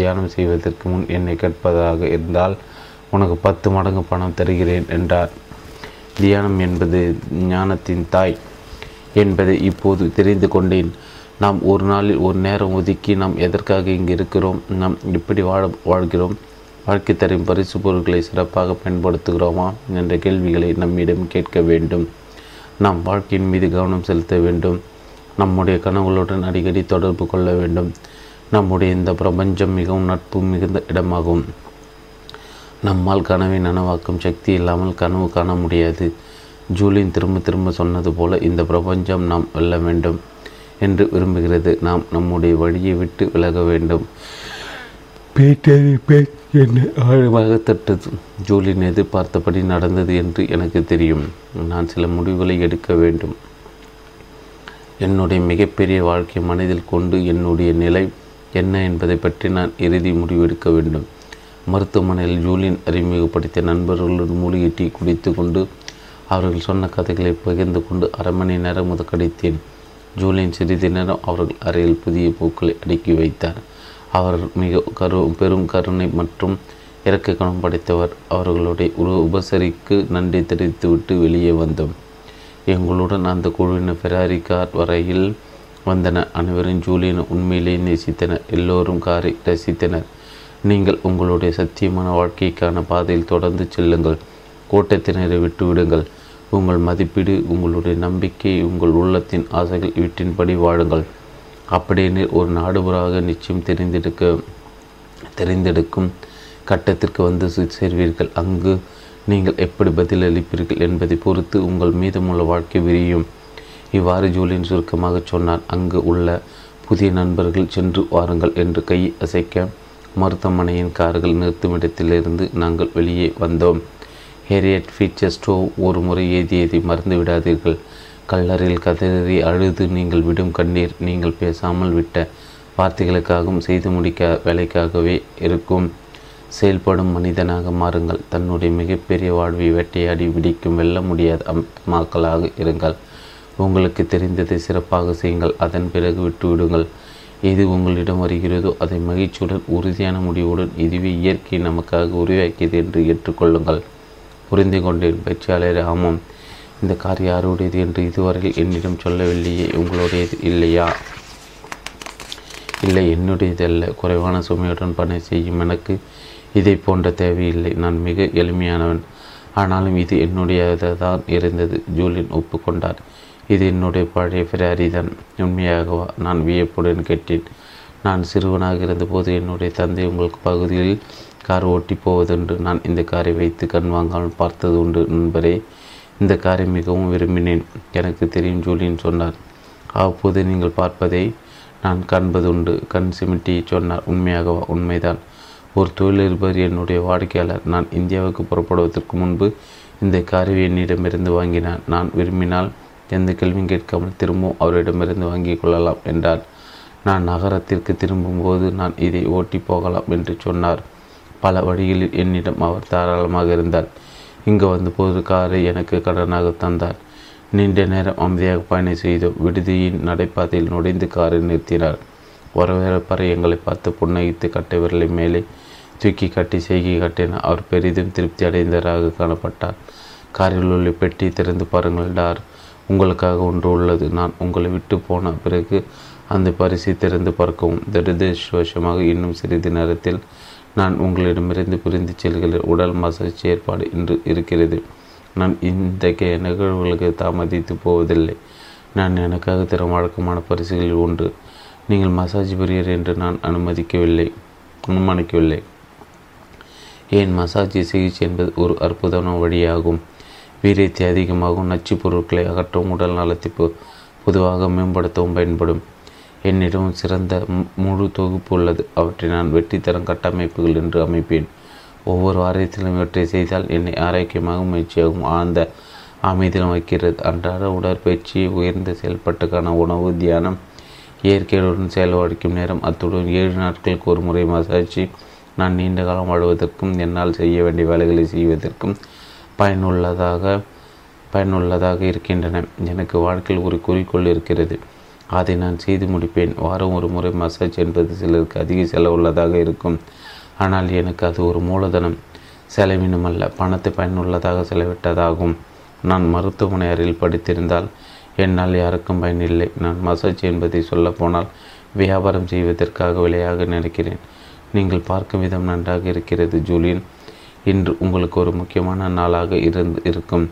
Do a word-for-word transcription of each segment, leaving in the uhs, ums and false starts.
தியானம் செய்வதற்கு முன் என்னை கேட்பதாக இருந்தால் உனக்கு பத்து மடங்கு பணம் தருகிறேன் என்றார். தியானம் என்பது ஞானத்தின் தாய் என்பதை இப்போது தெரிந்து கொண்டேன். நாம் ஒரு நாளில் ஒரு நேரம் ஒதுக்கி நாம் எதற்காக இங்கு இருக்கிறோம், நாம் எப்படி வாழ வாழ்கிறோம், வாழ்க்கை தரும் பரிசு பொருட்களை சிறப்பாக பயன்படுத்துகிறோமா என்ற கேள்விகளை நம்மிடம் கேட்க வேண்டும். நாம் வாழ்க்கையின் மீது கவனம் செலுத்த வேண்டும். நம்முடைய கனவுகளுடன் அடிக்கடி தொடர்பு கொள்ள வேண்டும். நம்முடைய இந்த பிரபஞ்சம் மிகவும் நட்பு மிகுந்த இடமாகும். நம்மால் கனவை நனவாக்கும் சக்தி இல்லாமல் கனவு காண முடியாது. ஜூலின் திரும்ப திரும்ப சொன்னது போல இந்த பிரபஞ்சம் நாம் வெல்ல வேண்டும் என்று விரும்புகிறது. நாம் நம்முடைய வழியை விட்டு விலக வேண்டும். பேட்டரி பேட் என்னை ஆழமாக தட்டது. ஜூலின் எதிர்பார்த்தபடி நடந்தது என்று எனக்கு தெரியும். நான் சில முடிவுகளை எடுக்க வேண்டும். என்னுடைய மிகப்பெரிய வாழ்க்கை மனதில் கொண்டு என்னுடைய நிலை என்ன என்பதை பற்றி நான் இறுதி முடிவெடுக்க வேண்டும். மருத்துவமனையில் ஜூலின் அறிமுகப்படுத்திய நண்பர்களுடன் மூலிகை டீ குடித்து கொண்டு அவர்கள் சொன்ன கதைகளை பகிர்ந்து கொண்டு அரை மணி நேரம் கடித்தேன். ஜூலின் சிறிது நேரம் அவர்கள் அறையில் புதிய பூக்களை அடுக்கி வைத்தார். அவர் மிக கரு பெரும் கருணை மற்றும் இறக்க குணம் படைத்தவர். அவர்களுடைய ஒரு உபசரிக்கு நன்றி தெரிவித்துவிட்டு வெளியே வந்தோம். எங்களுடன் அந்த குழுவினர் ஃபெராரி கார் வரையில் வந்தனர். அனைவரும் ஜூலியனை உண்மையிலேயே நேசித்தனர். எல்லோரும் காரை ரசித்தனர். நீங்கள் உங்களுடைய சத்தியமான வாழ்க்கைக்கான பாதையில் தொடர்ந்து செல்லுங்கள். கோட்டத்தினரை விட்டுவிடுங்கள். உங்கள் மதிப்பீடு, உங்களுடைய நம்பிக்கை, உங்கள் உள்ளத்தின் ஆசைகள் இவற்றின்படி வாழுங்கள். அப்படியே ஒரு நாடுபுறாக நிச்சயம் தெரிந்தெடுக்க தெரிந்தெடுக்கும் கட்டத்திற்கு வந்து சேர்வீர்கள். அங்கு நீங்கள் எப்படி பதிலளிப்பீர்கள் என்பதை பொறுத்து உங்கள் மீதமுள்ள வாழ்க்கை விரியும். இவ்வாறு ஜூலியன் சுருக்கமாக சொன்னார். அங்கு உள்ள புதிய நண்பர்கள் சென்று வாருங்கள் என்று கையை அசைக்க மருத்துவமனையின் கார்கள் நிறுத்துமிடத்திலிருந்து நாங்கள் வெளியே வந்தோம். ஹேரியட் ஃபீச்சர் ஸ்டோவ் ஒரு முறை ஏதியதை மறந்து விடாதீர்கள். கல்லறையில் கதறி அழுது நீங்கள் விடும் கண்ணீர் நீங்கள் பேசாமல் விட்ட வார்த்தைகளுக்காகவும் செய்து முடிக்க வேலைக்காகவே இருக்கும். செயல்படும் மனிதனாக மாறுங்கள். தன்னுடைய மிகப்பெரிய வாழ்வை வேட்டையாடி விடிக்கும் வெல்ல முடியாத அம்மாக்களாக இருங்கள். உங்களுக்கு தெரிந்ததை சிறப்பாக செய்யுங்கள். அதன் பிறகு விட்டுவிடுங்கள். எது உங்களிடம் வருகிறதோ அதை மகிழ்ச்சியுடன் உறுதியான முடிவுடன் இதுவே இயற்கை நமக்காக உருவாக்கியது என்று ஏற்றுக்கொள்ளுங்கள். புரிந்து கொண்டேன் பயிற்சியாளர். ஆமாம், இந்த கார் யாருடையது என்று இதுவரையில் என்னிடம் சொல்லவில்லையே. உங்களுடையது இல்லையா? இல்லை, என்னுடையதல்ல. குறைவான சுமையுடன் பணி செய்யும் எனக்கு இதை போன்ற தேவையில்லை. நான் மிக எளிமையானவன். ஆனாலும் இது என்னுடையதான் இருந்தது. ஜூலியன் ஒப்புக்கொண்டார். இது என்னுடைய பழைய ஃபெராரி தான். உண்மையாகவா? நான் வியப்புடன் கேட்டேன். நான் சிறுவனாக இருந்தபோது என்னுடைய தந்தை உங்களுக்கு பகுதியில் கார் ஓட்டி போவதுண்டு. நான் இந்த காரை வைத்து கண் வாங்காமல் பார்த்தது உண்டு நண்பரே. இந்த காரை மிகவும் விரும்பினேன். எனக்கு தெரியும், ஜூலியன் சொன்னார். அப்போது நீங்கள் பார்ப்பதை நான் காண்பது உண்டு. கண் சிமிட்டி சொன்னார். உண்மையாகவா? உண்மைதான். ஒரு தொழிலதிபர் என்னுடைய வாடிக்கையாளர். நான் இந்தியாவுக்கு புறப்படுவதற்கு முன்பு இந்த காரை என்னிடமிருந்து வாங்கினார். நான் விரும்பினால் எந்த கேள்வியும் கேட்காமல் திரும்பவும் அவரிடமிருந்து வாங்கி கொள்ளலாம் என்றார். நான் நகரத்திற்கு திரும்பும்போது நான் இதை ஓட்டி போகலாம் என்று சொன்னார். பல வழிகளில் என்னிடம் அவர் தாராளமாக இருந்தார். இங்கு வந்தபோது காரை எனக்கு கடனாக தந்தார். நீண்ட நேரம் அமைதியாக பயணம் செய்தோம். விடுதியின் நடைபாதையில் நுழைந்து காரை நிறுத்தினார். வரவேற்பறை எங்களை பார்த்து புன்னகித்து கட்டை விரலை மேலே தூக்கி கட்டி செய்கை கட்டினார். அவர் பெரிதும் திருப்தி அடைந்தவராக காணப்பட்டார். காரில் உள்ள பெட்டி திறந்து பாருங்கள் டார், உங்களுக்காக ஒன்று உள்ளது. நான் உங்களை விட்டு போன பிறகு அந்த பரிசை திறந்து பார்க்கவும். துரதிர்ஷ்டவசமாக இன்னும் சிறிது நேரத்தில் நான் உங்களிடமிருந்து பிரிந்து செல்கிற உடல் மசாஜ் ஏற்பாடு இன்று இருக்கிறது. நான் இந்த நிகழ்வுகளுக்கு தாமதித்து போவதில்லை. நான் எனக்காக தரும் வழக்கமான பரிசுகளில் ஒன்று. நீங்கள் மசாஜ் பிரியர் என்று நான் அனுமதிக்கவில்லை அனுமானிக்கவில்லை. ஏன் மசாஜ் சிகிச்சை என்பது ஒரு அற்புதமான வழியாகும். வீரியத்தை அதிகமாகவும், நச்சு பொருட்களை அகற்றவும், உடல் நலத்தை பொதுவாக மேம்படுத்தவும் பயன்படும். என்னிடம் சிறந்த முழு தொகுப்பு உள்ளது. அவற்றை நான் வெற்றித்தரம் கட்டமைப்புகள் என்று அமைப்பேன். ஒவ்வொரு வாரியத்திலும் இவற்றை செய்தால் என்னை ஆரோக்கியமாக முயற்சியாகவும் ஆழ்ந்த அமைதியிலும் வைக்கிறது. அன்றாட உடற்பயிற்சி, உயர்ந்த செயல்பாட்டுக்கான உணவு, தியானம், இயற்கையுடன் செயல்படுக்கும் நேரம், அத்துடன் ஏழு நாட்களுக்கு ஒரு முறை மசாஜ் நான் நீண்ட காலம் வாழ்வதற்கும் என்னால் செய்ய வேண்டிய வேலைகளை செய்வதற்கும் பயனுள்ளதாக பயனுள்ளதாக இருக்கின்றன. எனக்கு வாழ்க்கையில் ஒரு குறிக்கோள் இருக்கிறது. அதை நான் செய்து முடிப்பேன். வாரம் ஒரு முறை மசாஜ் என்பது சிலருக்கு அதிக செலவுள்ளதாக இருக்கும். ஆனால் எனக்கு அது ஒரு மூலதனம் செலவினும் அல்ல, பணத்தை பயனுள்ளதாக செலவிட்டதாகும். நான் மருத்துவமனை அறையில் படித்திருந்தால் என்னால் யாருக்கும் பயனில்லை. நான் மசாஜ் என்பதை சொல்லப்போனால் வியாபாரம் செய்வதற்காக விலையாக நினைக்கிறேன். நீங்கள் பார்க்கும் விதம் நன்றாக இருக்கிறது ஜூலியன். இன்று உங்களுக்கு ஒரு முக்கியமான நாளாக இருந்து இருக்கும்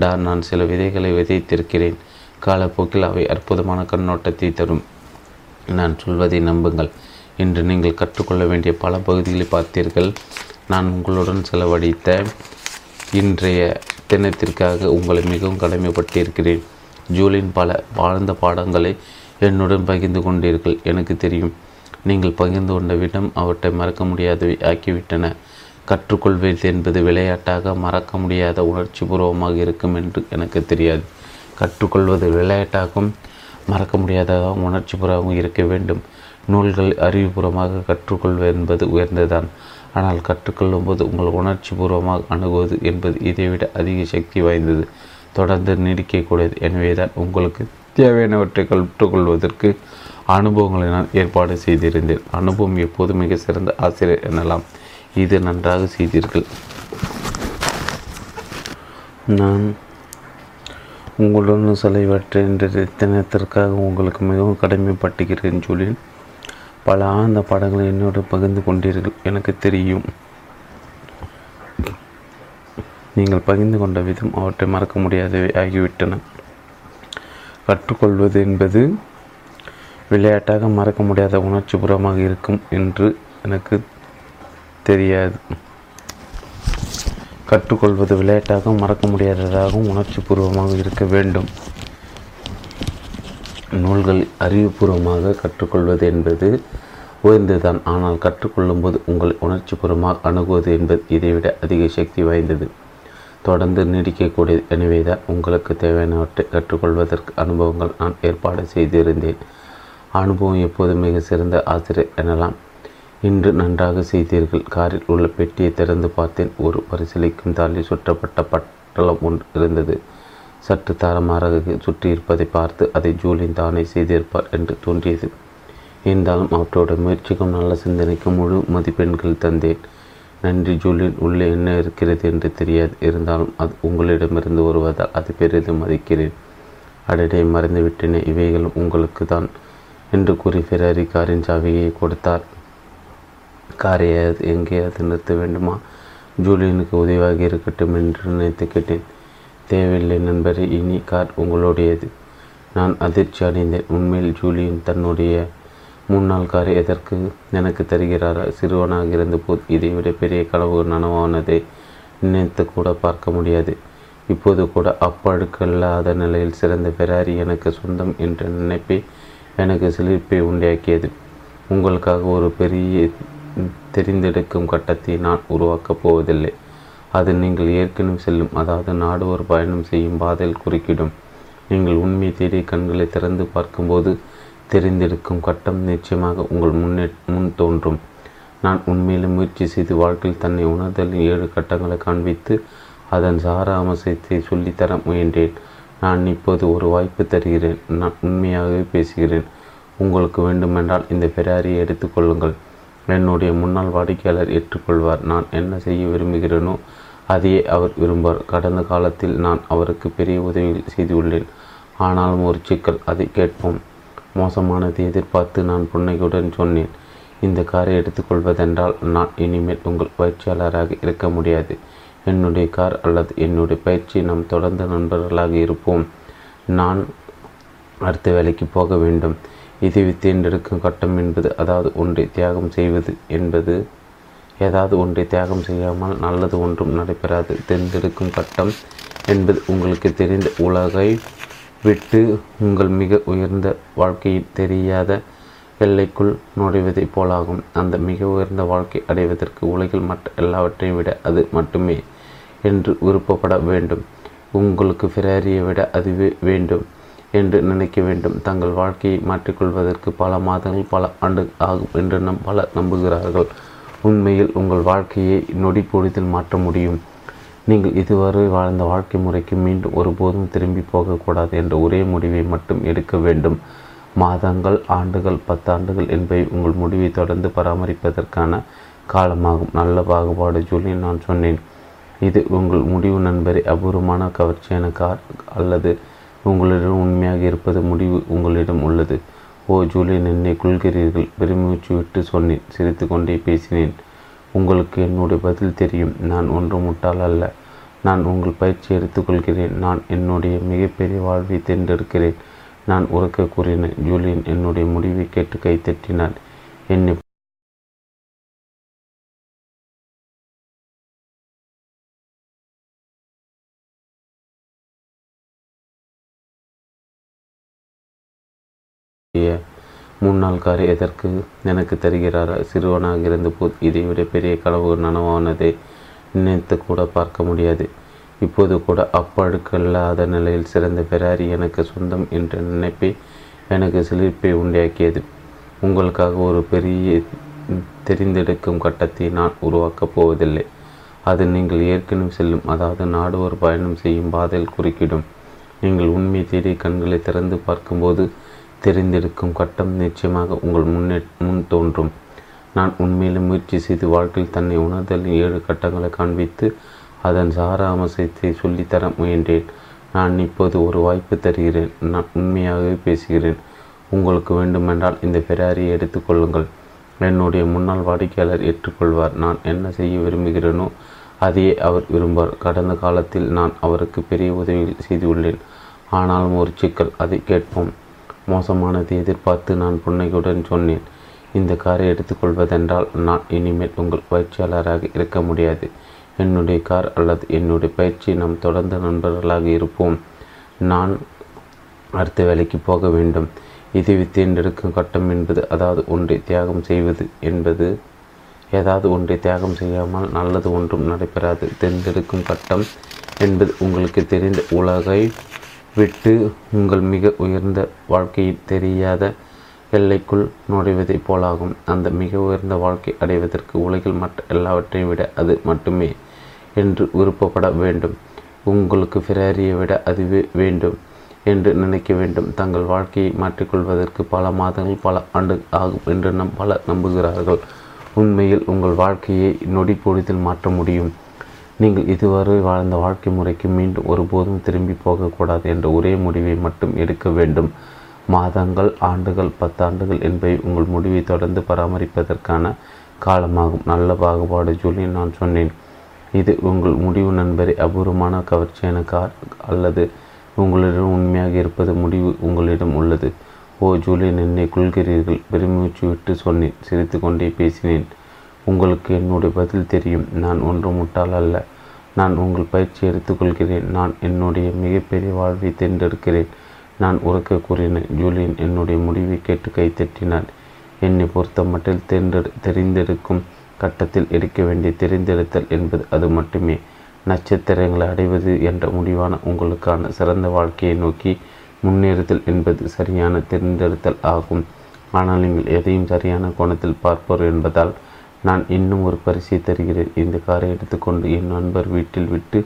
டா. நான் சில விதைகளை விதைத்திருக்கிறேன். காலப்போக்கில் அவை அற்புதமான கண்ணோட்டத்தை தரும். நான் சொல்வதை நம்புங்கள். இன்று நீங்கள் கற்றுக்கொள்ள வேண்டிய பல பகுதிகளை பார்த்தீர்கள். நான் உங்களுடன் செலவழித்த இன்றைய தினத்திற்காக உங்களை மிகவும் கடமைப்பட்டிருக்கிறேன். ஜூலின் பல வாழ்ந்த பாடங்களை என்னுடன் பகிர்ந்து கொண்டீர்கள். எனக்கு தெரியும் நீங்கள் பகிர்ந்து கொண்ட விடம் அவற்றை மறக்க முடியாதவை ஆக்கிவிட்டன. கற்றுக்கொள்வது என்பது விளையாட்டாக மறக்க முடியாத உணர்ச்சி பூர்வமாக இருக்கும் என்று எனக்கு தெரியாது. கற்றுக்கொள்வது விளையாட்டாகவும் மறக்க முடியாதாக உணர்ச்சி பூர்வமாகவும் இருக்க வேண்டும். நூல்கள் அறிவுபூர்வமாக கற்றுக்கொள்வது என்பது உயர்ந்ததான். ஆனால் கற்றுக்கொள்ளும் போது உங்கள் உணர்ச்சி பூர்வமாக அணுகுவது என்பது இதைவிட அதிக சக்தி வாய்ந்தது, தொடர்ந்து நீடிக்கக்கூடியது. எனவே தான் உங்களுக்கு தேவையானவற்றை கற்றுக்கொள்வதற்கு அனுபவங்களை நான் ஏற்பாடு செய்திருந்தேன். அனுபவம் எப்போது மிக சிறந்த ஆசிரியர் எனலாம். இது நன்றாக செய்தீர்கள். நான் உங்களுடன் செலவற்ற தினத்திற்காக உங்களுக்கு மிகவும் கடமைப்பட்டுகிறேன் ஜூலியன். பல ஆழ்ந்த பாடங்களை என்னோடு பகிர்ந்து கொண்டீர்கள். எனக்கு தெரியும் நீங்கள் பகிர்ந்து கொண்ட விதம் அவற்றை மறக்க முடியாதவை ஆகிவிட்டன. கற்றுக்கொள்வது என்பது விளையாட்டாக மறக்க முடியாத உணர்ச்சி பூர்வமாக இருக்கும் என்று எனக்கு தெரியாது. கற்றுக்கொள்வது விளையாட்டாக மறக்க முடியாததாகவும் உணர்ச்சி பூர்வமாக இருக்க வேண்டும். நூல்கள் அறிவுபூர்வமாக கற்றுக்கொள்வது என்பது உயர்ந்ததுதான். ஆனால் கற்றுக்கொள்ளும் போது உங்கள் உணர்ச்சி பூர்வமாக அணுகுவது என்பது இதைவிட அதிக சக்தி வாய்ந்தது, தொடர்ந்து நீடிக்கக்கூடியது. எனவே தான் உங்களுக்கு தேவையானவற்றை கற்றுக்கொள்வதற்கு அனுபவங்கள் நான் ஏற்பாடு செய்திருந்தேன். அனுபவம் எப்போது மிக சிறந்த ஆசிரியர் எனலாம். இன்று நன்றாக செய்தீர்கள். காரில் உள்ள பெட்டியை திறந்து பார்த்தேன். ஒரு பரிசளிக்கும் தாளில் சுற்றப்பட்ட பட்டலம் ஒன்று இருந்தது. சற்று தாரமாக சுற்றி இருப்பதை பார்த்து அதை ஜூலியன் தானே செய்திருப்பார் என்று தோன்றியது. இருந்தாலும் அவற்றோட முயற்சிக்கும் நல்ல சிந்தனைக்கும் முழு மதிப்பெண்கள் தந்தேன். நன்றி ஜூலியன். உள்ளே என்ன இருக்கிறது என்று தெரியாது, இருந்தாலும் அது உங்களிடமிருந்து வருவதால் அது பெரிதும் மதிக்கிறேன். அடடே, மறந்துவிட்டேனே, இவைகளும் உங்களுக்கு தான் என்று கூறி ஃபெராரி காரின் சாவியை கொடுத்தார். காரை எங்கேயாவது நிறுத்த வேண்டுமா? ஜூலியனுக்கு உதவியாக இருக்கட்டும் என்று நினைத்து கேட்டேன். தேவையில்லை நண்பரே, இனி கார் உங்களுடையது. நான் அதிர்ச்சி அடைந்தேன். உண்மையில் ஜூலியன் தன்னுடைய முன்னாள் காரை எதற்கு எனக்கு தருகிறாரா? சிறுவனாக இருந்தபோது இதைவிட பெரிய கனவு நனவானதை நினைத்து கூட பார்க்க முடியாது. இப்போது கூட அப்பழுக்கில்லாத நிலையில் சிறந்த ஃபெராரி எனக்கு சொந்தம் என்ற நினைப்பை எனக்கு சிலிர்ப்பை உண்டாக்கியது. உங்களுக்காக ஒரு பெரிய தெரிந்தெடுக்கும் கட்டத்தை நான் உருவாக்கப் போவதில்லை. அது நீங்கள் ஏற்கனவே செல்லும், அதாவது நாடு ஒரு பயணம் செய்யும் பாதையில் குறுக்கிடும். நீங்கள் உண்மை தேடி கண்களை திறந்து பார்க்கும்போது தெரிந்தெடுக்கும் கட்டம் நிச்சயமாக உங்கள் முன்னே முன் தோன்றும். நான் உண்மையிலும் முயற்சி செய்து வாழ்க்கையில் தன்னை உணர்தலின் ஏழு கட்டங்களை காண்பித்து அதன் சாராம்சத்தை சொல்லித்தர முயன்றேன். நான் இப்போது ஒரு வாய்ப்பு தருகிறேன். நான் உண்மையாகவே பேசுகிறேன். உங்களுக்கு வேண்டுமென்றால் இந்த ஃபெராரியை எடுத்துக்கொள்ளுங்கள். என்னுடைய முன்னாள் வாடிக்கையாளர் ஏற்றுக்கொள்வார். நான் என்ன செய்ய விரும்புகிறேனோ அதையே அவர் விரும்புவார். கடந்த காலத்தில் நான் அவருக்கு பெரிய உதவிகள் செய்துள்ளேன். ஆனாலும் ஒரு சிக்கல். அதை கேட்போம். மோசமானதை எதிர்பார்த்து நான் புன்னகையுடன் சொன்னேன், இந்த காரை எடுத்துக்கொள்வதென்றால் நான் இனிமேல் உங்கள் பயிற்சியாளராக இருக்க முடியாது. என்னுடைய கார் அல்லது என்னுடைய பயிற்சி, நாம் தொடர்ந்து நண்பர்களாக இருப்போம். நான் அடுத்த வேலைக்கு போக வேண்டும். இதை தேர்ந்தெடுக்கும் கட்டம் என்பது, அதாவது ஒன்றை தியாகம் செய்வது என்பது, ஏதாவது ஒன்றை தியாகம் செய்யாமல் நல்லது ஒன்றும் நடைபெறாது. தேர்ந்தெடுக்கும் கட்டம் என்பது உங்களுக்கு தெரிந்த உலகை விட்டு உங்கள் மிக உயர்ந்த வாழ்க்கையில் தெரியாத எல்லைக்குள் நுழைவதைப் போலாகும். அந்த மிக உயர்ந்த வாழ்க்கை அடைவதற்கு உலகில் மற்ற எல்லாவற்றையும் விட அது மட்டுமே என்று விருப்பப்பட வேண்டும். உங்களுக்கு ஃபெராரியை விட அதுவே வேண்டும் என்று நினைக்க வேண்டும். தங்கள் வாழ்க்கையை மாற்றிக்கொள்வதற்கு பல மாதங்கள் பல ஆண்டு ஆகும் என்று நம் பலர் நம்புகிறார்கள். உண்மையில் உங்கள் வாழ்க்கையை நொடிப்பொழுதில் மாற்ற முடியும். நீங்கள் இதுவரை வாழ்ந்த வாழ்க்கை முறைக்கு மீண்டும் ஒருபோதும் திரும்பி போகக்கூடாது என்ற ஒரே முடிவை மட்டும் எடுக்க வேண்டும். மாதங்கள், ஆண்டுகள், பத்தாண்டுகள் என்பவை உங்கள் முடிவை தொடர்ந்து பராமரிப்பதற்கான காலமாகும். நல்ல பாகுபாடு சொல்லி நான் சொன்னேன். இது உங்கள் முடிவு நண்பரை அபூர்வமான கவர்ச்சியான கார் அல்லது உங்களிடம் உண்மையாக இருப்பது முடிவு உங்களிடம் உள்ளது. ஓ ஜூலியன், என்னை கொள்கிறீர்கள், பெருமூச்சு விட்டு சொன்னேன். சிரித்து கொண்டே பேசினேன். உங்களுக்கு என்னுடைய பதில் தெரியும். நான் ஒன்று முட்டால் அல்ல. நான் உங்கள் பயிற்சி எடுத்துக்கொள்கிறேன். நான் என்னுடைய மிகப்பெரிய வாழ்வை தேர்ந்தெடுக்கிறேன். நான் உறக்க கூறினேன். ஜூலியன் என்னுடைய முடிவை கேட்டு கைத்தட்டினான். என்னை முன்னாள் காரை எதற்கு எனக்கு தருகிறாரா? சிறுவனாக இருந்தபோது இதைவிட பெரிய கனவு நனவானதை நினைத்து கூட பார்க்க முடியாது. இப்போது கூட அப்பாடுக்கல்லாத நிலையில் சிறந்த பெராரி எனக்கு சொந்தம் என்ற நினைப்பை எனக்கு சிலிர்ப்பை உண்டாக்கியது. உங்களுக்காக ஒரு பெரிய தெரிந்தெடுக்கும் கட்டத்தை நான் உருவாக்கப் போவதில்லை. அது நீங்கள் ஏற்கனவே செல்லும், அதாவது நாடு ஒரு பயணம் செய்யும் பாதையில் குறுக்கிடும். நீங்கள் உண்மை தேடி கண்களை திறந்து பார்க்கும்போது தெரிந்தெடுக்கும் கட்டம் நிச்சயமாக உங்கள் முன்னே முன் தோன்றும். நான் உண்மையிலும் முயற்சி செய்து வாழ்க்கையில் தன்னை உணர்தலின் ஏழு கட்டங்களை காண்பித்து அதன் சாராம்சத்தை சொல்லித்தர முயன்றேன். நான் இப்போது ஒரு வாய்ப்பு தருகிறேன். நான் உண்மையாகவே பேசுகிறேன். உங்களுக்கு வேண்டுமென்றால் இந்த ஃபெராரியை எடுத்துக்கொள்ளுங்கள். என்னுடைய முன்னாள் வாடிக்கையாளர் ஏற்றுக்கொள்வார். நான் என்ன செய்ய விரும்புகிறேனோ அதையே அவர் விரும்பார். கடந்த காலத்தில் நான் அவருக்கு பெரிய உதவிகள் செய்துள்ளேன். ஆனாலும் ஒரு சிக்கல். அதை கேட்போம். மோசமானதை எதிர்பார்த்து நான் புன்னகையுடன் சொன்னேன். இந்த காரை எடுத்துக்கொள்வதென்றால் நான் இனிமேல் உங்கள் பயிற்சியாளராக இருக்க முடியாது. என்னுடைய கார் அல்லது என்னுடைய பயிற்சி, நாம் தொடர்ந்து நண்பர்களாக இருப்போம். நான் அடுத்த வேலைக்கு போக வேண்டும். இதை தேர்ந்தெடுக்கும் கட்டம் என்பது, அதாவது ஒன்றை தியாகம் செய்வது என்பது, ஏதாவது ஒன்றை தியாகம் செய்யாமல் நல்லது ஒன்றும் நடைபெறாது. தேர்ந்தெடுக்கும் கட்டம் என்பது உங்களுக்கு தெரிந்த உலகை விட்டு உங்கள் மிக உயர்ந்த வாழ்க்கையில் தெரியாத எல்லைக்குள் நுழைவதைப் போலாகும். அந்த மிக உயர்ந்த வாழ்க்கை அடைவதற்கு உலகில் மற்ற எல்லாவற்றையும் விட அது மட்டுமே என்று விருப்பப்பட வேண்டும். உங்களுக்கு ஃபெராரியை விட அதுவே வேண்டும் என்று நினைக்க வேண்டும். தங்கள் வாழ்க்கையை மாற்றிக்கொள்வதற்கு பல மாதங்கள், பல ஆண்டு ஆகும் என்று நம் பல நம்புகிறார்கள். உண்மையில் உங்கள் வாழ்க்கையை நொடிப்பொழுதில் மாற்ற முடியும். நீங்கள் இதுவரை வாழ்ந்த வாழ்க்கை முறைக்கு மீண்டும் ஒருபோதும் திரும்பி போகக்கூடாது என்ற ஒரே முடிவை மட்டும் எடுக்க வேண்டும். மாதங்கள், ஆண்டுகள், பத்தாண்டுகள் என்பவை உங்கள் முடிவை தொடர்ந்து பராமரிப்பதற்கான காலமாகும். நல்ல பாகுபாடு சொல்லி நான் சொன்னேன். இது உங்கள் முடிவு நண்பரை அபூர்வமான கவர்ச்சியான கார் அல்லது உங்களிடம் உண்மையாக இருப்பது முடிவு உங்களிடம் உள்ளது. ஓ ஜூலியன், என்னை கொள்கிறீர்கள், பெருமூச்சு விட்டு சொன்னேன். சிரித்து கொண்டே பேசினேன். உங்களுக்கு என்னுடைய பதில் தெரியும். நான் ஒன்று முட்டால் அல்ல. நான் உங்கள் பயிற்சி எடுத்துக்கொள்கிறேன். நான் என்னுடைய மிகப்பெரிய வாழ்வை தேர்ந்தெடுக்கிறேன். நான் உறக்க கூறினேன். ஜூலியன் என்னுடைய முடிவை கேட்டு கைத்தட்டினான். என்னை பொறுத்த மட்டில் தேர்ந்தெடு தெரிந்தெடுக்கும் கட்டத்தில் எடுக்க வேண்டிய தெரிந்தெடுத்தல் என்பது அது மட்டுமே. நட்சத்திரங்களை அடைவது என்ற முடிவான உங்களுக்கான சிறந்த வாழ்க்கையை நோக்கி முன்னேறுதல் என்பது சரியான தெரிந்தெடுத்தல் ஆகும். ஆனால் நீங்கள் எதையும் சரியான கோணத்தில் பார்ப்போர் என்பதால் நான் இன்னும் ஒரு பரிசை தருகிறேன். இந்த காரை எடுத்துக்கொண்டு என் நண்பர் வீட்டில் விட்டு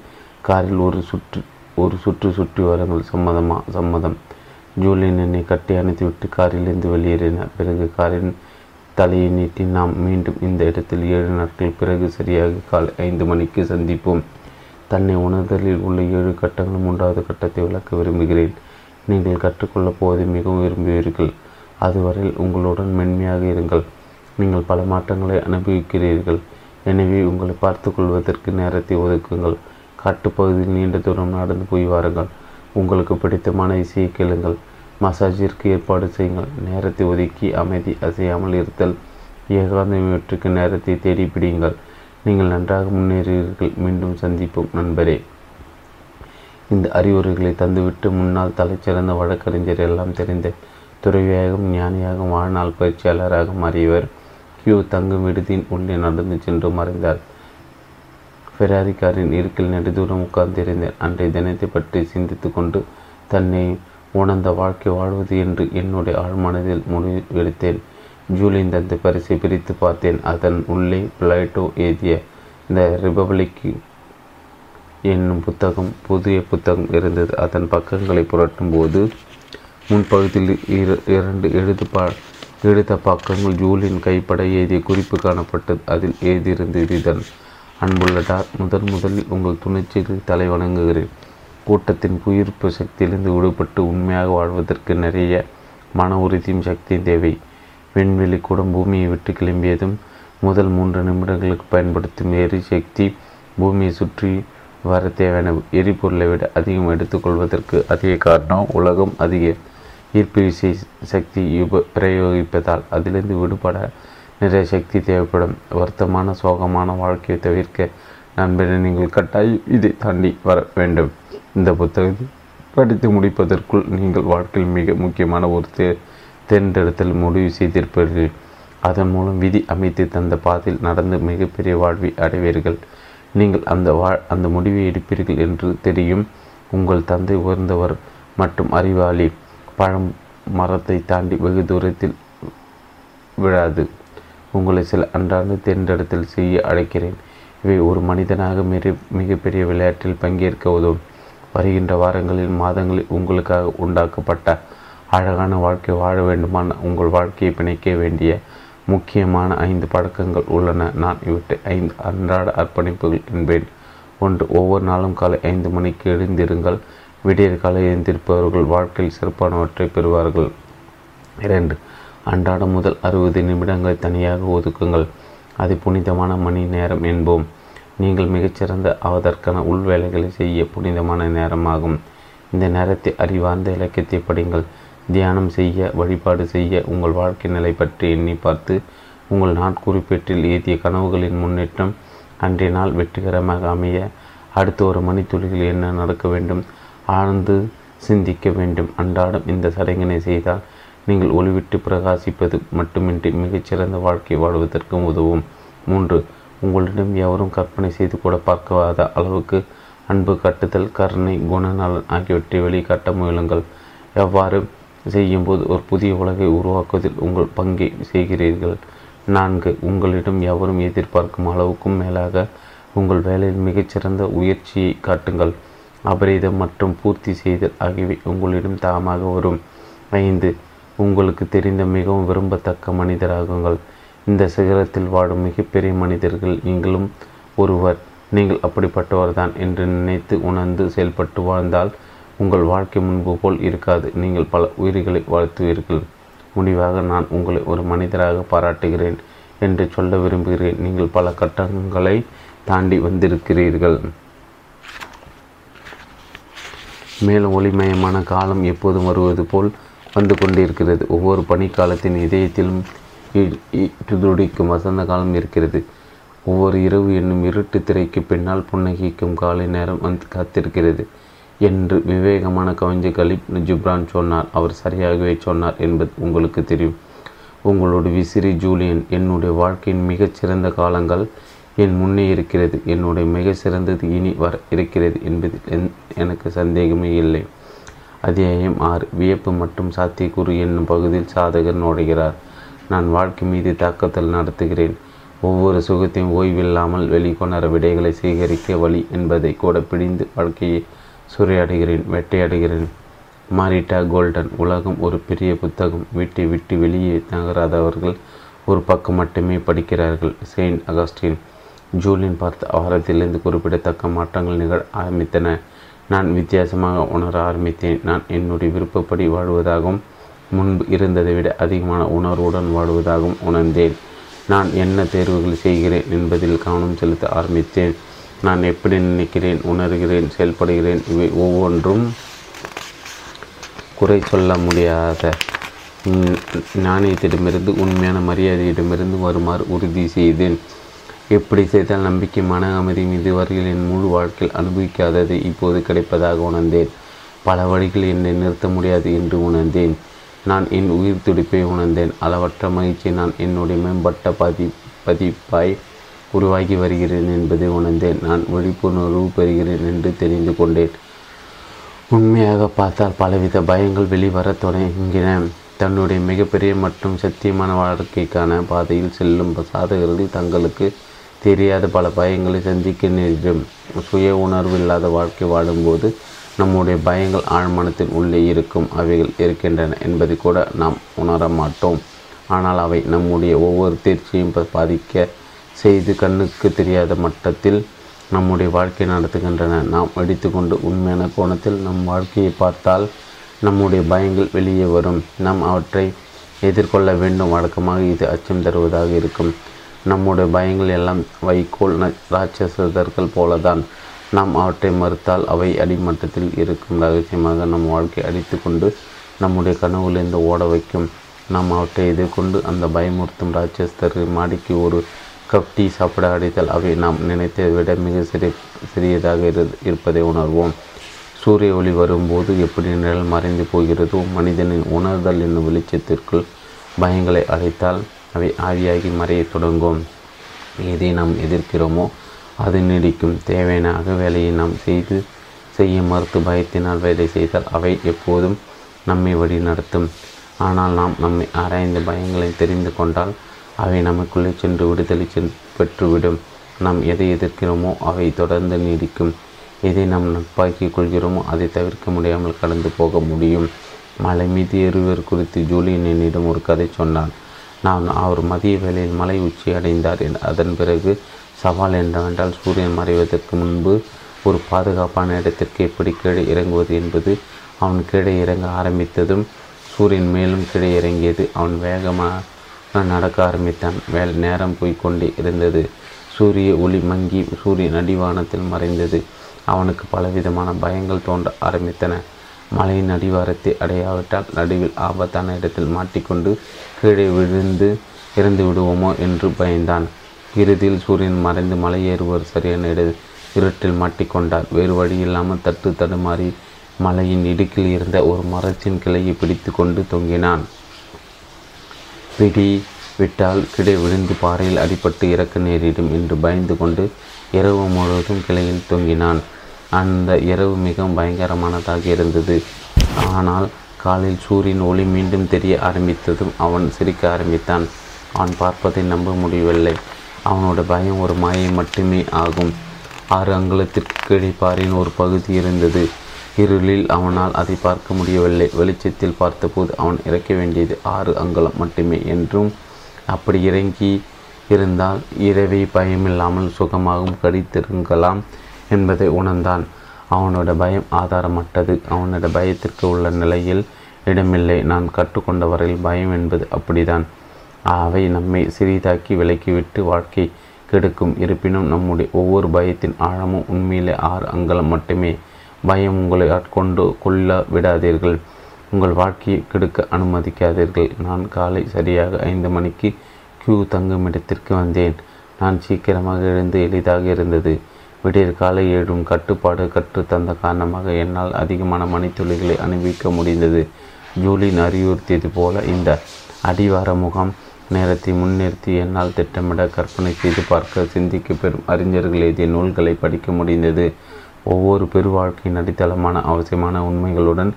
காரில் ஒரு சுற்று ஒரு சுற்று சுற்றி வரங்கள். சம்மதமா? சம்மதம். ஜூலியன் என்னை கட்டி அணைத்து விட்டு காரிலிருந்து வெளியேறினார். பிறகு காரின் தலையை நீட்டி, நாம் மீண்டும் இந்த இடத்தில் ஏழு நாட்கள் பிறகு சரியாக காலை ஐந்து மணிக்கு சந்திப்போம். தன்னை உணர்தலில் உள்ள ஏழு கட்டங்கள் மூன்றாவது கட்டத்தை விளக்க விரும்புகிறேன். நீங்கள் கற்றுக்கொள்ளப் போவதை மிகவும் விரும்புவீர்கள். அதுவரையில் உங்களுடன் மென்மையாக இருங்கள். நீங்கள் பல மாற்றங்களை அனுபவிக்கிறீர்கள். எனவே உங்களை பார்த்து கொள்வதற்கு நேரத்தை ஒதுக்குங்கள். காட்டுப்பகுதியில் நீண்ட தூரம் நடந்து போய் வாருங்கள். உங்களுக்கு பிடித்தமான இசையை கேளுங்கள். மசாஜிற்கு ஏற்பாடு செய்யுங்கள். நேரத்தை ஒதுக்கி அமைதி, அசையாமல் இருத்தல், ஏகாந்தவற்றுக்கு நேரத்தை தேடி பிடியுங்கள். நீங்கள் நன்றாக முன்னேறுவீர்கள். மீண்டும் சந்திப்போம் நண்பரே. இந்த அறிவுரைகளை தந்துவிட்டு முன்னால் தலைச்சிறந்த வழக்கறிஞர், எல்லாம் தெரிந்த துறவியாகவும் ஞானியாகவும் வாழ்நாள் பயிற்சியாளராக மாறியவர் கியூ தங்கும் விடுதியின் உள்ளே நடந்து சென்று மறைந்தார். ஃபெராரி காரின் இருக்கில் நெடுதூரம் உட்கார்ந்திருந்தார். அன்றைய தினத்தை பற்றி சிந்தித்து கொண்டு தன்னை உணர்ந்த வாழ்க்கை வாழ்வது என்று என்னுடைய ஆழ்மனதில் முடிவெடுத்தேன். ஜூலியன் தந்த பரிசை பிரித்து பார்த்தேன். அதன் உள்ளே பிளேட்டோ எழுதிய த ரிபப்ளிக் என்னும் புத்தகம், புதிய புத்தகம் இருந்தது. அதன் பக்கங்களை புரட்டும் போது முன்பகுதியில் இரண்டு எழுது பா எடுத்த பக்கங்கள் ஜூலின் கைப்பட எழுதிய குறிப்பு காணப்பட்டது. அதில் எழுதியிருந்தது இதன்: அன்புள்ள டார், முதன் முதலில் உங்கள் துணிச்சலுக்கு தலை வணங்குகிறேன். கூட்டத்தின் புயிர்ப்பு சக்தியிலிருந்து விடுபட்டு உண்மையாக வாழ்வதற்கு நிறைய மன உறுதியும் சக்தியும் தேவை. விண்வெளி கூட பூமியை விட்டு கிளம்பியதும் முதல் மூன்று நிமிடங்களுக்கு பயன்படுத்தும் எரிசக்தி பூமியை சுற்றி வர தேவையான எரிபொருளை விட அதிகம் எடுத்துக்கொள்வதற்கு அதிக காரணம் உலகம் அதிக ஈர்ப்பு விசை சக்தி உப பிரயோகிப்பதால் அதிலிருந்து விடுபட நிறைய சக்தி தேவைப்படும். வருத்தமான சோகமான வாழ்க்கையை தவிர்க்க நண்பரை நீங்கள் கட்டாயம் இதை தாண்டி வர வேண்டும். இந்த புத்தகத்தை படித்து முடிப்பதற்குள் நீங்கள் வாழ்க்கையில் மிக முக்கியமான ஒரு தே தேர்ந்தெடுத்தல் முடிவு செய்திருப்பீர்கள். அதன் மூலம் விதி அமைத்து தந்த பாதையில் நடந்து மிகப்பெரிய வாழ்வை அடைவீர்கள். நீங்கள் அந்த வாழ் அந்த முடிவை எடுப்பீர்கள் என்று தெரியும். உங்கள் தந்தை உயர்ந்தவர் மற்றும் அறிவாளி. பழம் மரத்தை தாண்டி வெகு தூரத்தில் விழாது. உங்களை சில அன்றாண்டு தேர்ந்தெடுத்தல் செய்ய அழைக்கிறேன். இவை ஒரு மனிதனாக மிக மிகப்பெரிய விளையாட்டில் பங்கேற்க உதவும். வருகின்ற வாரங்களில் மாதங்களில் உங்களுக்காக உண்டாக்கப்பட்ட அழகான வாழ்க்கை வாழ வேண்டுமான உங்கள் வாழ்க்கையை பிணைக்க வேண்டிய முக்கியமான ஐந்து பழக்கங்கள் உள்ளன. நான் இவற்றை ஐந்து அன்றாட அர்ப்பணிப்புகள் என்பேன். ஒன்று, ஒவ்வொரு நாளும் காலை ஐந்து மணிக்கு எழுந்திருங்கள். விடியற் காலை எழுந்திருப்பவர்கள் வாழ்க்கையில் சிறப்பானவற்றை பெறுவார்கள். இரண்டு, அன்றாட முதல் அறுபது நிமிடங்களை தனியாக ஒதுக்குங்கள். அதை புனிதமான மணி நேரம் என்போம். நீங்கள் மிகச்சிறந்த ஆவதற்கான உள்வேலைகளை செய்ய புனிதமான நேரமாகும். இந்த நேரத்தை அறிவார்ந்த இலக்கியத்தை படிங்கள். தியானம் செய்ய, வழிபாடு செய்ய, உங்கள் வாழ்க்கை நிலை பற்றி எண்ணி பார்த்து உங்கள் நாட்குறிப்பேட்டில் ஏதிய கனவுகளின் முன்னேற்றம் அன்றைய நாள் வெற்றிகரமாக அமைய அடுத்த ஒரு மணித்துளியில் என்ன நடக்க வேண்டும் ஆழ்ந்து சிந்திக்க வேண்டும். அன்றாடம் இந்த சடங்கினை செய்தால் நீங்கள் ஒளிவிட்டு பிரகாசிப்பது மட்டுமின்றி மிகச்சிறந்த வாழ்க்கை வாழ்வதற்கும் உதவும். மூன்று, உங்களிடம் எவரும் கற்பனை செய்து கூட பார்க்காத அளவுக்கு அன்பு காட்டுதல், கருணை, குணநலன் ஆகியவற்றை வெளிக்காட்ட முயலுங்கள். எவ்வாறு செய்யும்போது ஒரு புதிய உலகை உருவாக்குவதில் உங்கள் பங்கை செய்கிறீர்கள். நான்கு, உங்களிடம் எவரும் எதிர்பார்க்கும் அளவுக்கும் மேலாக உங்கள் வேலையில் மிகச்சிறந்த உயர்ச்சியை காட்டுங்கள். அபரீதம் மற்றும் பூர்த்தி செய்தல் ஆகியவை உங்களிடம் தாமாக வரும். ஐந்து, உங்களுக்கு தெரிந்த மிகவும் விரும்பத்தக்க மனிதராகுங்கள். இந்த சிகரத்தில் வாடும் மிகப்பெரிய மனிதர்கள் நீங்களும் ஒருவர். நீங்கள் அப்படிப்பட்டவர்தான் என்று நினைத்து உணர்ந்து செயல்பட்டு வாழ்ந்தால் உங்கள் வாழ்க்கை முன்பு போல் இருக்காது. நீங்கள் பல உயிர்களை வாழ்த்துவீர்கள். முடிவாக, நான் உங்களை ஒரு மனிதராக பாராட்டுகிறேன் என்று சொல்ல விரும்புகிறேன். நீங்கள் பல கட்டங்களை தாண்டி வந்திருக்கிறீர்கள். மேலும் ஒளிமயமான காலம் எப்போதும் வருவது போல் வந்து கொண்டிருக்கிறது. ஒவ்வொரு பனிக்காலத்தின் இதயத்திலும் துடிக்கும் வசந்த காலம் இருக்கிறது. ஒவ்வொரு இரவு என்னும் இருட்டு திரைக்கு பின்னால் புன்னகிக்கும் காலை நேரம் வந்து காத்திருக்கிறது என்று விவேகமான கவிஞர் கலீப் ஜிப்ரான் சொன்னார். அவர் சரியாகவே சொன்னார் என்பது உங்களுக்கு தெரியும். உங்களோட விசிறி ஜூலியன், என்னுடைய வாழ்க்கையின் மிகச்சிறந்த காலங்கள் என் முன்னே இருக்கிறது. என்னுடைய மிக சிறந்தது இனி வர இருக்கிறது என்பதில் எனக்கு சந்தேகமே இல்லை. அத்தியாயம் ஆறு, வியப்பு மற்றும் சாத்தியக்கூறு என்னும் பகுதியில் சாதகர் நுழைகிறார். நான் வாழ்க்கை மீது தாக்குதல் நடத்துகிறேன். ஒவ்வொரு சுகத்தையும் ஓய்வில்லாமல் வெளிக்கொணர விடைகளை சேகரிக்க வழி என்பதை கூட பிடிந்து வாழ்க்கையை சூறையாடுகிறேன், வேட்டையாடுகிறேன். மாரிட்டா கோல்டன். உலகம் ஒரு பெரிய புத்தகம். வீட்டை விட்டு வெளியே நகராதவர்கள் ஒரு பக்கம் மட்டுமே படிக்கிறார்கள். Saint Augustine. ஜூலியன் பார்த்த வாரத்திலிருந்து குறிப்பிடத்தக்க மாற்றங்கள் நிகழ ஆரம்பித்தன. நான் வித்தியாசமாக உணர ஆரம்பித்தேன். நான் என்னுடைய விருப்பப்படி வாழ்வதாகவும் முன்பு இருந்ததை விட அதிகமான உணர்வுடன் வாடுவதாகவும் உணர்ந்தேன். நான் என்ன தேர்வுகள் செய்கிறேன் என்பதில் கவனம் செலுத்த ஆரம்பித்தேன். நான் எப்படி நினைக்கிறேன், உணர்கிறேன், செயல்படுகிறேன் இவை ஒவ்வொன்றும் குறை சொல்ல முடியாத நாணயத்திடமிருந்து உண்மையான மரியாதையிடமிருந்து வருமாறு உறுதி செய்தேன். எப்படி செய்தால் நம்பிக்கை, மன அமைதி மீது வரையில் என் முழு வாழ்க்கையில் அனுபவிக்காததை இப்போது கிடைப்பதாக உணர்ந்தேன். பல வழிகள் என்னை நிறுத்த முடியாது என்று உணர்ந்தேன். நான் என் உயிர் துடிப்பை உணர்ந்தேன். அளவற்ற மகிழ்ச்சி நான் என்னுடைய மேம்பட்ட பதி பதிப்பாய் உருவாகி வருகிறேன் என்பதை உணர்ந்தேன். நான் விழிப்புணர்வு பெறுகிறேன் என்று தெரிந்து கொண்டேன். உண்மையாக பார்த்தால் பலவித பயங்கள் வெளிவர தொடங்கின. தன்னுடைய மிகப்பெரிய மற்றும் சத்தியமான வாழ்க்கைக்கான பாதையில் செல்லும் சாதகர்கள் தங்களுக்கு தெரியாத பல பயங்களை சந்திக்க நேரிடும். சுய உணர்வு இல்லாத வாழ்க்கை வாழும்போது நம்முடைய பயங்கள் ஆழ்மனத்தின் உள்ளே இருக்கும். அவைகள் இருக்கின்றன என்பதை கூட நாம் உணர மாட்டோம். ஆனால் அவை நம்முடைய ஒவ்வொரு தேர்ச்சியும் பாதிக்க செய்து கண்ணுக்கு தெரியாத மட்டத்தில் நம்முடைய வாழ்க்கை நடத்துகின்றன. நாம் எடுத்துக்கொண்டு உண்மையான கோணத்தில் நம் வாழ்க்கையை பார்த்தால் நம்முடைய பயங்கள் வெளியே வரும். நாம் அவற்றை எதிர்கொள்ள வேண்டும். வழக்கமாக இது அச்சம் தருவதாக இருக்கும். நம்முடைய பயங்கள் எல்லாம் வைக்கோல் ராட்சசர்கள் போலதான். நாம் அவற்றை மறுத்தால் அவை அடிமட்டத்தில் இருக்கும். ரகசியமாக நம் வாழ்க்கை அடித்து கொண்டு நம்முடைய கனவுகளிலிருந்து ஓட வைக்கும். நாம் அவற்றை எதிர்கொண்டு அந்த பயமுறுத்தும் ராட்சசர்கள் மாடிக்கு ஒரு கப் டீ சாப்பிட அடித்தால் அவை நாம் நினைத்ததை விட மிக சிறிய சிறியதாக இரு இருப்பதை உணர்வோம். சூரிய ஒளி வரும்போது எப்படி நிழல் மறைந்து போகிறதோ, மனிதனின் உணர்தல் என்னும் வெளிச்சத்திற்குள் பயங்களை அடைத்தால் அவை ஆவியாகி மறைய தொடங்கும். எதை நாம் எதிர்க்கிறோமோ அது நீடிக்கும். தேவையான வேலையை நாம் செய்து செய்ய மறுத்து பயத்தினால் வேலை செய்தால் அவை எப்போதும் நம்மை வழி நடத்தும். ஆனால் நாம் நம்மை ஆராய்ந்த பயங்களை தெரிந்து கொண்டால் அவை நமக்குள்ளே சென்று விடுதலை பெற்றுவிடும். நாம் எதை எதிர்க்கிறோமோ அவை தொடர்ந்து நீடிக்கும். எதை நாம் நட்பாக்கிக் கொள்கிறோமோ அதை தவிர்க்க முடியாமல் கடந்து போக முடியும். மலை மீது ஏறுவர் குறித்து ஜூலியன் என்னிடம் ஒரு கதை சொன்னான். நான் அவர் மதிய வேளையில் மலை உச்சி அடைந்தார். அதன் பிறகு சவால் என்னவென்றால் சூரியன் மறைவதற்கு முன்பு ஒரு பாதுகாப்பான இடத்திற்கு எப்படி கீழே இறங்குவது என்பது. அவன் கீழே இறங்க ஆரம்பித்ததும் சூரியன் மேலும் கீழே இறங்கியது. அவன் வேகமாக நடக்க ஆரம்பித்தான். வேல் நேரம் போய்கொண்டே இருந்தது. சூரிய ஒளி மங்கி சூரியன் அடிவானத்தில் மறைந்தது. அவனுக்கு பலவிதமான பயங்கள் தோன்ற ஆரம்பித்தன. மலையின் அடிவாரத்தை அடையாவிட்டால் நடுவில் ஆபத்தான இடத்தில் மாட்டிக்கொண்டு கீழே விழுந்து இறந்து விடுவோமோ என்று பயந்தான். இறுதியில் சூரியன் மறைந்து மலை ஏறுவர் சரியான இட இருட்டில் மாட்டிக்கொண்டார். வேறு வழி இல்லாமல் தட்டு தடுமாறி மலையின் இடுக்கில் இருந்த ஒரு மரத்தின் கிளையை பிடித்து கொண்டு தொங்கினான். பிடி விட்டால் கீழே விழுந்து பாறையில் அடிபட்டு இறக்க நேரிடும் என்று பயந்து கொண்டு இரவு முழுவதும் கிளையில் தொங்கினான். அந்த இரவு மிகவும் பயங்கரமானதாக இருந்தது. ஆனால் காலில் சூரியன் ஒளி மீண்டும் தெரிய ஆரம்பித்ததும் அவன் சிரிக்க ஆரம்பித்தான். அவன் பார்ப்பதை நம்ப முடியவில்லை. அவனோட பயம் ஒரு மாயை மட்டுமே ஆகும். ஆறு அங்குலத்திற்கு கீழே பாறையின் ஒரு பகுதி இருந்தது. இருளில் அவனால் அதை பார்க்க முடியவில்லை. வெளிச்சத்தில் பார்த்தபோது அவன் இறக்க வேண்டியது ஆறு அங்குலம் மட்டுமே என்றும் அப்படி இறங்கி இருந்தால் இரவை பயமில்லாமல் சுகமாகவும் கடித்திருங்கலாம் என்பதை உணர்ந்தான். அவனோட பயம் ஆதாரமற்றது. அவனோட பயத்திற்கு உள்ள நிலையில் இடமில்லை. நான் கற்றுக்கொண்ட வரையில் பயம் என்பது அப்படிதான். அவை நம்மை சிறிதாக்கி விலக்கிவிட்டு வாழ்க்கை கெடுக்கும். இருப்பினும் நம்முடைய ஒவ்வொரு பயத்தின் ஆழமும் உண்மையிலே ஆறு அங்கலம் மட்டுமே. பயம் உங்களை ஆட்கொண்டு கொள்ள விடாதீர்கள். உங்கள் வாழ்க்கையை கெடுக்க அனுமதிக்காதீர்கள். நான் காலை சரியாக ஐந்து மணிக்கு கியூ தங்குமிடத்திற்கு வந்தேன். நான் சீக்கிரமாக எழுந்து எளிதாக இருந்தது. விடியற் காலை எழும் கட்டுப்பாடு கற்று தந்த காரணமாக என்னால் அதிகமான மணித்துளிகளை அனுபவிக்க முடிந்தது. ஜூலின் அறிவுறுத்தியது போல இந்த அடிவார முகாம் நேரத்தை முன்னிறுத்தி என்னால் திட்டமிட, கற்பனை செய்து பார்க்க, சிந்திக்க பெறும் அறிஞர்கள் எழுதிய நூல்களை படிக்க முடிந்தது. ஒவ்வொரு பெருவாழ்க்கையின் அடித்தளமான அவசியமான உண்மைகளுடன்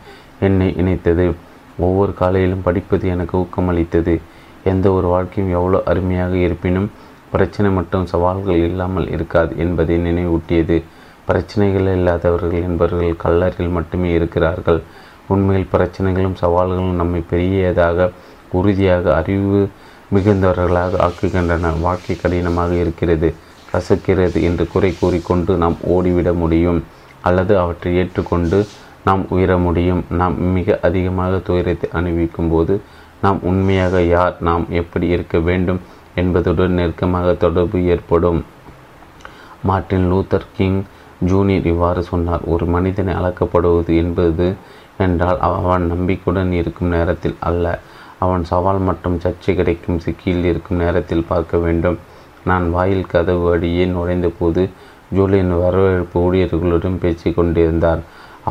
என்னை இணைத்தது. ஒவ்வொரு காலையிலும் படிப்பது எனக்கு ஊக்கமளித்தது. எந்த ஒரு வாழ்க்கையும் எவ்வளோ அருமையாக இருப்பினும் பிரச்சனை மற்றும் சவால்கள் இல்லாமல் இருக்காது என்பதை நினைவூட்டியது. பிரச்சனைகள் இல்லாதவர்கள் என்பவர்கள் கல்லறையில் மட்டுமே இருக்கிறார்கள். உண்மையில் பிரச்சனைகளும் சவால்களும் நம்மை பெரியதாக, உறுதியாக, அறிவு மிகுந்தவர்களாக ஆக்குகின்றன. வாழ்க்கை கடினமாக இருக்கிறது, கசக்கிறது என்று குறை கூறிக்கொண்டு நாம் ஓடிவிட முடியும். அல்லது அவற்றை ஏற்றுக்கொண்டு நாம் உயர முடியும். நாம் மிக அதிகமாக துயரத்தை அனுபவிக்கும் போது நாம் உண்மையாக யார், நாம் எப்படி இருக்க வேண்டும் என்பதுடன் நெருக்கமாக தொடர்பு ஏற்படும். மார்ட்டின் லூத்தர் கிங் ஜூனியர் இவ்வாறு சொன்னார்: ஒரு மனிதனை அளக்கப்படுவது என்பது என்றால் அவன் நம்பிக்கையுடன் இருக்கும் நேரத்தில் அல்ல, அவன் சவால் மற்றும் சர்ச்சை கிடைக்கும் சிக்கியில் இருக்கும் நேரத்தில் பார்க்க வேண்டும். நான் வாயில் கதவு அடியே நுழைந்த போது ஜூலியன் வரவேற்பு ஊழியர்களுடன் பேசி கொண்டிருந்தார்.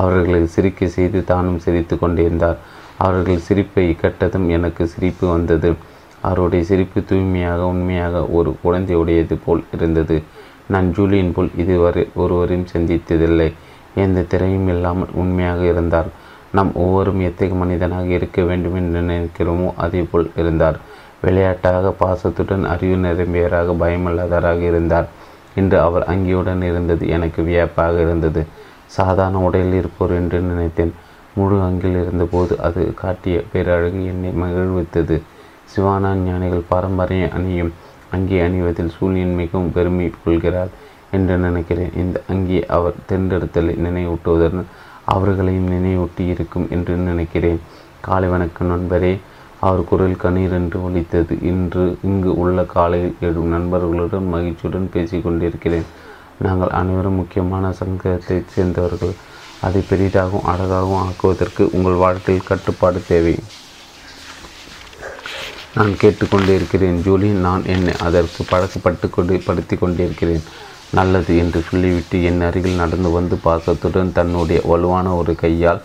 அவர்களை சிரிக்க செய்து தானும் சிரித்து கொண்டிருந்தார். அவர்கள் சிரிப்பை கட்டதும் எனக்கு சிரிப்பு வந்தது. அவருடைய சிரிப்பு தூய்மையாக, உண்மையாக, ஒரு குழந்தையுடையது போல் இருந்தது. நான் ஜூலியன் போல் இதுவரை ஒருவரையும் சந்தித்ததில்லை. எந்த திரையும் இல்லாமல் உண்மையாக இருந்தார். நாம் ஒவ்வொரும் எத்தகைய மனிதனாக இருக்க வேண்டும் என்று நினைக்கிறோமோ அதே போல் இருந்தார். விளையாட்டாக, பாசத்துடன், அறிவு நிரம்பியவராக, பயமில்லாதவராக இருந்தார். இன்று அவர் அங்கியுடன் இருந்தது எனக்கு வியப்பாக இருந்தது. சாதாரண உடையில் இருப்போர் என்று நினைத்தேன். முழு அங்கில் இருந்தபோது அது காட்டிய பேரழகு என்னை மகிழ்வித்தது. சிவானா ஞானிகள் பாரம்பரிய அணியும் அங்கே அணிவதில் சூரியன் மிகவும் பெருமை கொள்கிறார் என்று நினைக்கிறேன். இந்த அங்கே அவர் தேர்ந்தெடுத்தலை நினைவூட்டுவதுடன் அவர்களையும் நினைவூட்டி இருக்கும் என்று நினைக்கிறேன். காலை வணக்கம் நண்பரே. அவர் குரல் கண்ணீர் என்று ஒலித்தது. இன்று இங்கு உள்ள காலையில் எழும் நண்பர்களுடன் மகிழ்ச்சியுடன் பேசி கொண்டிருக்கிறேன். நாங்கள் அனைவரும் முக்கியமான சங்கத்தைச் சேர்ந்தவர்கள். அதை பெரிதாகவும் அழகாகவும் ஆக்குவதற்கு உங்கள் வாழ்க்கையில் கட்டுப்பாடு தேவை. நான் கேட்டுக்கொண்டிருக்கிறேன் ஜூலி. நான் என்னை அதற்கு பழக்கப்பட்டு கொண்டு படுத்தி கொண்டிருக்கிறேன். நல்லது என்று சொல்லிவிட்டு என் அருகில் நடந்து வந்து பாசத்துடன் தன்னுடைய வலுவான ஒரு கையால்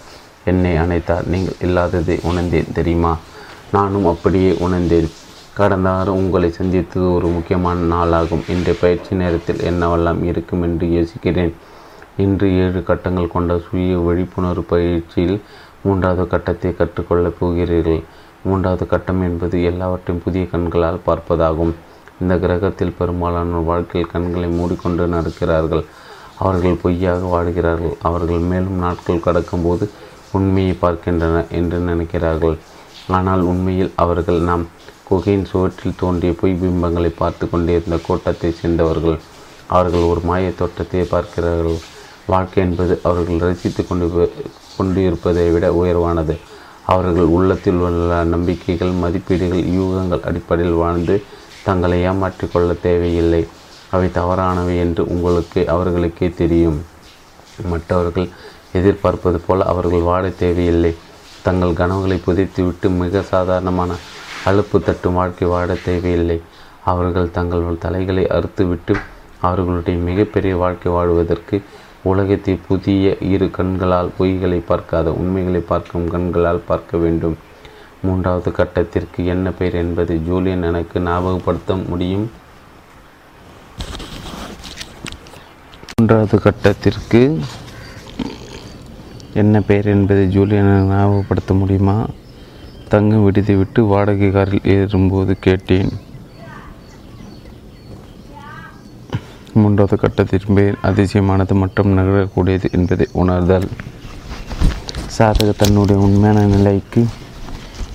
என்னை அணைத்தார். நீங்கள் இல்லாததை உணர்ந்தேன் தெரியுமா? நானும் அப்படியே உணர்ந்தேன். கடந்த வாரம் உங்களை சந்தித்தது ஒரு முக்கியமான நாளாகும். இன்றைய பயிற்சி நேரத்தில் என்னவெல்லாம் இருக்கும் என்று யோசிக்கிறேன். இன்று ஏழு கட்டங்கள் கொண்ட சுய விழிப்புணர்வு பயிற்சியில் மூன்றாவது கட்டத்தை கற்றுக்கொள்ளப் போகிறீர்கள். மூன்றாவது கட்டம் என்பது எல்லாவற்றையும் புதிய கண்களால் பார்ப்பதாகும். இந்த கிரகத்தில் பெரும்பாலான வாழ்க்கையில் கண்களை மூடிக்கொண்டு நடக்கிறார்கள். அவர்கள் பொய்யாக வாழ்கிறார்கள். அவர்கள் மேலும் நாட்கள் கடக்கும்போது உண்மையை பார்க்கின்றனர் என்று நினைக்கிறார்கள். ஆனால் உண்மையில் அவர்கள் நாம் குகையின் சுவற்றில் தோன்றிய பொய் பிம்பங்களை பார்த்து கொண்டிருந்த கோட்டத்தை சேர்ந்தவர்கள். அவர்கள் ஒரு மாய தோட்டத்தை பார்க்கிறார்கள். வாழ்க்கை என்பது அவர்கள் ரசித்து கொண்டு கொண்டிருப்பதை விட உயர்வானது. அவர்கள் உள்ளத்தில் உள்ள நம்பிக்கைகள், மதிப்பீடுகள், யூகங்கள் அடிப்படையில் வாழ்ந்து தங்களை ஏமாற்றிக்கொள்ள தேவையில்லை. அவை தவறானவை என்று உங்களுக்கு அவர்களுக்கே தெரியும். மற்றவர்கள் எதிர்பார்ப்பது போல அவர்கள் வாழ தேவையில்லை. தங்கள் கனவுகளை புதைத்துவிட்டு மிக சாதாரணமான அலுப்பு தட்டும் வாழ்க்கை வாழ தேவையில்லை. அவர்கள் தங்கள் தலைகளை அறுத்துவிட்டு அவர்களுடைய மிகப்பெரிய வாழ்க்கை வாழ்வதற்கு உலகத்தை புதிய இரு கண்களால், பொய்களை பார்க்காத உண்மைகளை பார்க்கும் கண்களால் பார்க்க வேண்டும். மூன்றாவது கட்டத்திற்கு என்ன பெயர் என்பதை ஜூலியன் எனக்கு ஞாபகப்படுத்த முடியும்? மூன்றாவது கட்டத்திற்கு என்ன பெயர் என்பதை ஜூலியன் ஞாபகப்படுத்த முடியுமா? தங்கும் விடுதி விட்டு வாடகை காரில் ஏறும்போது கேட்டேன். மூன்றாவது கட்டத்தின் பெயர் அதிசயமானது மற்றும் நகரக்கூடியது என்பதை உணர்தல். சாதக தன்னுடைய உண்மையான நிலைக்கு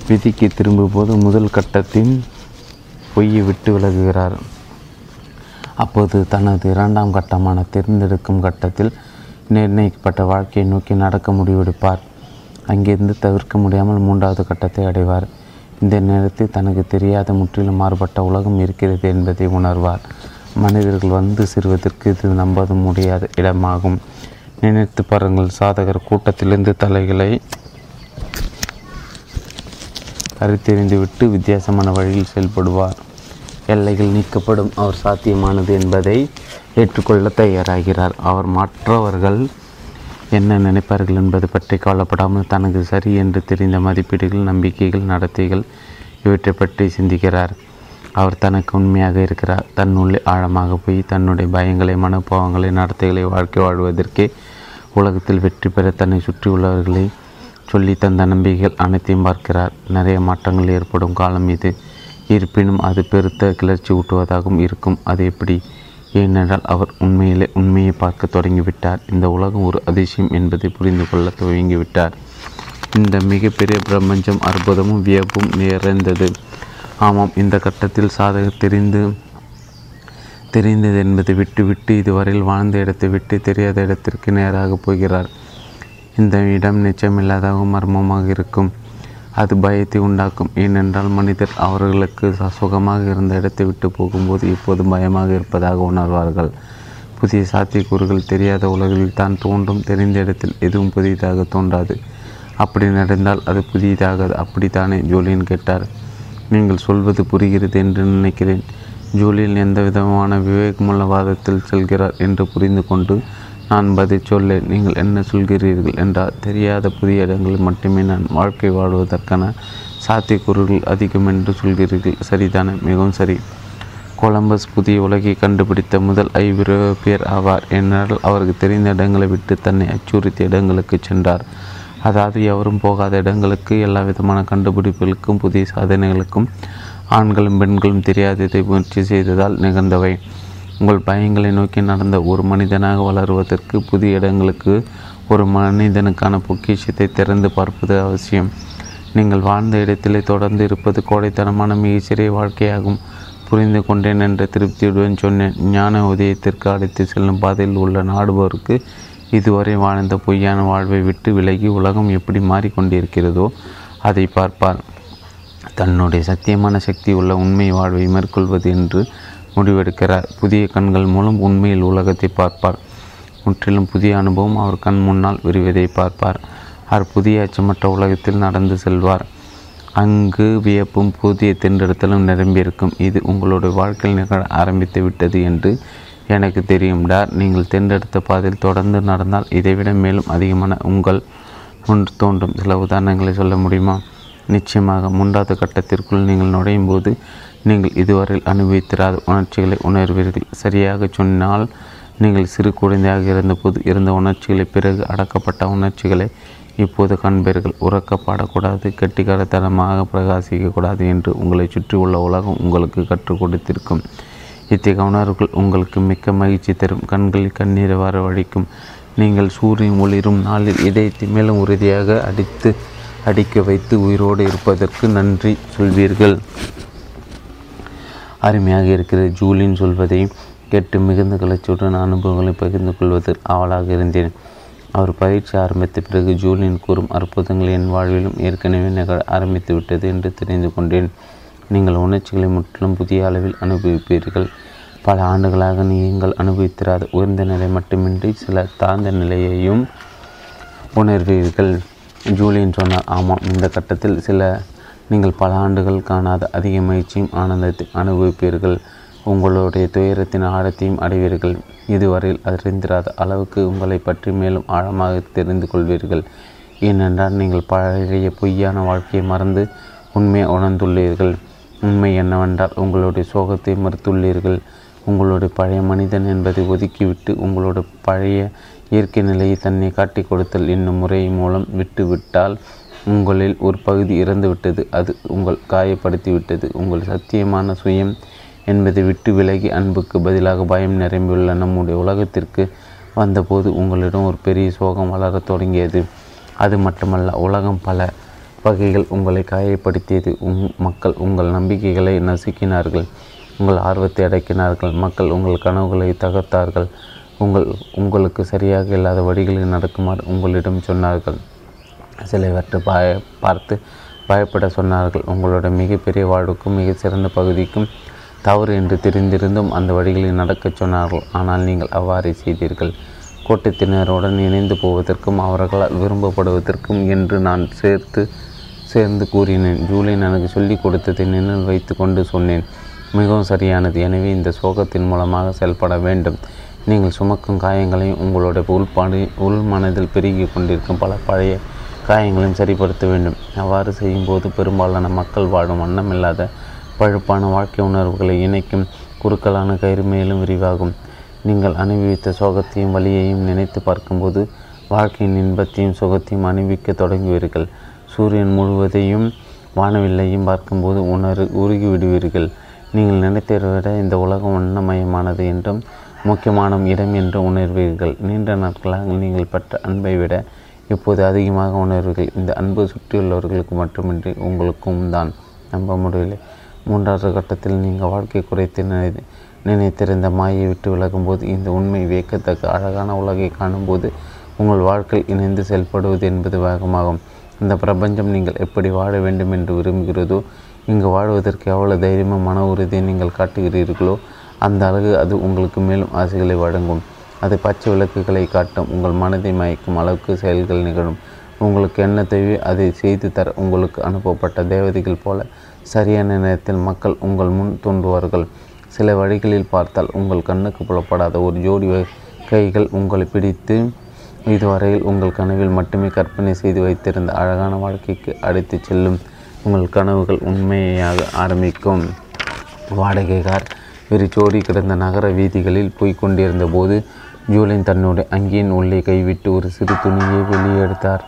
விதிக்கு திரும்பும்போது முதல் கட்டத்தின் பொய்யை விட்டு விலகுகிறார். அப்போது தனது இரண்டாம் கட்டமான தேர்ந்தெடுக்கும் கட்டத்தில் நிர்ணயிக்கப்பட்ட வாழ்க்கையை நோக்கி நடக்க முடிவெடுப்பார். அங்கிருந்து தவிர்க்க முடியாமல் மூன்றாவது கட்டத்தை அடைவார். இந்த நேரத்தில் தனக்கு தெரியாத முற்றிலும் மாறுபட்ட உலகம் இருக்கிறது என்பதை உணர்வார். மனிதர்கள் வந்து சிறுவதற்கு இது நம்ப முடியாத இடமாகும். நினைத்து பாருங்கள், சாதகர் கூட்டத்திலிருந்து தலைகளை கருத்தெறிந்துவிட்டு வித்தியாசமான வழியில் செயல்படுவார். எல்லைகள் நீக்கப்படும். அவர் சாத்தியமானது என்பதை ஏற்றுக்கொள்ள தயாராகிறார். அவர் மற்றவர்கள் என்ன நினைப்பார்கள் என்பது பற்றி கவலைப்படாமல் தனக்கு சரி என்று தெரிந்த மதிப்பீடுகள், நம்பிக்கைகள், நடத்தைகள் இவற்றை பற்றி சிந்திக்கிறார். அவர் தனக்கு உண்மையாக இருக்கிறார். தன் உள்ளே ஆழமாக போய் தன்னுடைய பயங்களை, மனப்பாவங்களை, நடத்தைகளை வாழ்க்கை வாழ்வதற்கே உலகத்தில் வெற்றி பெற தன்னை சுற்றியுள்ளவர்களை சொல்லி தந்த நம்பிக்கைகள் அனைத்தையும் பார்க்கிறார். நிறைய மாற்றங்கள் ஏற்படும் காலம் இது. இருப்பினும் அது பெருத்த கிளர்ச்சி ஊட்டுவதாகவும் இருக்கும். அது எப்படி? ஏனென்றால் அவர் உண்மையிலே உண்மையை பார்க்க தொடங்கிவிட்டார். இந்த உலகம் ஒரு அதிசயம் என்பதை புரிந்து கொள்ள துவங்கிவிட்டார். இந்த மிகப்பெரிய பிரபஞ்சம் அற்புதமும் வியப்பும் நிறைந்தது. ஆமாம், இந்த கட்டத்தில் சாதகர் தெரிந்து தெரிந்தது என்பதை விட்டுவிட்டு இதுவரையில் வாழ்ந்த இடத்தை விட்டு தெரியாத இடத்திற்கு நேராக போகிறார். இந்த இடம் நிச்சயமில்லாதவும் மர்மமாக இருக்கும். அது பயத்தை உண்டாக்கும். ஏனென்றால் மனிதர் அவர்களுக்கு சுகமாக இருந்த இடத்தை விட்டு போகும்போது இப்போது பயமாக இருப்பதாக உணர்வார்கள். புதிய சாத்தியக்கூறுகள் தெரியாத உலகில் தான் தோன்றும். தெரிந்த இடத்தில் எதுவும் புதியதாக தோன்றாது. அப்படி நடந்தால் அது புதியதாக அப்படித்தானே? ஜூலியன் கேட்டார். நீங்கள் சொல்வது புரிகிறது என்று நினைக்கிறேன். ஜூலியன் எந்த விதமான விவேகமுள்ள வாதத்தில் செல்கிறார் என்று புரிந்து கொண்டு நான் பதில் சொல்ல, நீங்கள் என்ன சொல்கிறீர்கள் என்றால், தெரியாத புதிய இடங்களில் மட்டுமே நான் வாழ்க்கை வாழ்வதற்கான சாத்தியக்கூறுகள் அதிகம் என்று சொல்கிறீர்கள். சரிதானே? மிகவும் சரி. கொலம்பஸ் புதிய உலகை கண்டுபிடித்த முதல் ஐரோப்பியர் ஆவார். என்னால் அவருக்கு தெரிந்த இடங்களை விட்டு தன்னை அச்சுறுத்திய இடங்களுக்கு சென்றார். அதாவது எவரும் போகாத இடங்களுக்கு, எல்லா விதமான கண்டுபிடிப்புகளுக்கும் புதிய சாதனைகளுக்கும். ஆண்களும் பெண்களும் தெரியாததை முயற்சி செய்ததால் நிகழ்ந்தவை. உங்கள் பயங்களை நோக்கி நடந்த ஒரு மனிதனாக வளருவதற்கு புதிய இடங்களுக்கு ஒரு மனிதனுக்கான பொக்கிஷத்தை திறந்து பார்ப்பது அவசியம். நீங்கள் வாழ்ந்த இடத்திலே தொடர்ந்து இருப்பது கோடைத்தனமான மிகச்சிறிய வாழ்க்கையாகும். புரிந்து கொண்டேன் என்ற திருப்தியுடன் சொன்னேன். ஞான உதயத்திற்கு அழைத்து செல்லும் பாதையில் உள்ள நாடுபவருக்கு இதுவரை வாழ்ந்த பொய்யான வாழ்வை விட்டு விலகி உலகம் எப்படி மாறிக்கொண்டிருக்கிறதோ அதை பார்ப்பார். தன்னுடைய சத்தியமான சக்தி உள்ள உண்மை வாழ்வை மேற்கொள்வது என்று முடிவெடுக்கிறார். புதிய கண்கள் மூலம் உண்மையில் உலகத்தை பார்ப்பார். முற்றிலும் புதிய அனுபவம் அவர் கண் முன்னால் விரிவதை பார்ப்பார். அவர் புதிய அச்சமற்ற உலகத்தில் நடந்து செல்வார். அங்கு வியப்பும் புதிய திண்டெடுத்தலும் நிரம்பியிருக்கும். இது உங்களுடைய வாழ்க்கையில் நிகழ ஆரம்பித்து விட்டது என்று எனக்கு தெரியும் டார். நீங்கள் தேர்ந்தெடுத்த பாதையில் தொடர்ந்து நடந்தால் இதைவிட மேலும் அதிகமான உங்கள் முன் தோன்றும். சில உதாரணங்களை சொல்ல முடியுமா? நிச்சயமாக. மூன்றாவது கட்டத்திற்குள் நீங்கள் நுழையும் போது நீங்கள் இதுவரையில் அனுபவித்திராத உணர்ச்சிகளை உணர்வீர்கள். சரியாக சொன்னால் நீங்கள் சிறு குழந்தையாக இருந்தபோது இருந்த உணர்ச்சிகளை, பிறகு அடக்கப்பட்ட உணர்ச்சிகளை இப்போது காண்பீர்கள். உறக்க பாடக்கூடாது, கெட்டிக்காரத்தனமாக பிரகாசிக்கக்கூடாது என்று உங்களை சுற்றி உள்ள உலகம் உங்களுக்கு கற்றுக் கொடுத்திருக்கும். இத்தகைய உணர்வுகள் உங்களுக்கு மிக்க மகிழ்ச்சி தரும், கண்களில் கண்ணீரை வரவழைக்கும். நீங்கள் சூரியன் ஒளிரும் நாளில் இதயத்தை மேலும் உறுதியாக அடித்து அடிக்க வைத்து உயிரோடு இருப்பதற்கு நன்றி சொல்வீர்கள். அருமையாக இருக்கிறது. ஜூலின் சொல்வதை கேட்டு மிகுந்த கிளர்ச்சியுடன் அனுபவங்களை பகிர்ந்து கொள்வதில் ஆவலாக இருந்தேன். அவர் பயிற்சி ஆரம்பித்த பிறகு ஜூலின் கூறும் அற்புதங்கள் என் வாழ்விலும் ஏற்கனவே நிகழ ஆரம்பித்து விட்டது என்று தெரிந்து கொண்டேன். நீங்கள் உணர்ச்சிகளை முற்றிலும் புதிய அளவில் அனுபவிப்பீர்கள். பல ஆண்டுகளாக நீங்கள் அனுபவித்திராத உயர்ந்த நிலை மட்டுமின்றி சில தாழ்ந்த நிலையையும் உணர்வீர்கள். ஜூலியன் சொன்னார். ஆமாம், இந்த கட்டத்தில் சில நீங்கள் பல ஆண்டுகள் காணாத அதிக மகிழ்ச்சியும் ஆனந்தத்தை அனுபவிப்பீர்கள். உங்களுடைய துயரத்தின் ஆழத்தையும் அடைவீர்கள். இதுவரையில் அறிந்திராத அளவுக்கு உங்களை பற்றி மேலும் ஆழமாக தெரிந்து கொள்வீர்கள். ஏனென்றால் நீங்கள் பழைய பொய்யான வாழ்க்கையை மறந்து உண்மையை உணர்ந்துள்ளீர்கள். உண்மை என்னவென்றால் உங்களுடைய சோகத்தை மறுத்துள்ளீர்கள். உங்களுடைய பழைய மனிதன் என்பதை ஒதுக்கிவிட்டு உங்களுடைய பழைய இயற்கை நிலையை தன்னை காட்டி கொடுத்தல் என்னும் முறை மூலம் விட்டுவிட்டால் உங்களில் ஒரு பகுதி இறந்துவிட்டது. அது உங்கள் காயப்படுத்திவிட்டது. உங்கள் சத்தியமான சுயம் என்பதை விட்டு விலகி அன்புக்கு பதிலாக பயம் நிரம்பியுள்ள நம்முடைய உலகத்திற்கு வந்தபோது உங்களிடம் ஒரு பெரிய சோகம் வளரத் தொடங்கியது. அது மட்டுமல்ல, உலகம் பல வகைகள் உங்களை காயப்படுத்தியது. உங் மக்கள் உங்கள் நம்பிக்கைகளை நசுக்கினார்கள், உங்கள் ஆர்வத்தை அடக்கினார்கள். மக்கள் உங்கள் கனவுகளை தகர்த்தார்கள். உங்கள் உங்களுக்கு சரியாக இல்லாத வழிகளில் நடக்குமாறு உங்களிடம் சொன்னார்கள். சிலவற்றை பய பார்த்து பயப்பட சொன்னார்கள். உங்களோட மிகப்பெரிய வாழ்வுக்கும் மிகச்சிறந்த பகுதிக்கும் தவறு என்று தெரிந்திருந்தும் அந்த வழிகளில் நடக்கச் சொன்னார்கள். ஆனால் நீங்கள் அவ்வாறே செய்தீர்கள். கோட்டத்தினருடன் இணைந்து போவதற்கும் அவர்களால் விரும்பப்படுவதற்கும் என்று நான் சேர்த்து சேர்ந்து கூறினேன். ஜூலியன் எனக்கு சொல்லிக் கொடுத்ததை நினைவு வைத்து கொண்டு சொன்னேன். மிகவும் சரியானது. எனவே இந்த சோகத்தின் மூலமாக செயல்பட வேண்டும். நீங்கள் சுமக்கும் காயங்களையும் உங்களுடைய உள்பாடு உள் மனதில் பெருகி கொண்டிருக்கும் பல பழைய காயங்களையும் சரிப்படுத்த வேண்டும். அவ்வாறு செய்யும்போது பெரும்பாலான மக்கள் வாழும் வண்ணமில்லாத பழுப்பான வாழ்க்கை உணர்வுகளை இணைக்கும் குறுக்கலான கயிறு மேலும் விரிவாகும். நீங்கள் அனுபவித்த சோகத்தையும் வலியையும் நினைத்து பார்க்கும்போது வாழ்க்கையின் இன்பத்தையும் சுகத்தையும் அனுபவிக்க தொடங்குவீர்கள். சூரியன் முழுவதையும் வானவில்லையும் பார்க்கும்போது உணர் உருகி விடுவீர்கள். நீங்கள் நினைத்ததை விட இந்த உலகம் வண்ணமயமானது என்றும் முக்கியமான இடம் என்று உணர்வீர்கள். நீண்ட நாட்களாக நீங்கள் பெற்ற அன்பை விட இப்போது அதிகமாக உணர்வீர்கள். இந்த அன்பு சுற்றியுள்ளவர்களுக்கு மட்டுமின்றி உங்களுக்கும் தான். நம்ப முடியவில்லை. மூன்றாவது கட்டத்தில் நீங்கள் வாழ்க்கை குறைத்து நினை நினைத்திருந்த மாயை விட்டு விலகும்போது இந்த உண்மை வியக்கத்தக்க அழகான உலகை காணும்போது உங்கள் வாழ்க்கையில் இணைந்து செயல்படுவது என்பது வேகமாகும். இந்த பிரபஞ்சம் நீங்கள் எப்படி வாழ வேண்டும் என்று விரும்புகிறதோ, இங்கு வாழ்வதற்கு எவ்வளவு தைரியமும் மன உறுதியை நீங்கள் காட்டுகிறீர்களோ அந்த அழகு அது உங்களுக்கு மேலும் ஆசைகளை வழங்கும். அது பச்சை விளக்குகளை காட்டும். உங்கள் மனதை மயக்கும் அளவுக்கு செயல்கள் நிகழும். உங்களுக்கு என்ன தேவை அதை செய்து தர உங்களுக்கு அனுப்பப்பட்ட தேவதைகள் போல சரியான நேரத்தில் மக்கள் உங்கள் முன் தோன்றுவார்கள். சில வழிகளில் பார்த்தால் உங்கள் கண்ணுக்கு புலப்படாத ஒரு ஜோடி கைகள் உங்களை பிடித்து இதுவரையில் உங்கள் கனவில் மட்டுமே கற்பனை செய்து வைத்திருந்த அழகான வாழ்க்கைக்கு அழைத்து செல்லும். உங்கள் கனவுகள் உண்மையாக ஆரம்பிக்கும். வாடகைக்கார் வெறிச்சோடி கிடந்த நகர வீதிகளில் போய் கொண்டிருந்த போது ஜூலியன் தன்னுடைய அங்கியின் உள்ளே கைவிட்டு ஒரு சிறு துணியை வெளியே எடுத்தார்.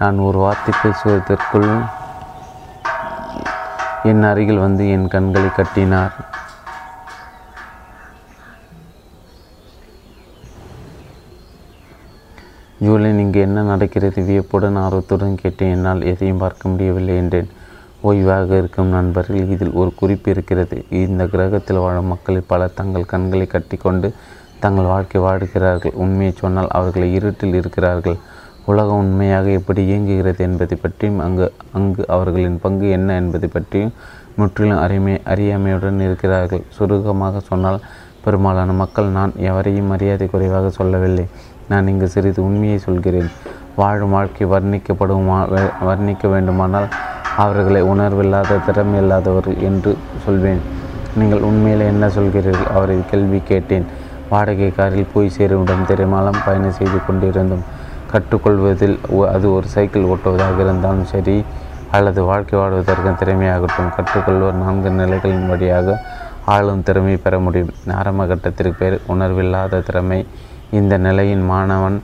நான் ஒரு வார்த்தை பேசுவதற்குள் என் அருகில் வந்து என் கண்களை கட்டினார். ஜூலியன், இங்கே என்ன நடக்கிறது? வியப்புடன் ஆர்வத்துடன் கேட்டேன். என்னால் எதையும் பார்க்க முடியவில்லை என்றேன். ஓய்வாக இருக்கும் நண்பர்கள், இதில் ஒரு குறிப்பு இருக்கிறது. இந்த கிரகத்தில் வாழும் மக்களில் பலர் தங்கள் கண்களை கட்டி கொண்டு தங்கள் வாழ்க்கை வாடுகிறார்கள். உண்மையை சொன்னால் அவர்களை இருட்டில் இருக்கிறார்கள். உலகம் உண்மையாக எப்படி இயங்குகிறது என்பதை பற்றியும் அங்கு அங்கு அவர்களின் பங்கு என்ன என்பதை பற்றியும் முற்றிலும் அறிமை அறியாமையுடன் இருக்கிறார்கள். சுருக்கமாக சொன்னால் பெரும்பாலான மக்கள். நான் எவரையும் மரியாதை குறைவாக சொல்லவில்லை. நான் இங்கு சிறிது உண்மையை சொல்கிறேன். வாழும் வாழ்க்கை வர்ணிக்கப்படுமா வர்ணிக்க வேண்டுமானால் அவர்களை உணர்வில்லாத திறமையில்லாதவர்கள் என்று சொல்வேன். நீங்கள் உண்மையில் என்ன சொல்கிறீர்கள்? அவரை கேள்வி கேட்டேன். வாடகைக்காரில் போய் சேருமிடம் தெரியுமாலாம் பயணம் செய்து கொண்டிருந்தோம். கற்றுக்கொள்வதில் அது ஒரு சைக்கிள் ஓட்டுவதாக இருந்தாலும் சரி அல்லது வாழ்க்கை வாழ்வதற்கு திறமையாகட்டும், கற்றுக்கொள்வோர் நான்கு நிலைகளின் வழியாக ஆளும் திறமை பெற முடியும். ஆரம்ப கட்டத்திற்கு பேர் உணர்வில்லாத திறமை. இந்த நிலையின் மாணவன்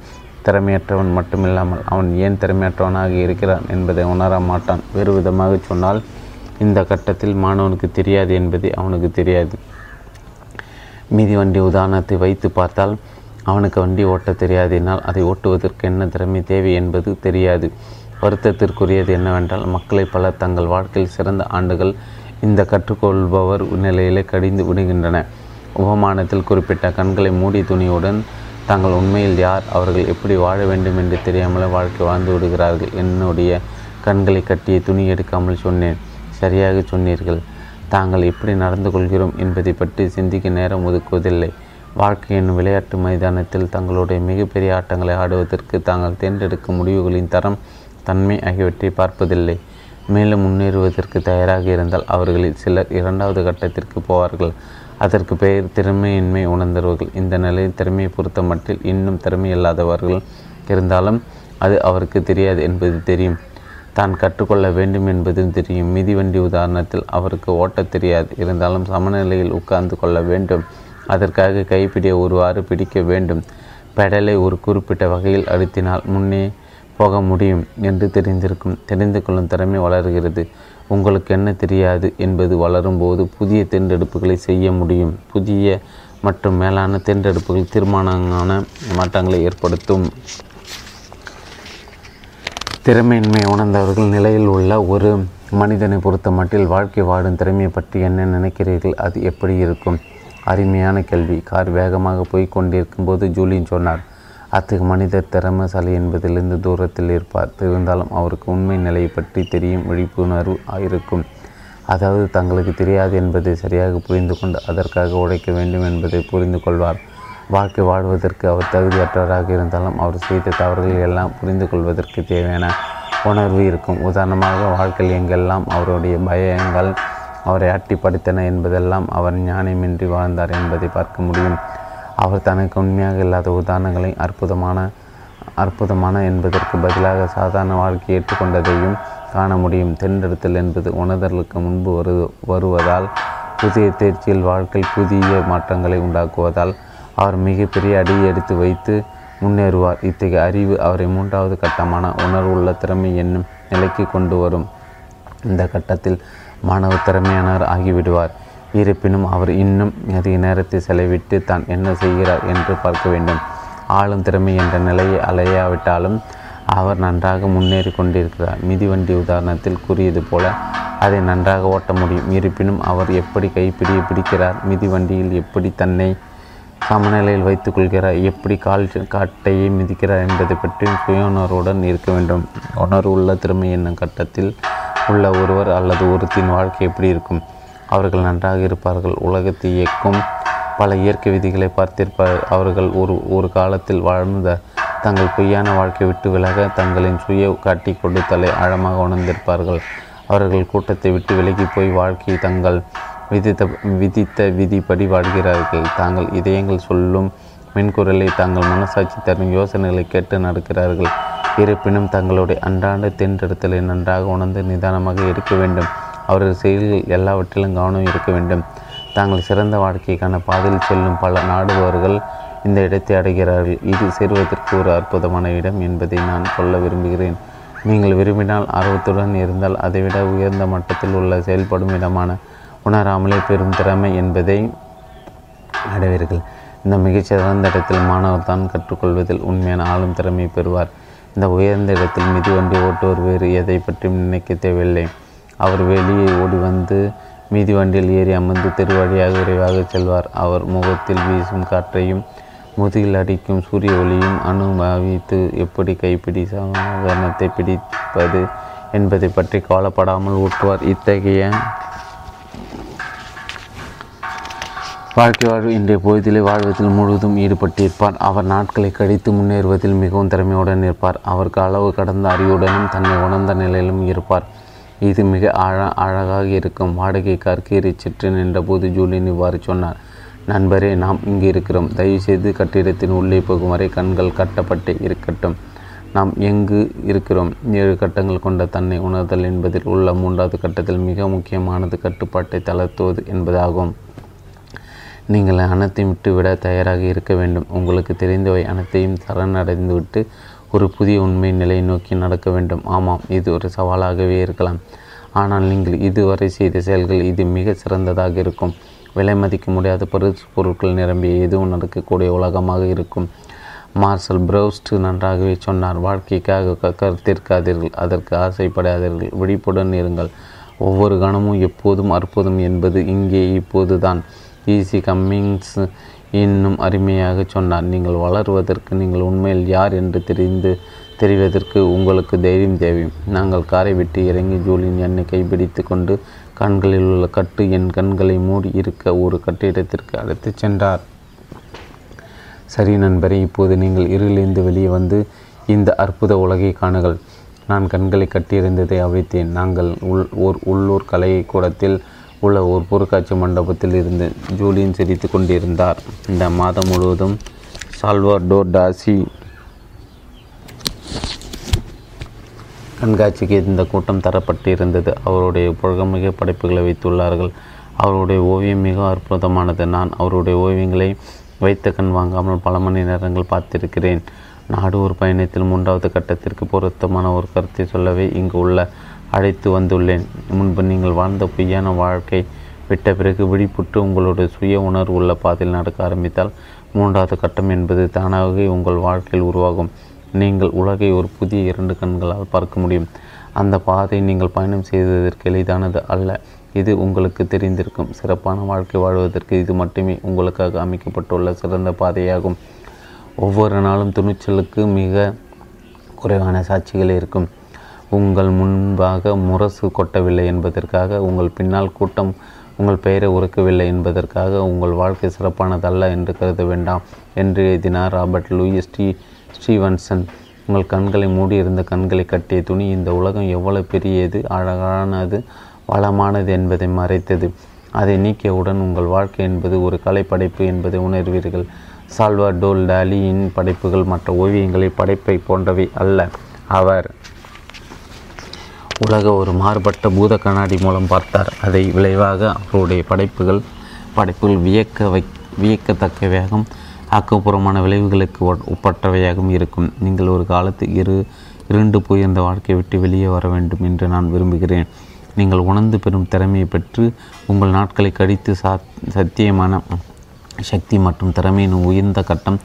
திறமையற்றவன் மட்டுமில்லாமல் அவன் ஏன் திறமையற்றவனாக இருக்கிறான் என்பதை உணர மாட்டான். வேறு விதமாக சொன்னால், இந்த கட்டத்தில் மாணவனுக்கு தெரியாது என்பதை அவனுக்கு தெரியாது. மீதி வண்டி உதாரணத்தை வைத்து பார்த்தால், அவனுக்கு வண்டி ஓட்ட தெரியாதினால் அதை ஓட்டுவதற்கு என்ன திறமை தேவை என்பது தெரியாது. வருத்தத்திற்குரியது என்னவென்றால், மக்களை பலர் தங்கள் வாழ்க்கையில் சிறந்த ஆண்டுகள் இந்த கற்றுக்கொள்பவர் நிலையிலே கடிந்து விடுகின்றன. உபமானத்தில் குறிப்பிட்ட கண்களை மூடி துணியுடன் தாங்கள் உண்மையில் யார், அவர்கள் எப்படி வாழ வேண்டும் என்று தெரியாமலே வாழ்க்கை வாழ்ந்து விடுகிறார்கள். என்னுடைய கண்களை கட்டிய துணி எடுக்காமல் சொன்னேன். சரியாக சொன்னீர்கள். தாங்கள் எப்படி நடந்து கொள்கிறோம் என்பதை பற்றி சிந்திக்க நேரம் ஒதுக்குவதில்லை. வாழ்க்கையின் விளையாட்டு மைதானத்தில் தங்களுடைய மிகப்பெரிய ஆட்டங்களை ஆடுவதற்கு தாங்கள் தேர்ந்தெடுக்கும் முடிவுகளின் தரம், தன்மை ஆகியவற்றை பார்ப்பதில்லை. மேலும் முன்னேறுவதற்கு தயாராக இருந்தால் அவர்களில் சிலர் இரண்டாவது கட்டத்திற்கு போவார்கள். அதற்கு பெயர் திறமையின்மை உணர்ந்தவர்கள். இந்த நிலையில் திறமையை பொறுத்த மட்டில் இன்னும் திறமையில்லாதவர்கள் இருந்தாலும் அது அவருக்கு தெரியாது என்பது தெரியும். தான் கற்றுக்கொள்ள வேண்டும் என்பதும் தெரியும். மிதிவண்டி உதாரணத்தில் அவருக்கு ஓட்ட தெரியாது. இருந்தாலும் சமநிலையில் உட்கார்ந்து கொள்ள வேண்டும். அதற்காக கைப்பிடியை ஒருவாறு பிடிக்க வேண்டும். பெடலை ஒரு குறிப்பிட்ட வகையில் அழுத்தினால் முன்னே போக முடியும் என்று தெரிந்திருக்கும். தெரிந்து கொள்ளும் திறமை வளர்கிறது. உங்களுக்கு என்ன தெரியாது என்பது வளரும்போது புதிய தேர்ந்தெடுப்புகளை செய்ய முடியும். புதிய மற்றும் மேலான தேர்ந்தெடுப்புகள் தீர்மானமான மாற்றங்களை ஏற்படுத்தும். திறமையின்மை உணர்ந்தவர்கள் நிலையில் உள்ள ஒரு மனிதனை பொறுத்த மட்டில் வாழ்க்கை வாடும் திறமையை பற்றி என்ன நினைக்கிறீர்கள்? அது எப்படி இருக்கும்? அருமையான கேள்வி. கார் வேகமாக போய் கொண்டிருக்கும் போது ஜூலியன் சொன்னார், அத்தகைய மனிதர் திறமசாலி என்பதிலிருந்து தூரத்தில் இருப்பார். இருந்தாலும் அவருக்கு உண்மை நிலையை பற்றி தெரியும் விழிப்புணர்வு இருக்கும். அதாவது தங்களுக்கு தெரியாது என்பதை சரியாக புரிந்து கொண்டு அதற்காக உழைக்க வேண்டும் என்பதை புரிந்து கொள்வார். வாழ்க்கை வாழ்வதற்கு அவர் தகுதியற்றவராக இருந்தாலும் அவர் செய்த தவறுகள் எல்லாம் புரிந்து கொள்வதற்கு தேவையான உணர்வு இருக்கும். உதாரணமாக, வாழ்க்கையில் எங்கெல்லாம் அவருடைய பயங்கள் அவரை ஆட்டி படுத்தன என்பதெல்லாம் அவர் ஞானமின்றி வாழ்ந்தார் என்பதை பார்க்க முடியும். அவர் தனக்கு உண்மையாக இல்லாத உதாரணங்களை அற்புதமான அற்புதமான என்பதற்கு பதிலாக சாதாரண வாழ்க்கை ஏற்றுக்கொண்டதையும் காண முடியும். தேர்ந்தெடுத்தல் என்பது உணர்தலுக்கு முன்பு வரு வருவதால் புதிய தேர்ச்சியில் வாழ்க்கை புதிய மாற்றங்களை உண்டாக்குவதால் அவர் மிகப்பெரிய அடியை எடுத்து வைத்து முன்னேறுவார். இத்தகைய அறிவு அவரை மூன்றாவது கட்டமான உணர்வுள்ள திறமை என்னும் நிலைக்கு கொண்டு வரும். இந்த கட்டத்தில் மாணவர் திறமையானவர் ஆகிவிடுவார். இருப்பினும் அவர் இன்னும் அதிக நேரத்தை செலவிட்டு தான் என்ன செய்கிறார் என்று பார்க்க வேண்டும். ஆளும் திறமை என்ற நிலையை அலையாவிட்டாலும் அவர் நன்றாக முன்னேறி கொண்டிருக்கிறார். மிதிவண்டி உதாரணத்தில் கூறியது போல அதை நன்றாக ஓட்ட முடியும். இருப்பினும் அவர் எப்படி கைப்பிடியை பிடிக்கிறார், மிதிவண்டியில் எப்படி தன்னை சமநிலையில் வைத்துக்கொள்கிறார், எப்படி கால் காட்டையை மிதிக்கிறார் என்பதை பற்றியும் சுய உணர்வுடன் இருக்க வேண்டும். உணர்வு உள்ள திறமை என்னும் கட்டத்தில் உள்ள ஒருவர் அல்லது ஒருத்தின் வாழ்க்கை எப்படி இருக்கும்? அவர்கள் நன்றாக இருப்பார்கள். உலகத்தை இயக்கும் பல இயற்கை விதிகளை பார்த்திருப்பார். அவர்கள் ஒரு ஒரு காலத்தில் வாழ்ந்த தங்கள் பொய்யான வாழ்க்கை விட்டு விலக தங்களின் சுய காட்டி கொடுத்தலை ஆழமாக உணர்ந்திருப்பார்கள். அவர்கள் கூட்டத்தை விட்டு விலகி போய் வாழ்க்கையை தங்கள் விதித்த விதித்த விதிப்படி வாழ்கிறார்கள். தாங்கள் இதயங்கள் சொல்லும் மென்குரலை தாங்கள் மனசாட்சி தரும் யோசனைகளை கேட்டு நடக்கிறார்கள். இருப்பினும் தங்களுடைய அன்றாட தென்றெடுத்தலை நன்றாக உணர்ந்து நிதானமாக இருக்க வேண்டும். அவர்கள் செயல்கள் எல்லாவற்றிலும் கவனம் இருக்க வேண்டும். தாங்கள் சிறந்த வாழ்க்கைக்கான பாதையில் செல்லும் பல நாடுபவர்கள் இந்த இடத்தை அடைகிறார்கள். இது சேருவதற்கு ஒரு அற்புதமான இடம் என்பதை நான் சொல்ல விரும்புகிறேன். நீங்கள் விரும்பினால் ஆர்வத்துடன் இருந்தால் அதைவிட உயர்ந்த மட்டத்தில் உள்ள செயல்படும் இடமான உணராமலே பெரும் திறமை என்பதை அடைவீர்கள். இந்த மிகச்சிறந்த இடத்தில் மாணவர் தான் கற்றுக்கொள்வதில் உண்மையான ஆளும் திறமை பெறுவார். இந்த உயர்ந்த இடத்தில் மிதிவண்டி ஓட்டுவோர் வேறு எதை பற்றியும் நினைக்க தேவையில்லை. அவர் வெளியே ஓடி வந்து மிதிவண்டியில் ஏறி அமர்ந்து திருவழியாக விரைவாக செல்வார். அவர் முகத்தில் வீசும் காற்றையும் முதுகில் அடிக்கும் சூரிய ஒளியும் அனுபவித்து எப்படி கைப்பிடி சாதாரணத்தை பிடிப்பது என்பதை பற்றி கவலைப்படாமல் ஊற்றுவார். இத்தகைய வாழ்க்கை வாழ்வு இன்றைய பொழுதிலே வாழ்வதில் முழுவதும் ஈடுபட்டிருப்பார். அவர் நாட்களை கழித்து முன்னேறுவதில் மிகவும் திறமையுடன் இருப்பார். அவருக்கு அளவு கடந்த அறிவுடனும் தன்னை உணர்ந்த நிலையிலும் இருப்பார். இது மிக அழ அழகாக இருக்கும். வாடகை கார் கீறி சிற்று நின்றபோது ஜூலியன் இவ்வாறு சொன்னார், நண்பரே, நாம் இங்கு இருக்கிறோம். தயவுசெய்து கட்டிடத்தின் உள்ளே போகும் வரை கண்கள் கட்டப்பட்டு இருக்கட்டும். நாம் எங்கு இருக்கிறோம்? ஏழு கட்டங்கள் கொண்ட தன்னை உணர்தல் என்பதில் உள்ள மூன்றாவது கட்டத்தில் மிக முக்கியமானது கட்டுப்பாட்டை தளர்த்துவது என்பதாகும். நீங்கள் அனைத்தையும் விட்டுவிட தயாராக இருக்க வேண்டும். உங்களுக்கு தெரிந்தவை அனைத்தையும் சரணடைந்துவிட்டு ஒரு புதிய உண்மை நிலையை நோக்கி நடக்க வேண்டும். ஆமாம், இது ஒரு சவாலாகவே இருக்கலாம். ஆனால் நீங்கள் இதுவரை செய்த செயல்கள் இது மிக சிறந்ததாக இருக்கும். விலை மதிக்க முடியாத பரிசு பொருட்கள் நிரம்பிய எதுவும் நடக்கக்கூடிய உலகமாக இருக்கும். மார்சல் ப்ரௌஸ்ட் நன்றாகவே சொன்னார், வாழ்க்கைக்காக கருத்திற்காதீர்கள், அதற்கு ஆசைப்படாதீர்கள், விழிப்புடன் இருங்கள். ஒவ்வொரு கணமும் எப்போதும் அற்புதம் என்பது இங்கே இப்போது தான். ஈசி கம்மிங்ஸ் இன்னும் அருமையாக சொன்னார், நீங்கள் வளருவதற்கு நீங்கள் உண்மையில் யார் என்று தெரிந்து தெரிவதற்கு உங்களுக்கு தைரியம் தேவை. நாங்கள் காரை விட்டு இறங்கி ஜூலியன் என்னை கைப்பிடித்து கொண்டு கண்களில் உள்ள கட்டு என் கண்களை மூடி இருக்க ஒரு கட்டிடத்திற்கு அழைத்து சென்றார். சரி நண்பரே, இப்போது நீங்கள் இருளிலிருந்து வெளியே வந்து இந்த அற்புத உலகை காணுங்கள். நான் கண்களை கட்டியிருந்ததை அவிழ்த்தேன். நாங்கள் உள் ஓர் உள்ளூர் கலைக்கூடத்தில் உள்ள ஒரு பொருட்காட்சி மண்டபத்தில் இருந்து ஜூலியன் சிரித்து கொண்டிருந்தார். இந்த மாதம் முழுவதும் சால்வர்டோர் டாசி கண்காட்சிக்கு இந்த கூட்டம் தரப்பட்டு இருந்தது. அவருடைய புகழ்மிக படைப்புகளை வைத்துள்ளார்கள். அவருடைய ஓவியம் மிக அற்புதமானது. நான் அவருடைய ஓவியங்களை வைத்த கண் வாங்காமல் பல மணி நேரங்கள் பார்த்திருக்கிறேன். நாடு ஒரு பயணத்தில் மூன்றாவது கட்டத்திற்கு பொருத்தமான ஒரு கருத்தை சொல்லவே இங்கு உள்ள அழைத்து வந்துள்ளேன். முன்பு நீங்கள் வாழ்ந்த பொய்யான வாழ்க்கை விட்ட பிறகு விழிப்புற்று உங்களுடைய சுய உணர்வு உள்ள பாதையில் நடக்க ஆரம்பித்தால் மூன்றாவது கட்டம் என்பது தானாகவே உங்கள் வாழ்க்கையில் உருவாகும். நீங்கள் உலகை ஒரு புதிய இரண்டு கண்களால் பார்க்க முடியும். அந்த பாதை நீங்கள் பயணம் செய்ததற்கு எளிதானது அல்ல, இது உங்களுக்கு தெரிந்திருக்கும். சிறப்பான வாழ்க்கை வாழ்வதற்கு இது மட்டுமே உங்களுக்காக அமைக்கப்பட்டுள்ள சிறந்த பாதையாகும். ஒவ்வொரு நாளும் துணிச்சலுக்கு மிக குறைவான சாட்சிகள் இருக்கும். உங்கள் முன்பாக முரசு கொட்டவில்லை என்பதற்காக, உங்கள் பின்னால் கூட்டம் உங்கள் பெயரை உறக்கவில்லை என்பதற்காக உங்கள் வாழ்க்கை சிறப்பானதல்ல என்று கருத வேண்டாம் என்று எழுதினார் ராபர்ட் லூயிஸ் டி ஸ்டீவன்சன். உங்கள் கண்களை மூடியிருந்த கண்களை கட்டிய துணி இந்த உலகம் எவ்வளவு பெரியது, அழகானது, வளமானது என்பதை மறைத்தது. அதை நீக்கியவுடன் உங்கள் வாழ்க்கை என்பது ஒரு கலைப்படைப்பு என்பதை உணர்வீர்கள். சால்வர்டோர் டாலியின் படைப்புகள் மற்ற ஓவியங்களை படைப்பை போன்றவை அல்ல. அவர் உலக ஒரு மாறுபட்ட பூத கண்ணாடி மூலம் பார்த்தார். அதை விளைவாக அவருடைய படைப்புகள் படைப்புகள் வியக்க வை வியக்கத்தக்கவையாகவும் ஆக்கப்பூர்வமான விளைவுகளுக்கு உட்பட்டவையாகவும் இருக்கும். நீங்கள் ஒரு காலத்து இரு இரண்டு போயிருந்த வாழ்க்கையை விட்டு வெளியே வர வேண்டும் என்று நான் விரும்புகிறேன். நீங்கள் உணர்ந்து பெறும் திறமையை பெற்று உங்கள் நாட்களை கழித்து சத்தியமான சக்தி மற்றும் திறமையின் உயர்ந்த கட்டம்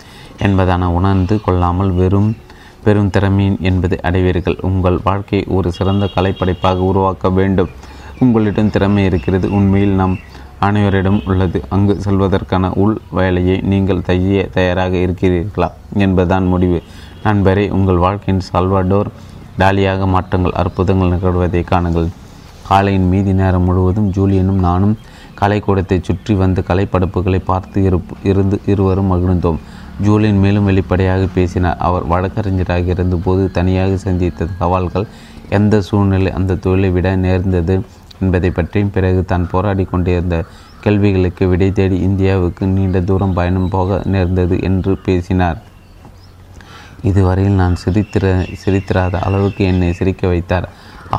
என்பதான உணர்ந்து கொள்ளாமல் வெறும் பெரும் திறமையின் என்பதை அடைவீர்கள். உங்கள் வாழ்க்கையை ஒரு சிறந்த கலைப்படைப்பாக உருவாக்க வேண்டும். உங்களிடம் திறமை இருக்கிறது, உண்மையில் நாம் அனைவரிடம் உள்ளது. அங்கு செல்வதற்கான உள் வேலையை நீங்கள் செய்ய தயாராக இருக்கிறீர்களா என்பதுதான் முடிவு. நண்பரே, உங்கள் வாழ்க்கையின் சால்வர்டோர் டாலியாக மாற்றங்கள், அற்புதங்கள் நிகழ்வதை காணுங்கள். காலையின் மீதி நேரம் முழுவதும் ஜூலியனும் நானும் கலைக்கூடத்தை சுற்றி வந்து கலைப்படைப்புகளை பார்த்து இருப்பு இருந்து இருவரும் மகிழ்ந்தோம். ஜூலியன் மேலும் வெளிப்படையாக பேசினார். அவர் வழக்கறிஞராக இருந்தபோது தனியாக சந்தித்த சவால்கள், எந்த சூழ்நிலை அந்த தொழிலை விட நேர்ந்தது என்பதை பற்றியும், பிறகு தான் போராடி கொண்டிருந்த கேள்விகளுக்கு விடை தேடி இந்தியாவுக்கு நீண்ட தூரம் பயணம் போக நேர்ந்தது என்று பேசினார். இதுவரையில் நான் சிரித்திர சிரித்திராத அளவுக்கு என்னை சிரிக்க வைத்தார்.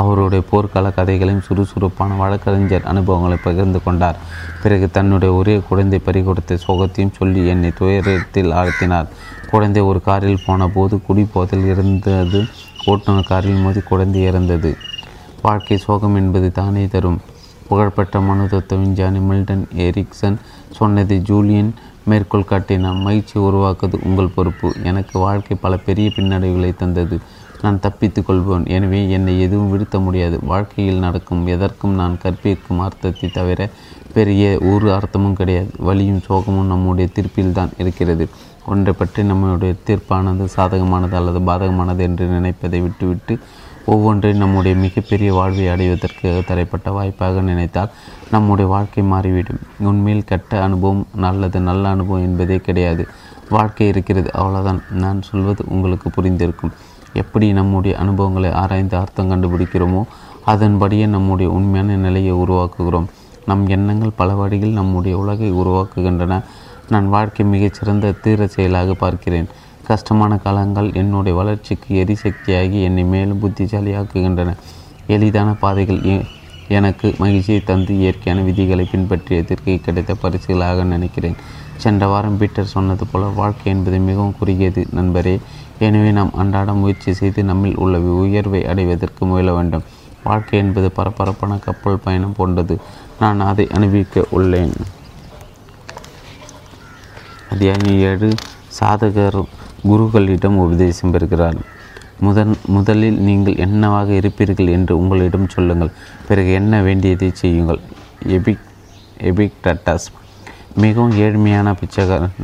அவருடைய போர்க்கால கதைகளையும் சுறுசுறுப்பான வழக்கறிஞர் அனுபவங்களை பகிர்ந்து கொண்டார். பிறகு தன்னுடைய ஒரே குழந்தை பறிகொடுத்த சோகத்தையும் சொல்லி என்னை துயரத்தில் ஆழ்த்தினார். குழந்தை ஒரு காரில் போன போது குடிபோதையில் இருந்தது. ஓட்டுநர் காரில் மோதி குழந்தை இறந்தது. வாழ்க்கை சோகம் என்பது தானே தரும். புகழ்பெற்ற மனு தத்துவஞானி மில்டன் எரிக்சன் சொன்னது ஜூலியன் மேற்கோள் காட்டினான். மகிழ்ச்சி உருவாக்குவது உங்கள் பொறுப்பு. எனக்கு வாழ்க்கை பல பெரிய பின்னடைவுகளை தந்தது. நான் தப்பித்து கொள்வேன். எனவே என்னை எதுவும் வீழ்த்த முடியாது. வாழ்க்கையில் நடக்கும் எதற்கும் நான் கற்பிக்கும் அர்த்தத்தை தவிர பெரிய ஒரு அர்த்தமும் கிடையாது. வலியும் சோகமும் நம்முடைய தீர்ப்பில்தான் இருக்கிறது. ஒன்றை பற்றி நம்முடைய தீர்ப்பானது சாதகமானது அல்லது பாதகமானது என்று நினைப்பதை விட்டுவிட்டு ஒவ்வொன்றையும் நம்முடைய மிகப்பெரிய வாழ்வை அடைவதற்கு தடைப்பட்ட வாய்ப்பாக நினைத்தால் நம்முடைய வாழ்க்கை மாறிவிடும். உண்மையில் கெட்ட அனுபவம் நல்லது நல்ல அனுபவம் என்பதே கிடையாது. வாழ்க்கை இருக்கிறது, அவ்வளோதான். நான் சொல்வது உங்களுக்கு புரிந்திருக்கும். எப்படி நம்முடைய அனுபவங்களை ஆராய்ந்து அர்த்தம் கண்டுபிடிக்கிறோமோ அதன்படியே நம்முடைய உண்மையான நிலையை உருவாக்குகிறோம். நம் எண்ணங்கள் பல வழியில் நம்முடைய உலகை உருவாக்குகின்றன. நான் வாழ்க்கை மிகச்சிறந்த தீர செயலாக பார்க்கிறேன். கஷ்டமான காலங்கள் என்னுடைய வளர்ச்சிக்கு எரிசக்தியாகி என்னை மேலும் புத்திசாலியாக்குகின்றன. எளிதான பாதைகள் எனக்கு மகிழ்ச்சியை தந்து இயற்கையான விதிகளை பின்பற்றியதற்கு கிடைத்த பரிசுகளாக நினைக்கிறேன். சென்ற வாரம் பீட்டர் சொன்னது போல வாழ்க்கை என்பது மிகவும் குறுகியது நண்பரே. எனவே நாம் அன்றாட முயற்சி செய்து நம்மில் உள்ள உயர்வை அடைவதற்கு முயல வேண்டும். வாழ்க்கை என்பது பரபரப்பான கப்பல் பயணம் போன்றது. நான் அதை அனுபவிக்க உள்ளேன். அதிகாரி ஏழு சாதகர் குருக்களிடம் உபதேசம் பெறுகிறார். முதன் முதலில் நீங்கள் என்னவாக இருப்பீர்கள் என்று உங்களிடம் சொல்லுங்கள். பிறகு என்ன வேண்டியதை செய்யுங்கள். எபிக் எபிக்டஸ் மிகவும் ஏழ்மையான பிச்சைக்காரன்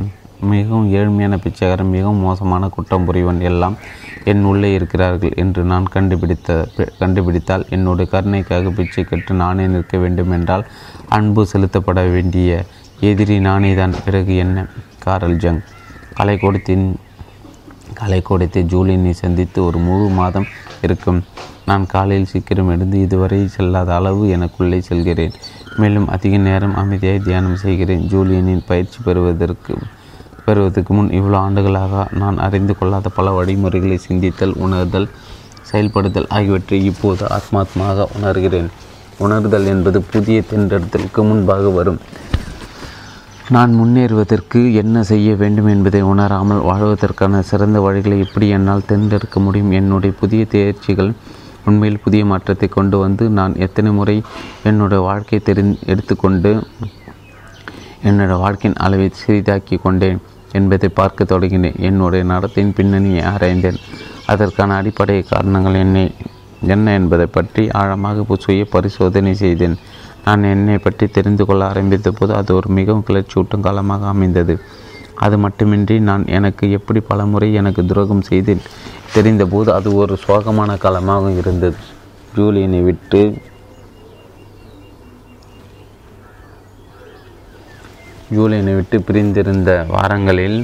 மிகவும் ஏழ்மையான பிச்சைக்காரன் மிகவும் மோசமான குற்றம் புரிவன் எல்லாம் என் உள்ளே இருக்கிறார்கள் என்று நான் கண்டுபிடித்த கண்டுபிடித்தால் என்னுடைய கருணைக்காக பிச்சை கட்டு நானே நிற்க வேண்டும் என்றால் அன்பு செலுத்தப்பட வேண்டிய எதிரி நானே தான். பிறகு என்ன? காரல் ஜங். கலைக்கூடத்தின் கலைக்கூடத்தை ஜூலினை சந்தித்து ஒரு முழு மாதம் இருக்கும். நான் காலையில் சீக்கிரம் எழுந்து இதுவரை செல்லாத அளவு எனக்குள்ளே செல்கிறேன். மேலும் அதிக நேரம் அமைதியாக தியானம் செய்கிறேன். ஜூலியனின் பயிற்சி பெறுவதற்கு பெறுவதற்கு முன் இவ்வளோ ஆண்டுகளாக நான் அறிந்து கொள்ளாத பல வழிமுறைகளை சிந்தித்தல், உணர்தல், செயல்படுதல் ஆகியவற்றை இப்போது ஆத்மாத்மாக உணர்கிறேன். உணர்தல் என்பது புதிய தின்றெடுத்தலுக்கு முன்பாக வரும். நான் முன்னேறுவதற்கு என்ன செய்ய வேண்டும் என்பதை உணராமல் வாழ்வதற்கான சிறந்த வழிகளை எப்படி என்னால் தேர்ந்தெடுக்க முடியும்? என்னுடைய புதிய தேர்ச்சிகள் உண்மையில் புதிய மாற்றத்தை கொண்டு வந்து நான் எத்தனை முறை என்னோடய வாழ்க்கையை தெரிந் எடுத்துக்கொண்டு என்னோடய வாழ்க்கையின் அளவை சிறிதாக்கி கொண்டேன் என்பதை பார்க்க தொடங்கினேன். என்னுடைய நடத்தையின் பின்னணியை ஆராய்ந்தேன். அதற்கான அடிப்படை காரணங்கள் என்னை என்ன என்பதை பற்றி ஆழமாக சுய பரிசோதனை செய்தேன். நான் என்னை பற்றி தெரிந்து கொள்ள ஆரம்பித்த போது அது ஒரு மிகவும் கிளர்ச்சியூட்டும் காலமாக அமைந்தது. அது மட்டுமின்றி நான் எனக்கு எப்படி பல முறை எனக்கு துரோகம் செய்தேன் தெரிந்தபோது அது ஒரு சோகமான காலமாக இருந்தது. ஜூலியனை விட்டு ஜூலியனை விட்டு பிரிந்திருந்த வாரங்களில்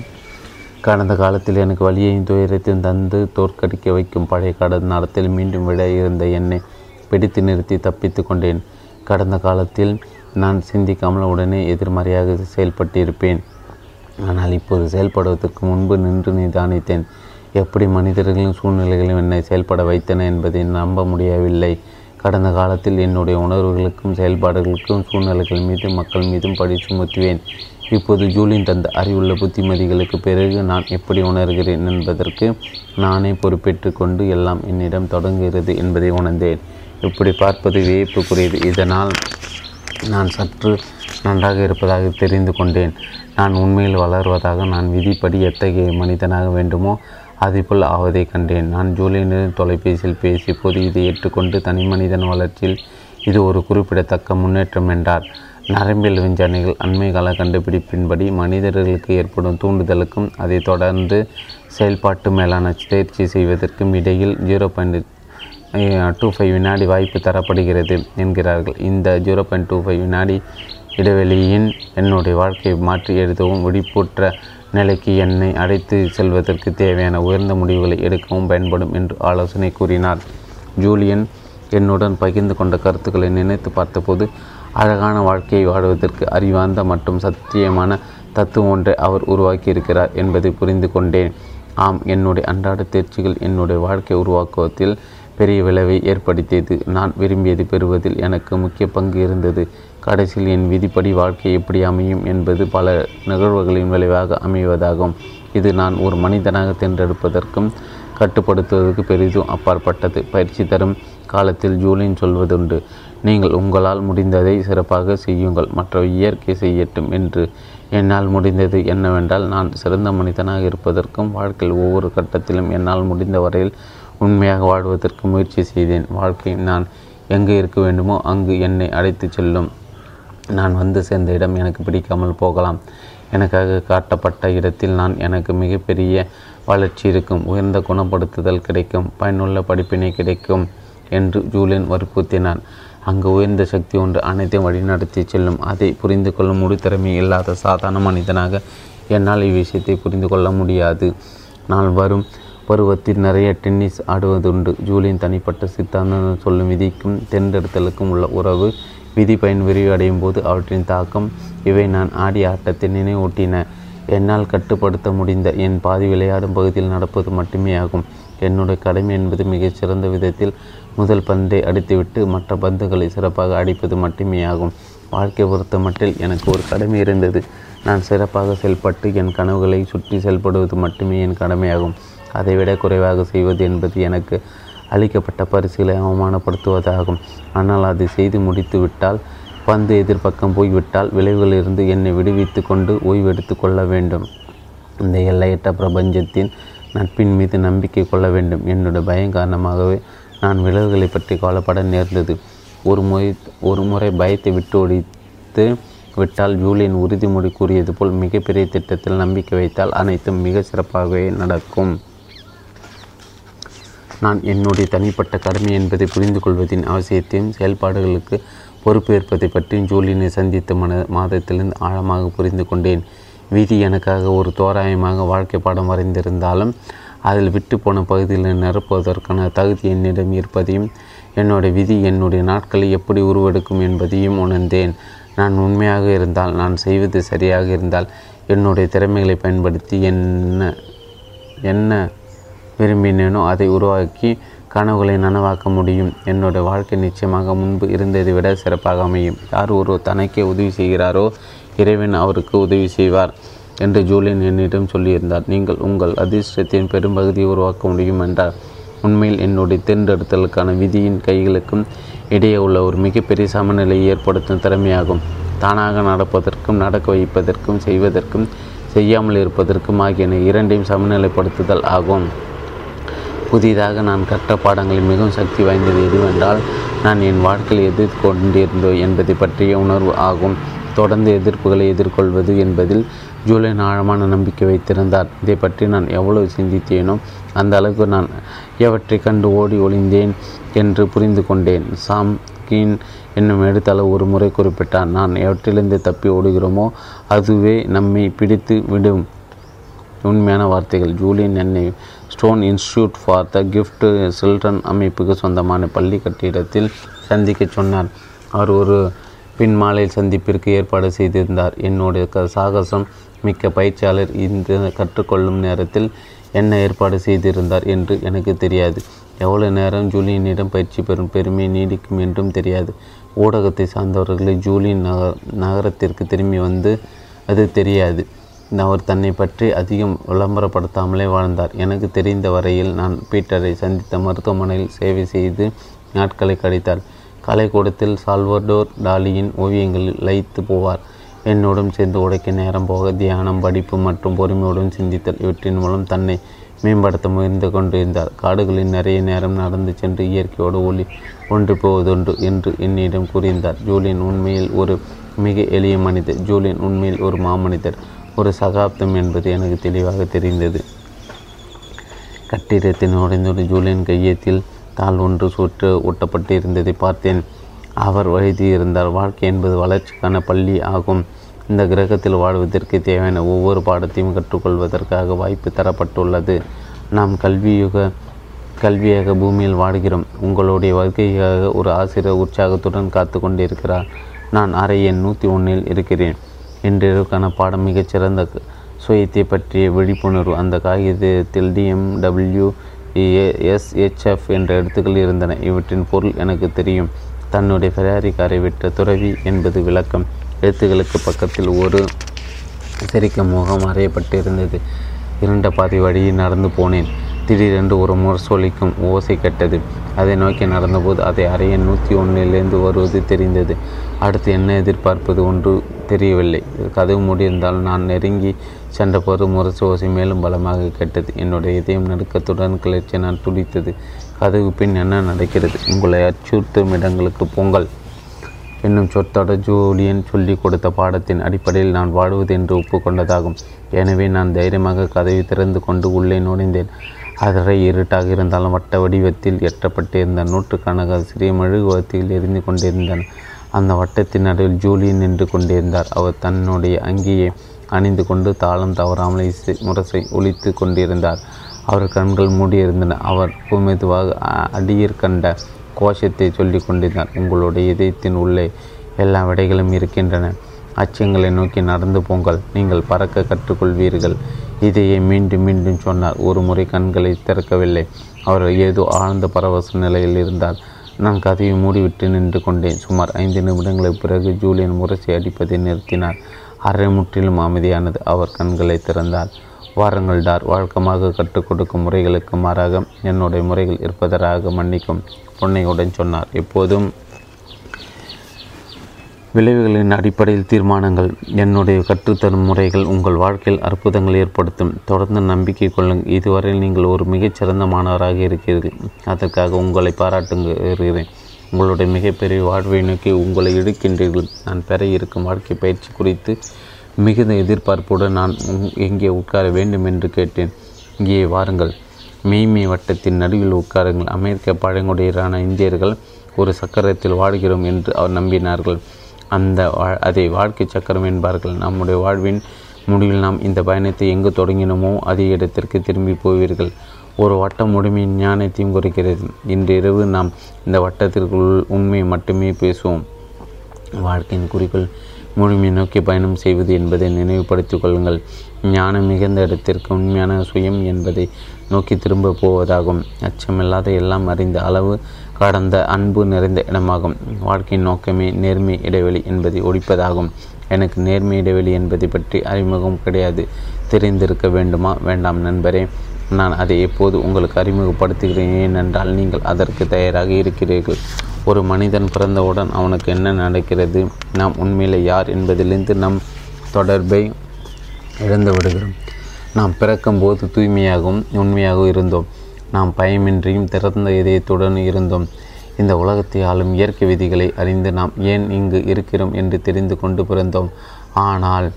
கடந்த காலத்தில் எனக்கு வலியையும் துயரத்தையும் தந்து தோற்கடிக்க வைக்கும் பழைய கடந்த நடத்தில் மீண்டும் விட இருந்த என்னை பிடித்து நிறுத்தி தப்பித்து கொண்டேன். கடந்த காலத்தில் நான் சிந்திக்காமல் உடனே எதிர்மறையாக செயல்பட்டிருப்பேன். ஆனால் இப்போது செயல்படுவதற்கு முன்பு நின்று நிதானித்தேன். எப்படி மனிதர்களின் சூழ்நிலைகளும் என்னை செயல்பட வைத்தன என்பதை நம்ப முடியவில்லை. கடந்த காலத்தில் என்னுடைய உணர்வுகளுக்கும் செயல்பாடுகளுக்கும் சூழ்நிலைகள் மீதும் மக்கள் மீதும் பழி சுமத்துவேன். இப்போது ஜூலின் தந்த அறிவுள்ள புத்திமதிகளுக்கு பிறகு நான் எப்படி உணர்கிறேன் என்பதற்கு நானே பொறுப்பேற்று கொண்டு எல்லாம் என்னிடம் தொடங்குகிறது என்பதை உணர்ந்தேன். இப்படி பார்ப்பது வியப்புக்குரியது. இதனால் நான் சற்று நன்றாக இருப்பதாக தெரிந்து கொண்டேன். நான் உண்மையில் வளர்வதாக நான் விதிப்படி எத்தகைய மனிதனாக வேண்டுமோ அதேபோல் ஆவதை கண்டேன். நான் ஜூலியனின் தொலைபேசியில் பேசிய போது இதை ஏற்றுக்கொண்டு தனி மனிதன் வளர்ச்சியில் இது ஒரு குறிப்பிடத்தக்க முன்னேற்றம் என்றார். நரம்பியல் விஞ்ஞானிகள் அண்மை கால கண்டுபிடிப்பின்படி மனிதர்களுக்கு ஏற்படும் தூண்டுதலுக்கும் அதை தொடர்ந்து செயல்பாட்டு மேலான தேர்ச்சி செய்வதற்கும் இடையில் ஜீரோ பாயிண்ட் டூ ஃபைவ் வினாடி வாய்ப்பு தரப்படுகிறது என்கிறார்கள். இந்த ஜீரோ பாயிண்ட் டூ ஃபைவ் வினாடி இடைவெளியின் என்னுடைய வாழ்க்கையை மாற்றி எழுதவும் விழிப்புற்ற நிலைக்கு என்னை அடைத்து செல்வதற்கு தேவையான உயர்ந்த முடிவுகளை எடுக்கவும் பயன்படும் என்று ஆலோசனை கூறினார். ஜூலியன் என்னுடன் பகிர்ந்து கொண்ட கருத்துக்களை நினைத்து பார்த்தபோது அழகான வாழ்க்கையை வாழ்வதற்கு அறிவார்ந்த மற்றும் சத்தியமான தத்துவம் ஒன்றை அவர் உருவாக்கியிருக்கிறார் என்பதை புரிந்து கொண்டேன். ஆம், என்னுடைய அன்றாட தேர்ச்சிகள் என்னுடைய வாழ்க்கை உருவாக்குவதில் பெரிய விளைவை ஏற்படுத்தியது. நான் விரும்பியது பெறுவதில் எனக்கு முக்கிய பங்கு இருந்தது. கடைசியில் என் விதிப்படி வாழ்க்கை எப்படி அமையும் என்பது பல நிகழ்வுகளின் விளைவாக அமைவதாகும். இது நான் ஒரு மனிதனாக தேர்ந்தெடுப்பதற்கும் கட்டுப்படுத்துவதற்கு பெரிதும் அப்பாற்பட்டது. பயிற்சி தரும் காலத்தில் ஜூலியன் சொல்வதுண்டு, நீங்கள் உங்களால் முடிந்ததை சிறப்பாக செய்யுங்கள், மற்றவை இயற்கை செய்யட்டும் என்று. என்னால் முடிந்தது என்னவென்றால், நான் சிறந்த மனிதனாக இருப்பதற்கும் வாழ்க்கையில் ஒவ்வொரு கட்டத்திலும் என்னால் முடிந்த வரையில் உண்மையாக வாழ்வதற்கு முயற்சி செய்தேன். வாழ்க்கை நான் எங்கே இருக்க வேண்டுமோ அங்கு என்னை அழைத்து செல்லும். நான் வந்து சேர்ந்த இடம் எனக்கு பிடிக்காமல் போகலாம். எனக்காக காட்டப்பட்ட இடத்தில் நான் எனக்கு மிகப்பெரிய வளர்ச்சி இருக்கும், உயர்ந்த குணப்படுத்துதல் கிடைக்கும், பயனுள்ள படிப்பினை கிடைக்கும் என்று ஜூலியன் வற்புறுத்தினான். அங்கு உயர்ந்த சக்தி ஒன்று அனைத்தையும் வழிநடத்தி செல்லும். அதை புரிந்து கொள்ளும் முடித்திறமை இல்லாத சாதாரண மனிதனாக என்னால் இவ்விஷயத்தை புரிந்து கொள்ள முடியாது. நான் வரும் பருவத்தில் நிறைய டென்னிஸ் ஆடுவதுண்டு. ஜூலியன் தனிப்பட்ட சித்தாந்தம் சொல்லும் விதிக்கும் தேர்ந்தெடுத்தலுக்கும் உள்ள உறவு விதி பயன் விரிவடையும் போது அவற்றின் தாக்கம் இவை நான் ஆடிய ஆட்டத்தை நினைவூட்டின. என்னால் கட்டுப்படுத்த முடிந்த என் பாதி விளையாடும் பகுதியில் நடப்பது மட்டுமே ஆகும். என்னுடைய கடமை என்பது மிகச்சிறந்த விதத்தில் முதல் பந்தை அடித்துவிட்டு மற்ற பந்துகளை சிறப்பாக அடிப்பது மட்டுமே ஆகும். வாழ்க்கை பொறுத்த மட்டில் எனக்கு ஒரு கடமை இருந்தது. நான் சிறப்பாக செயல்பட்டு என் கனவுகளை சுற்றி செயல்படுவது மட்டுமே என் கடமையாகும். அதைவிட குறைவாக செய்வது என்பது எனக்கு அளிக்கப்பட்ட பரிசுகளை அவமானப்படுத்துவதாகும். ஆனால் அதை செய்து முடித்துவிட்டால், பந்து எதிர்பக்கம் போய்விட்டால் விளைவுகளிலிருந்து என்னை விடுவித்து கொண்டு ஓய்வெடுத்து கொள்ள வேண்டும். இந்த எல்லையற்ற பிரபஞ்சத்தின் நட்பின் மீது நம்பிக்கை கொள்ள வேண்டும். என்னுடைய பயம் காரணமாகவே நான் விளைவுகளை பற்றி கவலைப்பட நேர்ந்தது. ஒரு முறை ஒரு முறை பயத்தை விட்டு ஒழித்து விட்டால், ஜூலியன் உறுதிமொழி கூறியது போல், மிகப்பெரிய திட்டத்தில் நம்பிக்கை வைத்தால் அனைத்தும் மிக சிறப்பாகவே நடக்கும். நான் என்னுடைய தனிப்பட்ட கடமை என்பதை புரிந்து கொள்வதின் அவசியத்தையும் செயல்பாடுகளுக்கு பொறுப்பேற்பதை பற்றியும் ஜூலியனை சந்தித்த மன மாதத்திலிருந்து ஆழமாக புரிந்து கொண்டேன். விதி எனக்காக ஒரு தோராயமாக வாழ்க்கை பாடம் வரைந்திருந்தாலும் அதில் விட்டு போன பகுதியில் நிரப்புவதற்கான தகுதி என்னிடம் இருப்பதையும், என்னுடைய விதி என்னுடைய நாட்களை எப்படி உருவெடுக்கும் என்பதையும் உணர்ந்தேன். நான் உண்மையாக இருந்தால், நான் செய்வது சரியாக இருந்தால், என்னுடைய திறமைகளை பயன்படுத்தி என்ன என்ன விரும்பினேனோ அதை உருவாக்கி கனவுகளை நனவாக்க முடியும். என்னோட வாழ்க்கை நிச்சயமாக முன்பு இருந்ததை விட சிறப்பாக அமையும். யார் ஒருவர் தனக்கே உதவி செய்கிறாரோ இறைவன் அவருக்கு உதவி செய்வார் என்று ஜூலியன் என்னிடம் சொல்லியிருந்தார். நீங்கள் உங்கள் அதிர்ஷ்டத்தின் பெரும்பகுதியை உருவாக்க முடியும் என்றார். உண்மையில் என்னுடைய தேர்ந்தெடுத்தலுக்கான விதியின் கைகளுக்கும் இடையே உள்ள ஒரு மிகப்பெரிய சமநிலையை ஏற்படுத்தும் திறமையாகும். தானாக நடப்பதற்கும் நடக்க வைப்பதற்கும் செய்வதற்கும் செய்யாமல் இருப்பதற்கும் ஆகியன இரண்டையும் சமநிலைப்படுத்துதல் ஆகும். புதிதாக நான் கற்ற பாடங்களில் மிகவும் சக்தி வாய்ந்தது எதுவென்றால், நான் என் வாழ்க்கையில் எதிர்கொண்டிருந்தோம் என்பதை பற்றிய உணர்வு ஆகும். தொடர்ந்து எதிர்ப்புகளை எதிர்கொள்வது என்பதில் ஜூலியன் ஆழமான நம்பிக்கை வைத்திருந்தார். இதை பற்றி நான் எவ்வளவு சிந்தித்தேனோ அந்த அளவுக்கு நான் எவற்றை கண்டு ஓடி ஒளிந்தேன் என்று புரிந்து கொண்டேன். சாம் கீன் என்னும் எழுத்தாளர் ஒரு முறை குறிப்பிட்டார், நான் எவற்றிலிருந்து தப்பி ஓடுகிறோமோ அதுவே நம்மை பிடித்து விடும். உண்மையான வார்த்தைகள். ஜூலியன் என்னை Stone institute for the gift children அமைப்புக்கு சொந்தமான பள்ளி கட்டிடத்தில் சந்திக்க சொன்னார். அவர் ஒரு பின் மாலை சந்திப்பிற்கு ஏற்பாடு செய்திருந்தார். என்னுடைய சாகசம் மிக்க பயிற்சியாளர் இந்த கற்றுக்கொள்ளும் நேரத்தில் என்ன ஏற்பாடு செய்திருந்தார் என்று எனக்கு தெரியாது. எவ்வளவு நேரம் ஜூலியனிடம் பயிற்சி பெறும் பெருமை நீடிக்கும் என்றும் தெரியாது. ஊடகத்தை சார்ந்தவர்களை ஜூலியன் நகர் நகரத்திற்கு திரும்பி வந்து அது தெரியாது. அவர் தன்னை பற்றி அதிகம் விளம்பரப்படுத்தாமலே வாழ்ந்தார். எனக்கு தெரிந்த வரையில் நான் பீட்டரை சந்தித்த மருத்துவமனையில் சேவை செய்து நாட்களை கழித்தார். கலைக்கூடத்தில் சால்வடோர் டாலியின் ஓவியங்களில் லயித்து போவார். என்னோடும் சேர்ந்து உடைக்க நேரம் போக தியானம், படிப்பு மற்றும் பொறுமையுடன் சிந்தித்தல் இவற்றின் மூலம் தன்னை மேம்படுத்த முயன்று கொண்டிருந்தார். காடுகளில் நிறைய நேரம் நடந்து சென்று இயற்கையோடு ஒளி ஒன்று போவதுண்டு என்று என்னிடம் கூறியிருந்தார். ஜூலியன் உண்மையில் ஒரு மிக எளிய மனிதர். ஜூலியன் உண்மையில் ஒரு மாமனிதர். ஒரு சகாப்தம் என்பது எனக்கு தெளிவாக தெரிந்தது. கட்டிடத்தின் உடைந்தொரு ஜூலியன் கையத்தில் தாள் ஒன்று சுற்று ஒட்டப்பட்டு இருந்ததை பார்த்தேன். அவர் எழுதியிருந்தார், வாழ்க்கை என்பது வளர்ச்சிக்கான பள்ளி ஆகும். இந்த கிரகத்தில் வாழ்வதற்கு தேவையான ஒவ்வொரு பாடத்தையும் கற்றுக்கொள்வதற்காக வாய்ப்பு தரப்பட்டுள்ளது. நாம் கல்வியுக கல்வியாக பூமியில் வாழ்கிறோம். உங்களுடைய வாழ்க்கைக்காக ஒரு ஆசிரியர் உற்சாகத்துடன் காத்து கொண்டிருக்கிறார். நான் அறை எண் நூற்றி ஒன்றில் இருக்கிறேன். இன்றிற்கான பாடம் மிகச்சிறந்த சுயத்தை பற்றிய விழிப்புணர்வு. அந்த காகிதத்தில் டிஎம்டபிள்யூ எஸ்ஹெச்எஃப் என்ற எழுத்துக்கள் இருந்தன. இவற்றின் பொருள் எனக்கு தெரியும். தன்னுடைய ஃபெராரி காரை விட்ட துறவி என்பது விளக்கம். எழுத்துக்களுக்கு பக்கத்தில் ஒரு சிரிக்க முகம் அறையப்பட்டிருந்தது. இரண்ட பாதி வழியில் நடந்து போனேன். திடீரென்று ஒரு முரசொலிக்கும் ஓசை கெட்டது. அதை நோக்கி நடந்தபோது அதை அறைய நூற்றி ஒன்றிலிருந்து வருவது தெரிந்தது. அடுத்து என்ன எதிர்பார்ப்பது ஒன்று தெரியவில்லை. கதவு மூடியிருந்தால் நான் நெருங்கி சென்றபோது முரசு ஓசை மேலும் பலமாக கெட்டது. என்னுடைய இதயம் நடுக்கத்துடன் கிளர்ச்சி நான் துடித்தது. கதவு பின் என்ன நடக்கிறது? உங்களை அச்சுறுத்தும் இடங்களுக்கு பொங்கல் என்னும் சொற்தோட ஜூலியன் சொல்லிக் கொடுத்த பாடத்தின் அடிப்படையில் நான் வாடுவது என்று ஒப்புக்கொண்டதாகும். எனவே நான் தைரியமாக கதவை திறந்து கொண்டு உள்ளே நுழைந்தேன். அதரை இருட்டாக இருந்தாலும் வட்ட வடிவத்தில் எட்டப்பட்டிருந்த நூற்றுக்கணக்கான சிறிய மெழுகுவத்தில் எரிந்து கொண்டிருந்தன. அந்த வட்டத்தின் நடுவில் ஜூலியன் நின்று கொண்டிருந்தார். அவர் தன்னுடைய அங்கியை அணிந்து கொண்டு தாளம் தவறாமல் இசை முரசை ஒலித்து கொண்டிருந்தார். அவர் கண்கள் மூடியிருந்தன. அவர் மெதுவாக அடியிற் கண்ட கோஷத்தை சொல்லி கொண்டிருந்தார். உங்களுடைய இதயத்தின் உள்ளே எல்லா விடைகளும் இருக்கின்றன. அச்சங்களை நோக்கி நடந்து போங்கள், நீங்கள் பறக்க கற்றுக்கொள்வீர்கள். இதையே மீண்டும் மீண்டும் சொன்னார். ஒரு முறை கண்களை திறக்கவில்லை. அவர் ஏதோ ஆழ்ந்த பரவச நிலையில் இருந்தார். நான் கதவை மூடிவிட்டு நின்று கொண்டேன். சுமார் ஐந்து நிமிடங்களுக்கு பிறகு ஜூலியன் முரசை அடிப்பதை நிறுத்தினார். அரை முற்றிலும் அமைதியானது. அவர் கண்களை திறந்தார். வாரங்கள் டார், வழக்கமாக கற்றுக் கொடுக்கும் முறைகளுக்கு மாறாக என்னுடைய முறைகள் இருப்பதாக மன்னிக்கும் பொன்னையுடன் சொன்னார். எப்போதும் விளைவுகளின் அடிப்படையில் தீர்மானங்கள். என்னுடைய கற்றுத்தரும் முறைகள் உங்கள் வாழ்க்கையில் அற்புதங்களை ஏற்படுத்தும். தொடர்ந்து நம்பிக்கை கொள்ளுங்கள். இதுவரை நீங்கள் ஒரு மிகச்சிறந்த மாணவராக இருக்கிறீர்கள். அதற்காக உங்களை பாராட்டுகிறேன். உங்களுடைய மிகப்பெரிய வாழ்வை நோக்கி உங்களை இழுக்கின்றீர்கள். நான் பெற இருக்கும் வாழ்க்கை பயிற்சி குறித்து மிகுந்த எதிர்பார்ப்புடன் நான் எங்கே உட்கார வேண்டும் என்று கேட்டேன். இங்கே வாருங்கள், மெய்மை வட்டத்தின் நடுவில் உட்காருங்கள். அமெரிக்க பழங்குடியினரான இந்தியர்கள் ஒரு சக்கரத்தில் வாழ்கிறோம் என்று அவர் நம்பினார்கள். அந்த அதை வாழ்க்கை சக்கரம் என்பார்கள். நம்முடைய வாழ்வின் முடிவில் நாம் இந்த பயணத்தை எங்கு தொடங்கினோமோ அதே இடத்திற்கு திரும்பி போவீர்கள். ஒரு வட்டம் முழுமையின் ஞானத்தையும் குறிக்கிறது. இன்றிரவு நாம் இந்த வட்டத்திற்குள் உண்மையை மட்டுமே பேசுவோம். வாழ்க்கையின் குறிக்கோள் முழுமை நோக்கி பயணம் செய்வது என்பதை நினைவுபடுத்திக் கொள்ளுங்கள். ஞானம் மிகுந்த இடத்திற்கு உண்மையான சுயம் என்பதை நோக்கி திரும்ப போவதாகும். அச்சமில்லாத எல்லாம் அறிந்த அளவு கடந்த அன்பு நிறைந்த இடமாகும். வாழ்க்கையின் நோக்கமே நேர்மை இடைவெளி என்பதை ஒழிப்பதாகும். எனக்கு நேர்மை இடைவெளி என்பதை பற்றி அறிமுகம் கிடையாது. தெரிந்திருக்க வேண்டுமா? வேண்டாம் நண்பரே, நான் அதை எப்போது உங்களுக்கு அறிமுகப்படுத்துகிறேன். ஏனென்றால் நீங்கள் அதற்கு தயாராக இருக்கிறீர்கள். ஒரு மனிதன் பிறந்தவுடன் அவனுக்கு என்ன நடக்கிறது? நாம் உண்மையில் யார் என்பதிலிருந்து நம் தொடர்பை இழந்து விடுகிறோம். நாம் பிறக்கும்போது தூய்மையாகவும் உண்மையாகவும் இருந்தோம். நாம் பயமின்றியும் திறந்த இதயத்துடன் இருந்தோம். இந்த உலகத்தை ஆளும் இயற்கை விதிகளை அறிந்து நாம் ஏன் இங்கு இருக்கிறோம் என்று தெரிந்து கொண்டு பிறந்தோம். ஆனால்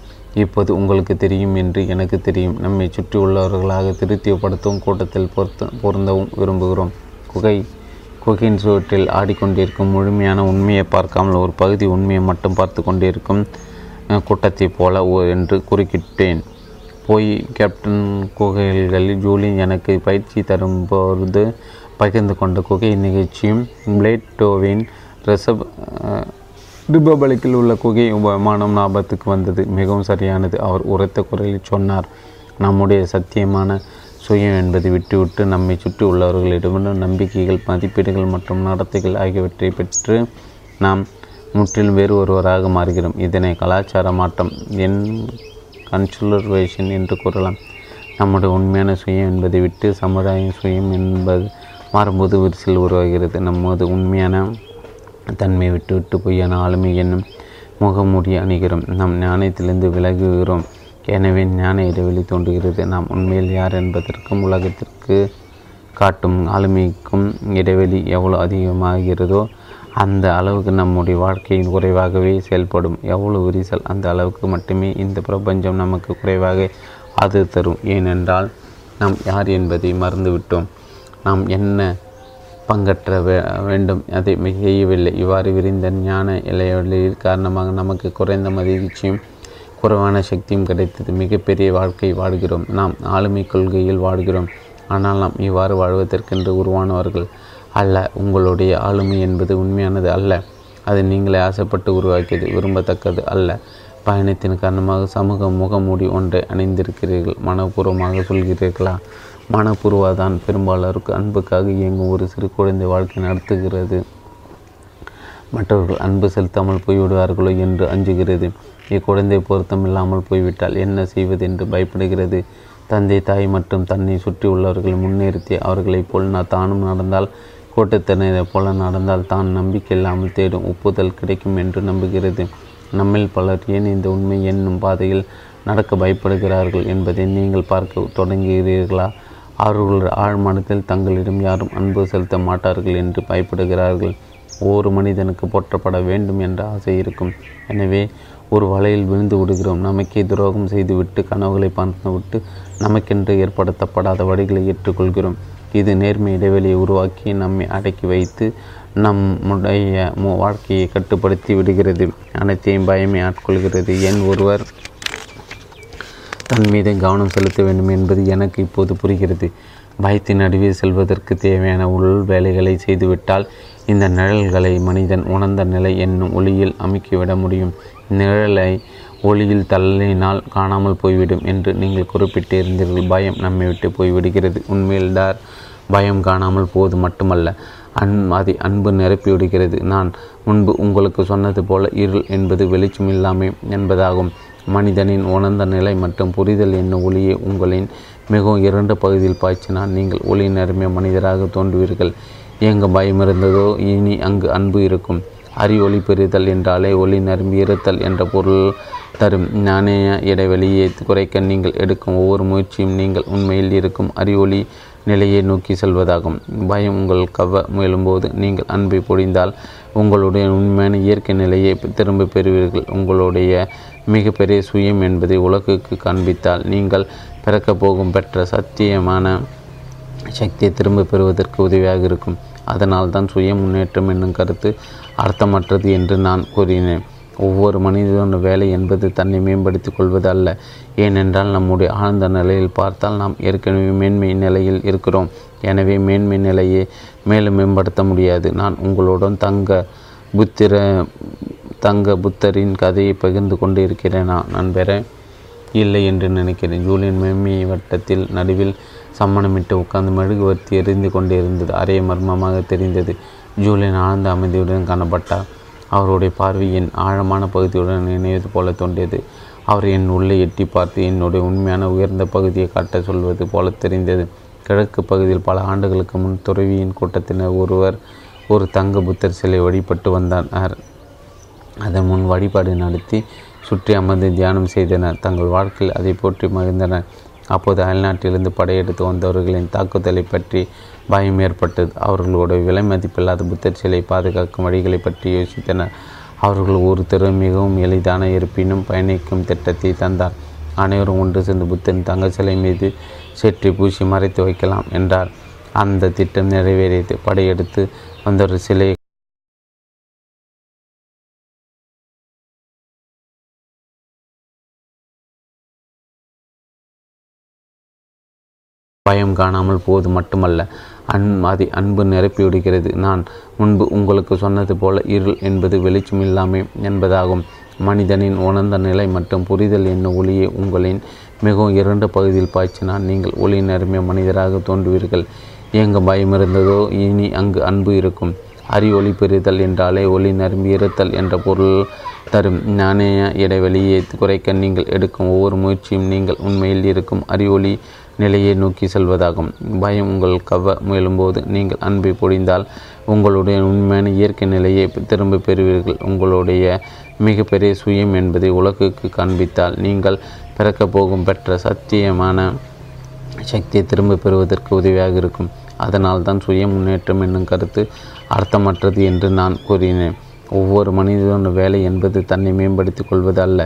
இப்போது உங்களுக்கு தெரியும் என்று எனக்கு தெரியும். நம்மை சுற்றியுள்ளவர்களாக திருப்திப்படுத்தவும் கூட்டத்தில் பொருத்த பொருந்தவும் விரும்புகிறோம். குகை குகையின் சுவற்றில் ஆடிக்கொண்டிருக்கும் முழுமையான உண்மையை பார்க்காமல் ஒரு பகுதி உண்மையை மட்டும் பார்த்து கொண்டிருக்கும் கூட்டத்தைப் போல என்று குறுக்கிட்டேன். போய் கேப்டன் குகைகளில் ஜூலியன் எனக்கு பயிற்சி தரும்போது பகிர்ந்து கொண்ட குகை நிகழ்ச்சியும் பிளேட்டோவின் ரிசப் ரிபப்ளிக்கில் உள்ள குகை விமானம் ஞாபகத்துக்கு வந்தது. மிகவும் சரியானது, அவர் உரத்த குரலில் சொன்னார். நம்முடைய சத்தியமான சுயம் என்பதை விட்டுவிட்டு நம்மை சுற்றி உள்ளவர்களிடமிருந்து நம்பிக்கைகள், மதிப்பீடுகள் மற்றும் நடத்தைகள் ஆகியவற்றை பெற்று நாம் முற்றிலும் வேறு ஒருவராக மாறுகிறோம். இதனை கலாச்சார மாற்றம் என் கன்சுலர்வேஷன் என்று கூறலாம். நம்முடைய உண்மையான சுயம் என்பதை விட்டு சமுதாய சுயம் என்பது மாறும்போது விரிசல் உருவாகிறது. நம்மது உண்மையான தன்மை விட்டு விட்டு பொய்யான ஆளுமை என்னும் முகமூடி அணிகிறோம். நாம் ஞானத்திலிருந்து விலகுகிறோம். எனவே ஞான இடைவெளி தோன்றுகிறது. நாம் உண்மையில் யார் என்பதற்கும் உலகத்திற்கு காட்டும் ஆளுமைக்கும் இடைவெளி எவ்வளோ அதிகமாகிறதோ அந்த அளவுக்கு நம்முடைய வாழ்க்கையின் குறைவாகவே செயல்படும். எவ்வளோ விரிசல் அந்த அளவுக்கு மட்டுமே இந்த பிரபஞ்சம் நமக்கு குறைவாக அது தரும். ஏனென்றால் நாம் யார் என்பதை மறந்துவிட்டோம். நாம் என்ன பங்கற்ற வேண்டும் அதை செய்யவில்லை. இவ்வாறு விரிந்த ஞான இலையொலியின் காரணமாக நமக்கு குறைந்த மதிர்ச்சியும் குறைவான சக்தியும் கிடைத்தது. மிகப்பெரிய வாழ்க்கை வாழ்கிறோம். நாம் ஆளுமை கொள்கையில் வாழ்கிறோம். ஆனால் நாம் இவ்வாறு வாழ்வதற்கென்று உருவானவர்கள் அல்ல. உங்களுடைய ஆளுமை என்பது உண்மையானது அல்ல. அது நீங்களே ஆசைப்பட்டு உருவாக்கியது, விரும்பத்தக்கது அல்ல. பயணத்தின் காரணமாக சமூக முகமூடி ஒன்றை அணிந்திருக்கிறீர்கள். மனப்பூர்வமாக சொல்கிறீர்களா? மனப்பூர்வா தான் பெரும்பாலருக்கு அன்புக்காக இயங்கும் ஒரு சிறு குழந்தை வாழ்க்கை நடத்துகிறது. மற்றவர்கள் அன்பு செலுத்தாமல் போய்விடுவார்களோ என்று அஞ்சுகிறது. இக்குழந்தை பொருத்தமில்லாமல் போய்விட்டால் என்ன செய்வது என்று பயப்படுகிறது. தந்தை, தாய் மற்றும் தன்னை சுற்றி உள்ளவர்கள் முன்னிறுத்தி அவர்களைப் போல் நான் தானும் நடந்தால், கோட்டைத்தினரை போல நடந்தால் தான் நம்பிக்கை இல்லாமல் தேடும் ஒப்புதல் கிடைக்கும் என்று நம்புகிறது. நம்மில் பலர் ஏன் இந்த உண்மை என்னும் பாதையில் நடக்க பயப்படுகிறார்கள் என்பதை நீங்கள் பார்க்க தொடங்குகிறீர்களா? அவர்கள் ஆழ்மனத்தில் தங்களிடம் யாரும் அன்பு செலுத்த மாட்டார்கள் என்று பயப்படுகிறார்கள். ஒவ்வொரு மனிதனுக்கு போற்றப்பட வேண்டும் என்ற ஆசை இருக்கும். எனவே ஒரு வலையில் விழுந்து விடுகிறோம். நமக்கே துரோகம் செய்துவிட்டு, கனவுகளை பார்த்து விட்டு, நமக்கென்று ஏற்படுத்தப்படாத வழிகளை ஏற்றுக்கொள்கிறோம். இது நேர்மை இடைவெளியை உருவாக்கி நம்மை அடக்கி வைத்து நம்முடைய வாழ்க்கையை கட்டுப்படுத்தி விடுகிறது. அனைத்தையும் பயமே ஆட்கொள்கிறது. ஏன் ஒருவர் தன் மீது கவனம் செலுத்த வேண்டும் என்பது எனக்கு இப்போது புரிகிறது. பயத்தின் நடுவே செல்வதற்கு தேவையான உள் வேலைகளை செய்துவிட்டால் இந்த நிழல்களை மனிதன் உணர்ந்த நிலை என்னும் ஒளியில் அமைக்கிவிட முடியும். நிழலை ஒளியில் தள்ளினால் காணாமல் போய்விடும் என்று நீங்கள் குறிப்பிட்டிருந்தீர்கள். பயம் நம்மை விட்டு போய்விடுகிறது. உண்மையில் தார் பயம் காணாமல் போவது மட்டுமல்ல, அன் அதை அன்பு நிரப்பிவிடுகிறது. நான் முன்பு உங்களுக்கு சொன்னது போல இருள் என்பது வெளிச்சம் இல்லாமை என்பதாகும். மனிதனின் உணர்ந்த நிலை மற்றும் புரிதல் என்னும் ஒளியை உங்களின் மிகவும் இரண்டு பகுதியில் பாய்ச்சினால் நீங்கள் ஒளி நிரம்பிய மனிதராக தோன்றுவீர்கள். எங்கு பயம் இருந்ததோ இனி அங்கு அன்பு இருக்கும். அறி ஒளி பெறுதல் என்றாலே ஒளி நிரம்பி இருத்தல் என்ற பொருள் தரும். நாணய இடைவெளியை குறைக்க நீங்கள் எடுக்கும் ஒவ்வொரு முயற்சியும் நீங்கள் உண்மையில் இருக்கும் அறி ஒளி நிலையை நோக்கி செல்வதாகும். பயம் உங்கள் கவ முயலும்போது நீங்கள் அன்பை பொழிந்தால் உங்களுடைய உண்மையான இயற்கை நிலையை திரும்ப பெறுவீர்கள். உங்களுடைய மிகப்பெரிய சுயம் என்பதை உலகுக்கு காண்பித்தால் நீங்கள் பிறக்கப் போகும் பெற்ற சத்தியமான சக்தியை திரும்ப பெறுவதற்கு உதவியாக இருக்கும். அதனால் தான் சுய முன்னேற்றம் என்னும் கருத்து அர்த்தமற்றது என்று நான் கூறினேன். ஒவ்வொரு மனிதனுடைய வேலை என்பது தன்னை மேம்படுத்தி கொள்வது அல்ல. ஏனென்றால் நம்முடைய ஆழ்ந்த நிலையில் பார்த்தால் நாம் ஏற்கனவே மேன்மை நிலையில் இருக்கிறோம். எனவே மேன்மை நிலையை மேலும் மேம்படுத்த முடியாது. நான் உங்களுடன் தங்க புத்திர தங்க புத்தரின் கதையை பகிர்ந்து கொண்டு இருக்கிறேன். நான் நான் பெற இல்லை என்று நினைக்கிறேன். ஜூலியன் மேன்மை வட்டத்தில் நடுவில் சம்மணமிட்டு உட்கார்ந்து மெழுகுவர்த்தி எரிந்து கொண்டே இருந்தது. அறைய மர்மமாக தெரிந்தது. ஜூலியன் ஆழ்ந்த அமைதியுடன் காணப்பட்டார். அவருடைய பார்வையின் ஆழமான பகுதியுடன் இணைவது போல தோன்றியது. அவர் என் உள்ளே எட்டி பார்த்து என்னுடைய உண்மையான உயர்ந்த பகுதியை காட்ட சொல்வது போல தெரிந்தது. கிழக்கு பகுதியில் பல ஆண்டுகளுக்கு முன் துறவியின் கூட்டத்தினர் ஒருவர் ஒரு தங்க புத்தர் சிலை வழிபட்டு வந்தனர். அதன் முன் வழிபாடு நடத்தி சுற்றி அமர்ந்து தியானம் செய்தனர். தங்கள் வாழ்க்கையில் அதை போற்றி மகிழ்ந்தனர். அப்போது அயல்நாட்டிலிருந்து படையெடுத்து வந்தவர்களின் தாக்குதலை பற்றி பயம் ஏற்பட்டது. அவர்களோட விலை மதிப்பில்லாத புத்தர் சிலை பாதுகாக்கும் வழிகளை பற்றி யோசித்தனர். அவர்கள் ஒருத்தர் மிகவும் எளிதான இருப்பினும் பயணிக்கும் திட்டத்தை தந்தார். அனைவரும் ஒன்று சேர்ந்து புத்தரின் தங்க சிலை மீது சேற்றி பூசி மறைத்து வைக்கலாம் என்றார். அந்த திட்டம் நிறைவேறியது. படையெடுத்து வந்த ஒரு சிலை பயம் காணாமல் போவது மட்டுமல்ல, அன் அதை அன்பு நிரப்பிவிடுகிறது. நான் முன்பு உங்களுக்கு சொன்னது போல இருள் என்பது வெளிச்சம் இல்லாமை என்பதாகும். மனிதனின் உணர்ந்த நிலை மற்றும் புரிதல் என்னும் ஒளியை உங்களின் மிகவும் இரண்டு பகுதியில் பாய்ச்சினால் நீங்கள் ஒளி நிரம்பிய மனிதராக தோன்றுவீர்கள். எங்கு பயம் இருந்ததோ இனி அங்கு அன்பு இருக்கும். அறி ஒளி பெறுதல் என்றாலே ஒளி நிரம்பி இருத்தல் என்ற பொருள் தரும். நாணய இடைவெளியை குறைக்க நீங்கள் எடுக்கும் ஒவ்வொரு முயற்சியும் நீங்கள் உண்மையில் இருக்கும் அறி ஒளி நிலையை நோக்கி செல்வதாகும். பயம் உங்கள் கவ முயலும்போது நீங்கள் அன்பை பொழிந்தால் உங்களுடைய உண்மையான இயற்கை நிலையை திரும்ப பெறுவீர்கள். உங்களுடைய மிகப்பெரிய சுயம் என்பதை உலகுக்கு காண்பித்தால் நீங்கள் பிறக்கப் போகும் பெற்ற சத்தியமான சக்தியை திரும்ப பெறுவதற்கு உதவியாக இருக்கும். அதனால் தான் சுய முன்னேற்றம் என்னும் கருத்து அர்த்தமற்றது என்று நான் கூறினேன். ஒவ்வொரு மனிதனுடைய வேலை என்பது தன்னை மேம்படுத்தி கொள்வது அல்ல.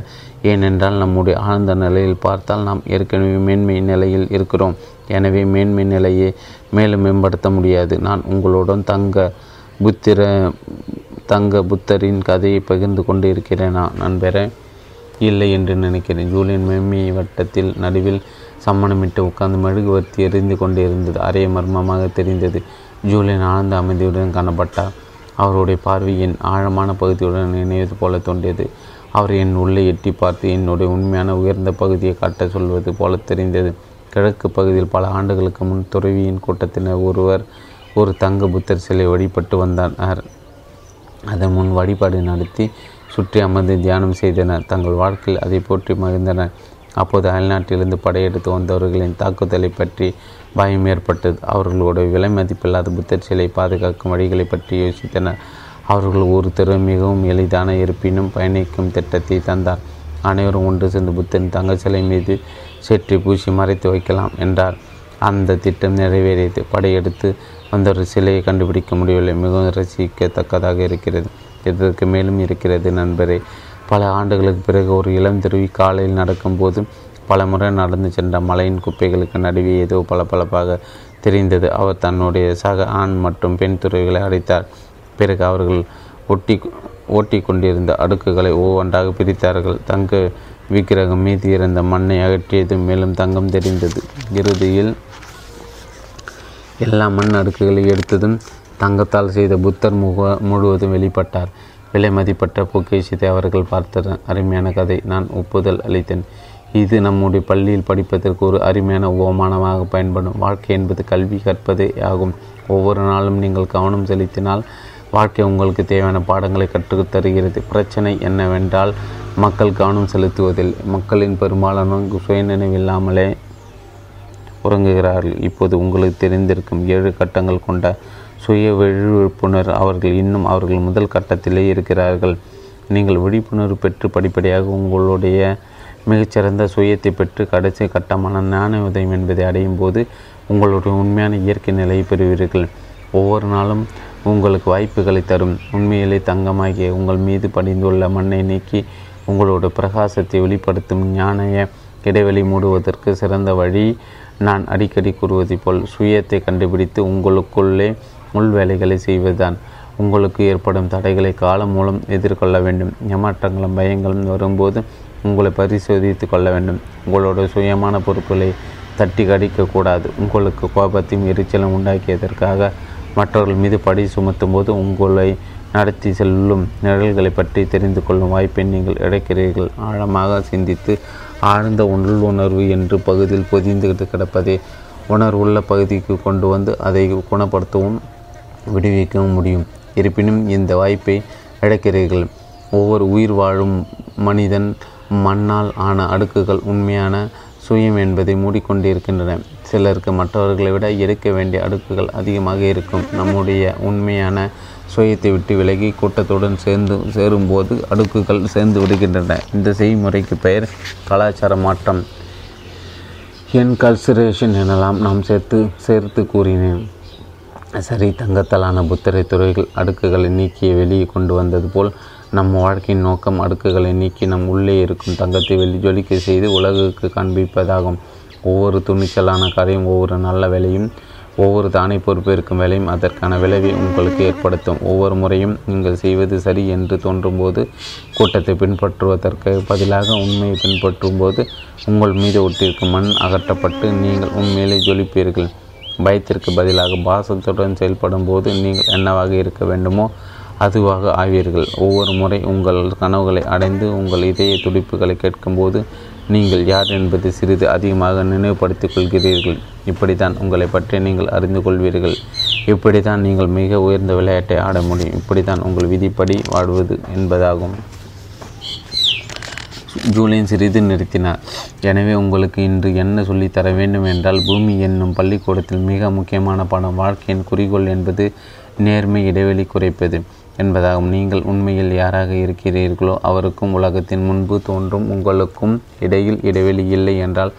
ஏனென்றால் நம்முடைய ஆழ்ந்த நிலையில் பார்த்தால் நாம் ஏற்கனவே மேன்மை நிலையில் இருக்கிறோம். எனவே மேன்மை நிலையை மேலும் மேம்படுத்த முடியாது. நான் உங்களுடன் தங்க புத்திர தங்க புத்தரின் கதையை பகிர்ந்து கொண்டு இருக்கிறேன். நான் நான் பெற இல்லை என்று நினைக்கிறேன். ஜூலியன் மேன்மை வட்டத்தில் நடுவில் சம்மணமிட்டு உட்கார்ந்து மெழுகுவர்த்தி எரிந்து கொண்டே இருந்தது. அறைய மர்மமாக தெரிந்தது. ஜூலியன் ஆழ்ந்த அமைதியுடன் காணப்பட்டார். அவருடைய பார்வையின் ஆழமான பகுதியுடன் இணைவது போல தோன்றியது. அவர் என் உள்ளே எட்டி பார்த்து என்னுடைய உண்மையான உயர்ந்த பகுதியை காட்ட சொல்வது போல தெரிந்தது. கிழக்கு பகுதியில் பல ஆண்டுகளுக்கு முன் துறவியின் கூட்டத்தினர் ஒருவர் ஒரு தங்க புத்தர் சிலை வழிபட்டு வந்தனர். அதன் முன் வழிபாடு நடத்தி சுற்றி அமர்ந்து தியானம் செய்தனர். தங்கள் வாழ்க்கையில் அதை போற்றி மகிழ்ந்தனர். அப்போது அயல்நாட்டிலிருந்து படையெடுத்து வந்தவர்களின் தாக்குதலை பற்றி பயம் ஏற்பட்டது. அவர்களோட விலை மதிப்பில்லாத புத்தர் சிலை பாதுகாக்கும் வழிகளை பற்றி யோசித்தனர். அவர்கள் ஒருத்தர் மிகவும் எளிதான இருப்பினும் பயணிக்கும் திட்டத்தை தந்தார். அனைவரும் ஒன்று சேர்ந்து புத்தரின் தங்க சிலை மீது சேற்றி பூசி மறைத்து வைக்கலாம் என்றார். அந்த திட்டம் நிறைவேறியது. படையெடுத்து அந்த ஒரு சிலையை கண்டுபிடிக்க முடியவில்லை. மிகவும் ரசிக்கத்தக்கதாக இருக்கிறது. இதற்கு மேலும் இருக்கிறது நண்பரே. பல ஆண்டுகளுக்கு பிறகு ஒரு இளம் திருவி காலையில் நடக்கும்போது பல முறை நடந்து சென்ற மலையின் குப்பைகளுக்கு நடுவே ஏதோ பளபளப்பாக தெரிந்தது. அவர் தன்னுடைய சக ஆண் மற்றும் பெண் துறவிகளை அடைத்தார். பிறகு அவர்கள் ஒட்டி ஓட்டி கொண்டிருந்த அடுக்குகளை ஒவ்வொன்றாக பிரித்தார்கள். தங்க விக்கிரகம் மீது இருந்த மண்ணை அகற்றியது. மேலும் தங்கம் தெரிந்தது. இறுதியில் எல்லா மண் அடுக்குகளை எடுத்ததும் தங்கத்தால் செய்த புத்தர் முக முழுவதும் வெளிப்பட்டார். விலை மதிப்பட்ட பொக்கிஷத்தை அவர்கள் பார்த்தனர். அருமையான கதை. நான் ஒப்புதல் அளித்தேன். இது நம்முடைய பள்ளியில் படிப்பதற்கு ஒரு அருமையான உபமானமாக பயன்படும். வாழ்க்கை என்பது கல்வி கற்பதே ஆகும். ஒவ்வொரு நாளும் நீங்கள் கவனம் செலுத்தினால் வாழ்க்கை உங்களுக்கு தேவையான பாடங்களை கற்றுத் தருகிறது. பிரச்சனை என்னவென்றால் மக்கள் கவனம் செலுத்துவதில் மக்களின் பெரும்பாலான சுயநினைவில்லாமலே உறங்குகிறார்கள். இப்போது உங்களுக்கு தெரிந்திருக்கும் ஏழு கட்டங்கள் கொண்ட சுய விழிப்புணர்வு. அவர்கள் இன்னும் அவர்கள் முதல் கட்டத்திலே இருக்கிறார்கள். நீங்கள் விழிப்புணர்வு பெற்று படிப்படியாக உங்களுடைய மிகச்சிறந்த சுயத்தை பெற்று கடைசி கட்டமான ஞான உதயம் என்பதை அடையும் போது உங்களுடைய உண்மையான இயற்கை நிலையை பெறுவீர்கள். ஒவ்வொரு நாளும் உங்களுக்கு வாய்ப்புகளை தரும். உண்மையிலே தங்கமாகிய உங்கள் மீது படிந்துள்ள மண்ணை நீக்கி உங்களோட பிரகாசத்தை வெளிப்படுத்தும் ஞானைய இடைவெளி மூடுவதற்கு சிறந்த வழி நான் அடிக்கடி கூறுவதை போல் சுயத்தை கண்டுபிடித்து உங்களுக்குள்ளே உள் வேலைகளை செய்வதுதான். உங்களுக்கு ஏற்படும் தடைகளை காலம் மூலம் எதிர்கொள்ள வேண்டும். ஏமாற்றங்களும் பயங்களும் வரும்போது உங்களை பரிசோதித்து கொள்ள வேண்டும். உங்களோட சுயமான பொறுப்புகளை தட்டி கடிக்கக்கூடாது. உங்களுக்கு கோபத்தையும் எரிச்சலும் உண்டாக்கியதற்காக மற்றவர்கள் மீது படி சுமத்தும் போது உங்களை நடத்தி செல்லும் நிழல்களை பற்றி தெரிந்து கொள்ளும் வாய்ப்பை நீங்கள் இழக்கிறீர்கள். ஆழமாக சிந்தித்து ஆழ்ந்த உள் உணர்வு என்று பகுதியில் பொதிந்து கிடப்பதை உணர்வுள்ள பகுதிக்கு கொண்டு வந்து அதை குணப்படுத்தவும் விடுவிக்கவும் முடியும். இருப்பினும் இந்த வாய்ப்பை இழக்கிறீர்கள். ஒவ்வொரு உயிர் வாழும் மனிதன் மண்ணால் ஆன அடுக்குகள் உண்மையான சுயம் என்பதை மூடிக்கொண்டிருக்கின்றன. சிலருக்கு மற்றவர்களை விட எடுக்க வேண்டிய அடுக்குகள் அதிகமாக இருக்கும். நம்முடைய உண்மையான சுயத்தை விட்டு விலகி கூட்டத்துடன் சேர்ந்து சேரும்போது அடுக்குகள் சேர்ந்து விடுகின்றன. இந்த செய்முறைக்கு பெயர் கலாச்சார மாற்றம் என்கல்சுரேஷன் எனலாம். நாம் சேர்த்து சேர்த்து கூறினேன். சரி, தங்கத்தாலான புத்தரை துறைகள் அடுக்குகளை நீக்கிய வெளியே கொண்டு வந்தது போல் நம் வாழ்க்கையின் நோக்கம் அடுக்குகளை நீக்கி நம் உள்ளே இருக்கும் தங்கத்தை வெளி ஜொலிக்க செய்து உலகுக்கு காண்பிப்பதாகும். ஒவ்வொரு துணிச்சலான காரியம், ஒவ்வொரு நல்ல வேலையும், ஒவ்வொரு தானே பொறுப்பேற்கும் வேலையும் அதற்கான விளைவை உங்களுக்கு ஏற்படுத்தும். ஒவ்வொரு முறையும் நீங்கள் செய்வது சரி என்று தோன்றும் போது கூட்டத்தை பின்பற்றுவதற்கு பதிலாக உண்மையை பின்பற்றும் போது உங்கள் மீது ஒட்டிருக்கும் மண் அகற்றப்பட்டு நீங்கள் உண்மையிலே ஜொலிப்பீர்கள். பயத்திற்கு பதிலாக பாசத்துடன் செயல்படும் போது நீங்கள் என்னவாக இருக்க வேண்டுமோ அதுவாக ஆவீர்கள். ஒவ்வொரு முறை உங்கள் கனவுகளை அடைந்து உங்கள் இதய துடிப்புகளை கேட்கும்போது நீங்கள் யார் என்பதை சிறிது அதிகமாக நினைவுபடுத்திக் கொள்கிறீர்கள். இப்படி தான் உங்களை பற்றி நீங்கள் அறிந்து கொள்வீர்கள். இப்படி தான் நீங்கள் மிக உயர்ந்த விளையாட்டை ஆட முடியும். இப்படி தான் உங்கள் விதிப்படி வாழ்வது என்பதாகும். ஜூலியன் சிறிது நிறுத்தினார். எனவே உங்களுக்கு இன்று என்ன சொல்லித்தர வேண்டும் என்றால், பூமி என்னும் பள்ளிக்கூடத்தில் மிக முக்கியமான பாடம் வாழ்க்கையின் குறிக்கோள் என்பது நேர்மை இடைவெளி குறைப்பது என்பதாகும். நீங்கள் உண்மையில் யாராக இருக்கிறீர்களோ அவருக்கும் உலகத்தின் முன்பு தோன்றும் உங்களுக்கும் இடையில் இடைவெளி இல்லை என்றால்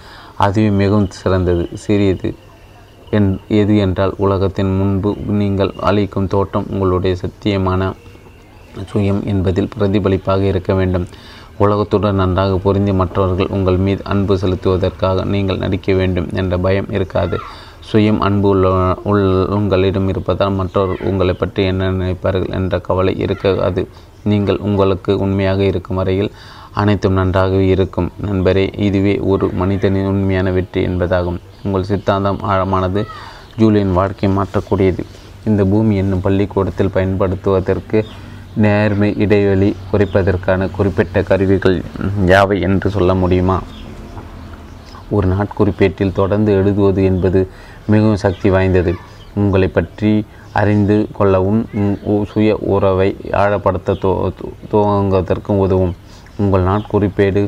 அதுவே மிகவும் சிறந்தது. சிறியது என் எது என்றால் உலகத்தின் முன்பு நீங்கள் அளிக்கும் தோற்றம் உங்களுடைய சத்தியமான சுயம் என்பதில் பிரதிபலிப்பாக இருக்க வேண்டும். உலகத்துடன் நன்றாக பொருந்தி மற்றவர்கள் உங்கள் மீது அன்பு செலுத்துவதற்காக நீங்கள் நடிக்க வேண்டும் என்ற பயம் இருக்காது. சுயம் அன்பு உள்ள உள் உங்களிடம் இருப்பதால் மற்றவர்கள் உங்களை பற்றி என்ன நினைப்பார்கள் என்ற கவலை இருக்காது. நீங்கள் உங்களுக்கு உண்மையாக இருக்கும் வரையில் அனைத்தும் நன்றாகவே இருக்கும். நண்பரே, இதுவே ஒரு மனிதனின் உண்மையான வெற்றி என்பதாகும். உங்கள் சித்தாந்தம் ஆழமானது. ஜூலியின் வாழ்க்கை மாற்றக்கூடியது. இந்த பூமி என்னும் பள்ளிக்கூடத்தில் பயன்படுத்துவதற்கு நேர்மை இடைவெளி குறைப்பதற்கான குறிப்பிட்ட கருவிகள் யாவை என்று சொல்ல முடியுமா? ஒரு நாட்குறிப்பேட்டில் தொடர்ந்து எழுதுவது என்பது மிகவும் சக்தி வாய்ந்தது. உங்களை பற்றி அறிந்து கொள்ளவும் சுய உறவை ஆழப்படுத்த துவங்குவதற்கும் உதவும். உங்கள் நாட்குறிப்பேடு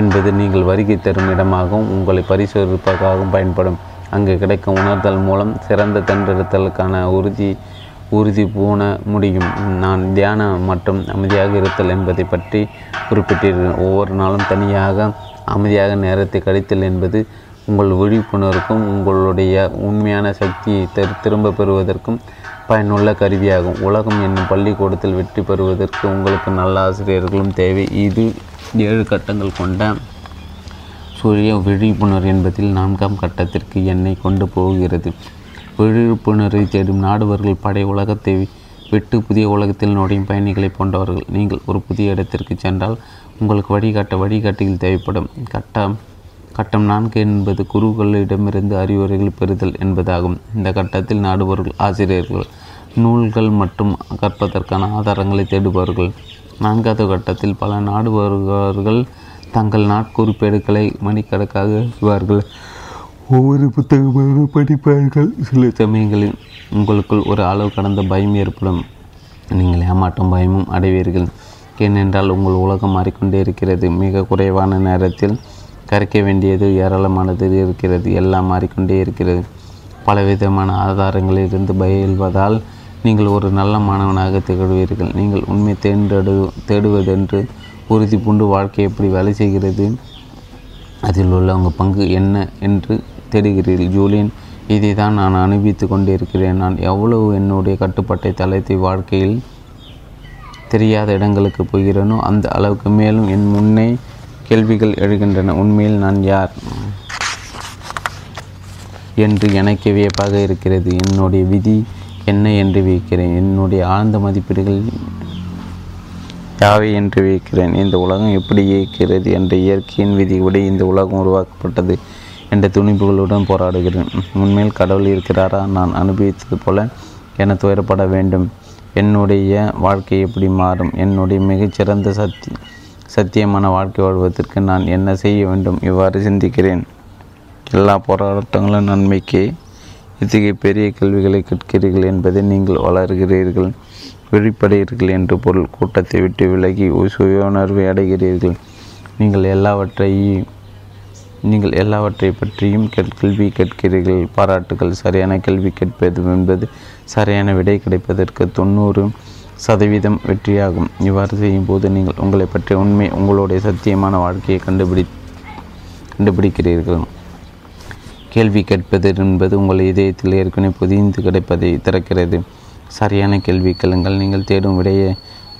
என்பது நீங்கள் வருகை தரும் இடமாகவும் உங்களை பரிசோதிப்பதற்காகவும் பயன்படும். அங்கு கிடைக்கும் உணர்தல் மூலம் சிறந்த தென்றெடுத்தலுக்கான உறுதி உறுதி பூண முடியும். நான் தியானம் மற்றும் அமைதியாக இருத்தல் என்பதை பற்றி குறிப்பிட்டிருக்கிறேன். ஒவ்வொரு நாளும் தனியாக அமைதியாக நேரத்தை கழித்தல் என்பது உங்கள் விழிப்புணர்வுக்கும் உங்களுடைய உண்மையான சக்தியை திரு திரும்ப பெறுவதற்கும் பயனுள்ள கருவியாகும். உலகம் என்னும் பள்ளிக்கூடத்தில் வெற்றி பெறுவதற்கு உங்களுக்கு நல்ல ஆசிரியர்களும் தேவை. இது ஏழு கட்டங்கள் கொண்ட சுய விழிப்புணர்வு என்பதில் நான்காம் கட்டத்திற்கு என்னை கொண்டு போகிறது. விழிப்புணர்வை தேடும் நாடுவர்கள் படை உலகத்தை விட்டு புதிய உலகத்தில் நுழையும் பயணிகளை போன்றவர்கள். நீங்கள் ஒரு புதிய இடத்திற்கு சென்றால் உங்களுக்கு வழிகாட்ட வழிகாட்டியில் தேவைப்படும். கட்டம் கட்டம் நான்கு என்பது குருக்களிடமிருந்து அறிவுரைகள் பெறுதல் என்பதாகும். இந்த கட்டத்தில் நாடுபவர்கள் ஆசிரியர்கள், நூல்கள் மற்றும் கற்பதற்கான ஆதாரங்களை தேடுபவர்கள். நான்காவது கட்டத்தில் பல நாடுபவர்கள் தங்கள் நாட்குறிப்பேடுகளை மணிக்கணக்காக எழுதுவார்கள். ஒவ்வொரு புத்தகமாக படிப்பார்கள். சில சமயங்களில் உங்களுக்குள் ஒரு அளவு கடந்த பயம் ஏற்படும். நீங்கள் ஏமாற்றும் பயமும் அடைவீர்கள். ஏனென்றால் உங்கள் உலகம் மாறிக்கொண்டே இருக்கிறது. மிக குறைவான நேரத்தில் கரைக்க வேண்டியது ஏராளமானது இருக்கிறது. எல்லாம் மாறிக்கொண்டே இருக்கிறது. பலவிதமான ஆதாரங்களிலிருந்து பயில்வதால் நீங்கள் ஒரு நல்ல மாணவனாக திகழ்வீர்கள். நீங்கள் உண்மை தேர்ந்தெடு தேடுவதென்று உறுதி பூண்டு வாழ்க்கை எப்படி வேலை செய்கிறது, அதில் உள்ள உங்கள் பங்கு என்ன என்று தேடுகிறீர்கள். ஜூலியன், இதை தான் நான் அனுபவித்து கொண்டே இருக்கிறேன். நான் எவ்வளவு என்னுடைய கட்டுப்பாட்டை தளர்த்தி வாழ்க்கையில் தெரியாத இடங்களுக்கு போகிறேனோ அந்த அளவுக்கு மேலும் என் முன்னே கேள்விகள் எழுகின்றன. உண்மையில் நான் யார் என்று எனக்கு வியப்பாக இருக்கிறது. என்னுடைய விதி என்ன என்று வியக்கிறேன். என்னுடைய ஆழ்ந்த மதிப்பீடுகள் யாவை என்று வியக்கிறேன். இந்த உலகம் எப்படி இயக்கிறது என்ற இயற்கையின் விதிப்படி இந்த உலகம் உருவாக்கப்பட்டது என்ற துணிப்புகளுடன் போராடுகிறேன். உண்மையில் கடவுள் இருக்கிறாரா? நான் அனுபவித்தது போல என துயரப்பட வேண்டும். என்னுடைய வாழ்க்கை எப்படி மாறும்? என்னுடைய மிகச்சிறந்த சக்தி சத்தியமான வாழ்க்கை வாழ்வதற்கு நான் என்ன செய்ய வேண்டும்? இவ்வாறு சிந்திக்கிறேன். எல்லா போராட்டங்களும் நன்மைக்கு. இத்தகைய பெரிய கேள்விகளை கேட்கிறீர்கள் என்பதை நீங்கள் வளர்கிறீர்கள், வெளிப்படுகிறீர்கள் என்று பொருள். கூட்டத்தை விட்டு விலகி சுய உணர்வை அடைகிறீர்கள். நீங்கள் எல்லாவற்றையும் நீங்கள் எல்லாவற்றை பற்றியும் கேள்வி கேட்கிறீர்கள். பாராட்டுகள். சரியான கேள்வி கேட்பது என்பது சரியான விடை கிடைப்பதற்கு தொண்ணூறு சதவீதம் வெற்றியாகும். இவ்வாறு செய்யும் போது நீங்கள் உங்களை பற்றிய உண்மை, உங்களுடைய சத்தியமான வாழ்க்கையை கண்டுபிடி கண்டுபிடிக்கிறீர்கள். கேள்வி கேட்பது என்பது உங்கள் இதயத்தில் ஏற்கனவே புதிந்து கிடைப்பதை திறக்கிறது. சரியான கேள்வி கேளுங்கள். நீங்கள் தேடும் விடையை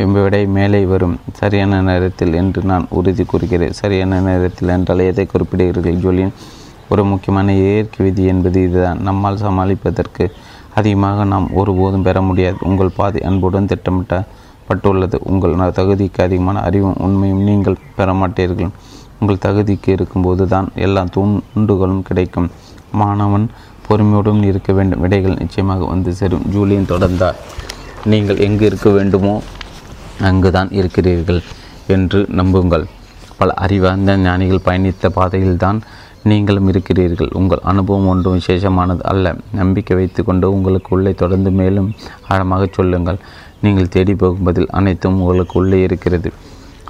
எம்ப விடை மேலே வரும். சரியான நேரத்தில் என்று நான் உறுதி கூறுகிறேன். சரியான நேரத்தில் என்றால் எதை குறிப்பிடுகிறீர்கள்? ஜூலியன், ஒரு முக்கியமான இயற்கை விதி என்பது இதுதான். நம்மால் சமாளிப்பதற்கு அதிகமாக நாம் ஒருபோதும் பெற முடியாது. உங்கள் பாதை அன்புடன் திட்டமிட்டப்பட்டுள்ளது. உங்கள் தகுதிக்கு அதிகமான அறிவும் உண்மையும் நீங்கள் பெற மாட்டீர்கள். உங்கள் தகுதிக்கு இருக்கும்போது தான் எல்லா தூண்டுகளும் கிடைக்கும். மாணவன் பொறுமையுடன் இருக்க வேண்டும். விடைகள் நிச்சயமாக வந்து சேரும். ஜூலியன் தொடர்ந்தார். நீங்கள் எங்கு இருக்க வேண்டுமோ அங்கு தான் இருக்கிறீர்கள் என்று நம்புங்கள். பல அறிவார்ந்த ஞானிகள் பயணித்த பாதையில்தான் நீங்களும் இருக்கிறீர்கள். உங்கள் அனுபவம் ஒன்றும் விசேஷமானது அல்ல. நம்பிக்கை வைத்து கொண்டு உங்களுக்கு உள்ளே தொடர்ந்து மேலும் ஆழமாக சொல்லுங்கள். நீங்கள் தேடி போகும்பதில் அனைத்தும் உங்களுக்கு உள்ளே இருக்கிறது.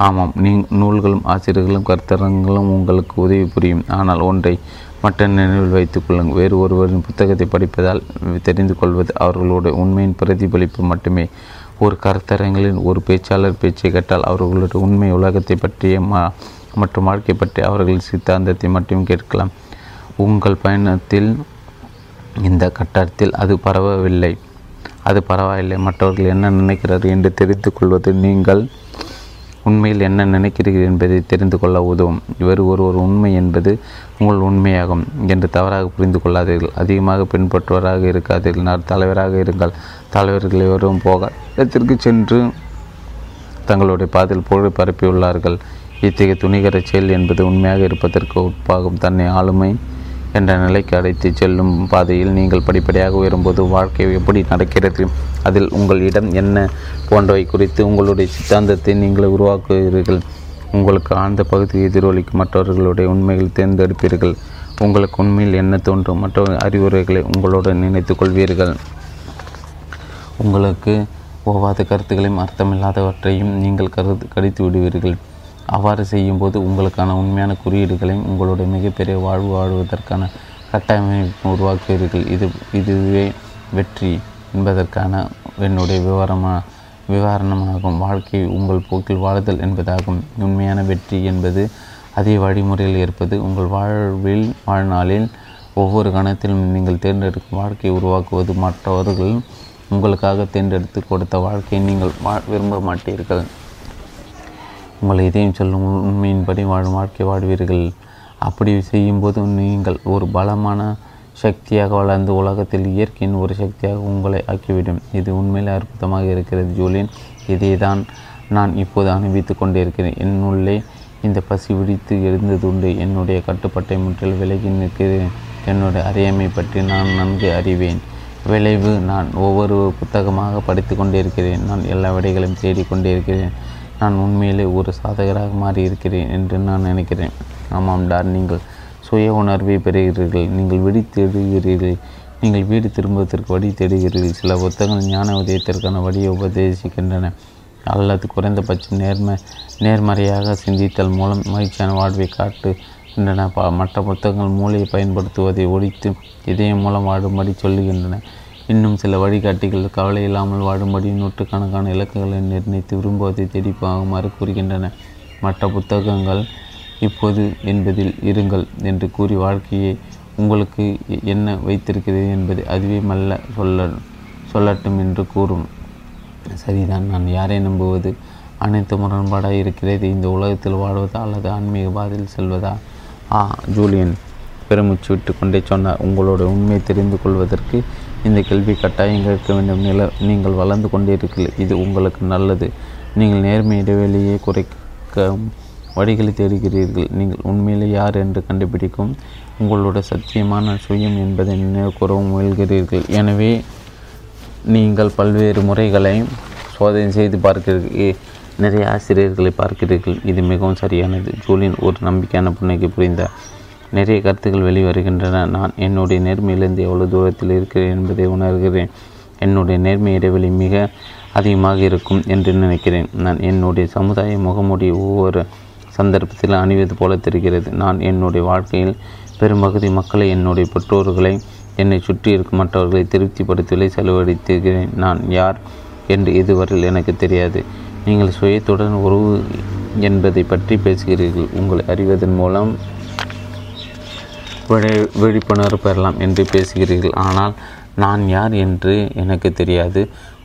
ஆமாம், நீ நூல்களும் ஆசிரியர்களும் கருத்தரங்களும் உங்களுக்கு உதவி புரியும். ஆனால் ஒன்றை மற்ற நினைவில் வைத்துக் கொள்ளுங்கள். வேறு ஒருவரின் புத்தகத்தை படிப்பதால் தெரிந்து கொள்வது அவர்களுடைய உண்மையின் பிரதிபலிப்பு மட்டுமே. ஒரு கருத்தரங்களின் ஒரு பேச்சாளர் பேச்சை கேட்டால் அவர்களுடைய உண்மை உலகத்தை பற்றிய மா மற்றும் வாழ்க்கை பற்றி அவர்கள் சித்தாந்தத்தை மட்டும் கேட்கலாம். உங்கள் பயணத்தில் இந்த கட்டத்தில் அது பரவவில்லை அது பரவாயில்லை. மற்றவர்கள் என்ன நினைக்கிறார்கள் என்று தெரிந்து கொள்வது நீங்கள் உண்மையில் என்ன நினைக்கிறீர்கள் என்பதை தெரிந்து கொள்ள உதவும். வேறு ஒருவர் உண்மை என்பது உங்கள் உண்மையாகும் என்று தவறாக புரிந்து கொள்ளாதீர்கள். அதிகமாக பின்பற்றுவராக இருக்காதீர்கள். நான் தலைவராக இருங்கள். தலைவர்கள் எவரும் போக இடத்திற்கு சென்று தங்களுடைய பாதையில் புகழ் பரப்பியுள்ளார்கள். இத்தகைய துணிகர செயல் என்பது உண்மையாக இருப்பதற்கு உட்பாகும். தன்னை ஆளுமை என்ற நிலைக்கு அழைத்து செல்லும் பாதையில் நீங்கள் படிப்படியாக உயரும்போது வாழ்க்கை எப்படி நடக்கிறது, அதில் உங்கள் இடம் என்ன போன்றவை குறித்து உங்களுடைய சித்தாந்தத்தை நீங்கள் உருவாக்குகிறீர்கள். உங்களுக்கு ஆழ்ந்த பகுதியை எதிரொலிக்கும் மற்றவர்களுடைய உண்மைகள் தேர்ந்தெடுப்பீர்கள். உங்களுக்கு உண்மையில் என்ன தோன்றும் மற்ற அறிவுரைகளை உங்களுடன் நினைத்துக் கொள்வீர்கள். உங்களுக்கு ஒவ்வாத கருத்துக்களையும் அர்த்தமில்லாதவற்றையும் நீங்கள் கருத்து கடித்து விடுவீர்கள். அவ்வாறு செய்யும்போது உங்களுக்கான உண்மையான குறியீடுகளையும் உங்களுடைய மிகப்பெரிய வாழ்வு வாழ்வதற்கான கட்டமைப்பு உருவாக்குவீர்கள். இது இதுவே வெற்றி என்பதற்கான என்னுடைய விவரமா விவரணமாகும். வாழ்க்கை உங்கள் போக்கில் வாழுதல் என்பதாகும். உண்மையான வெற்றி என்பது அதே வழிமுறையில் இருப்பது. உங்கள் வாழ்வில் வாழ்நாளில் ஒவ்வொரு கணத்திலும் நீங்கள் தேர்ந்தெடுக்கும் வாழ்க்கையை உருவாக்குவது. மற்றவர்கள் உங்களுக்காக தேர்ந்தெடுத்து கொடுத்த வாழ்க்கையை நீங்கள் விரும்ப மாட்டீர்கள். உங்கள் இதையும் சொல்லும் உண்மையின்படி வாழும் வாழ்க்கை வாழ்வீர்கள். அப்படி செய்யும்போது நீங்கள் ஒரு பலமான சக்தியாக வளர்ந்து உலகத்தில் இயற்கையின் ஒரு சக்தியாக உங்களை ஆக்கிவிடும். இது உண்மையில் அற்புதமாக இருக்கிறது ஜூலியன். இதை தான் நான் இப்போது அனுபவித்துக் கொண்டிருக்கிறேன். என்னுள்ளே இந்த பசி விழித்து எழுந்ததுண்டு. என்னுடைய கட்டுப்பட்டை முற்றில் விலகி நிற்கிறேன். என்னுடைய அறியாமை பற்றி நான் நன்கு அறிவேன். விளைவு நான் ஒவ்வொரு புத்தகமாக படித்து கொண்டிருக்கிறேன். நான் எல்லா விடைகளையும் தேடிக்கொண்டிருக்கிறேன். நான் உண்மையிலே ஒரு சாதகராக மாறியிருக்கிறேன் என்று நான் நினைக்கிறேன். ஆமாம் டார், நீங்கள் சுய உணர்வை பெறுகிறீர்கள். நீங்கள் விடி தேடுகிறீர்கள். நீங்கள் வீடு திரும்புவதற்கு வழி தேடுகிறீர்கள். சில புத்தகங்கள் ஞான உதயத்திற்கான வழியை உபதேசிக்கின்றன, அல்லது குறைந்தபட்சம் நேர்ம நேர்மறையாக சிந்தித்தல் மூலம் மகிழ்ச்சியான வாழ்வை காட்டுகின்றன. மற்ற புத்தகங்கள் மூளையை பயன்படுத்துவதை ஒழித்து இதயம் மூலம் வாழும்படி சொல்லுகின்றன. இன்னும் சில வழிகாட்டிகள் கவலை இல்லாமல் வாழும்படி நூற்றுக்கணக்கான இலக்குகளை நிர்ணயித்து விரும்புவதை தெளிப்பாகுமாறு கூறுகின்றன. மற்ற புத்தகங்கள் இப்போது என்பதில் இருங்கள் என்று கூறி வாழ்க்கையை உங்களுக்கு என்ன வைத்திருக்கிறது என்பது அதுவே மெல்ல சொல்ல சொல்லட்டும் என்று கூறும். சரிதான், நான் யாரை நம்புவது? அனைத்து முரண்பாடாக இருக்கிறது. இந்த உலகத்தில் வாழ்வதா அல்லது ஆன்மீக பாதையில் செல்வதா? ஆ, ஜூலியன் பெருமூச்சு விட்டு கொண்டே சொன்னார். உங்களோட உண்மையை தெரிந்து கொள்வதற்கு இந்த கேள்வி கட்டாயம் கேட்க வேண்டும். நில நீங்கள் வளர்ந்து கொண்டே இருக்கிறீர்கள். இது உங்களுக்கு நல்லது. நீங்கள் நேர்மை இடைவெளியை குறைக்க வழிகளை தேடுகிறீர்கள். நீங்கள் உண்மையிலே யார் என்று கண்டுபிடிக்கும் உங்களோட சத்தியமான சுயம் என்பதை நினைவுகூற முயல்கிறீர்கள். எனவே நீங்கள் பல்வேறு முறைகளை சோதனை செய்து பார்க்கிறீர்கள். நிறைய ஆசிரியர்களை பார்க்கிறீர்கள். இது மிகவும் சரியானது. ஜூலியன் ஒரு நம்பிக்கையான புன்னகை புரிந்தார். நிறைய கருத்துக்கள் வெளிவருகின்றன. நான் என்னுடைய நேர்மையிலிருந்து எவ்வளோ தூரத்தில் இருக்கிறேன் என்பதை உணர்கிறேன். என்னுடைய நேர்மை இடைவெளி மிக அதிகமாக இருக்கும் என்று நினைக்கிறேன். நான் என்னுடைய சமுதாய முகமூடி ஒவ்வொரு சந்தர்ப்பத்தில் அணிவது போல தெரிகிறது. நான் என்னுடைய வாழ்க்கையில் பெரும்பகுதி மக்களை, என்னுடைய பெற்றோர்களை, என்னை சுற்றி இருக்கும் மற்றவர்களை திருப்திப்படுத்தியுள்ளே செலவழித்திருக்கிறேன். நான் யார் என்று இதுவரையில் எனக்கு தெரியாது. நீங்கள் சுயத்துடன் உறவு என்பதை பற்றி பேசுகிறீர்கள். உங்களை அறிவதன் மூலம் விழ விழிப்புணர்வு பெறலாம் என்று பேசுகிறீர்கள். ஆனால் நான் யார் என்று எனக்கு தெரியாது.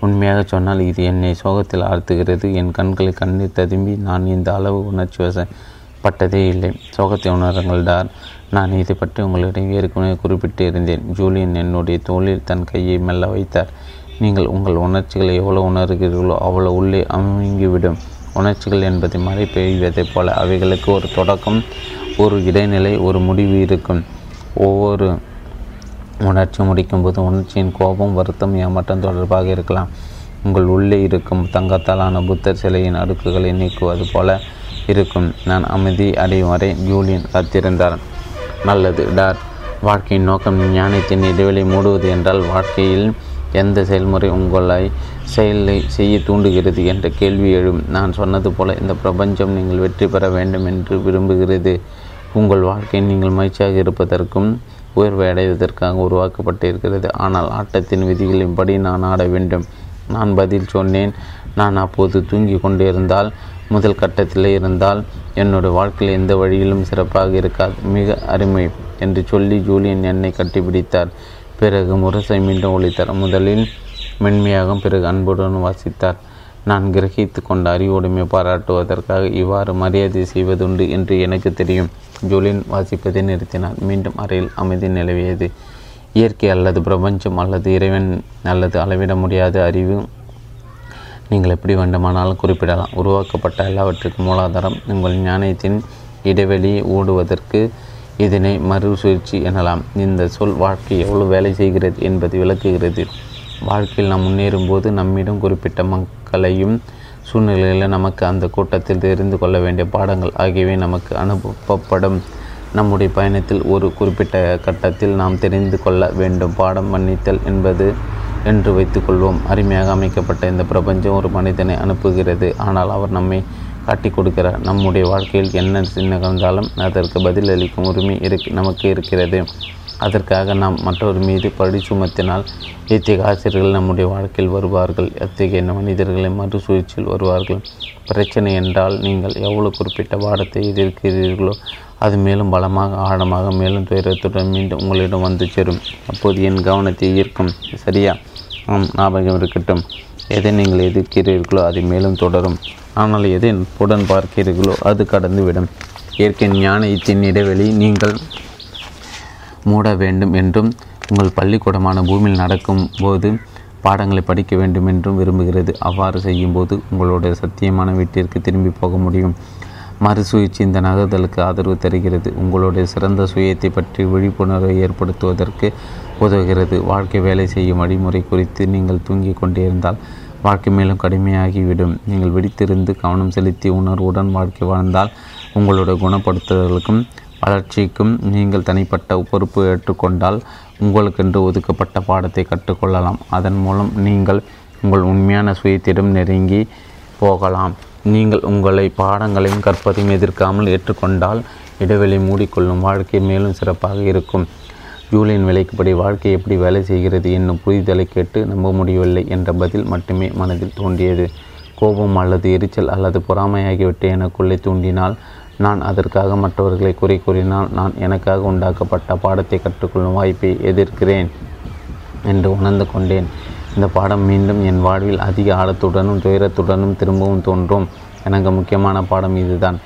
உண்மையாக சொன்னால் இது என்னை சோகத்தில் ஆழ்த்துகிறது. என் கண்களை கண்ணீர் ததும்பி நான் இந்த அளவு உணர்ச்சி வசப்பட்டதே இல்லை. சோகத்தை உணரங்கள் டார். நான் இதை பற்றி உங்களிடம் ஏற்கனவே குறிப்பிட்டு இருந்தேன். ஜூலியன் என்னுடைய தோளில் தன் கையை மெல்ல வைத்தார். நீங்கள் உங்கள் உணர்ச்சிகளை எவ்வளோ உணர்கிறீர்களோ அவ்வளோ உள்ளே அமுங்கிவிடும். உணர்ச்சிகள் என்பதை மழை பெய்வதைப் போல அவைகளுக்கு ஒரு தொடக்கம், ஒரு இடைநிலை, ஒரு முடிவு இருக்கும். ஒவ்வொரு உணர்ச்சி முடிக்கும்போது உணர்ச்சியின் கோபம், வருத்தம், ஏமாற்றம் தொடர்பாக இருக்கலாம். உங்கள் உள்ளே இருக்கும் தங்கத்தாலான புத்தர் சிலையின் அடுக்குகளை நீக்குவது போல இருக்கும். நான் அமைதி அடையும் வரை ஜூலியன் காத்திருந்தார். நல்லது டார், வாழ்க்கையின் நோக்கம் ஞானத்தின் இடைவெளி மூடுவது என்றால் வாழ்க்கையில் எந்த செயல்முறை உங்களை செயலை செய்ய தூண்டுகிறது என்ற கேள்வி எழும். நான் சொன்னது போல இந்த பிரபஞ்சம் நீங்கள் வெற்றி பெற வேண்டும் என்று விரும்புகிறது. உங்கள் வாழ்க்கை நீங்கள் மகிழ்ச்சியாக இருப்பதற்கும் உயர்வை அடைவதற்காக உருவாக்கப்பட்டிருக்கிறது. ஆனால் ஆட்டத்தின் விதிகளின்படி நான் ஆட வேண்டும். நான் பதில் சொன்னேன். நான் அப்போது தூங்கி கொண்டிருந்தால், முதல் கட்டத்திலே இருந்தால், என்னோட வாழ்க்கையில் எந்த வழியிலும் சிறப்பாக இருக்காது. மிக அருமை என்று சொல்லி ஜூலியன் என்னை கட்டிப்பிடித்தார். பிறகு முரசை மீண்டும் ஒழித்தார். முதலில் மென்மையாக, பிறகு அன்புடன் வாசித்தார். நான் கிரகித்து கொண்ட அறிவுடைமை பாராட்டுவதற்காக இவ்வாறு மரியாதை செய்வதுண்டு என்று எனக்கு தெரியும். ஜூலியன் வாசிப்பதை நிறுத்தினார். மீண்டும் அறையில் அமைதி நிலவியது. இயற்கை அல்லது பிரபஞ்சம் அல்லது இறைவன் அல்லது அளவிட முடியாத அறிவு நீங்கள் எப்படி வேண்டுமானாலும் குறிப்பிடலாம். உருவாக்கப்பட்ட எல்லாவற்றுக்கும் மூலாதாரம் உங்கள் ஞானத்தின் இடைவெளியை ஓடுவதற்கு இதனை மறுசுழற்சி எனலாம். இந்த சொல் வாழ்க்கை எவ்வளவு வேலை செய்கிறது என்பதை விளக்குகிறது. வாழ்க்கையில் நாம் முன்னேறும்போது நம்மிடம் குறிப்பிட்ட மக்களையும் சூழ்நிலையில் நமக்கு அந்த கூட்டத்தில் தெரிந்து கொள்ள வேண்டிய பாடங்கள் ஆகியவை நமக்கு அனுப்பப்படும். நம்முடைய பயணத்தில் ஒரு குறிப்பிட்ட கட்டத்தில் நாம் தெரிந்து கொள்ள வேண்டும் பாடம் மன்னித்தல் என்பது என்று வைத்துக்கொள்வோம். அருமையாக அமைக்கப்பட்ட இந்த பிரபஞ்சம் ஒரு மனிதனை அனுப்புகிறது. ஆனால் அவர் நம்மை காட்டி கொடுக்கிறார். நம்முடைய வாழ்க்கையில் என்ன நிகழ்ந்தாலும் அதற்கு பதிலளிக்கும் உரிமை இருக்கு நமக்கு இருக்கிறது. அதற்காக நாம் மற்றொரு மீது பழி சுமத்தினால் இத்தகைய ஆசிரியர்கள் நம்முடைய வாழ்க்கையில் வருவார்கள். அத்தகைய மனிதர்களை மறு சுழற்சியில் வருவார்கள். பிரச்சனை என்றால் நீங்கள் எவ்வளவு குறிப்பிட்ட பாடத்தை எதிர்க்கிறீர்களோ அது மேலும் பலமாக ஆழமாக மேலும் துயரத்துடன் மீண்டும் உங்களிடம் வந்து சேரும். அப்போது என் கவனத்தை ஈர்க்கும். சரியா? ஆம், ஞாபகம் இருக்கட்டும். எதை நீங்கள் எதிர்க்கிறீர்களோ அது மேலும் தொடரும். ஆனால் எதை நட்புடன் பார்க்கிறீர்களோ அது கடந்துவிடும். இயற்கை ஞானத்தின் இடைவெளி நீங்கள் மூட வேண்டும் என்றும் உங்கள் பள்ளிக்கூடமான பூமியில் நடக்கும் போது பாடங்களை படிக்க வேண்டும் என்றும் விரும்புகிறது. அவ்வாறு செய்யும்போது உங்களுடைய சத்தியமான வீட்டிற்கு திரும்பி போக முடியும். மறுசுழற்சி இந்த நகர்தலுக்கு ஆதரவு தருகிறது. உங்களுடைய சிறந்த சுயத்தை பற்றி விழிப்புணர்வை ஏற்படுத்துவதற்கு உதவுகிறது. வாழ்க்கை வேலை செய்யும் வழிமுறை குறித்து நீங்கள் தூங்கி கொண்டே இருந்தால் வாழ்க்கை மேலும் கடுமையாகிவிடும். நீங்கள் விழித்திருந்து கவனம் செலுத்தி உணர்வுடன் வாழ்க்கை வாழ்ந்தால் உங்களுடைய குணப்படுத்துதலுக்கும் வளர்ச்சிக்கும் நீங்கள் தனிப்பட்ட பொறுப்பு ஏற்றுக்கொண்டால் உங்களுக்கென்று ஒதுக்கப்பட்ட பாடத்தை கற்றுக்கொள்ளலாம். அதன் மூலம் நீங்கள் உங்கள் உண்மையான சுயத்திடம் நெருங்கி போகலாம். நீங்கள் உங்களை பாடங்களையும் கற்பதையும் எதிர்க்காமல் ஏற்றுக்கொண்டால் இடைவெளி மூடிக்கொள்ளும். வாழ்க்கை மேலும் சிறப்பாக இருக்கும். ஜூலியின் விலைக்குப்படி வாழ்க்கை எப்படி வேலை செய்கிறது என்னும் புரிதலை கேட்டு நம்ப முடியவில்லை என்ற பதில் மட்டுமே மனதில் தோன்றியது. கோபம் அல்லது எரிச்சல் அல்லது பொறாமை ஆகியவற்றை எனக்குள்ளே தூண்டினால் நான் அதற்காக மற்றவர்களை குறை கூறினால் நான் எனக்காக உண்டாக்கப்பட்ட பாடத்தை கற்றுக்கொள்ளும் வாய்ப்பை எதிர்க்கிறேன் என்று உணர்ந்து கொண்டேன். இந்த பாடம் மீண்டும் என் வாழ்வில் அதிக ஆழத்துடனும் துயரத்துடனும் திரும்பவும் தோன்றும். எனக்கு முக்கியமான பாடம் இதுதான்.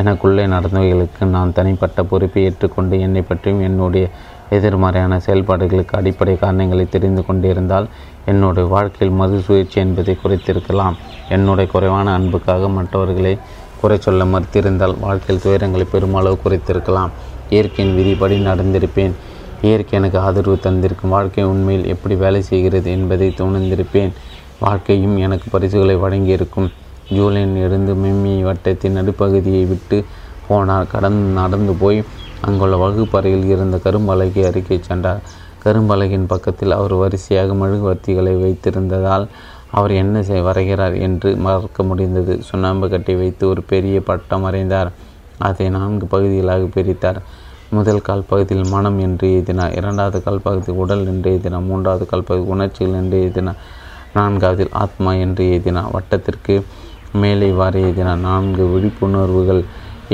எனக்குள்ளே நடந்தவைகளுக்கு நான் தனிப்பட்ட பொறுப்பை ஏற்றுக்கொண்டு என்னை பற்றியும் என்னுடைய எதிர்மறையான செயல்பாடுகளுக்கு அடிப்படை காரணங்களை தெரிந்து கொண்டிருந்தால் என்னுடைய வாழ்க்கையில் மறு சுழற்சி என்பதை குறைத்திருக்கலாம். என்னுடைய குறைவான அன்புக்காக மற்றவர்களை குறை சொல்ல மறுத்திருந்தால் வாழ்க்கையில் துயரங்களை பெருமளவு குறைத்திருக்கலாம். இயற்கையின் விதிப்படி நடந்திருப்பேன். இயற்கை எனக்கு ஆதரவு தந்திருக்கும். வாழ்க்கை உண்மையில் எப்படி வேலை செய்கிறது என்பதை உணர்ந்திருப்பேன். வாழ்க்கையும் எனக்கு பரிசுகளை வழங்கியிருக்கும். ஜூலியன் இருந்து மிம்மி வட்டத்தின் நடுப்பகுதியை விட்டு போனார். கடந்து நடந்து போய் அங்குள்ள வகுப்பறையில் இருந்த கரும்பலகை அருகே சென்றார். கரும்பலகின் பக்கத்தில் அவர் வரிசையாக மெழுகுவர்த்திகளை வைத்திருந்ததால் அவர் என்ன செய் வரைகிறார் என்று மறக்க முடிந்தது. சுண்ணாம்பு கட்டி வைத்து ஒரு பெரிய பட்டம் வரைந்தார். அதை நான்கு பகுதிகளாக பிரித்தார். முதல் கால்பகுதியில் மனம் என்று எழுதினார். இரண்டாவது கால்பகுதி உடல் என்று எழுதினார். மூன்றாவது கால்பகுதி உணர்ச்சிகள் என்று எழுதினார். நான்காவதில் ஆத்மா என்று எழுதினார். வட்டத்திற்கு மேலே இவ்வாறு எழுதினார். நான்கு விழிப்புணர்வுகள்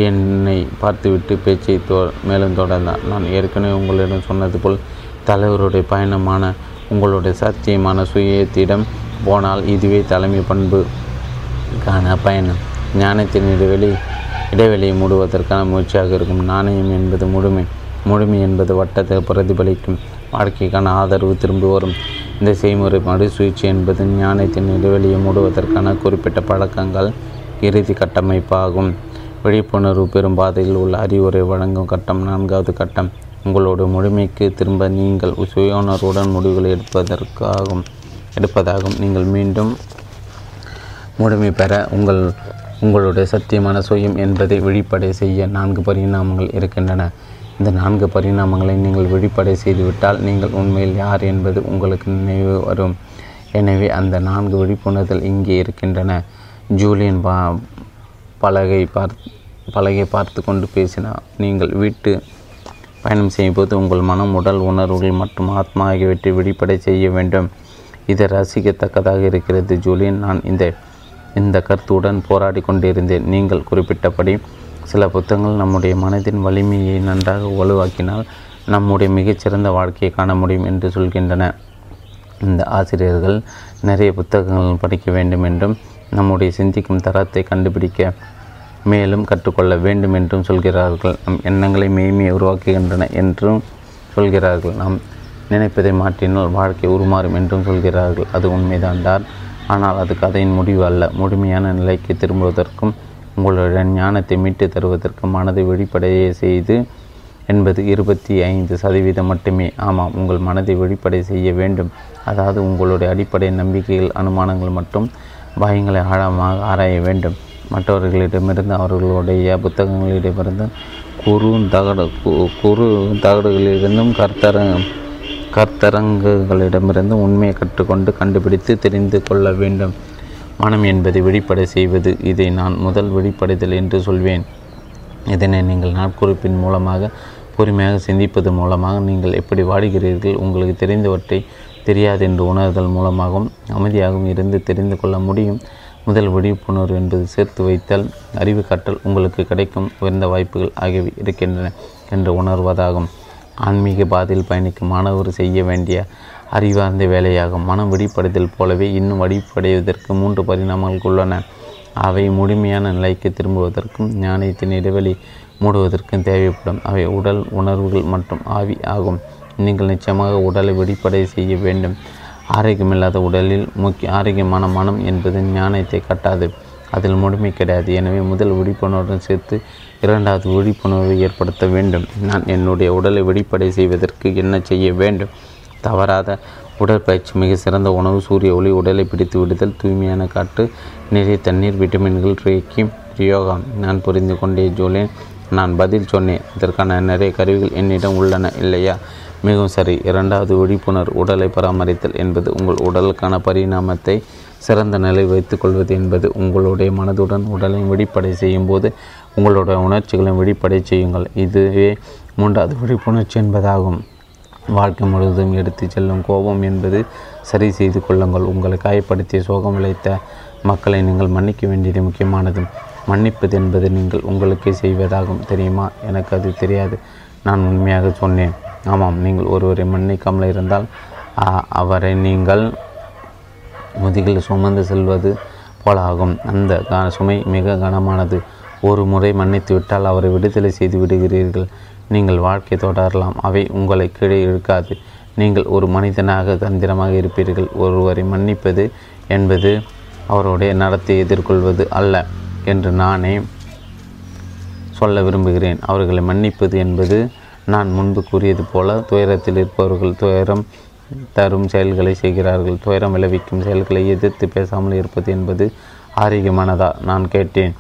என்னை பார்த்துவிட்டு பேச்சை தோ மேலும் தொடர்ந்தார். நான் ஏற்கனவே உங்களிடம் சொன்னது போல் தலைவருடைய பயணமான உங்களுடைய சாத்தியமான சுயத்திடம் போனால் இதுவே தலைமை பண்பு காண பயணம். ஞானத்தின் இடைவெளி இடைவெளியை மூடுவதற்கான முயற்சியாக இருக்கும். நாணயம் என்பது முழுமை. முழுமை என்பது வட்டத்தை பிரதிபலிக்கும். வாழ்க்கைக்கான ஆதரவு திரும்பி வரும். இந்த செய்முறை மறுசுழற்சி என்பது ஞானத்தின் இடைவெளியை மூடுவதற்கான குறிப்பிட்ட பழக்கங்கள் இறுதி கட்டமைப்பாகும். விழிப்புணர்வு பெறும் பாதையில் உள்ள அறிவுரை வழங்கும் கட்டம் நான்காவது கட்டம். உங்களோட முழுமைக்கு திரும்ப நீங்கள் சுய உணர்வுடன் முடிவுகளை எடுப்பதற்காகும் எடுப்பதாகும் நீங்கள் மீண்டும் முழுமை பெற உங்கள் உங்களுடைய சத்தியமான சுயம் என்பதை வெளிப்படை செய்ய நான்கு பரிணாமங்கள் இருக்கின்றன. இந்த நான்கு பரிணாமங்களை நீங்கள் வெளிப்படை செய்துவிட்டால் நீங்கள் உண்மையில் யார் என்பது உங்களுக்கு நினைவு வரும். எனவே அந்த நான்கு விழிப்புணர்வுகள் இங்கே இருக்கின்றன. ஜூலியன் பா பலகை பார்த் பலகை பார்த்து கொண்டு பேசினார். நீங்கள் வீட்டு பயணம் செய்யும்போது உங்கள் மனம் உடல் உணர்வுகள் மற்றும் ஆத்மா ஆகியவற்றை வெளிப்படை செய்ய வேண்டும். இதை ரசிக்கத்தக்கதாக இருக்கிறது ஜூலியன். நான் இந்த இந்த கருத்துடன் போராடி கொண்டிருந்தேன். நீங்கள் குறிப்பிட்டபடி சில புத்தகங்கள் நம்முடைய மனதின் வலிமையை நன்றாக வலுவாக்கினால் நம்முடைய மிகச்சிறந்த வாழ்க்கையை காண முடியும் என்று சொல்கின்றன. இந்த ஆசிரியர்கள் நிறைய புத்தகங்கள் படிக்க வேண்டும் என்றும் நம்முடைய சிந்திக்கும் தரத்தை கண்டுபிடிக்க மேலும் கற்றுக்கொள்ள வேண்டும் என்றும் சொல்கிறார்கள். நம் எண்ணங்களை மேன்மையை உருவாக்குகின்றன என்றும் சொல்கிறார்கள். நாம் நினைப்பதை மாற்றினால் வாழ்க்கை உருமாறும் என்றும் சொல்கிறார்கள். அது உண்மைதான் தான். ஆனால் அது கதையின் முடிவு அல்ல. முழுமையான நிலைக்கு திரும்புவதற்கும் உங்களுடைய ஞானத்தை மீட்டு தருவதற்கும் மனதை வெளிப்படைய செய்து என்பது இருபத்தி ஐந்து சதவீதம் மட்டுமே. ஆமாம், உங்கள் மனதை வெளிப்படை செய்ய வேண்டும். அதாவது உங்களுடைய அடிப்படை நம்பிக்கைகள் அனுமானங்கள் மற்றும் பயங்களை ஆழமாக ஆராய வேண்டும். மற்றவர்களிடமிருந்து அவர்களுடைய புத்தகங்களிடமிருந்து குறு தகடு குறு தகடுகளிலிருந்தும் கர்த்தர கர்த்தரங்குகளிடமிருந்து உண்மையை கற்றுக்கொண்டு கண்டுபிடித்து தெரிந்து கொள்ள வேண்டும். மனம் என்பதை வெளிப்படை செய்வது. இதை நான் முதல் வெளிப்படுதல் என்று சொல்வேன். இதனை நீங்கள் நாட்குறிப்பின் மூலமாக பொறுமையாக சிந்திப்பது மூலமாக, நீங்கள் எப்படி வாடுகிறீர்கள், உங்களுக்கு தெரிந்தவற்றை தெரியாது என்று உணர்தல் மூலமாகவும் அமைதியாகவும் இருந்து தெரிந்து கொள்ள முடியும். முதல் விழிப்புணர்வு என்பது சேர்த்து வைத்தல், அறிவு காட்டல், உங்களுக்கு கிடைக்கும் உயர்ந்த வாய்ப்புகள் ஆகியவை இருக்கின்றன என்று உணர்வதாகும். ஆன்மீக பாதையில் பயணிக்கும் மாணவர் செய்ய வேண்டிய அறிவார்ந்த வேலையாகும். மனம் வெளிப்படுதல் போலவே இன்னும் வெளிப்படைவதற்கு மூன்று பரிணாமங்கள் உள்ளன. அவை முழுமையான நிலைக்கு திரும்புவதற்கும் ஞானத்தின் இடைவெளி மூடுவதற்கும் தேவைப்படும். அவை உடல், உணர்வுகள் மற்றும் ஆவி ஆகும். நீங்கள் நிச்சயமாக உடலை வெளிப்படை செய்ய வேண்டும். ஆரோக்கியமில்லாத உடலில் முக்கிய ஆரோக்கியமான மனம் என்பது ஞானத்தை கட்டாது, அதில் முழுமை கிடையாது. எனவே முதல் விழிப்புணர்வுடன் சேர்த்து இரண்டாவது விழிப்புணர்வை ஏற்படுத்த வேண்டும். நான் என்னுடைய உடலை வெளிப்படை செய்வதற்கு என்ன செய்ய வேண்டும்? தவறாத உடற்பயிற்சி, மிக சிறந்த உணவு, சூரிய ஒளி, உடலை பிடித்து விடுதல், தூய்மையான காற்று, நிறைய தண்ணீர், விட்டமின்கள், ரேக்கி, யோகா. நான் புரிந்து கொண்டே ஜோலேன், நான் பதில் சொன்னேன். இதற்கான நிறைய கருவிகள் என்னிடம் உள்ளன, இல்லையா? மிகவும் சரி. இரண்டாவது விழிப்புணர்வு உடலை பராமரித்தல் என்பது உங்கள் உடலுக்கான பரிணாமத்தை சிறந்த நிலை வைத்துக்கொள்வது என்பது. உங்களுடைய மனதுடன் உடலையும் வெளிப்படை செய்யும் போது உங்களுடைய உணர்ச்சிகளையும் வெளிப்படை செய்யுங்கள். இதுவே மூன்றாவது விழிப்புணர்ச்சி என்பதாகும். வாழ்க்கை முழுவதும் எடுத்து செல்லும் கோபம் என்பது சரி செய்து கொள்ளுங்கள். உங்களை காயப்படுத்திய, சோகம் விளைத்த மக்களை நீங்கள் மன்னிக்க வேண்டியது முக்கியமானது. மன்னிப்பது என்பது நீங்கள் உங்களுக்கே செய்வதாகும். தெரியுமா, எனக்கு அது தெரியாது, நான் உண்மையாக சொன்னேன். ஆமாம், நீங்கள் ஒருவரை மன்னிக்காமல் இருந்தால் அவரை நீங்கள் முதுகில் சுமந்து செல்வது போல ஆகும். அந்த சுமை மிக கனமானது. ஒரு முறை மன்னித்து விட்டால் அவரை விடுதலை செய்து விடுகிறீர்கள். நீங்கள் வாழ்க்கை தொடரலாம். அவை உங்களை கீழே இழுக்காது. நீங்கள் ஒரு மனிதனாக தந்திரமாக இருப்பீர்கள். ஒருவரை மன்னிப்பது என்பது அவருடைய நடத்தை எதிர்கொள்வது அல்ல என்று நானே சொல்ல விரும்புகிறேன். அவர்களை மன்னிப்பது என்பது நான் முன்பு கூறியது போல துயரத்தில் இருப்பவர்கள் துயரம் தரும் செயல்களை செய்கிறார்கள். துயரம் விளைவிக்கும் செயல்களை எதிர்த்து பேசாமல் இருப்பது என்பது ஆரோக்கியமானதா? நான் கேட்டேன்.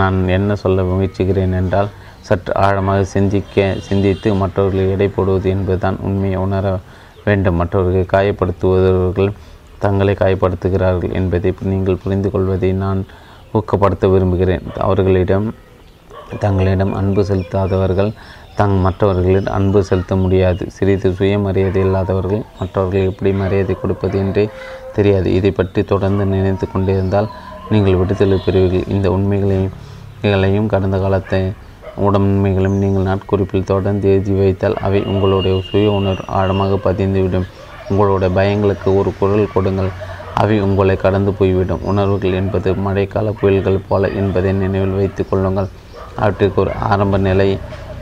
நான் என்ன சொல்ல முயற்சிக்கிறேன் என்றால், சற்று ஆழமாக சிந்திக்க சிந்தித்து மற்றவர்களை எடை போடுவது என்பதுதான் உண்மையை உணர வேண்டும். மற்றவர்களை காயப்படுத்துவதவர்கள் தங்களை காயப்படுத்துகிறார்கள் என்பதை நீங்கள் புரிந்து கொள்வதை நான் ஊக்கப்படுத்த விரும்புகிறேன். அவர்களிடம் தங்களிடம் அன்பு செலுத்தாதவர்கள் தங் மற்றவர்களிடம் அன்பு செலுத்த முடியாது. சிறிது சுயமரியாதை இல்லாதவர்கள் மற்றவர்கள் எப்படி மரியாதை கொடுப்பது என்றே தெரியாது. இதை பற்றி தொடர்ந்து நினைத்து கொண்டிருந்தால் நீங்கள் விடுதலை பெறுவீர்கள். இந்த உண்மைகளையும் கடந்த காலத்தை உடன்மைகளும் நீங்கள் நாட்குறிப்பில் தொடர்ந்து எழுதி வைத்தால் அவை உங்களுடைய சுய உணர்வு ஆழமாக பதிந்துவிடும். உங்களுடைய பயங்களுக்கு ஒரு குரல் கொடுங்கள், அவை உங்களை கடந்து போய்விடும். உணர்வுகள் என்பது மழைக்கால புயல்கள் போல என்பதை நினைவில் வைத்து கொள்ளுங்கள். அவற்றுக்கு ஒரு ஆரம்ப நிலை,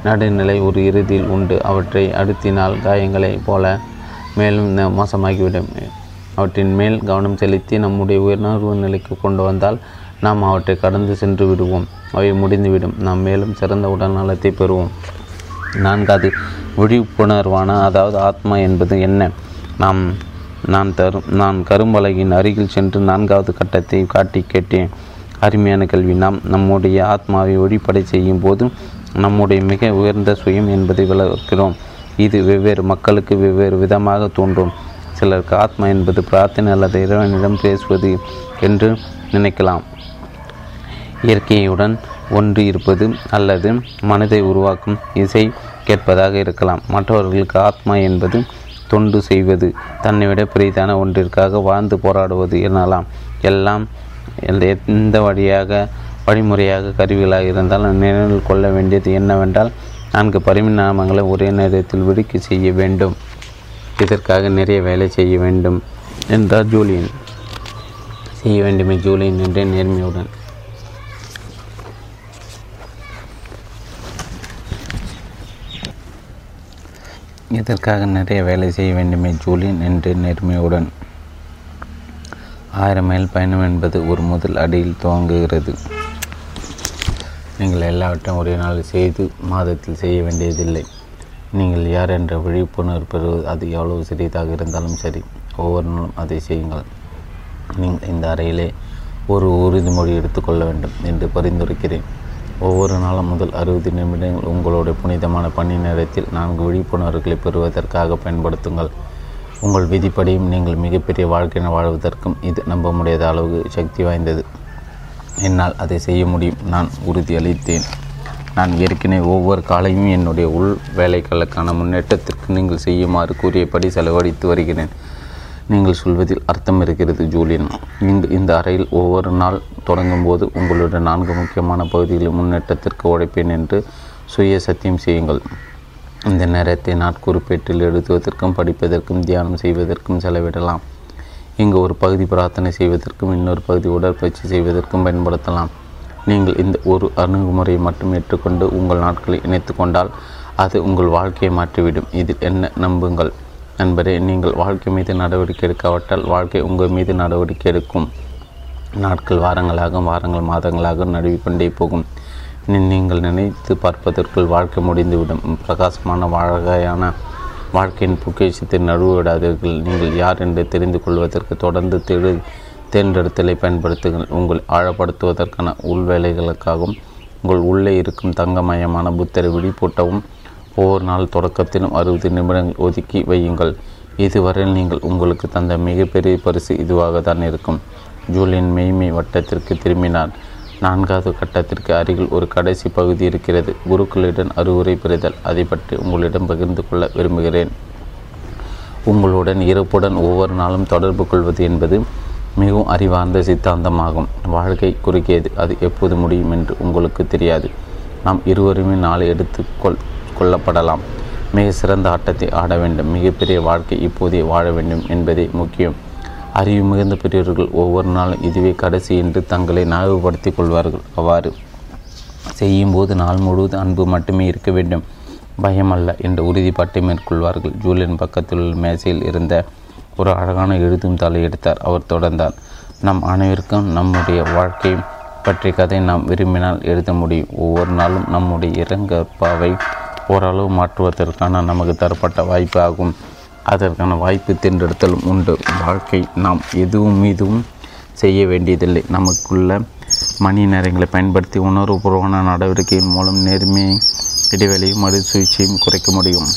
நடுநிலை, ஒரு இறுதியில் உண்டு. அவற்றை அடுத்தினால் காயங்களைப் போல மேலும் மோசமாகிவிடும். அவற்றின் மேல் கவனம் செலுத்தி நம்முடைய உணர்வு நிலைக்கு கொண்டு வந்தால் நாம் அவற்றை கடந்து சென்று விடுவோம். அவை முடிந்துவிடும். நாம் மேலும் சிறந்த உடல்நலத்தை பெறுவோம். நான்காவது விழிப்புணர்வான அதாவது ஆத்மா என்பது என்ன? நாம் நான் தரும் நான் கரும்பலகையின் அருகில் சென்று நான்காவது கட்டத்தை காட்டி கேட்டேன். அருமையான கல்வி. நாம் நம்முடைய ஆத்மாவை வெளிப்படை செய்யும் போது நம்முடைய மிக உயர்ந்த சுயம் என்பதை விளக்கிறோம். இது வெவ்வேறு மக்களுக்கு வெவ்வேறு விதமாக தோன்றும். சிலருக்கு ஆத்மா என்பது பிரார்த்தனை அல்லது இறைவனிடம் பேசுவது என்று நினைக்கலாம். இயற்கையுடன் ஒன்று இருப்பது அல்லது மனதை உருவாக்கும் இசை கேட்பதாக இருக்கலாம். மற்றவர்களுக்கு ஆத்மா என்பது தொண்டு செய்வது, தன்னை விட பெரிதான ஒன்றிற்காக வாழ்ந்து போராடுவது எனலாம். எல்லாம் எந்த வழியாக வழிமுறையாக கருவிகளாக இருந்தால் நினைவில் கொள்ள வேண்டியது என்னவென்றால், நான்கு பரிணாமங்களை ஒரே நேரத்தில் விடுக்க செய்ய வேண்டும். இதற்காக நிறைய வேலை செய்ய வேண்டும் என்றார் ஜூலியன். செய்ய வேண்டுமே ஜூலியன் என்ற நேர்மையுடன். இதற்காக நிறைய வேலை செய்ய வேண்டுமே ஜூலியன் என்ற நேர்மையுடன். ஆயிரம் மைல் பயணம் என்பது ஒரு முதல் அடியில் துவங்குகிறது. நீங்கள் எல்லாவற்றையும் ஒரே நாள் செய்து மாதத்தில் செய்ய வேண்டியதில்லை. நீங்கள் யார் என்ற விழிப்புணர்வு பெறுவது அது எவ்வளவு சிறியதாக இருந்தாலும் சரி. ஒவ்வொரு நாளும் அதை செய்யுங்கள். நீங்கள் இந்த அறையிலே ஒரு உறுதிமொழி எடுத்துக்கொள்ள வேண்டும் என்று பரிந்துரைக்கிறேன். ஒவ்வொரு நாளும் முதல் அறுபது நிமிடங்கள் உங்களுடைய புனிதமான பணி நேரத்தில் நான்கு விழிப்புணர்வுகளை பெறுவதற்காக பயன்படுத்துங்கள். உங்கள் விதிப்படியும் நீங்கள் மிகப்பெரிய வாழ்க்கையினை வாழ்வதற்கும் இது நம்ப முடியாத அளவு சக்தி வாய்ந்தது. என்னால் அதை செய்ய முடியும், நான் உறுதியளித்தேன். நான் ஏற்கனவே ஒவ்வொரு காலையும் என்னுடைய உள் வேலைகளுக்கான முன்னேற்றத்திற்கு நீங்கள் செய்யுமாறு கூறியபடி செலவழித்து வருகிறேன். நீங்கள் சொல்வதில் அர்த்தம் இருக்கிறது ஜூலியன். இங்கு இந்த அறையில் ஒவ்வொரு நாள் தொடங்கும் போது உங்களுடைய நான்கு முக்கியமான பகுதிகளில் முன்னேற்றத்திற்கு உழைப்பேன் என்று சுய சத்தியம் செய்யுங்கள். இந்த நேரத்தை நாட்குறிப்பேட்டில் எழுதுவதற்கும் படிப்பதற்கும் தியானம் செய்வதற்கும் செலவிடலாம். இங்கு ஒரு பகுதி பிரார்த்தனை செய்வதற்கும் இன்னொரு பகுதி உடற்பயிற்சி செய்வதற்கும் பயன்படுத்தலாம். நீங்கள் இந்த ஒரு அணுகுமுறையை மட்டும் ஏற்றுக்கொண்டு உங்கள் நாட்களை இணைத்து கொண்டால் அது உங்கள் வாழ்க்கையை மாற்றிவிடும். இதில் என்ன நம்புங்கள் நண்பரே, நீங்கள் வாழ்க்கை மீது நடவடிக்கை எடுக்காவிட்டால் வாழ்க்கை உங்கள் மீது நடவடிக்கை எடுக்கும். நாட்கள் வாரங்களாகும், வாரங்கள் மாதங்களாக நடுவிக்கொண்டே போகும். நீங்கள் நினைத்து பார்ப்பதற்குள் வாழ்க்கை முடிந்துவிடும். பிரகாசமான வாழ்க்கையான வாழ்க்கையின் பொக்கிஷத்தை நடுவிடாதீர்கள். நீங்கள் யார் என்று தெரிந்து கொள்வதற்கு தொடர்ந்து தேடு தேர்ந்தெடுத்தலை பயன்படுத்துங்கள். உங்கள் ஆழப்படுத்துவதற்கான உள்வேலைகளுக்காகவும் உங்கள் உள்ளே இருக்கும் தங்கமயமான புத்தரை விழிப்பூட்டவும் ஒவ்வொரு நாள் தொடக்கத்திலும் அறுபது நிமிடங்கள் ஒதுக்கி வையுங்கள். இதுவரையில் நீங்கள் உங்களுக்கு தந்த மிகப்பெரிய பரிசு இதுவாக தான் இருக்கும். ஜூலியன் மெய்மை வட்டத்திற்கு திரும்பினார். நான்காவது கட்டத்திற்கு அருகில் ஒரு கடைசி பகுதி இருக்கிறது, குருக்களுடன் அறிவுரை பெறுதல். அதை பற்றி உங்களிடம் பகிர்ந்து கொள்ள விரும்புகிறேன். உங்களுடன் இறப்புடன் ஒவ்வொரு நாளும் தொடர்பு கொள்வது என்பது மிகவும் அறிவார்ந்த சித்தாந்தமாகும். வாழ்க்கை குறுக்கியது, அது எப்போது முடியும் என்று உங்களுக்கு தெரியாது. நாம் இருவருமே நாளை எடுத்து கொள் கொள்ளப்படலாம். மிக சிறந்த ஆட்டத்தை ஆட வேண்டும், மிகப்பெரிய வாழ்க்கை இப்போதே வாழ வேண்டும் என்பதே முக்கியம். அறிவு மிகுந்த பெரியவர்கள் ஒவ்வொரு நாளும் இதுவே கடைசி என்று தங்களை ஞாபகப்படுத்தி கொள்வார்கள். அவ்வாறு செய்யும்போது நாள் முழுவதும் அன்பு மட்டுமே இருக்க வேண்டும், பயம் அல்ல என்ற உறுதிப்பாட்டை மேற்கொள்வார்கள். ஜூலியன் பக்கத்தில் உள்ள மேசையில் இருந்த ஒரு அழகான எழுதும் தாளை எடுத்தார். அவர் தொடர்ந்தார், நம் அனைவருக்கும் நம்முடைய வாழ்க்கை பற்றிய கதை நாம் விரும்பினால் எழுத முடியும். ஒவ்வொரு நாளும் நம்முடைய இறங்கப்பாவை ஓரளவு மாற்றுவதற்கான நமக்கு தரப்பட்ட வாய்ப்பு ஆகும். அதற்கான வாய்ப்பு தேர்ந்தெடுத்தலும் உண்டு. வாழ்க்கை நாம் எதுவும் மீதும் செய்ய வேண்டியதில்லை. நமக்குள்ள மணி நேரங்களை பயன்படுத்தி உணர்வுபூர்வமான நடவடிக்கையின் மூலம் நேர்மையை இடைவெளியும் மறு சுழற்சியும் குறைக்க முடியும்.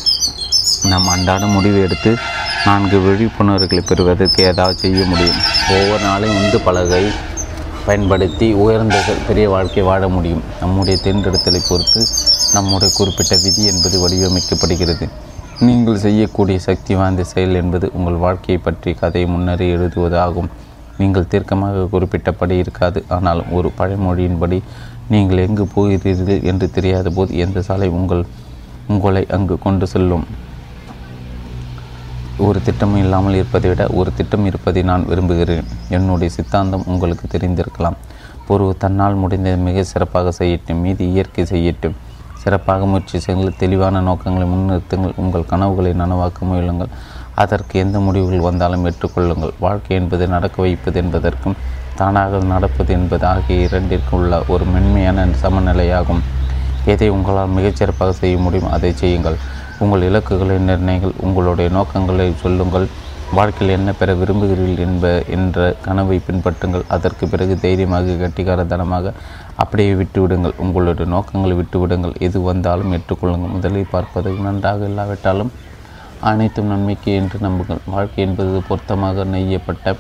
நாம் அன்றாட முடிவு எடுத்து நான்கு விழிப்புணர்வுகளை பெறுவதற்கு ஏதாவது செய்ய முடியும். ஒவ்வொரு நாளும் உந்து பலகை பயன்படுத்தி உயர்ந்த பெரிய வாழ்க்கை வாழ முடியும். நம்முடைய தேர்ந்தெடுத்தலை பொறுத்து நம்முடைய குறிப்பிட்ட விதி என்பது வடிவமைக்கப்படுகிறது. நீங்கள் செய்யக்கூடிய சக்தி வாய்ந்த செயல் என்பது உங்கள் வாழ்க்கையை பற்றி கதையை முன்னரே எழுதுவது ஆகும். நீங்கள் தீர்க்கமாக குறிப்பிட்டபடி இருக்காது, ஆனாலும் ஒரு பழமொழியின்படி நீங்கள் எங்கு போகிறீர்கள் என்று தெரியாத போது எந்த சாலை உங்கள் உங்களை அங்கு கொண்டு செல்லும். ஒரு திட்டம் இல்லாமல் இருப்பதை விட ஒரு திட்டம் இருப்பதை நான் விரும்புகிறேன். என்னுடைய சித்தாந்தம் உங்களுக்கு தெரிந்திருக்கலாம். ஒரு தன்னால் முடிந்த மிக சிறப்பாக செய்யட்டும், மீது இயற்கை செய்யட்டும். சிறப்பாக முயற்சி செய்யுங்கள், தெளிவான நோக்கங்களை முன்னிறுத்துங்கள், உங்கள் கனவுகளை நனவாக்க முயலுங்கள். அதற்கு எந்த முடிவுகள் வந்தாலும் ஏற்றுக்கொள்ளுங்கள். வாழ்க்கை என்பது நடக்க வைப்பது என்பதற்கும் தானாக நடப்பது என்பது ஆகிய இரண்டிற்கு உள்ள ஒரு மென்மையான சமநிலையாகும். எதை உங்களால் மிகச்சிறப்பாக செய்ய முடியும் அதை செய்யுங்கள். உங்கள் இலக்குகளை நிர்ணயிங்கள், உங்களுடைய நோக்கங்களை சொல்லுங்கள். வாழ்க்கையில் என்ன பெற விரும்புகிறீர்கள் என்ப என்ற கனவை பின்பற்றுங்கள். அதற்கு பிறகு தைரியமாக கட்டிக்காரத்தனமாக அப்படியே விட்டுவிடுங்கள். உங்களுடைய நோக்கங்களை விட்டுவிடுங்கள், எது வந்தாலும் ஏற்றுக்கொள்ளுங்கள். முதலில் பார்ப்பது நன்றாக இல்லாவிட்டாலும் அனைத்தும் நன்மைக்கு என்று நம்புங்கள். வாழ்க்கை என்பது பொருத்தமாக நெய்யப்பட்ட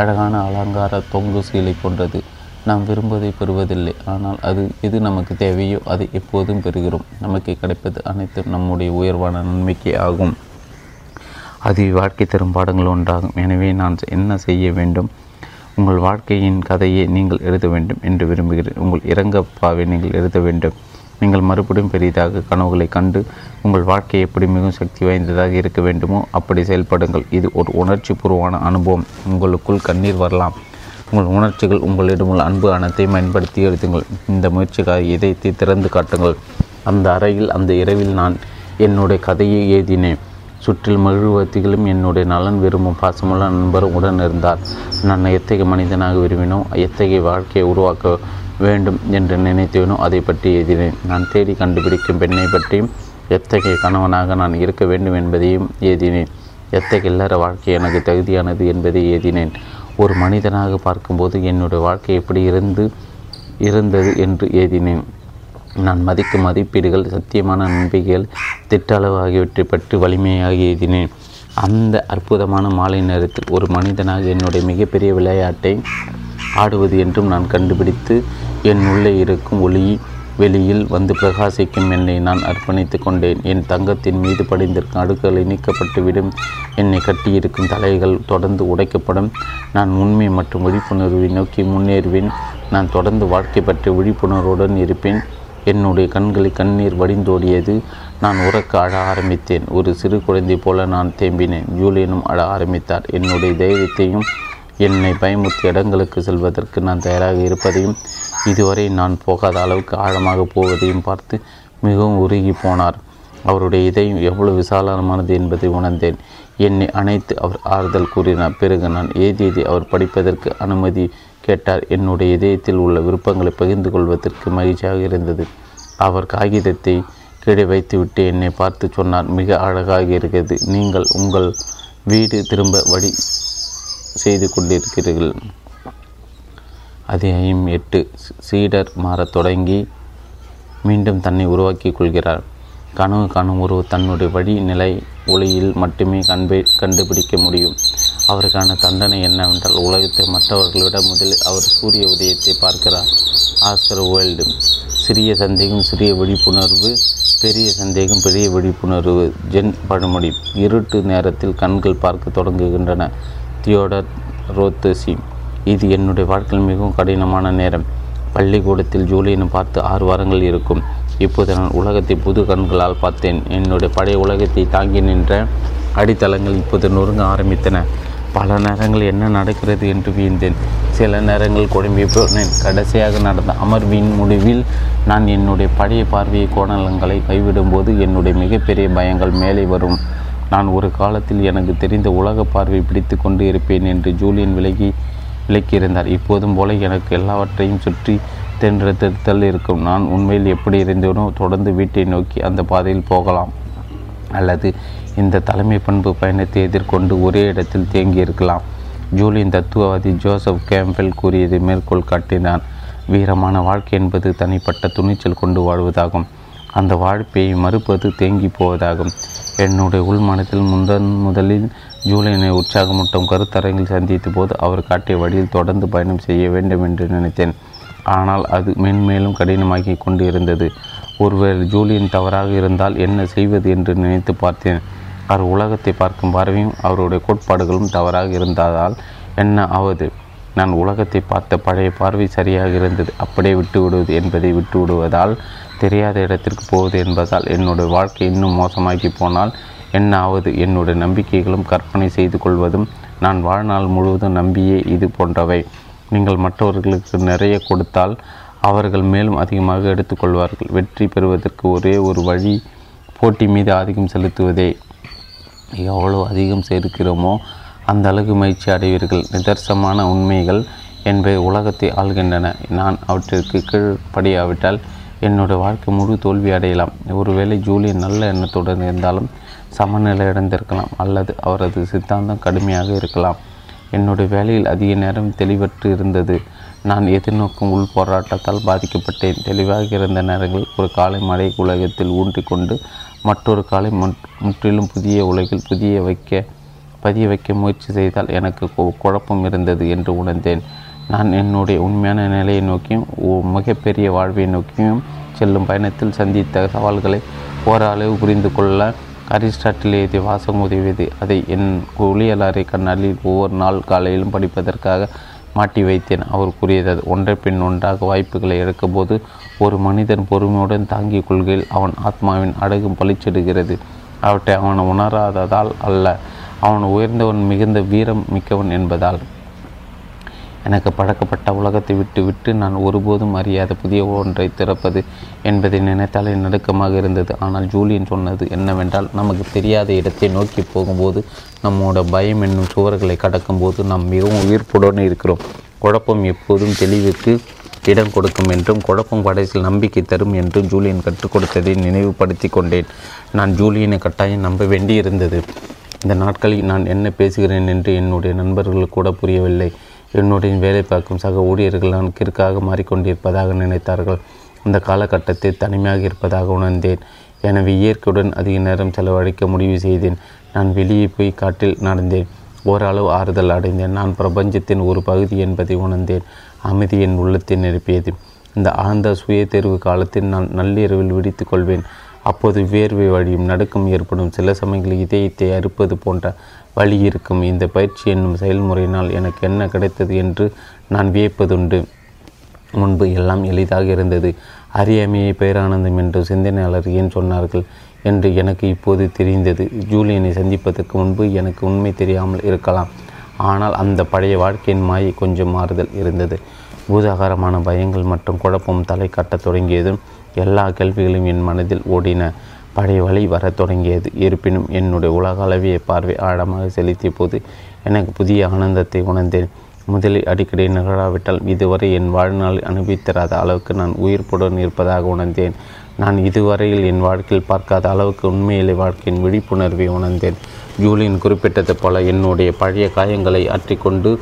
அழகான அலங்கார தொங்கு சீலை போன்றது. நாம் விரும்புவதை பெறுவதில்லை, ஆனால் அது எது நமக்கு தேவையோ அதை எப்போதும் பெறுகிறோம். நமக்கு கிடைப்பது அனைத்தும் நம்முடைய உயர்வான நன்மைக்கு ஆகும். அது வாழ்க்கை தரும் பாடங்கள் ஒன்றாகும். எனவே நான் என்ன செய்ய வேண்டும்? உங்கள் வாழ்க்கையின் கதையை நீங்கள் எழுத வேண்டும் என்று விரும்புகிறேன். உங்கள் இறங்கப்பாவை நீங்கள் எழுத வேண்டும். நீங்கள் மறுபடியும் பெரிதாக கனவுகளை கண்டு உங்கள் வாழ்க்கை எப்படி மிகவும் சக்தி வாய்ந்ததாக இருக்க வேண்டுமோ அப்படி செயல்படுங்கள். இது ஒரு உணர்ச்சி பூர்வமான அனுபவம். உங்களுக்குள் கண்ணீர் வரலாம். உங்கள் உணர்ச்சிகள் உங்களிடம் உள்ள அன்பு அனத்தை பயன்படுத்தி எழுதுங்கள். இந்த முயற்சிக்காக இதயத்தை திறந்து காட்டுங்கள். அந்த அறையில் அந்த இரவில் நான் என்னுடைய கதையை எழுதினேன். சுற்றில் மகிழ்வத்திலும் என்னுடைய நலன் விரும்பும் பாசமுள்ள நண்பர் உடன் இருந்தார். நான் எத்தகைய மனிதனாக விரும்பினோ, எத்தகைய வாழ்க்கையை உருவாக்க வேண்டும் என்று நினைத்தேனோ அதை பற்றி எழுதினேன். நான் தேடி கண்டுபிடிக்கும் பெண்ணை பற்றியும் எத்தகைய கணவனாக நான் இருக்க வேண்டும் என்பதையும் எழுதினேன். எத்தகைய இல்லற வாழ்க்கை எனக்கு தகுதியானது என்பதை எழுதினேன். ஒரு மனிதனாக பார்க்கும்போது என்னுடைய வாழ்க்கை எப்படி இருந்து இருந்தது என்று எழுதினேன். நான் மதிக்கும் மதிப்பீடுகள், சத்தியமான நம்பிக்கைகள், திட்ட அளவு ஆகியவற்றை பற்றி வலிமையாக எழுதினேன். அந்த அற்புதமான மாலை நேரத்தில் ஒரு மனிதனாக என்னுடைய மிகப்பெரிய விளையாட்டை ஆடுவது என்றும் நான் கண்டுபிடித்து என் உள்ளே இருக்கும் ஒளி வெளியில் வந்து பிரகாசிக்கும் என்னை நான் அர்ப்பணித்து கொண்டேன். என் தங்கத்தின் மீது படிந்திருக்கும் அடுக்குகளை நீக்கப்பட்டுவிடும், என்னை கட்டியிருக்கும் தலைகள் தொடர்ந்து உடைக்கப்படும். நான் உண்மை மற்றும் விழிப்புணர்வை நோக்கி முன்னேறுவேன். நான் தொடர்ந்து வாழ்க்கை பற்றிய விழிப்புணர்வுடன் இருப்பேன். என்னுடைய கண்களில் கண்ணீர் வடிந்தோடியது. நான் உறக்க அழ ஆரம்பித்தேன். ஒரு சிறு குழந்தை போல நான் தேம்பினேன். ஜூலியனும் அழ ஆரம்பித்தார். என்னுடைய தைரியத்தையும் என்னை பயமுறுத்தி இடங்களுக்கு செல்வதற்கு நான் தயாராக இருப்பதையும் இதுவரை நான் போகாத அளவுக்கு ஆழமாக போவதையும் பார்த்து மிகவும் உருகி போனார். அவருடைய இதயம் எவ்வளவு விசாலமானது என்பதை உணர்ந்தேன். என்னை அணைத்து அவர் ஆறுதல் கூறினார். பிறகு நான் ஏதேதி அவர் படிப்பதற்கு அனுமதி கேட்டார். என்னுடைய இதயத்தில் உள்ள விருப்பங்களை பகிர்ந்து கொள்வதற்கு மகிழ்ச்சியாக இருந்தது. அவர் காகிதத்தை கீழே வைத்துவிட்டு என்னை பார்த்து சொன்னார், மிக அழகாக இருக்கிறது, நீங்கள் உங்கள் வீடு திரும்ப வழி செய்து கொண்டிருக்கிறீர்கள். அதிகாயம் எட்டு. சீடர் மாறத் தொடங்கி மீண்டும் தன்னை உருவாக்கிக் கொள்கிறார். கனவு காணும் உருவ தன்னுடைய வழி நிலை ஒளியில் மட்டுமே கண்டு கண்டுபிடிக்க முடியும். அவருக்கான தண்டனை என்னவென்றால் உலகத்தை மற்றவர்களிட முதலில் அவர் சூரிய உதயத்தை பார்க்கிறார். Oscar Wilde. சிறிய சந்தேகம் சிறிய விழிப்புணர்வு, பெரிய சந்தேகம் பெரிய விழிப்புணர்வு. ஜென் படுமொழி. இருட்டு நேரத்தில் கண்கள் பார்க்க தொடங்குகின்றன. Theodore Roethke. இது என்னுடைய வாழ்க்கையில் மிகவும் கடினமான நேரம். பள்ளிக்கூடத்தில் ஜூலியனை பார்த்து ஆறு வாரங்கள் இருக்கும். இப்போது நான் உலகத்தை புது கண்களால் பார்த்தேன். என்னுடைய பழைய உலகத்தை தாங்கி நின்ற அடித்தளங்கள் இப்போது நொறுங்க ஆரம்பித்தன. பல நேரங்கள் என்ன நடக்கிறது என்று வியந்தேன். சில நேரங்கள் குழம்பி போனேன். கடைசியாக நடந்த அமர்வின் முடிவில் நான் என்னுடைய பழைய பார்வையை கோணலங்களை கைவிடும்போது என்னுடைய மிகப்பெரிய பயங்கள் மேலே வரும். நான் ஒரு காலத்தில் எனக்கு தெரிந்த உலக பார்வை பிடித்து கொண்டு இருப்பேன் என்று ஜூலியன் விலகி விளக்கியிருந்தார். இப்போதும் போல எனக்கு எல்லாவற்றையும் சுற்றி தென்றெடுத்தல் இருக்கும். நான் உண்மையில் எப்படி இருந்தேனோ தொடர்ந்து வீட்டை நோக்கி அந்த பாதையில் போகலாம், அல்லது இந்த தலைமை பண்பு பயணத்தை எதிர்கொண்டு ஒரே இடத்தில் தேங்கியிருக்கலாம். ஜூலியன் தத்துவவாதி ஜோசப் கேம்பெல் கூறியதை மேற்கோள் காட்டினான். வீரமான வாழ்க்கை என்பது தனிப்பட்ட துணிச்சல் கொண்டு வாழ்வதாகும். அந்த வாழ்க்கையை மறுப்பது தேங்கி போவதாகும். என்னுடைய உள்மனத்தில் முதன் முதலில் ஜூலியனை உற்சாகமூட்டும் கருத்தரங்கில் சந்தித்த போது அவர் காட்டிய வழியில் தொடர்ந்து பயணம் செய்ய வேண்டும் என்று நினைத்தேன். ஆனால் அது மென்மேலும் கடினமாகி கொண்டு இருந்தது. ஒருவேளை ஜூலியன் தவறாக இருந்தால் என்ன செய்வது என்று நினைத்து பார்த்தேன். அவர் உலகத்தை பார்க்கும் பார்வையும் அவருடைய கோட்பாடுகளும் தவறாக இருந்தால் என்ன ஆவது? நான் உலகத்தை பார்த்த பழைய பார்வை சரியாக இருந்தது. அப்படியே விட்டுவிடுவது என்பதை விட்டுவிடுவதால் தெரியாத இடத்திற்கு போவது என்பதால் என்னுடைய வாழ்க்கை இன்னும் மோசமாகி போனால் என்ன ஆவது? என்னுடைய நம்பிக்கைகளும் கற்பனை செய்து கொள்வதும் நான் வாழ்நாள் முழுவதும் நம்பியே இது போன்றவை. நீங்கள் மற்றவர்களுக்கு நிறைய கொடுத்தால் அவர்கள் மேலும் அதிகமாக எடுத்துக்கொள்வார்கள். வெற்றி பெறுவதற்கு ஒரே ஒரு வழி போட்டி மீது ஆதிக்கம் செலுத்துவதே. எவ்வளோ அதிகம் சேர்க்கிறோமோ அந்த அளவுக்கு மகிழ்ச்சி அடைவீர்கள். நிதர்சனமான உண்மைகள் என்பவை உலகத்தை ஆள்கின்றன. நான் அவற்றிற்கு கீழ்ப்படியாவிட்டால் என்னுடைய வாழ்க்கை முழு தோல்வி அடையலாம். ஒருவேளை ஜூலியன் நல்ல எண்ணத்துடன் இருந்தாலும் சமநிலை அடைந்திருக்கலாம், அல்லது அவரது சித்தாந்தம் கடுமையாக இருக்கலாம். என்னுடைய வேலையில் அதிக நேரம் தெளிவற்று இருந்தது. நான் எதிர்நோக்கும் உள் போராட்டத்தால் பாதிக்கப்பட்டேன். தெளிவாக இருந்த நேரங்கள் ஒரு காலை மழை உலகத்தில் ஊன்றிக்கொண்டு மற்றொரு காலை முற்றிலும் புதிய உலகில் புதிய வைக்க பதிய வைக்க முயற்சி செய்தால் எனக்கு குழப்பம் இருந்தது என்று உணர்ந்தேன். நான் என்னுடைய உண்மையான நிலையை நோக்கியும் மிகப்பெரிய வாழ்வை நோக்கியும் செல்லும் பயணத்தில் சந்தித்த சவால்களை ஓரளவு புரிந்து கொள்ள அரிஸ்டாட்டிலேயே வாசம் உதவியது. அதை என் குளியலறை கண்ணாலில் ஒவ்வொரு நாள் காலையிலும் படிப்பதற்காக மாட்டி வைத்தேன். அவர் கூறியது ஒன்றை பின் ஒன்றாக வாய்ப்புகளை எடுக்கும் போது ஒரு மனிதன் பொறுமையுடன் தாங்கிக் கொள்கையில் அவன் ஆத்மாவின் அடகும் பளிச்சிடுகிறது. அவற்றை அவன் உணராததால் அல்ல, அவன் உயர்ந்தவன் மிகுந்த வீரம் மிக்கவன் என்பதால். எனக்கு பழக்கப்பட்ட உலகத்தை விட்டு விட்டு நான் ஒருபோதும் அறியாத புதிய ஒன்றை திறப்பது என்பதை நினைத்தாலே நடுக்கமாக இருந்தது. ஆனால் ஜூலியன் சொன்னது என்னவென்றால், நமக்கு தெரியாத இடத்தை நோக்கி போகும்போது, நம்மோட பயம் என்னும் சுவர்களை கடக்கும்போது நாம் மிகவும் உயிர்ப்புடன் இருக்கிறோம். குழப்பம் எப்போதும் தெளிவுக்கு இடம் கொடுக்கும் என்றும் குழப்பம் கடைசியில் நம்பிக்கை தரும் என்றும் ஜூலியன் கற்றுக் கொடுத்ததை நினைவுபடுத்தி கொண்டேன். நான் ஜூலியனை கட்டாயம் நம்ப வேண்டியிருந்தது. இந்த நாட்களில் நான் என்ன பேசுகிறேன் என்று என்னுடைய நண்பர்களுக்கு கூட புரியவில்லை. என்னுடைய வேலை பார்க்கும் சக ஊழியர்கள் நான் கிறுக்காக மாறிக்கொண்டிருப்பதாக நினைத்தார்கள். அந்த காலகட்டத்தை தனிமையாக இருப்பதாக உணர்ந்தேன். எனவே இயற்கையுடன் அதிக நேரம் செலவழிக்க முடிவு செய்தேன். நான் வெளியே போய் காட்டில் நடந்தேன். ஓரளவு ஆறுதல் அடைந்தேன். நான் பிரபஞ்சத்தின் ஒரு பகுதி என்பதை உணர்ந்தேன். அமைதி என் உள்ளத்தை நிரப்பியது. இந்த ஆழ்ந்த சுய தேர்வு காலத்தில் நான் நள்ளிரவில் விழித்து கொள்வேன். அப்போது வேர்வை வழியும் நடுக்கம் ஏற்படும். சில சமயங்களில் இதயத்தை அறுப்பது போன்ற வழி இருக்கும். இந்த பயிற்சி என்னும் செயல்முறையினால் எனக்கு என்ன கிடைத்தது என்று நான் வியப்பதுண்டு. முன்பு எல்லாம் எளிதாக இருந்தது. அறியாமையை பேரானந்தம் என்று சிந்தனையாளர் ஏன் சொன்னார்கள் என்று எனக்கு இப்போது தெரிந்தது. ஜூலியனை சந்திப்பதற்கு முன்பு எனக்கு உண்மை தெரியாமல் இருக்கலாம். ஆனால் அந்த பழைய வாழ்க்கையின் மாயை கொஞ்சம் மாறுதல் இருந்தது. பூதாகாரமான பயங்கள் மற்றும் குழப்பம் தலை காட்டத் தொடங்கியதும் எல்லா கேள்விகளும் என் மனதில் ஓடின. பழைய வழி வரத் தொடங்கியது. இருப்பினும் என்னுடைய உலக அளவிய பார்வை ஆழமாக செலுத்திய போது எனக்கு புதிய ஆனந்தத்தை உணர்ந்தேன். முதலில் அடிக்கடி நிகழாவிட்டால் இதுவரை என் வாழ்நாளில் அனுபவித்தராத அளவுக்கு நான் உயிர்ப்புடன் இருப்பதாக உணர்ந்தேன். நான் இதுவரையில் என் வாழ்க்கையில் பார்க்காத அளவுக்கு உண்மையிலே வாழ்க்கையின் விழிப்புணர்வை உணர்ந்தேன். ஜூலியன் குறிப்பிட்டது போல என்னுடைய பழைய காயங்களை ஆற்றிக்கொண்டு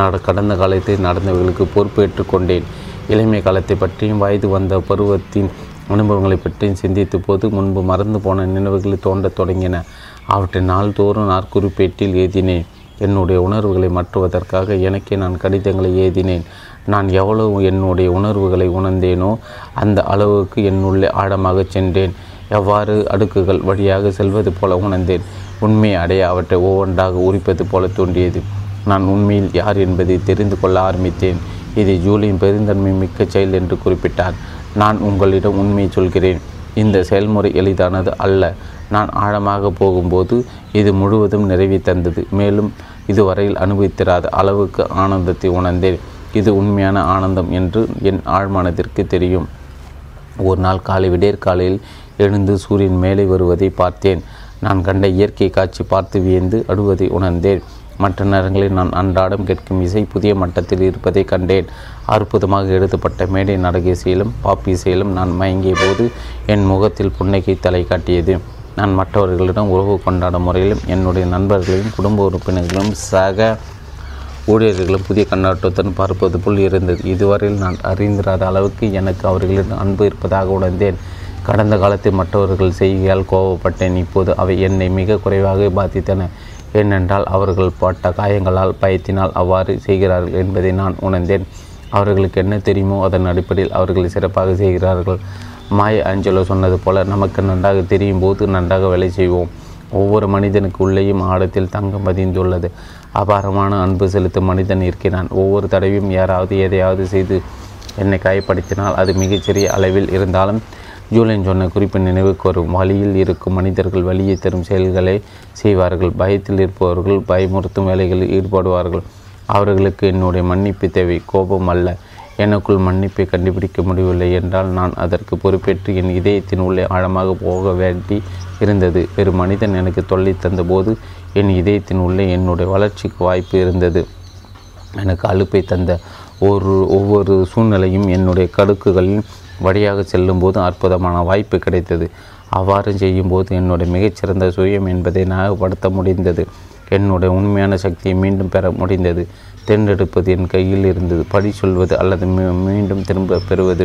நான் கடந்த காலத்தில் நடந்தவர்களுக்கு பொறுப்பேற்று கொண்டேன். இளமை காலத்தை பற்றியும் வயது வந்த பருவத்தின் அனுபவங்களை பற்றியும் சிந்தித்த போது முன்பு மறந்து போன நினைவுகள் தோன்றத் தொடங்கின. அவற்றை நாள்தோறும் நான் குறிப்பேட்டில் எழுதினேன். என்னுடைய உணர்வுகளை மாற்றுவதற்காக எனக்கே நான் கடிதங்களை எழுதினேன். நான் எவ்வளவு என்னுடைய உணர்வுகளை உணர்ந்தேனோ அந்த அளவுக்கு என்னுள்ளே ஆழமாக சென்றேன். எவ்வாறு அடுக்குகள் வழியாக செல்வது போல உணர்ந்தேன். உண்மையை அடைய அவற்றை ஒவ்வொன்றாக உரிப்பது போல தோன்றியது. நான் உண்மையில் யார் என்பதை தெரிந்து கொள்ள ஆரம்பித்தேன். இதை ஜூலியின் பெருந்தன்மை மிக்க செயல் என்று குறிப்பிட்டார். நான் உங்களிடம் உண்மையை சொல்கிறேன். இந்த செயல்முறை எளிதானது அல்ல. நான் ஆழமாக போகும்போது இது முழுவதும் நிறைவி தந்தது. மேலும் இதுவரையில் அனுபவித்திராத அளவுக்கு ஆனந்தத்தை உணர்ந்தேன். இது உண்மையான ஆனந்தம் என்று என் ஆழ்மானத்திற்கு தெரியும். ஒரு நாள் காலை விடேற்காலையில் எழுந்து சூரியன் மேலே வருவதை பார்த்தேன். நான் கண்ட இயற்கை காட்சி பார்த்து வியந்து அடுவதை உணர்ந்தேன். மற்ற நேரங்களில் நான் அன்றாடம் கேட்கும் இசை புதிய மட்டத்தில் இருப்பதை கண்டேன். அற்புதமாக எழுதப்பட்ட மேடை நடகிசையிலும் பாப் இசையிலும் நான் மயங்கிய போது என் முகத்தில் புன்னகை தலை காட்டியது. நான் மற்றவர்களிடம் உறவு கொண்டாடும் முறையிலும் என்னுடைய நண்பர்களையும் குடும்ப உறுப்பினர்களும் சக ஊழியர்களும் புதிய கண்ணோட்டத்துடன் பார்ப்பது போல் இருந்தது. இதுவரையில் நான் அறிந்திராத அளவுக்கு எனக்கு அவர்களிடம் அன்பு இருப்பதாக உணர்ந்தேன். கடந்த காலத்தில் மற்றவர்கள் செய்கையால் கோபப்பட்டேன். இப்போது அவை என்னை மிக குறைவாக பாதித்தன. ஏனென்றால் அவர்கள் பட்ட காயங்களால் பயத்தினால் அவ்வாறு செய்கிறார்கள் என்பதை நான் உணர்ந்தேன். அவர்களுக்கு என்ன தெரியுமோ அதன் அடிப்படையில் அவர்களை சிறப்பாக செய்கிறார்கள். மாய ஆஞ்சலோ சொன்னது போல நமக்கு நன்றாக தெரியும் போது நன்றாக வேலை செய்வோம். ஒவ்வொரு மனிதனுக்கு உள்ளேயும் ஆழத்தில் தங்கம் பதிந்துள்ளது. அபாரமான அன்பு செலுத்தும் மனிதன் இருக்கிறான். ஒவ்வொரு தடவையும் யாராவது எதையாவது செய்து என்னை காயப்படுத்தினால் அது மிகச்சிறிய அளவில் இருந்தாலும் ஜூலியன் சொன்ன குறிப்பு நினைவுக்கு வரும். வழியில் இருக்கும் மனிதர்கள் வழியை தரும் செயல்களை செய்வார்கள். பயத்தில் இருப்பவர்கள் பயமுறுத்தும் வேலைகளில் ஈடுபடுவார்கள். அவர்களுக்கு என்னுடைய மன்னிப்பு தேவை, கோபம் அல்ல. எனக்குள் மன்னிப்பை கண்டுபிடிக்க முடியவில்லை என்றால் நான் அதற்கு பொறுப்பேற்று என் இதயத்தின் உள்ளே ஆழமாக போக வேண்டி இருந்தது. வேறு மனிதன் எனக்கு தொல்லை தந்தபோது என் இதயத்தின் உள்ளே என்னுடைய வளர்ச்சிக்கு வாய்ப்பு இருந்தது. எனக்கு அலுப்பை தந்த ஒரு ஒவ்வொரு சூழ்நிலையும் என்னுடைய கடுக்குகளின் வழியாக செல்லும்போது அற்புதமான வாய்ப்பு கிடைத்தது. அவ்வாறு செய்யும்போது என்னுடைய மிகச்சிறந்த சுயம் என்பதை நியாயப்படுத்த முடிந்தது. என்னுடைய உண்மையான சக்தியை மீண்டும் பெற முடிந்தது. தேர்ந்தெடுப்பது என் கையில் இருந்தது. படி சொல்வது அல்லது மீண்டும் திரும்ப பெறுவது.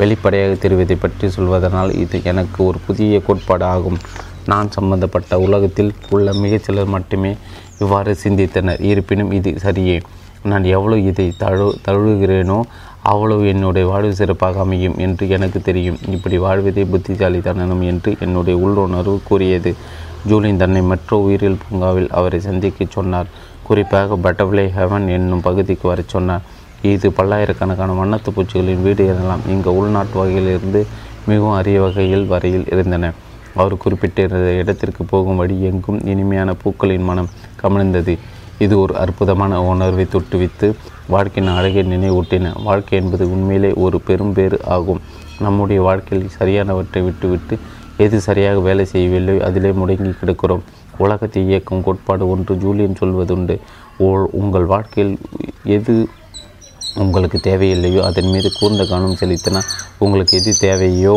வெளிப்படையாக தெரிவதை பற்றி சொல்வதனால் இது எனக்கு ஒரு புதிய கோட்பாடு ஆகும். நான் சம்பந்தப்பட்ட உலகத்தில் உள்ள மிகச்சிலர் மட்டுமே இவ்வாறு சிந்தித்தனர். இருப்பினும் இது சரியே. நான் எவ்வளவு இதை தழு தழுகிறேனோ அவ்வளவு என்னுடைய வாழ்வு சிறப்பாக அமையும் என்று எனக்கு தெரியும். இப்படி வாழ்வதே புத்திசாலித்தனம் என்று என்னுடைய உள்ளுணர்வு கூறியது. ஜூலியன் தன்னை மெட்ரோ உயிரியல் பூங்காவில் அவரை சந்திக்க சொன்னார். குறிப்பாக பட்டர்ஃப்ளை ஹெவன் என்னும் பகுதிக்கு வர சொன்னார். இது பல்லாயிரக்கணக்கான வண்ணத்து பூச்சிகளின் வீடு எனலாம். இங்கே உள்நாட்டு வகையிலிருந்து மிகவும் அரிய வகையில் வரையில் இருந்தன. அவர் குறிப்பிட்டிருந்த இடத்திற்கு போகும் வழி எங்கும் இனிமையான பூக்களின் மனம் கமிழ்ந்தது. இது ஒரு அற்புதமான உணர்வை தொட்டுவித்து வாழ்க்கையின் அழகை நினைவூட்டின. வாழ்க்கை என்பது உண்மையிலே ஒரு பெரும் பேறு ஆகும். நம்முடைய வாழ்க்கையில் சரியானவற்றை விட்டுவிட்டு எது சரியாக வேலை செய்யவில்லை அதிலே முடங்கி கிடக்கிறோம். உலகத்தை இயக்கும் கோட்பாடு ஒன்று ஜூலியன் சொல்வதுண்டு. ஓ உங்கள் வாழ்க்கையில் எது உங்களுக்கு தேவையில்லையோ அதன் மீது கூர்ந்த கவனம் செலுத்தினால் உங்களுக்கு எது தேவையோ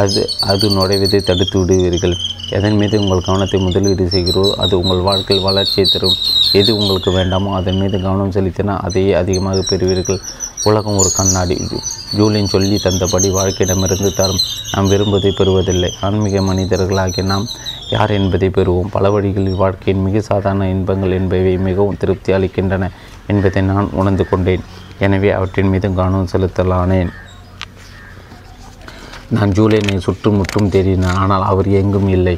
அது அது நுழைவதை தடுத்து விடுவீர்கள். எதன் மீது உங்கள் கவனத்தை முதலீடு செய்கிறோ அது உங்கள் வாழ்க்கையில் வளர்ச்சியை தரும். எது உங்களுக்கு வேண்டாமோ அதன் மீது கவனம் செலுத்தினால் அதையே அதிகமாக பெறுவீர்கள். உலகம் ஒரு கண்ணாடி. ஜூலின் சொல்லி தந்தபடி வாழ்க்கையிடமிருந்து தரும். நாம் விரும்புவதை பெறுவதில்லை. ஆன்மீக மனிதர்களாகிய நாம் யார் என்பதை பெறுவோம். பல வழிகளில் வாழ்க்கையின் மிக சாதாரண இன்பங்கள் என்பவை மிகவும் திருப்தி அளிக்கின்றன என்பதை நான் உணர்ந்து கொண்டேன். எனவே அவற்றின் மீது கவனம் செலுத்தலானேன். நான் ஜூலியனை சுற்றுமுற்றும் தேடினேன், ஆனால் அவர் எங்கும் இல்லை.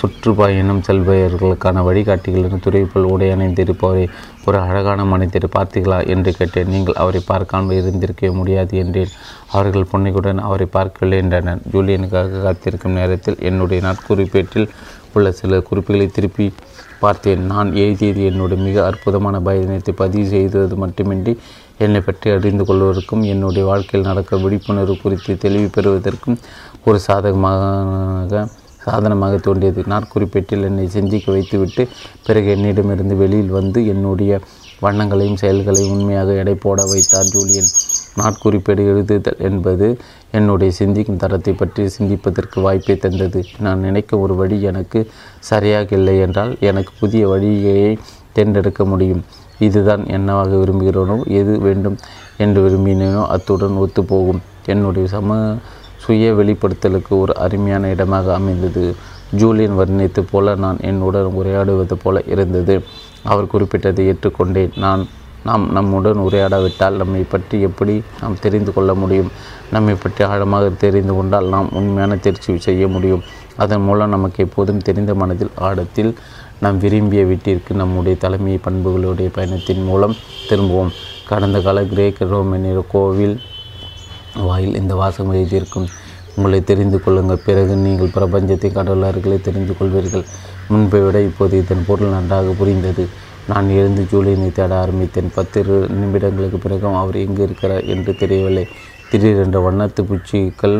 சுற்றுப்பயணம் செல்பவர்களுக்கான வழிகாட்டிகளின் துறைப்போல் உடையணைந்திருப்பவரை ஒரு அழகான மனிதரை பார்த்தீர்களா என்று கேட்டேன். நீங்கள் அவரை பார்க்காமல் இருந்திருக்க முடியாது என்றேன். அவர்கள் புன்னைக்குடன் அவரை பார்க்கவில்லை என்றனர். ஜூலியனுக்காக காத்திருக்கும் நேரத்தில் என்னுடைய நாட்குறிப்பேட்டில் உள்ள சில குறிப்புகளை திருப்பி பார்த்தேன். நான் எழுதியது என்னுடைய மிக அற்புதமான பயணத்தை பதிவு செய்தது மட்டுமின்றி என்னை பற்றி அறிந்து கொள்வதற்கும் என்னுடைய வாழ்க்கையில் நடக்க விழிப்புணர்வு குறித்து தெளிவு பெறுவதற்கும் ஒரு சாதகமாக சாதனமாக தோன்றியது. நாட்குறிப்பேட்டில் என்னை சிந்திக்க வைத்துவிட்டு பிறகு என்னிடமிருந்து வெளியில் வந்து என்னுடைய வண்ணங்களையும் செயல்களையும் உண்மையாக எடை போட வைத்தார் ஜூலியன். நாட்குறிப்பேடு எழுதுதல் என்பது என்னுடைய சிந்திக்கும் தரத்தை பற்றி சிந்திப்பதற்கு வாய்ப்பை தந்தது. நான் நினைக்க ஒரு வழி எனக்கு சரியாக இல்லை என்றால் எனக்கு புதிய வழியை தேர்ந்தெடுக்க முடியும். இதுதான் என்னவாக விரும்புகிறேனோ, எது வேண்டும் என்று விரும்பினேனோ அத்துடன் ஒத்துப்போகும். என்னுடைய சம சுய வெளிப்படுத்தலுக்கு ஒரு அருமையான இடமாக அமைந்தது. ஜூலியன் வர்ணித்து போல நான் என்னுடன் உரையாடுவது போல இருந்தது. அவர் குறிப்பிட்டதை ஏற்றுக்கொண்டேன். நான் நாம் நம்முடன் உரையாடாவிட்டால் நம்மை பற்றி எப்படி நாம் தெரிந்து கொள்ள முடியும்? நம்மை பற்றி ஆழமாக தெரிந்து கொண்டால் நாம் உண்மையான தேர்ச்சி செய்ய முடியும். அதன் மூலம் நமக்கு எப்போதும் தெரிந்த மனதில் ஆழத்தில் நாம் விரும்பிய வீட்டிற்கு நம்முடைய தலைமை பண்புகளுடைய பயணத்தின் மூலம் திரும்புவோம். கடந்த கால கிரேக்க ரோமனிய கோவில் வாயில் இந்த வாசகம் எழுதியிருக்கும், உங்களை தெரிந்து கொள்ளுங்கள், பிறகு நீங்கள் பிரபஞ்சத்தை கடவுளர்களை தெரிந்து கொள்வீர்கள். முன்பை விட இப்போது இதன் பொருள் நன்றாக புரிந்தது. நான் எழுந்து ஜூலியனை தேட ஆரம்பித்தேன். பத்து நிமிடங்களுக்கு பிறகும் அவர் எங்கு இருக்கிறார் என்று தெரியவில்லை. திடீரென்று வண்ணத்து பூச்சிகள்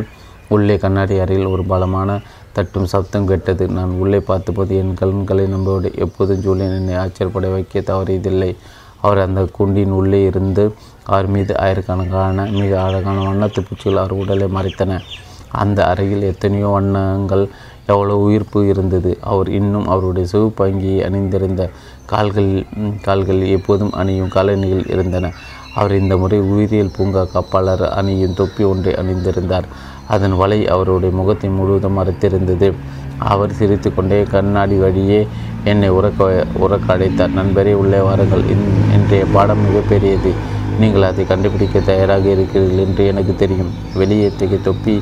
உள்ளே கண்ணாடி அறையில் ஒரு பலமான தட்டும் சப்தம் கேட்டது. நான் உள்ளே பார்த்தபோது என் கண்களை நம்பவிட எப்போதும் ஜூலியன் என்னை ஆச்சரியப்பட வைக்க தவறியதில்லை. அவர் அந்த குண்டின் உள்ளே இருந்து அவர் மீது ஆயிரக்கணக்கான மிக அழகான வண்ணத்து பூச்சிகள் அவர் உடலை மறைத்தன. அந்த அறையில் எத்தனையோ வண்ணங்கள் எவ்வளோ உயிர்ப்பு இருந்தது. அவர் இன்னும் அவருடைய சிவப்பு அங்கியை அணிந்திருந்த கால்கள் கால்களில் எப்போதும் அணியும் காலணிகள் இருந்தன. அவர் இந்த முறை உயிரியல் பூங்கா காப்பாளர் அணியும் தொப்பி ஒன்றை அணிந்திருந்தார். அதன் வலை அவருடைய முகத்தை முழுவதும் மறைத்திருந்தது. அவர் சிரித்து கொண்டே கண்ணாடி வழியே என்னை உறக்க உறக்க அடைத்தார். நண்பரே, உள்ளே வாருங்கள். இன்றைய பாடம் மிகப்பெரியது. நீங்கள் அதை கண்டுபிடிக்க தயாராக இருக்கிறீர்கள் என்று எனக்கு தெரியும். வெளியே திகை தொப்பி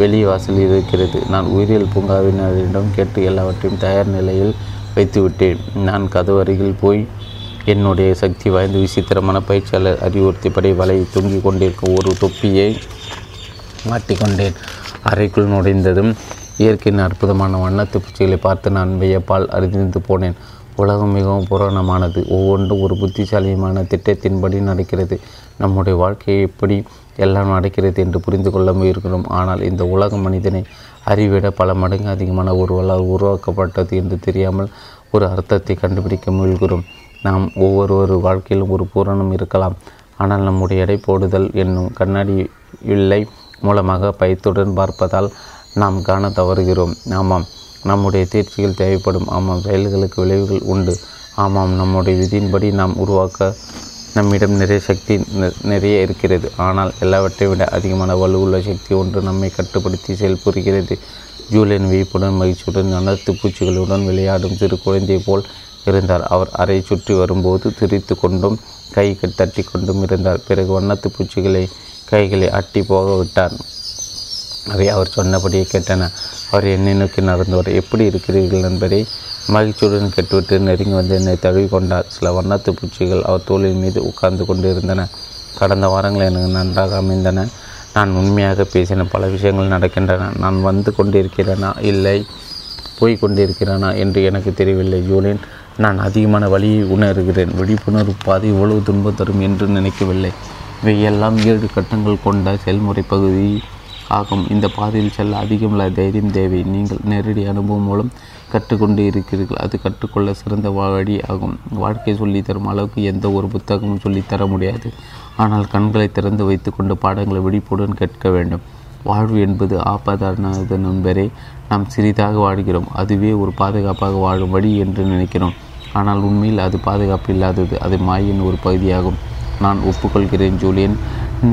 வெளியே வாசலில் இருக்கிறது. நான் உயிரியல் பூங்காவினரிடம் கேட்டு எல்லாவற்றையும் தயார் நிலையில் வைத்துவிட்டேன். நான் கதவு அருகில் போய் என்னுடைய சக்தி வாய்ந்த விசித்திரமான பயிற்சியாளர் அறிவுறுத்திப்படி வலையை தொங்கி கொண்டிருக்கும் ஒரு தொப்பியை மாட்டிக்கொண்டேன். அறைக்குள் நுழைந்ததும் இயற்கையின் அற்புதமான வண்ணத்து பூச்சிகளை பார்த்து நான் வியப்பால் அறிந்து போனேன். உலகம் மிகவும் புராணமானது. ஒவ்வொன்றும் ஒரு புத்திசாலியமான திட்டத்தின்படி நடக்கிறது. நம்முடைய வாழ்க்கையை எப்படி எல்லாம் நடக்கிறது என்று புரிந்து கொள்ள முயற்கிறோம். ஆனால் இந்த உலக மனிதனை அறிவிட பல மடங்கு அதிகமான ஒருவரால் உருவாக்கப்பட்டது என்று தெரியாமல் ஒரு அர்த்தத்தை கண்டுபிடிக்க முயல்கிறோம். நாம் ஒவ்வொரு வாழ்க்கையிலும் ஒரு பூரணம் இருக்கலாம். ஆனால் நம்முடைய எடை போடுதல் என்னும் கண்ணாடி இல்லை மூலமாக பயத்துடன் பார்ப்பதால் நாம் காண தவறுகிறோம். ஆமாம், நம்முடைய தேர்ச்சிகள் தேவைப்படும். ஆமாம், செயல்களுக்கு விளைவுகள் உண்டு. ஆமாம், நம்முடைய விதியின்படி நாம் உருவாக்க நம்மிடம் நிறைய சக்தி நிறைய இருக்கிறது. ஆனால் எல்லாவற்றை விட அதிகமான வலுவுள்ள சக்தி ஒன்று நம்மை கட்டுப்படுத்தி செயல்புரிகிறது. ஜூலியன் வியப்புடன் மகிழ்ச்சியுடன் அனர்த்து பூச்சிகளுடன் விளையாடும் சிறு குழந்தை போல் இருந்தார். அவர் அறை சுற்றி வரும்போது திரித்து கொண்டும் கை தட்டி கொண்டும் இருந்தார். பிறகு வண்ணத்து பூச்சிகளை கைகளை அட்டி போக விட்டார். அவை அவர் சொன்னபடியே கேட்டன. அவர் என்னை நோக்கி நடந்தவர். எப்படி இருக்கிறீர்கள் நண்பரே? மகிழ்ச்சியுடன் கேட்டுவிட்டு நெருங்கி வந்து என்னை தழுவி கொண்டார். சில வண்ணத்து பூச்சிகள் அவர் தோளின் மீது உட்கார்ந்து கொண்டு இருந்தன. கடந்த வாரங்கள் எனக்கு நன்றாக அமைந்தன. நான் உண்மையாக பேசின பல விஷயங்கள் நடக்கின்றன. நான் வந்து கொண்டிருக்கிறேனா இல்லை போய் கொண்டிருக்கிறேனா என்று எனக்கு தெரியவில்லை. ஜூலியன், நான் அதிகமான வழியை உணர்கிறேன். விழிப்புணர்வு பாதை இவ்வளவு துன்பம் தரும் என்று நினைக்கவில்லை. இவையெல்லாம் ஏழு கட்டங்கள் கொண்ட செயல்முறை பகுதி ஆகும். இந்த பாதையில் செல்ல அதிகமுள்ள தைரியம் தேவை. நீங்கள் நேரடி அனுபவம் மூலம் கற்றுக்கொண்டு இருக்கிறீர்கள். அது கற்றுக்கொள்ள சிறந்த வழி ஆகும். வாழ்க்கை சொல்லித்தரும் அளவுக்கு எந்த ஒரு புத்தகமும் சொல்லித்தர முடியாது. ஆனால் கண்களை திறந்து வைத்து கொண்டு பாடங்களை விழிப்புடன் கேட்க வேண்டும். வாழ்வு என்பது ஆபத்தானதன் முன்பரே நாம் சிறிதாக வாழ்கிறோம். அதுவே ஒரு பாதுகாப்பாக வாழும் வழி என்று நினைக்கிறோம். ஆனால் உண்மையில் அது பாதுகாப்பு இல்லாதது. அது மாயின் ஒரு பகுதியாகும். நான் ஒப்புக்கொள்கிறேன். ஜூலியன்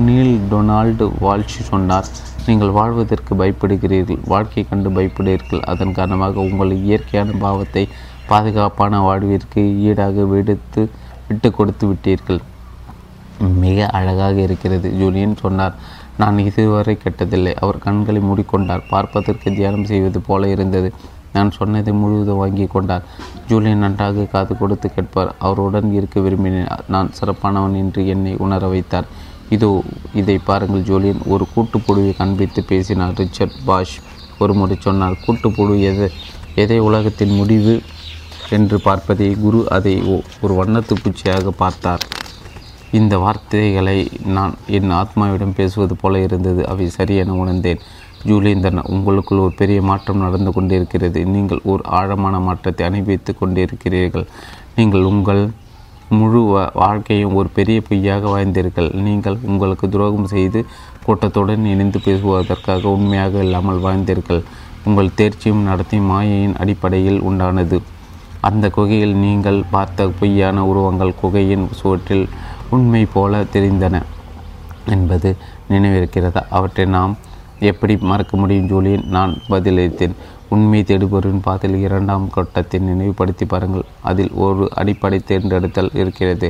நீல் டொனால்டு வால்ஷ் சொன்னார், நீங்கள் வாழ்வதற்கு பயப்படுகிறீர்கள், வாழ்க்கையை கண்டு பயப்படுகிறீர்கள். அதன் காரணமாக உங்கள் இயற்கையான பாவத்தை பாதுகாப்பான வாழ்விற்கு ஈடாக விடுத்து விட்டு கொடுத்து விட்டீர்கள். மிக அழகாக இருக்கிறது, ஜூலியன் சொன்னார். நான் இதுவரை கேட்டதில்லை. அவர் கண்களை மூடிக்கொண்டார். பார்ப்பதற்கு தியானம் செய்வது போல இருந்தது. நான் சொன்னதை முழுவதும் வாங்கி கொண்டார். ஜூலியன் நன்றாக காது கொடுத்து கேட்பார். அவருடன் இருக்க விரும்பினேன். நான் சிறப்பானவன் என்று என்னை உணர வைத்தார். இதோ இதை பாருங்கள், ஜூலியன் ஒரு கூட்டுப்புழுவை காண்பித்து பேசினார். ரிச்சர்ட் பாஷ் ஒரு முறை சொன்னார், கூட்டுப்புழு எது எதை உலகத்தின் முடிவு என்று பார்ப்பதை குரு அதை ஒரு வண்ணத்து பூச்சியாக பார்த்தார். இந்த வார்த்தைகளை நான் என் ஆத்மாவிடம் பேசுவது போல இருந்தது. அவை சரியென உணர்ந்தேன். ஜூலியன் தன் உங்களுக்குள் ஒரு பெரிய மாற்றம் நடந்து கொண்டிருக்கிறது. நீங்கள் ஒரு ஆழமான மாற்றத்தை அனுபவித்து கொண்டிருக்கிறீர்கள். நீங்கள் உங்கள் முழு வாழ்க்கையும் ஒரு பெரிய பொய்யாக வாழ்ந்தீர்கள். நீங்கள் உங்களுக்கு துரோகம் செய்து கூட்டத்துடன் இணைந்து பேசுவதற்காக உண்மையாக இல்லாமல் வாழ்ந்தீர்கள். உங்கள் தேர்ச்சியும் நடத்தி மாயையின் அடிப்படையில் உண்டானது. அந்த குகையில் நீங்கள் பார்த்த பொய்யான உருவங்கள் குகையின் சுவற்றில் உண்மை போல தெரிந்தன என்பது நினைவிருக்கிறதா? அவற்றை நாம் எப்படி மறக்க முடியும், ஜூலியன்? நான் பதிலளித்தேன். உண்மை தேடுபவரின் பாதையில் இரண்டாம் கட்டத்தை நினைவுபடுத்தி பாருங்கள். அதில் ஒரு அடிப்படை தேர்ந்தெடுத்தல் இருக்கிறது.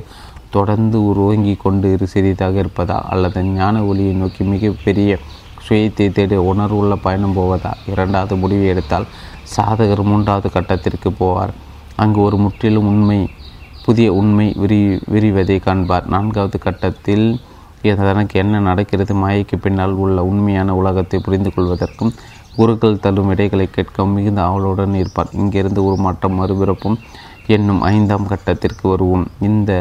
தொடர்ந்து உருவங்கி கொண்டு சிறிதாக இருப்பதா, அல்லது ஞான ஒளியை நோக்கி மிகப்பெரிய சுயத்தை தேடி உணர்வுள்ள பயணம் போவதா? இரண்டாவது முடிவு எடுத்தால் சாதகர் மூன்றாவது கட்டத்திற்கு போவார். அங்கு ஒரு முற்றிலும் உண்மை புதிய உண்மை விரி விரிவதை காண்பார். நான்காவது கட்டத்தில் தனக்கு என்ன நடக்கிறது, மாயைக்கு பின்னால் உள்ள உண்மையான உலகத்தை புரிந்து கொள்வதற்கும் குருக்கள் தள்ளும் இடைகளை கேட்க மிகுந்த ஆவலுடன் இருப்பார். இங்கிருந்து ஒரு மாற்றம் மறுபிறப்பும் என்னும் ஐந்தாம் கட்டத்திற்கு வருவோம். இந்த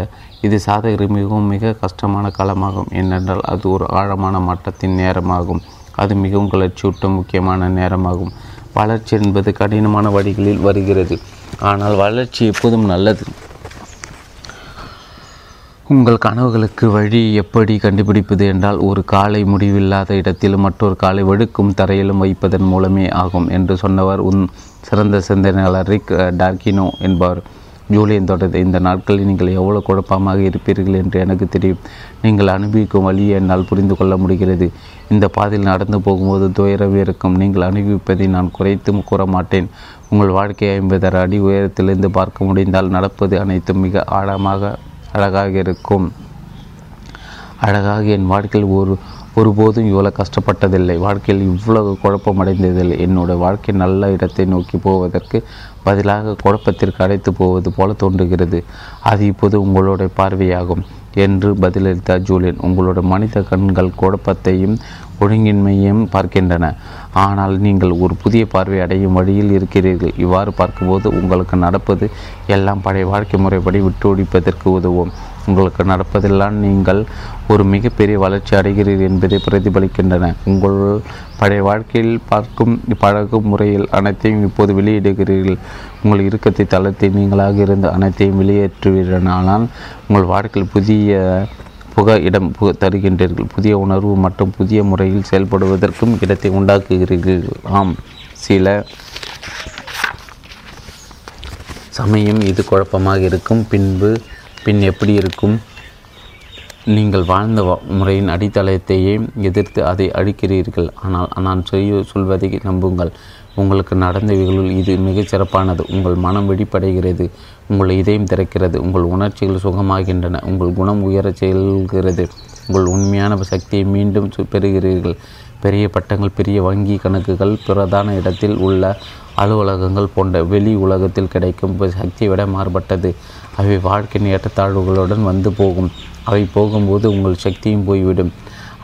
இது சாதகர் மிகவும் மிக கஷ்டமான காலமாகும். ஏனென்றால் அது ஒரு ஆழமான மாற்றத்தின் நேரமாகும். அது மிகவும் கிளர்ச்சியூட்டும் முக்கியமான நேரமாகும். வளர்ச்சி என்பது கடினமான வழிகளில் வருகிறது. ஆனால் வளர்ச்சி எப்போதும் நல்லது. உங்கள் கனவுகளுக்கு வழி எப்படி கண்டுபிடிப்பது என்றால், ஒரு காலை முடிவில்லாத இடத்திலும் மற்றொரு காலை வெடுக்கும் தரையிலும் வைப்பதன் மூலமே ஆகும் என்று சொன்னவர் உன் சிறந்த சிந்தனையாளர் ரிக் டார்கினோ என்பவர். ஜூலியன் தொடர்ந்து, இந்த நாட்களில் நீங்கள் எவ்வளோ குழப்பமாக இருப்பீர்கள் என்று எனக்கு தெரியும். நீங்கள் அனுபவிக்கும் வழியை என்னால் புரிந்து கொள்ள முடிகிறது. இந்த பாதையில் நடந்து போகும்போது துயரவே இருக்கும். நீங்கள் அனுபவிப்பதை நான் குறைத்து கூற மாட்டேன். உங்கள் வாழ்க்கையை ஐம்பதாயிரம் அடி உயரத்திலிருந்து பார்க்க முடிந்தால் நடப்பது அனைத்தும் மிக ஆழமாக அழகாக இருக்கும். அழகாக என் வாழ்க்கையில் ஒரு ஒருபோதும் இவ்வளோ கஷ்டப்பட்டதில்லை. வாழ்க்கையில் இவ்வளவு குழப்பமடைந்ததில்லை. என்னோட வாழ்க்கை நல்ல இடத்தை நோக்கி போவதற்கு பதிலாக குழப்பத்திற்கு அடைத்து போவது போல தோன்றுகிறது. அது இப்போது உங்களுடைய பார்வையாகும் என்று பதிலளித்தார் ஜூலியன். உங்களோட மனித கண்கள் குழப்பத்தையும் ஒழுங்கின்மையையும் பார்க்கின்றன. ஆனால் நீங்கள் ஒரு புதிய பார்வை அடையும் வழியில் இருக்கிறீர்கள். இவ்வாறு பார்க்கும்போது உங்களுக்கு நடப்பது எல்லாம் பழைய வாழ்க்கை முறைப்படி விட்டுடிப்பதற்கு உதவும். உங்களுக்கு நடப்பதெல்லாம் நீங்கள் ஒரு மிகப்பெரிய வளர்ச்சி அடைகிறீர்கள் என்பதை பிரதிபலிக்கின்றன. உங்கள் பழைய வாழ்க்கையில் பார்க்கும் பழகும் முறையில் அனைத்தையும் இப்போது வெளியிடுகிறீர்கள். உங்கள் இறுக்கத்தை தளர்த்தி நீங்களாக இருந்த அனைத்தையும் வெளியேற்றுவீர்களானால் உங்கள் வாழ்க்கையில் புதிய புக இடம் பு தருகின்றீர்கள். புதிய உணர்வு மற்றும் புதிய முறையில் செயல்படுவதற்கும் இடத்தை உண்டாக்குகிறீர்கள். ஆம், சில சமயம் இது குழப்பமாக இருக்கும். பின்பு பின் எப்படி இருக்கும்? நீங்கள் வாழ்ந்த முறையின் அடித்தளத்தையே எதிர்த்து அதை அழிக்கிறீர்கள். ஆனால் நான் செய்ய சொல்வதை நம்புங்கள். உங்களுக்கு நடந்தவைகளுள் இது மிகச் சிறப்பானது. உங்கள் மனம் வெளிப்படைகிறது. உங்கள் இதயம் திறக்கிறது. உங்கள் உணர்ச்சிகள் சுகமாகின்றன. உங்கள் குணம் உயரச் செல்கிறது. உங்கள் உண்மையான சக்தியை மீண்டும் பெறுகிறீர்கள். பெரிய பட்டங்கள், பெரிய வங்கி கணக்குகள், பிரதான இடத்தில் உள்ள அலுவலகங்கள் போன்ற வெளி உலகத்தில் கிடைக்கும் சக்தியை விட மாறுபட்டது. அவை வாழ்க்கையின் ஏற்றத்தாழ்வுகளுடன் வந்து போகும். அவை போகும்போது உங்கள் சக்தியும் போய்விடும்.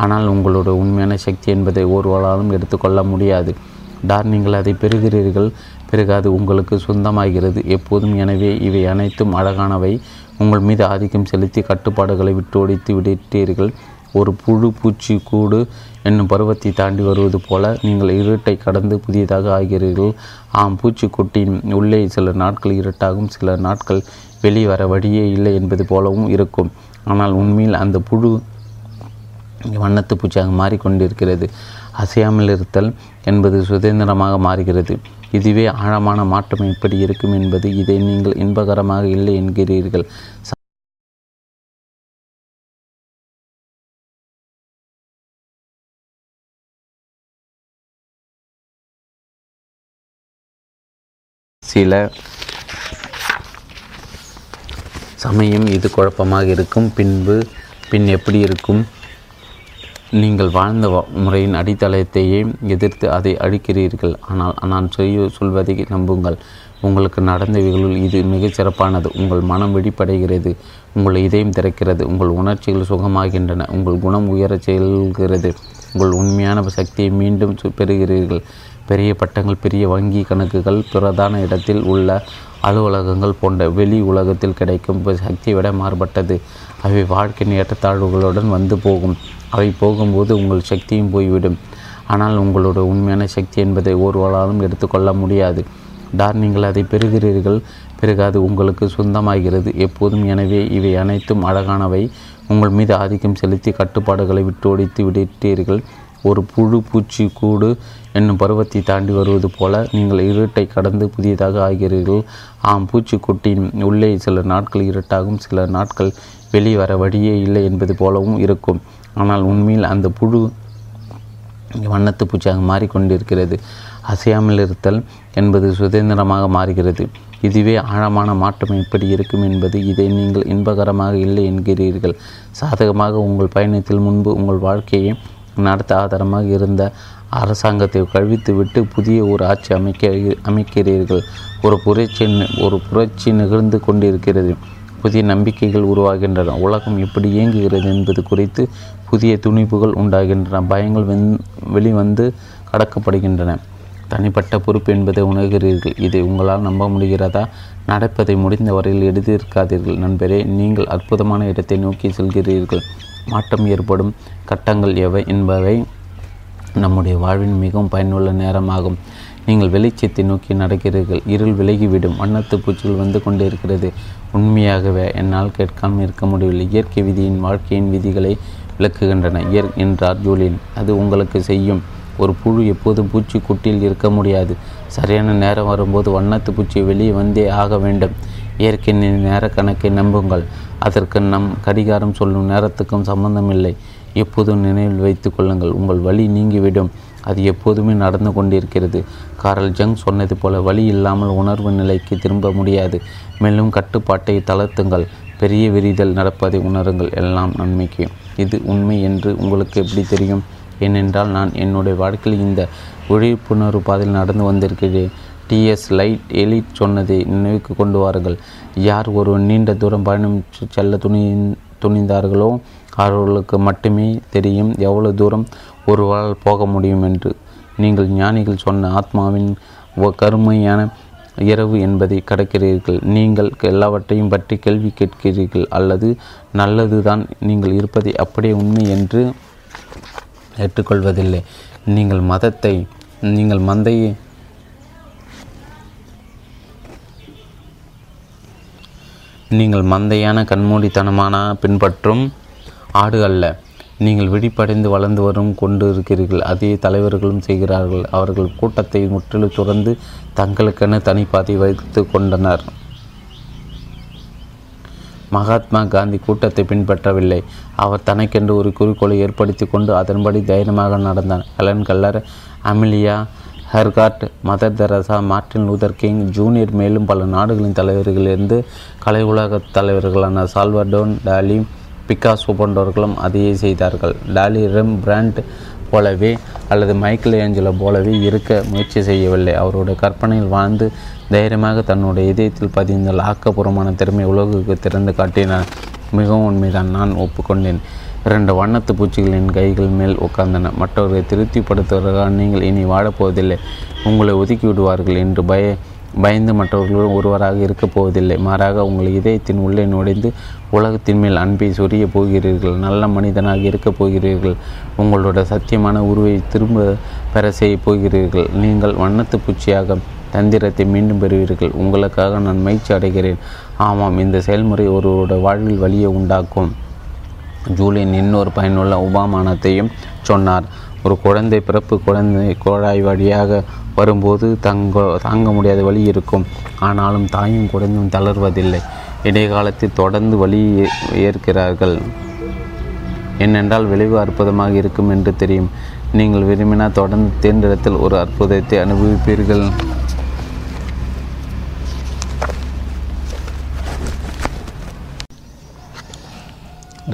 ஆனால் உங்களோட உண்மையான சக்தி என்பதை ஒருவராலும் எடுத்துக்கொள்ள முடியாது. டார் நீங்கள் அதை பெறுகிறீர்கள். பிறகு அது உங்களுக்கு சொந்தமாகிறது எப்போதும். எனவே இவை அனைத்தும் அழகானவை. உங்கள் மீது ஆதிக்கம் செலுத்தி கட்டுப்பாடுகளை விட்டு ஒடித்து விடுகிறீர்கள். ஒரு புழு பூச்சி கூடு என்னும் பருவத்தை தாண்டி வருவது போல நீங்கள் இருட்டை கடந்து புதியதாக ஆகிறீர்கள். ஆம், பூச்சிக்கொட்டின் உள்ளே சில நாட்கள் இருட்டாகும், சில நாட்கள் வெளியே வர வழியே இல்லை என்பது போலவும் இருக்கும். ஆனால் உண்மையில் அந்த புழு வண்ணத்து பூச்சியாக மாறிக்கொண்டிருக்கிறது. அசையாமல் இருத்தல் என்பது சுதந்திரமாக மாறுகிறது. இதுவே ஆழமான மாற்றம் எப்படி இருக்கும் என்பது. இதை நீங்கள் இன்பகரமாக இல்லை என்கிறீர்கள். சில சமயம் இது குழப்பமாக இருக்கும். பின்பு பின் எப்படி இருக்கும்? நீங்கள் வாழ்ந்த முறையின் அடித்தளத்தையே எதிர்த்து அதை அழிக்கிறீர்கள். ஆனால் நான் செய்ய சொல்வதை நம்புங்கள். உங்களுக்கு நடந்தவைகளுள் இது மிகச் சிறப்பானது. உங்கள் மனம் வெளிப்படைகிறது, உங்கள் இதயம் திறக்கிறது, உங்கள் உணர்ச்சிகள் சுகமாகின்றன, உங்கள் குணம் உயரச் செல்கிறது, உங்கள் உண்மையான சக்தியை மீண்டும் பெறுகிறீர்கள். பெரிய பட்டங்கள், பெரிய வங்கி கணக்குகள், பிரதான இடத்தில் உள்ள அலுவலகங்கள் போன்ற வெளி உலகத்தில் கிடைக்கும் சக்தியை விட மாறுபட்டது. அவை வாழ்க்கையின் ஏற்றத்தாழ்வுகளுடன் வந்து போகும். அவை போகும்போது உங்கள் சக்தியும் போய்விடும். ஆனால் உங்களுடைய உண்மையான சக்தி என்பதை ஒருவராலும் எடுத்துக்கொள்ள முடியாது. டார், நீங்கள் அதை பெறுகிறீர்கள், பிறகு அது உங்களுக்கு சொந்தமாகிறது எப்போதும். எனவே இவை அனைத்தும் அழகானவை. உங்கள் மீது ஆதிக்கம் செலுத்தி கட்டுப்பாடுகளை விட்டு ஒடித்து விடுகிறீர்கள். ஒரு புழு பூச்சி கூடு என்னும் பருவத்தை தாண்டி வருவது போல நீங்கள் இருட்டை கடந்து புதியதாக ஆகிறீர்கள். ஆம், பூச்சிக்கொட்டின் உள்ளே சில நாட்கள் இருட்டாகும், சில நாட்கள் வெளியே வர வழியே இல்லை என்பது போலவும் இருக்கும். ஆனால் உண்மையில் அந்த புழு வண்ணத்து பூச்சியாக மாறிக்கொண்டிருக்கிறது. அசையாமல் இருத்தல் என்பது சுதந்திரமாக மாறுகிறது. இதுவே ஆழமான மாற்றம் எப்படி இருக்கும் என்பது. இதை நீங்கள் இன்பகரமாக இல்லை என்கிறீர்கள். சாதகமாக உங்கள் பயணத்தில் முன்பு உங்கள் வாழ்க்கையை நடத்த ஆதாரமாக இருந்த அரசாங்கத்தை கழித்துவிட்டு புதிய ஒரு ஆட்சி அமைக்க அமைக்கிறீர்கள். ஒரு புரட்சி ஒரு புரட்சி நிகழ்ந்து கொண்டிருக்கிறது. புதிய நம்பிக்கைகள் உருவாகின்றன. உலகம் எப்படி இயங்குகிறது என்பது குறித்து புதிய துணிப்புகள் உண்டாகின்றன. பயங்கள் வெந் வெளிவந்து கடக்கப்படுகின்றன. தனிப்பட்ட பொறுப்பு என்பதை உணர்கிறீர்கள். இதை உங்களால் நம்ப முடிகிறதா? நடப்பதை முடிந்த வரையில் எழுதியிருக்காதீர்கள் நண்பரே. நீங்கள் அற்புதமான இடத்தை நோக்கி செல்கிறீர்கள். மாற்றம் ஏற்படும் கட்டங்கள் எவை என்பவை நம்முடைய வாழ்வின் மிகவும் பயனுள்ள நேரமாகும். நீங்கள் வெளிச்சத்தை நோக்கி நடக்கிறீர்கள். இருள் விலகிவிடும். வண்ணத்து பூச்சிகள் வந்து கொண்டிருக்கிறது. உண்மையாகவே என்னால் கேட்காமல் இருக்க முடியவில்லை. இயற்கை விதியின் வாழ்க்கையின் விதிகளை விளக்குகின்றன இயற் என்றார் ஜூலியன். அது உங்களுக்கு செய்யும். ஒரு புழு எப்போதும் பூச்சிக்குட்டியில் இருக்க முடியாது. சரியான நேரம் வரும்போது வண்ணத்து பூச்சி வெளியே வந்தே ஆக வேண்டும். இயற்கையின் நேர கணக்கை நம்புங்கள். அதற்கு நம் கடிகாரம் சொல்லும் நேரத்துக்கும் சம்பந்தமில்லை. எப்போதும் நினைவில் வைத்து கொள்ளுங்கள், உங்கள் வழி நீங்கிவிடும். அது எப்போதுமே நடந்து கொண்டிருக்கிறது. கார்ல் ஜங் சொன்னது போல வழி இல்லாமல் உணர்வு நிலைக்கு திரும்ப முடியாது. மேலும் கட்டுப்பாட்டை தளர்த்துங்கள். பெரிய விரிதல் நடப்பதை உணருங்கள். எல்லாம் நன்மைக்கு. இது உண்மை என்று உங்களுக்கு எப்படி தெரியும்? ஏனென்றால் நான் என்னுடைய வாழ்க்கையில் இந்த விழிப்புணர்வு பாதையில் நடந்து வந்திருக்கிறேன். டிஎஸ் லைட் எலிட் சொன்னதை நினைவுக்கு கொண்டு வாருங்கள். யார் ஒரு நீண்ட தூரம் பயணம் செல்ல துணி துணிந்தார்களோ அவர்களுக்கு மட்டுமே தெரியும் எவ்வளவு தூரம் ஒருவரால் போக முடியும் என்று. நீங்கள் ஞானிகள் சொன்ன ஆத்மாவின் கருமையான இரவு என்பதை கடக்கிறீர்கள். நீங்கள் எல்லாவற்றையும் பற்றி கேள்வி கேட்கிறீர்கள். அல்லது நல்லது தான் நீங்கள் இருப்பதை அப்படியே உண்மை என்று ஏற்றுக்கொள்வதில்லை. நீங்கள் மதத்தை நீங்கள் மந்தையை நீங்கள் மந்தையான கண்மூடித்தனமான பின்பற்றும் ஆடு அல்ல. நீங்கள் விழிப்படைந்து வளர்ந்து வரும் கொண்டு இருக்கிறீர்கள். அதே தலைவர்களும் செய்கிறார்கள். அவர்கள் கூட்டத்தை முற்றிலும் துறந்து தங்களுக்கென தனிப்பாதை வைத்து கொண்டனர். மகாத்மா காந்தி கூட்டத்தை பின்பற்றவில்லை. அவர் தனக்கென்று ஒரு குறிக்கோளை ஏற்படுத்தி கொண்டு அதன்படி தைரியமாக நடந்தார். Helen Keller, Amelia Earhart, Mother Teresa, Martin Luther King Junior, மேலும் பல நாடுகளின் தலைவர்களிலிருந்து கலை உலக தலைவர்களான சால்வடோன் டாலி, பிக்காசோ போன்றவர்களும் அதையே செய்தார்கள். டாலி ரெம் பிராண்ட் போலவே அல்லது மைக்கேல் ஏஞ்சலோ போலவே இருக்க முயற்சி செய்யவில்லை. அவருடைய கற்பனையில் வாழ்ந்து தைரியமாக தன்னுடைய இதயத்தில் பதிந்த ஆக்கப்பூர்வமான திறமை உலகுக்கு திறந்து காட்டினார். மிகவும் உண்மைதான், நான் ஒப்புக்கொண்டேன். இரண்டு வண்ணத்து பூச்சிகளின் கைகள் மேல் உட்கார்ந்தன. மற்றவர்களை திருப்திப்படுத்துவதற்காக நீங்கள் இனி வாழப்போவதில்லை, உங்களை ஒதுக்கி விடுவார்கள் என்று பய பயந்து மற்றவர்களுடன் ஒருவராக இருக்கப் போவதில்லை. மாறாக உங்கள் இதயத்தின் உள்ளே நுழைந்து உலகத்தின் மேல் அன்பை சொரிய போகிறீர்கள். நல்ல மனிதனாக இருக்கப் போகிறீர்கள். உங்களோட சத்தியமான உருவை திரும்ப பெற செய்ய போகிறீர்கள். நீங்கள் வண்ணத்து பூச்சியாக தந்திரத்தை மீண்டும் பெறுவீர்கள். உங்களுக்காக நான் மகிழ்ச்சி அடைகிறேன். ஆமாம், இந்த செயல்முறை ஒருவரோட வாழ்வில் வழியை உண்டாக்கும். ஜூலியன் இன்னொரு பயனுள்ள உபமானத்தையும் சொன்னார். ஒரு குழந்தை பிறப்பு குழந்தை கோழாய் வழியாக வரும்போது தங்க தாங்க முடியாத வலி இருக்கும். ஆனாலும் தாயும் குழந்தையும் தளர்வதில்லை. இடைக்காலத்தில் தொடர்ந்து வலி ஏற்கிறார்கள். ஏனென்றால் விளைவு அற்புதமாக இருக்கும் என்று தெரியும். நீங்கள் விரும்பினால் தொடர்ந்து தேர்ந்தெடுத்தல் ஒரு அற்புதத்தை அனுபவிப்பீர்கள்.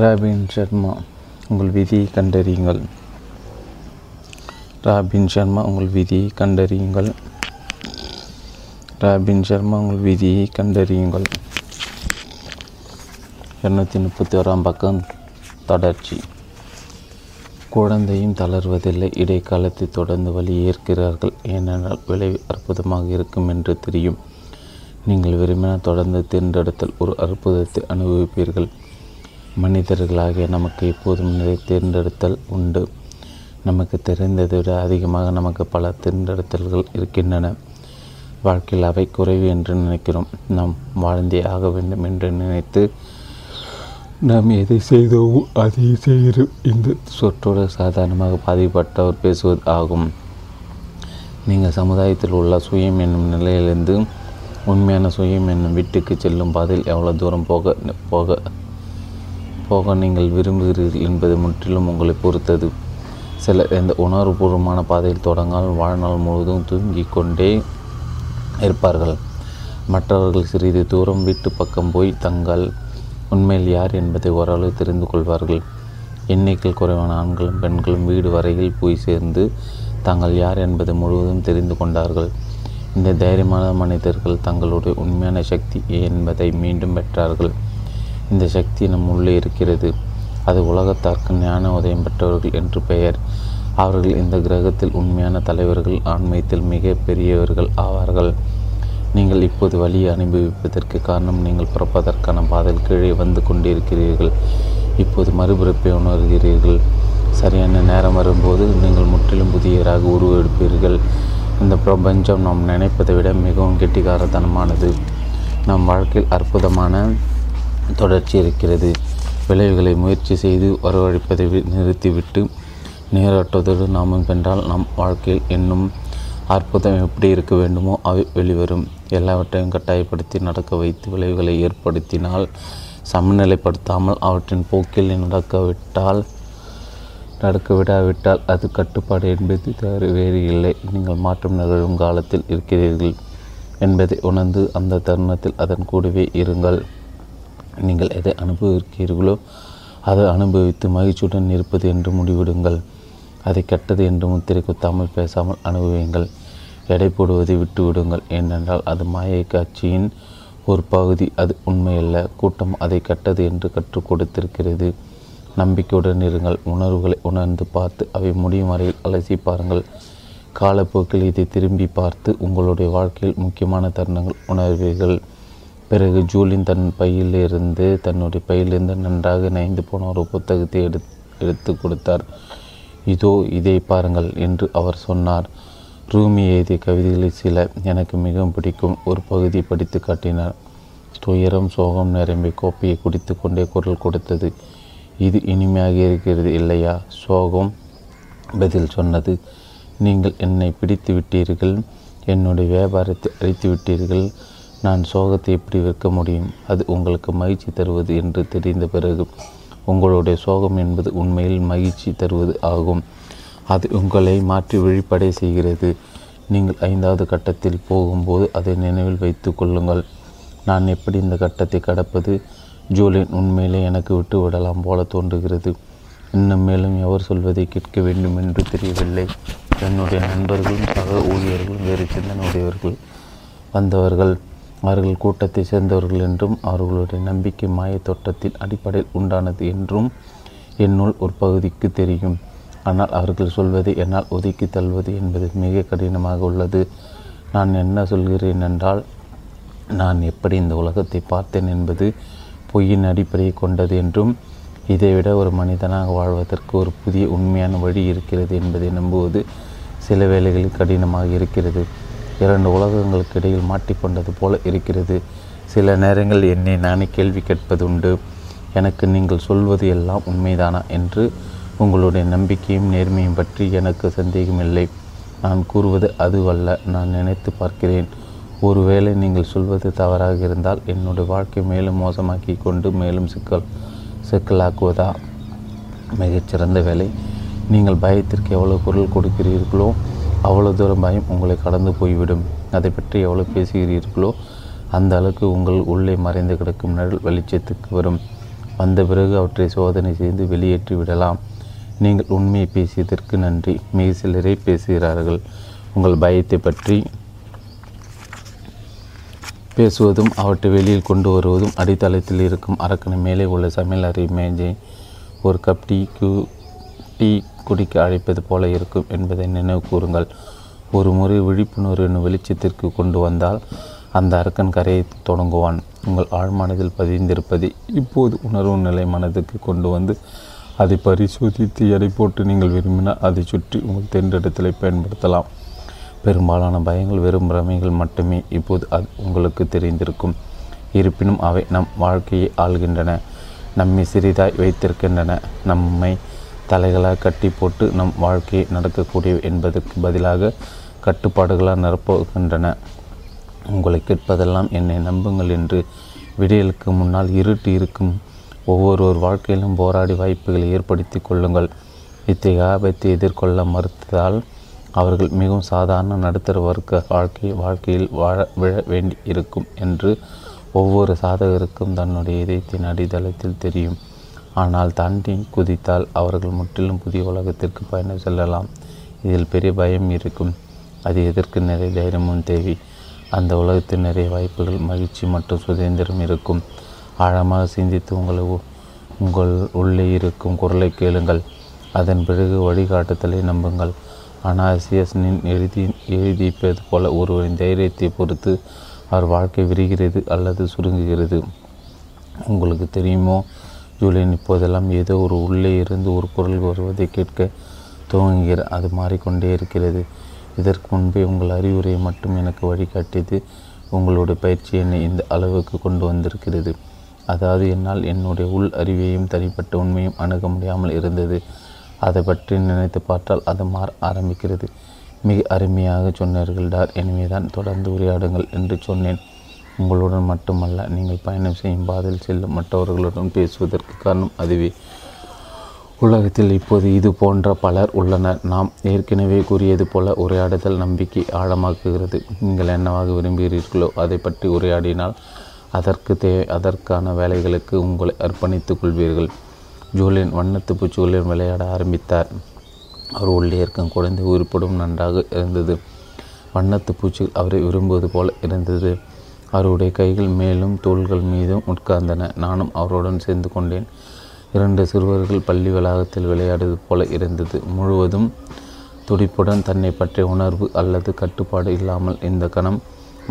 ராபின் சர்மா, உங்கள் விதியை கண்டறியுங்கள். ராபின் சர்மா, உங்கள் விதியை கண்டறியுங்கள். ராபின் சர்மா, உங்கள் விதியை கண்டறியுங்கள். இரநூத்தி முப்பத்தி ஓராம் பக்கம் தொடர்ச்சி. குழந்தையும் தளர்வதில்லை. இடைக்காலத்தை தொடர்ந்து வழி ஏற்கிறார்கள். ஏனென்றால் விளைவு அற்புதமாக இருக்கும் என்று தெரியும். நீங்கள் விரும்பினால் தொடர்ந்து தேர்ந்தெடுத்தல் ஒரு அற்புதத்தை அனுபவிப்பீர்கள். மனிதர்களாகிய நமக்கு எப்போதும் நிறைய தேர்ந்தெடுத்தல் உண்டு. நமக்கு தெரிந்ததை விட அதிகமாக நமக்கு பல தேர்ந்தெடுத்தல்கள் இருக்கின்றன. வாழ்க்கையில் அவை குறைவு என்று நினைக்கிறோம். நாம் வாழ்ந்தே ஆக வேண்டும் என்று நினைத்து நாம் எதை செய்தோமோ அதை செய்கிறோம். இந்த சொற்றோடு சாதாரணமாக பாதிப்பட்டவர் பேசுவது ஆகும். நீங்கள் சமுதாயத்தில் உள்ள சுயம் என்னும் நிலையிலிருந்து உண்மையான சுயம் என்னும் வீட்டுக்கு செல்லும் பாதையில் எவ்வளோ தூரம் போக போக போக நீங்கள் விரும்புகிறீர்கள் என்பது முற்றிலும் உங்களை பொறுத்தது. சில எந்த உணர்வுபூர்வமான பாதையில் தொடங்கால் வாழ்நாள் முழுவதும் தூங்கிக் கொண்டே இருப்பார்கள். மற்றவர்கள் சிறிது தூரம் வீட்டு பக்கம் போய் தங்கள் உண்மையில் யார் என்பதை ஓரளவு தெரிந்து கொள்வார்கள். எண்ணிக்கை குறைவான ஆண்களும் பெண்களும் வீடு வரையில் போய் சேர்ந்து தாங்கள் யார் என்பதை முழுவதும் தெரிந்து கொண்டார்கள். இந்த தைரியமான மனிதர்கள் தங்களுடைய உண்மையான சக்தி என்பதை மீண்டும் பெற்றார்கள். இந்த சக்தி நம் உள்ளே இருக்கிறது. அது உலகத்தார்க்கு ஞான உதயம் பெற்றவர்கள் என்று பெயர். அவர்கள் இந்த கிரகத்தில் உண்மையான தலைவர்கள், ஆன்மீகத்தில் மிக பெரியவர்கள் ஆவார்கள். நீங்கள் இப்போது வழியை அனுபவிப்பதற்கு காரணம் நீங்கள் பிறப்பதற்கான பாதையில் கீழே வந்து கொண்டிருக்கிறீர்கள். இப்போது மறுபிறப்பை உணர்கிறீர்கள். சரியான நேரம் வரும்போது நீங்கள் முற்றிலும் புதியராக உருவெடுப்பீர்கள். இந்த பிரபஞ்சம் நாம் நினைப்பதை விட மிகவும் கெட்டிக்காரத்தனமானது. நம் வாழ்க்கையில் அற்புதமான தொடர்ச்சி இருக்கிறது. விளைவுகளை முயற்சி செய்து வரவழைப்பதை நிறுத்திவிட்டு நேராட்டுவதோடு நாமும் சென்றால் நம் வாழ்க்கையில் என்னும் அற்புதம் எப்படி இருக்க வேண்டுமோ அவை வெளிவரும். எல்லாவற்றையும் கட்டாயப்படுத்தி நடக்க வைத்து விளைவுகளை ஏற்படுத்தினால் சமநிலைப்படுத்தாமல் அவற்றின் போக்கில் நடக்கவிட்டால் நடக்க விடாவிட்டால் அது கட்டுப்பாடு என்பது தவறு வேறு இல்லை. நீங்கள் மாற்றம் நிகழும் காலத்தில் இருக்கிறீர்கள் என்பதை உணர்ந்து அந்த தருணத்தில் அதன் கூடவே இருங்கள். நீங்கள் எதை அனுபவிக்கிறீர்களோ அதை அனுபவித்து மகிழ்ச்சியுடன் இருப்பது என்று முடிவிடுங்கள். அதை கெட்டது என்று முத்திரை குத்தாமல் பேசாமல் அனுபவியுங்கள். எடை போடுவதை விட்டுவிடுங்கள். ஏனென்றால் அது மாயை காட்சியின் ஒரு பகுதி. அது உண்மையல்ல. கூட்டம் அதை கெட்டது என்று கற்றுக் கொடுத்திருக்கிறது. நம்பிக்கையுடன் இருங்கள். உணர்வுகளை உணர்ந்து பார்த்து அவை முடியும் வரையில் அலசி பாருங்கள். காலப்போக்கில் இதை திரும்பி பார்த்து உங்களுடைய வாழ்க்கையில் முக்கியமான தருணங்கள் உணர்வீர்கள். பிறகு ஜூலின் தன் பையிலிருந்து தன்னுடைய பையிலிருந்து நன்றாக நைந்து போன ஒரு புத்தகத்தை எடு எடுத்து கொடுத்தார். இதோ இதை பாருங்கள் என்று அவர் சொன்னார். ரூமி எழுதிய கவிதைகளில் சில எனக்கு மிகவும் பிடிக்கும் ஒரு பகுதி படித்து காட்டினார். துயரம் சோகம் நிரம்பி கோப்பையை குடித்து கொண்டே குரல் கொடுத்தது. இது இனிமையாக இருக்கிறது இல்லையா? சோகம் பதில் சொன்னது. நீங்கள் என்னை பிடித்து விட்டீர்கள். என்னுடைய வியாபாரத்தை அழித்து விட்டீர்கள். நான் சோகத்தை எப்படி விற்க முடியும்? அது உங்களுக்கு மகிழ்ச்சி தருவது என்று தெரிந்த பிறகு உங்களுடைய சோகம் என்பது உண்மையில் மகிழ்ச்சி தருவது ஆகும். அது உங்களை மாற்றி வெளிப்படை செய்கிறது. நீங்கள் ஐந்தாவது கட்டத்தில் போகும்போது அதை நினைவில் வைத்து கொள்ளுங்கள். நான் எப்படி இந்த கட்டத்தை கடப்பது? ஜூலியன் உண்மையிலே எனக்கு விட்டு விடலாம் போல தோன்றுகிறது. இன்னும் மேலும் எவர் சொல்வதை கேட்க வேண்டும் என்று தெரியவில்லை. என்னுடைய நண்பர்களும் சக ஊழியர்களும் வேறு சிந்தனையுடையவர்கள் வந்தவர்கள். அவர்கள் கூட்டத்தை சேர்ந்தவர்கள் என்றும் அவர்களுடைய நம்பிக்கை மாய தோற்றத்தின் அடிப்படையில் உண்டானது என்றும் என்னுள் ஒரு பகுதிக்கு தெரியும். ஆனால் அவர்கள் சொல்வதை என்னால் ஒதுக்கி தள்ளுவது என்பது மிக கடினமாக உள்ளது. நான் என்ன சொல்கிறேன் என்றால், நான் எப்படி இந்த உலகத்தை பார்த்தேன் என்பது பொய்யின் அடிப்படையை கொண்டது என்றும், இதைவிட ஒரு மனிதனாக வாழ்வதற்கு ஒரு புதிய உண்மையான வழி இருக்கிறது என்பதை நம்புவது சில வேளைகளில் கடினமாக இருக்கிறது. இரண்டு உலகங்களுக்கு இடையில் மாட்டிக்கொண்டது போல இருக்கிறது. சில நேரங்கள் என்னை நானே கேள்வி கேட்பதுண்டு. எனக்கு நீங்கள் சொல்வது எல்லாம் உண்மைதானா என்று. உங்களுடைய நம்பிக்கையும் நேர்மையும் பற்றி எனக்கு சந்தேகமில்லை. நான் கூறுவது அதுவல்ல. நான் நினைத்து பார்க்கிறேன், ஒருவேளை நீங்கள் சொல்வது தவறாக இருந்தால் என்னுடைய வாழ்க்கை மேலும் மோசமாக்கி கொண்டு மேலும் சிக்கல் சிக்கலாக்குவதா? மிகச்சிறந்த வேலை. நீங்கள் பயத்திற்கு எவ்வளோ பொருள் கொடுக்கிறீர்களோ அவ்வளோ தூரம் பயம் உங்களை கடந்து போய்விடும். அதை பற்றி எவ்வளோ பேசுகிறீர்களோ அந்த அளவுக்கு உங்கள் உள்ளே மறைந்து கிடக்கும் நிழல் வெளிச்சத்துக்கு வரும். வந்த பிறகு அவற்றை சோதனை செய்து வெளியேற்றி விடலாம். நீங்கள் உண்மையை பேசியதற்கு நன்றி. மிக சிலரே பேசுகிறார்கள். உங்கள் பயத்தை பற்றி பேசுவதும் அவற்றை வெளியில் கொண்டு வருவதும் அடித்தளத்தில் இருக்கும் அரக்கணை மேலே உள்ள சமையல் அறை மேஜை ஒரு கப் டீ கு டீ குடிக்க அழைப்பது போல இருக்கும் என்பதை நினைவு கூறுங்கள். ஒரு முறை விழிப்புணர்வு வெளிச்சத்திற்கு கொண்டு வந்தால் அந்த அரக்கன் கரையை தொடங்குவான். உங்கள் ஆழ்மனதில் பதிந்திருப்பதை இப்போது உணர்வு நிலை மனதுக்கு கொண்டு வந்து அதை பரிசோதித்து எடை போட்டு நீங்கள் விரும்பினால் அதை சுற்றி உங்கள் தென்றெடுத்தலை பயன்படுத்தலாம். பெரும்பாலான பயங்கள் வெறும் பிரமைகள் மட்டுமே. இப்போது அது உங்களுக்கு தெரிந்திருக்கும். இருப்பினும் அவை நம் வாழ்க்கையை ஆள்கின்றன, நம்மை சிறிதாய் வைத்திருக்கின்றன, நம்மை தலைகளாக கட்டி போட்டு நம் வாழ்க்கையை நடக்கக்கூடியவை என்பதற்கு பதிலாக கட்டுப்பாடுகளாக நிரப்புகின்றன. உங்களை கேட்பதெல்லாம் என்னை நம்புங்கள் என்று. விடியலுக்கு முன்னால் இருட்டு இருக்கும். ஒவ்வொருவர் வாழ்க்கையிலும் போராடி வாய்ப்புகளை ஏற்படுத்தி கொள்ளுங்கள். இத்தகைய ஆபத்தை எதிர்கொள்ள மறுத்ததால் அவர்கள் மிகவும் சாதாரண நடுத்தர வர்க்க வாழ்க்கை வாழ்க்கையில் வாழ விழ வேண்டி இருக்கும் என்று ஒவ்வொரு சாதகருக்கும் தன்னுடைய இதயத்தின் அடித்தளத்தில் தெரியும். ஆனால் தாண்டி குதித்தால் அவர்கள் முற்றிலும் புதிய உலகத்திற்கு பயணம் செல்லலாம். இதில் பெரிய பயம் இருக்கும். அதை எதிர்க்கு நிறைய தைரியமும் தேவை. அந்த உலகத்தில் நிறைய வாய்ப்புகள், மகிழ்ச்சி மற்றும் சுதந்திரம் இருக்கும். ஆழமாக சிந்தித்து உங்களை உங்கள் உள்ளே இருக்கும் குரலை கேளுங்கள். அதன் பிறகு வழிகாட்டுதலை நம்புங்கள். அனாசியஸ்னின் எழுதி எழுதிப்பது போல ஒருவரின் தைரியத்தை பொறுத்து அவர் வாழ்க்கை விரிகிறது அல்லது சுருங்குகிறது. உங்களுக்கு தெரியுமோ, ஜூலியன் இப்போதெல்லாம் ஏதோ ஒரு உள்ளே இருந்து ஒரு குரல் வருவதை கேட்க துவங்குகிற அது மாறிக்கொண்டே இருக்கிறது. இதற்கு முன்பே உங்கள் அறிவுரையை மட்டும் எனக்கு வழிகாட்டியது உங்களுடைய பயிற்சி என்னை இந்த அளவுக்கு கொண்டு வந்திருக்கிறது. அதாவது என்னால் என்னுடைய உள் அறிவையும் தனிப்பட்ட உண்மையும் அணுக முடியாமல் இருந்தது. அதை பற்றி நினைத்து பார்த்தால் அது மாற ஆரம்பிக்கிறது. மிக அருமையாக சொன்னார்கள் டார். எனவே தான் தொடர்ந்து உரையாடுங்கள் என்று சொன்னேன். உங்களுடன் மட்டுமல்ல, நீங்கள் பயணம் செய்யும் பாதையில் செல்லும் மற்றவர்களுடன் பேசுவதற்கு காரணம் அதுவே. உலகத்தில் இப்போது இது போன்ற பலர் உள்ளனர். நாம் ஏற்கனவே கூறியது போல உரையாடுதல் நம்பிக்கை ஆழமாக்குகிறது. நீங்கள் என்னவாக விரும்புகிறீர்களோ அதை பற்றி உரையாடினால் அதற்கு தேவை அதற்கான வேலைகளுக்கு உங்களை அர்ப்பணித்துக் கொள்வீர்கள். ஜூலியன் வண்ணத்து பூச்சிகளின் விளையாட ஆரம்பித்தார். அவர் உள்ளே இருக்கும் குழந்தை உயிர்ப்படும் நன்றாக இருந்தது. வண்ணத்து பூச்சிகள் அவரை விரும்புவது போல இருந்தது. அவருடைய கைகள் மேலும் தோள்கள் மீதும் உட்கார்ந்தன. நானும் அவருடன் சேர்ந்து கொண்டேன். இரண்டு சிறுவர்கள் பள்ளி வளாகத்தில் விளையாடுவது போல இருந்தது. முழுவதும் துடிப்புடன் தன்னை பற்றிய உணர்வு அல்லது கட்டுப்பாடு இல்லாமல் இந்த கணம்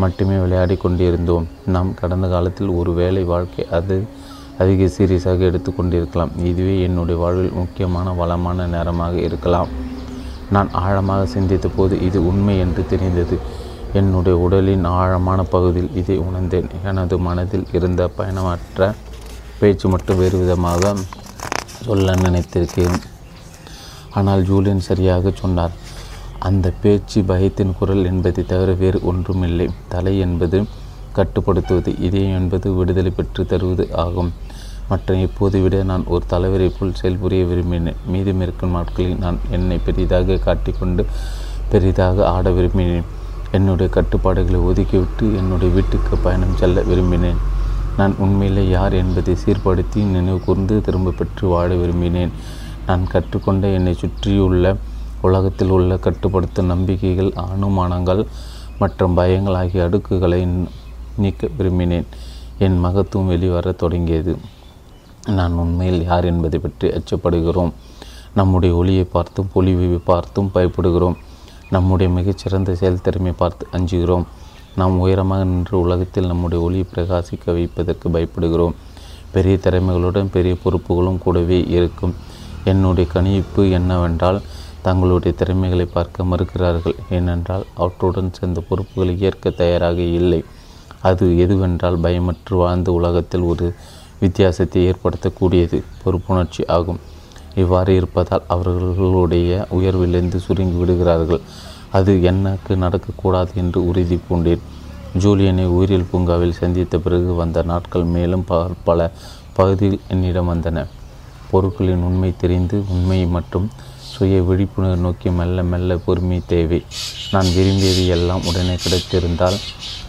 மட்டுமே விளையாடி கொண்டிருந்தோம். நாம் கடந்த காலத்தில் ஒரு வேலை வாழ்க்கை அது அதிக சீரியஸாக எடுத்து கொண்டிருக்கலாம். இதுவே என்னுடைய வாழ்வில் முக்கியமான வளமான நேரமாக இருக்கலாம். நான் ஆழமாக சிந்தித்த போது இது உண்மை என்று தெரிந்தது. என்னுடைய உடலின் ஆழமான பகுதியில் இதை உணர்ந்தேன். எனது மனதில் இருந்த பயணமற்ற பேச்சு மட்டும் வேறு விதமாக சொல்ல நினைத்திருக்கிறேன். ஆனால் ஜூலியன் சரியாக சொன்னார். அந்த பேச்சு பயத்தின் குரல் என்பதை தவிர வேறு ஒன்றுமில்லை. தலை என்பது கட்டுப்படுத்துவது, இதயம் என்பது விடுதலை பெற்று தருவது ஆகும். மற்ற எப்போது விட நான் ஒரு தலைவரை போல் செயல்புரிய விரும்பினேன். மீதம் இருக்கும் நாட்களில் நான் என்னை பெரிதாக காட்டிக்கொண்டு பெரிதாக ஆட விரும்பினேன். என்னுடைய கட்டுப்பாடுகளை ஒதுக்கிவிட்டு என்னுடைய வீட்டுக்கு பயணம் செல்ல விரும்பினேன். நான் உண்மையிலே யார் என்பதை சீர்படுத்தி நினைவு கூர்ந்து திரும்ப பெற்று வாழ விரும்பினேன். நான் கற்றுக்கொண்ட என்னை சுற்றியுள்ள உலகத்தில் உள்ள கட்டுப்படுத்தும் நம்பிக்கைகள், அனுமானங்கள் மற்றும் பயங்கள் ஆகிய அடுக்குகளை நீக்க விரும்பினேன். என் மகத்துவம் வெளிவர தொடங்கியது. நான் உண்மையில் யார் என்பதை பற்றி அச்சப்படுகிறோம். நம்முடைய ஒளியை பார்த்தும் பொலிவை பார்த்தும் பயப்படுகிறோம். நம்முடைய மிகச்சிறந்த செயல்திறமை பார்த்து அஞ்சுகிறோம். நாம் உயரமாக நின்று உலகத்தில் நம்முடைய ஒளியை பிரகாசிக்க வைப்பதற்கு பயப்படுகிறோம். பெரிய திறமைகளுடன் பெரிய பொறுப்புகளும் கூடவே இருக்கும். என்னுடைய கணிப்பு என்னவென்றால், தங்களுடைய திறமைகளை பார்க்க மறுக்கிறார்கள். ஏனென்றால் அவற்றுடன் சேர்ந்த பொறுப்புகளை ஏற்க தயாராக இல்லை. அது எதுவென்றால், பயமற்று வாழ்ந்த உலகத்தில் ஒரு வித்தியாசத்தை ஏற்படுத்தக்கூடியது பொறுப்புணர்ச்சி ஆகும். இவ்வாறு இருப்பதால் அவர்களுடைய உயர்விலிருந்து சுருங்கி விடுகிறார்கள். அது எனக்கு நடக்கக்கூடாது என்று உறுதி பூண்டேன். ஜூலியனை உயிரியல் பூங்காவில் சந்தித்த பிறகு வந்த நாட்கள் மேலும் பல பகுதியில் என்னிடம் வந்தன. பொருட்களின் உண்மை தெரிந்து உண்மை மற்றும் சுய விழிப்புணர்வு நோக்கி மெல்ல மெல்ல பொறுமை தேவை. நான் விரும்பியது எல்லாம் உடனே கிடைத்திருந்தால்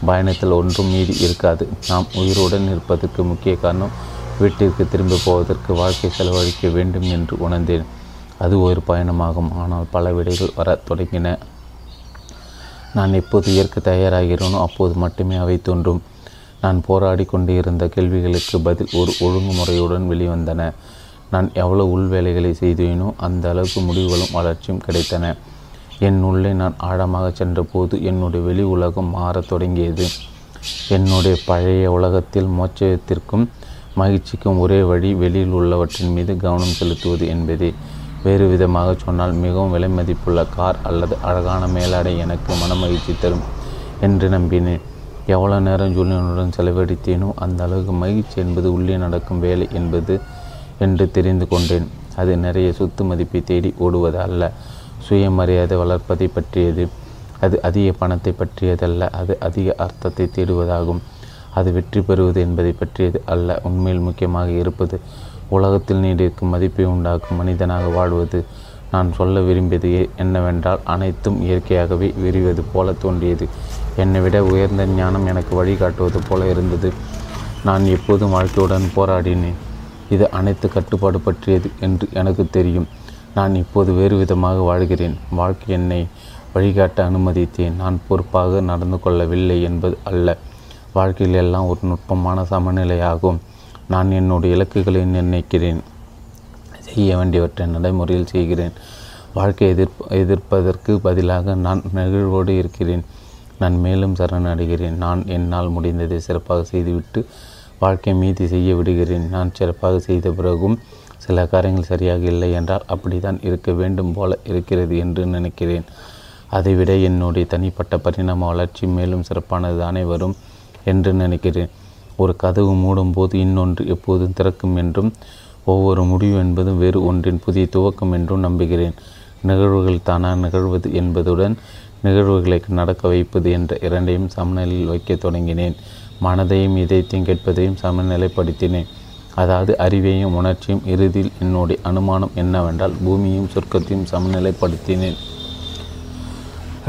பயணத்தில் ஒன்றும் மீறி இருக்காது. நாம் உயிருடன் இருப்பதற்கு முக்கிய காரணம் வீட்டிற்கு திரும்பி போவதற்கு வாழ்க்கை செலவழிக்க வேண்டும் என்று உணர்ந்தேன். அது ஒரு பயணமாகும். ஆனால் பல விடைகள் வர தொடங்கின. நான் எப்போது ஏற்க தயாராகிறேனோ அப்போது மட்டுமே அவை தோன்றும். நான் போராடி கொண்டு இருந்த கேள்விகளுக்கு பதில் ஒரு ஒழுங்குமுறையுடன் வெளிவந்தன. நான் எவ்வளவு உள் வேலைகளை செய்தேனோ அந்த அளவுக்கு முடிவுகளும் வளர்ச்சியும் கிடைத்தன. என் உள்ளே நான் ஆழமாக சென்றபோது என்னுடைய வெளி உலகம் மாறத் தொடங்கியது. என்னுடைய பழைய உலகத்தில் மோட்சத்திற்கும் மகிழ்ச்சிக்கும் ஒரே வழி வெளியில் உள்ளவற்றின் மீது கவனம் செலுத்துவது என்பதே. வேறு விதமாக சொன்னால், மிகவும் விலை மதிப்புள்ள கார் அல்லது அழகான மேலாடை எனக்கு மன மகிழ்ச்சி தரும் என்று நம்பினேன். எவ்வளோ நேரம் ஜூலியனுடன் செலவழித்தேனோ அந்த அளவுக்கு மகிழ்ச்சி என்பது உள்ளே நடக்கும் வேலை என்பது என்று தெரிந்து கொண்டேன். அது நிறைய சொத்து மதிப்பை தேடி ஓடுவது அல்ல, சுயமரியாதை வளர்ப்பதை பற்றியது. அது அதிக பணத்தை பற்றியதல்ல, அது அதிக அர்த்தத்தை தேடுவதாகும். அது வெற்றி பெறுவது என்பதை பற்றியது அல்ல. உண்மையில் முக்கியமாக இருப்பது உலகத்தில் நீடிக்கும் மதிப்பை உண்டாக்கும் மனிதனாக வாழ்வது. நான் சொல்ல விரும்பியது என்னவென்றால், அனைத்தும் இயற்கையாகவே விரிவது போல தோன்றியது. என்னை விட உயர்ந்த ஞானம் எனக்கு வழிகாட்டுவது போல இருந்தது. நான் எப்போதும் வாழ்க்கையுடன் போராடினேன். இது அனைத்து கட்டுப்பாடு பற்றியது என்று எனக்கு தெரியும். நான் இப்போது வேறு விதமாக வாழ்கிறேன். வாழ்க்கை என்னை வழிகாட்ட அனுமதித்தேன். நான் பொறுப்பாக நடந்து கொள்ளவில்லை என்பது அல்ல. வாழ்க்கையில் எல்லாம் ஒரு நுட்பமான சமநிலையாகும். நான் என்னுடைய இலக்குகளை நிர்ணயிக்கிறேன், செய்ய வேண்டியவற்றை நடைமுறையில் செய்கிறேன். வாழ்க்கையை எதிர்ப் எதிர்ப்பதற்கு பதிலாக நான் நெகிழ்வோடு இருக்கிறேன். நான் மேலும் சரணடைகிறேன். நான் என்னால் முடிந்ததை சிறப்பாக செய்துவிட்டு வாழ்க்கை மீதி செய்ய விடுகிறேன். நான் சிறப்பாக செய்த பிறகும் சில காரியங்கள் சரியாக இல்லை என்றால் அப்படி தான் இருக்க வேண்டும் போல இருக்கிறது என்று நினைக்கிறேன். அதைவிட என்னுடைய தனிப்பட்ட பரிணாம வளர்ச்சி மேலும் சிறப்பானது தானே வரும் என்று நினைக்கிறேன். ஒரு கதவு மூடும் போது இன்னொன்று எப்போதும் திறக்கும் என்றும், ஒவ்வொரு முடிவு என்பதும் வேறு ஒன்றின் புதிய துவக்கம் என்றும் நம்புகிறேன். நிகழ்வுகள் தானாக நிகழ்வது என்பதுடன் நிகழ்வுகளை நடக்க வைப்பது என்ற இரண்டையும் சமநிலையில் வைக்க தொடங்கினேன். மனதையும் இதயத்தையும் கேட்பதையும் சமநிலைப்படுத்தினேன். அதாவது அறிவையும் உணர்ச்சியும். இறுதியில் என்னுடைய அனுமானம் என்னவென்றால், பூமியையும் சொர்க்கத்தையும் சமநிலைப்படுத்தினேன்.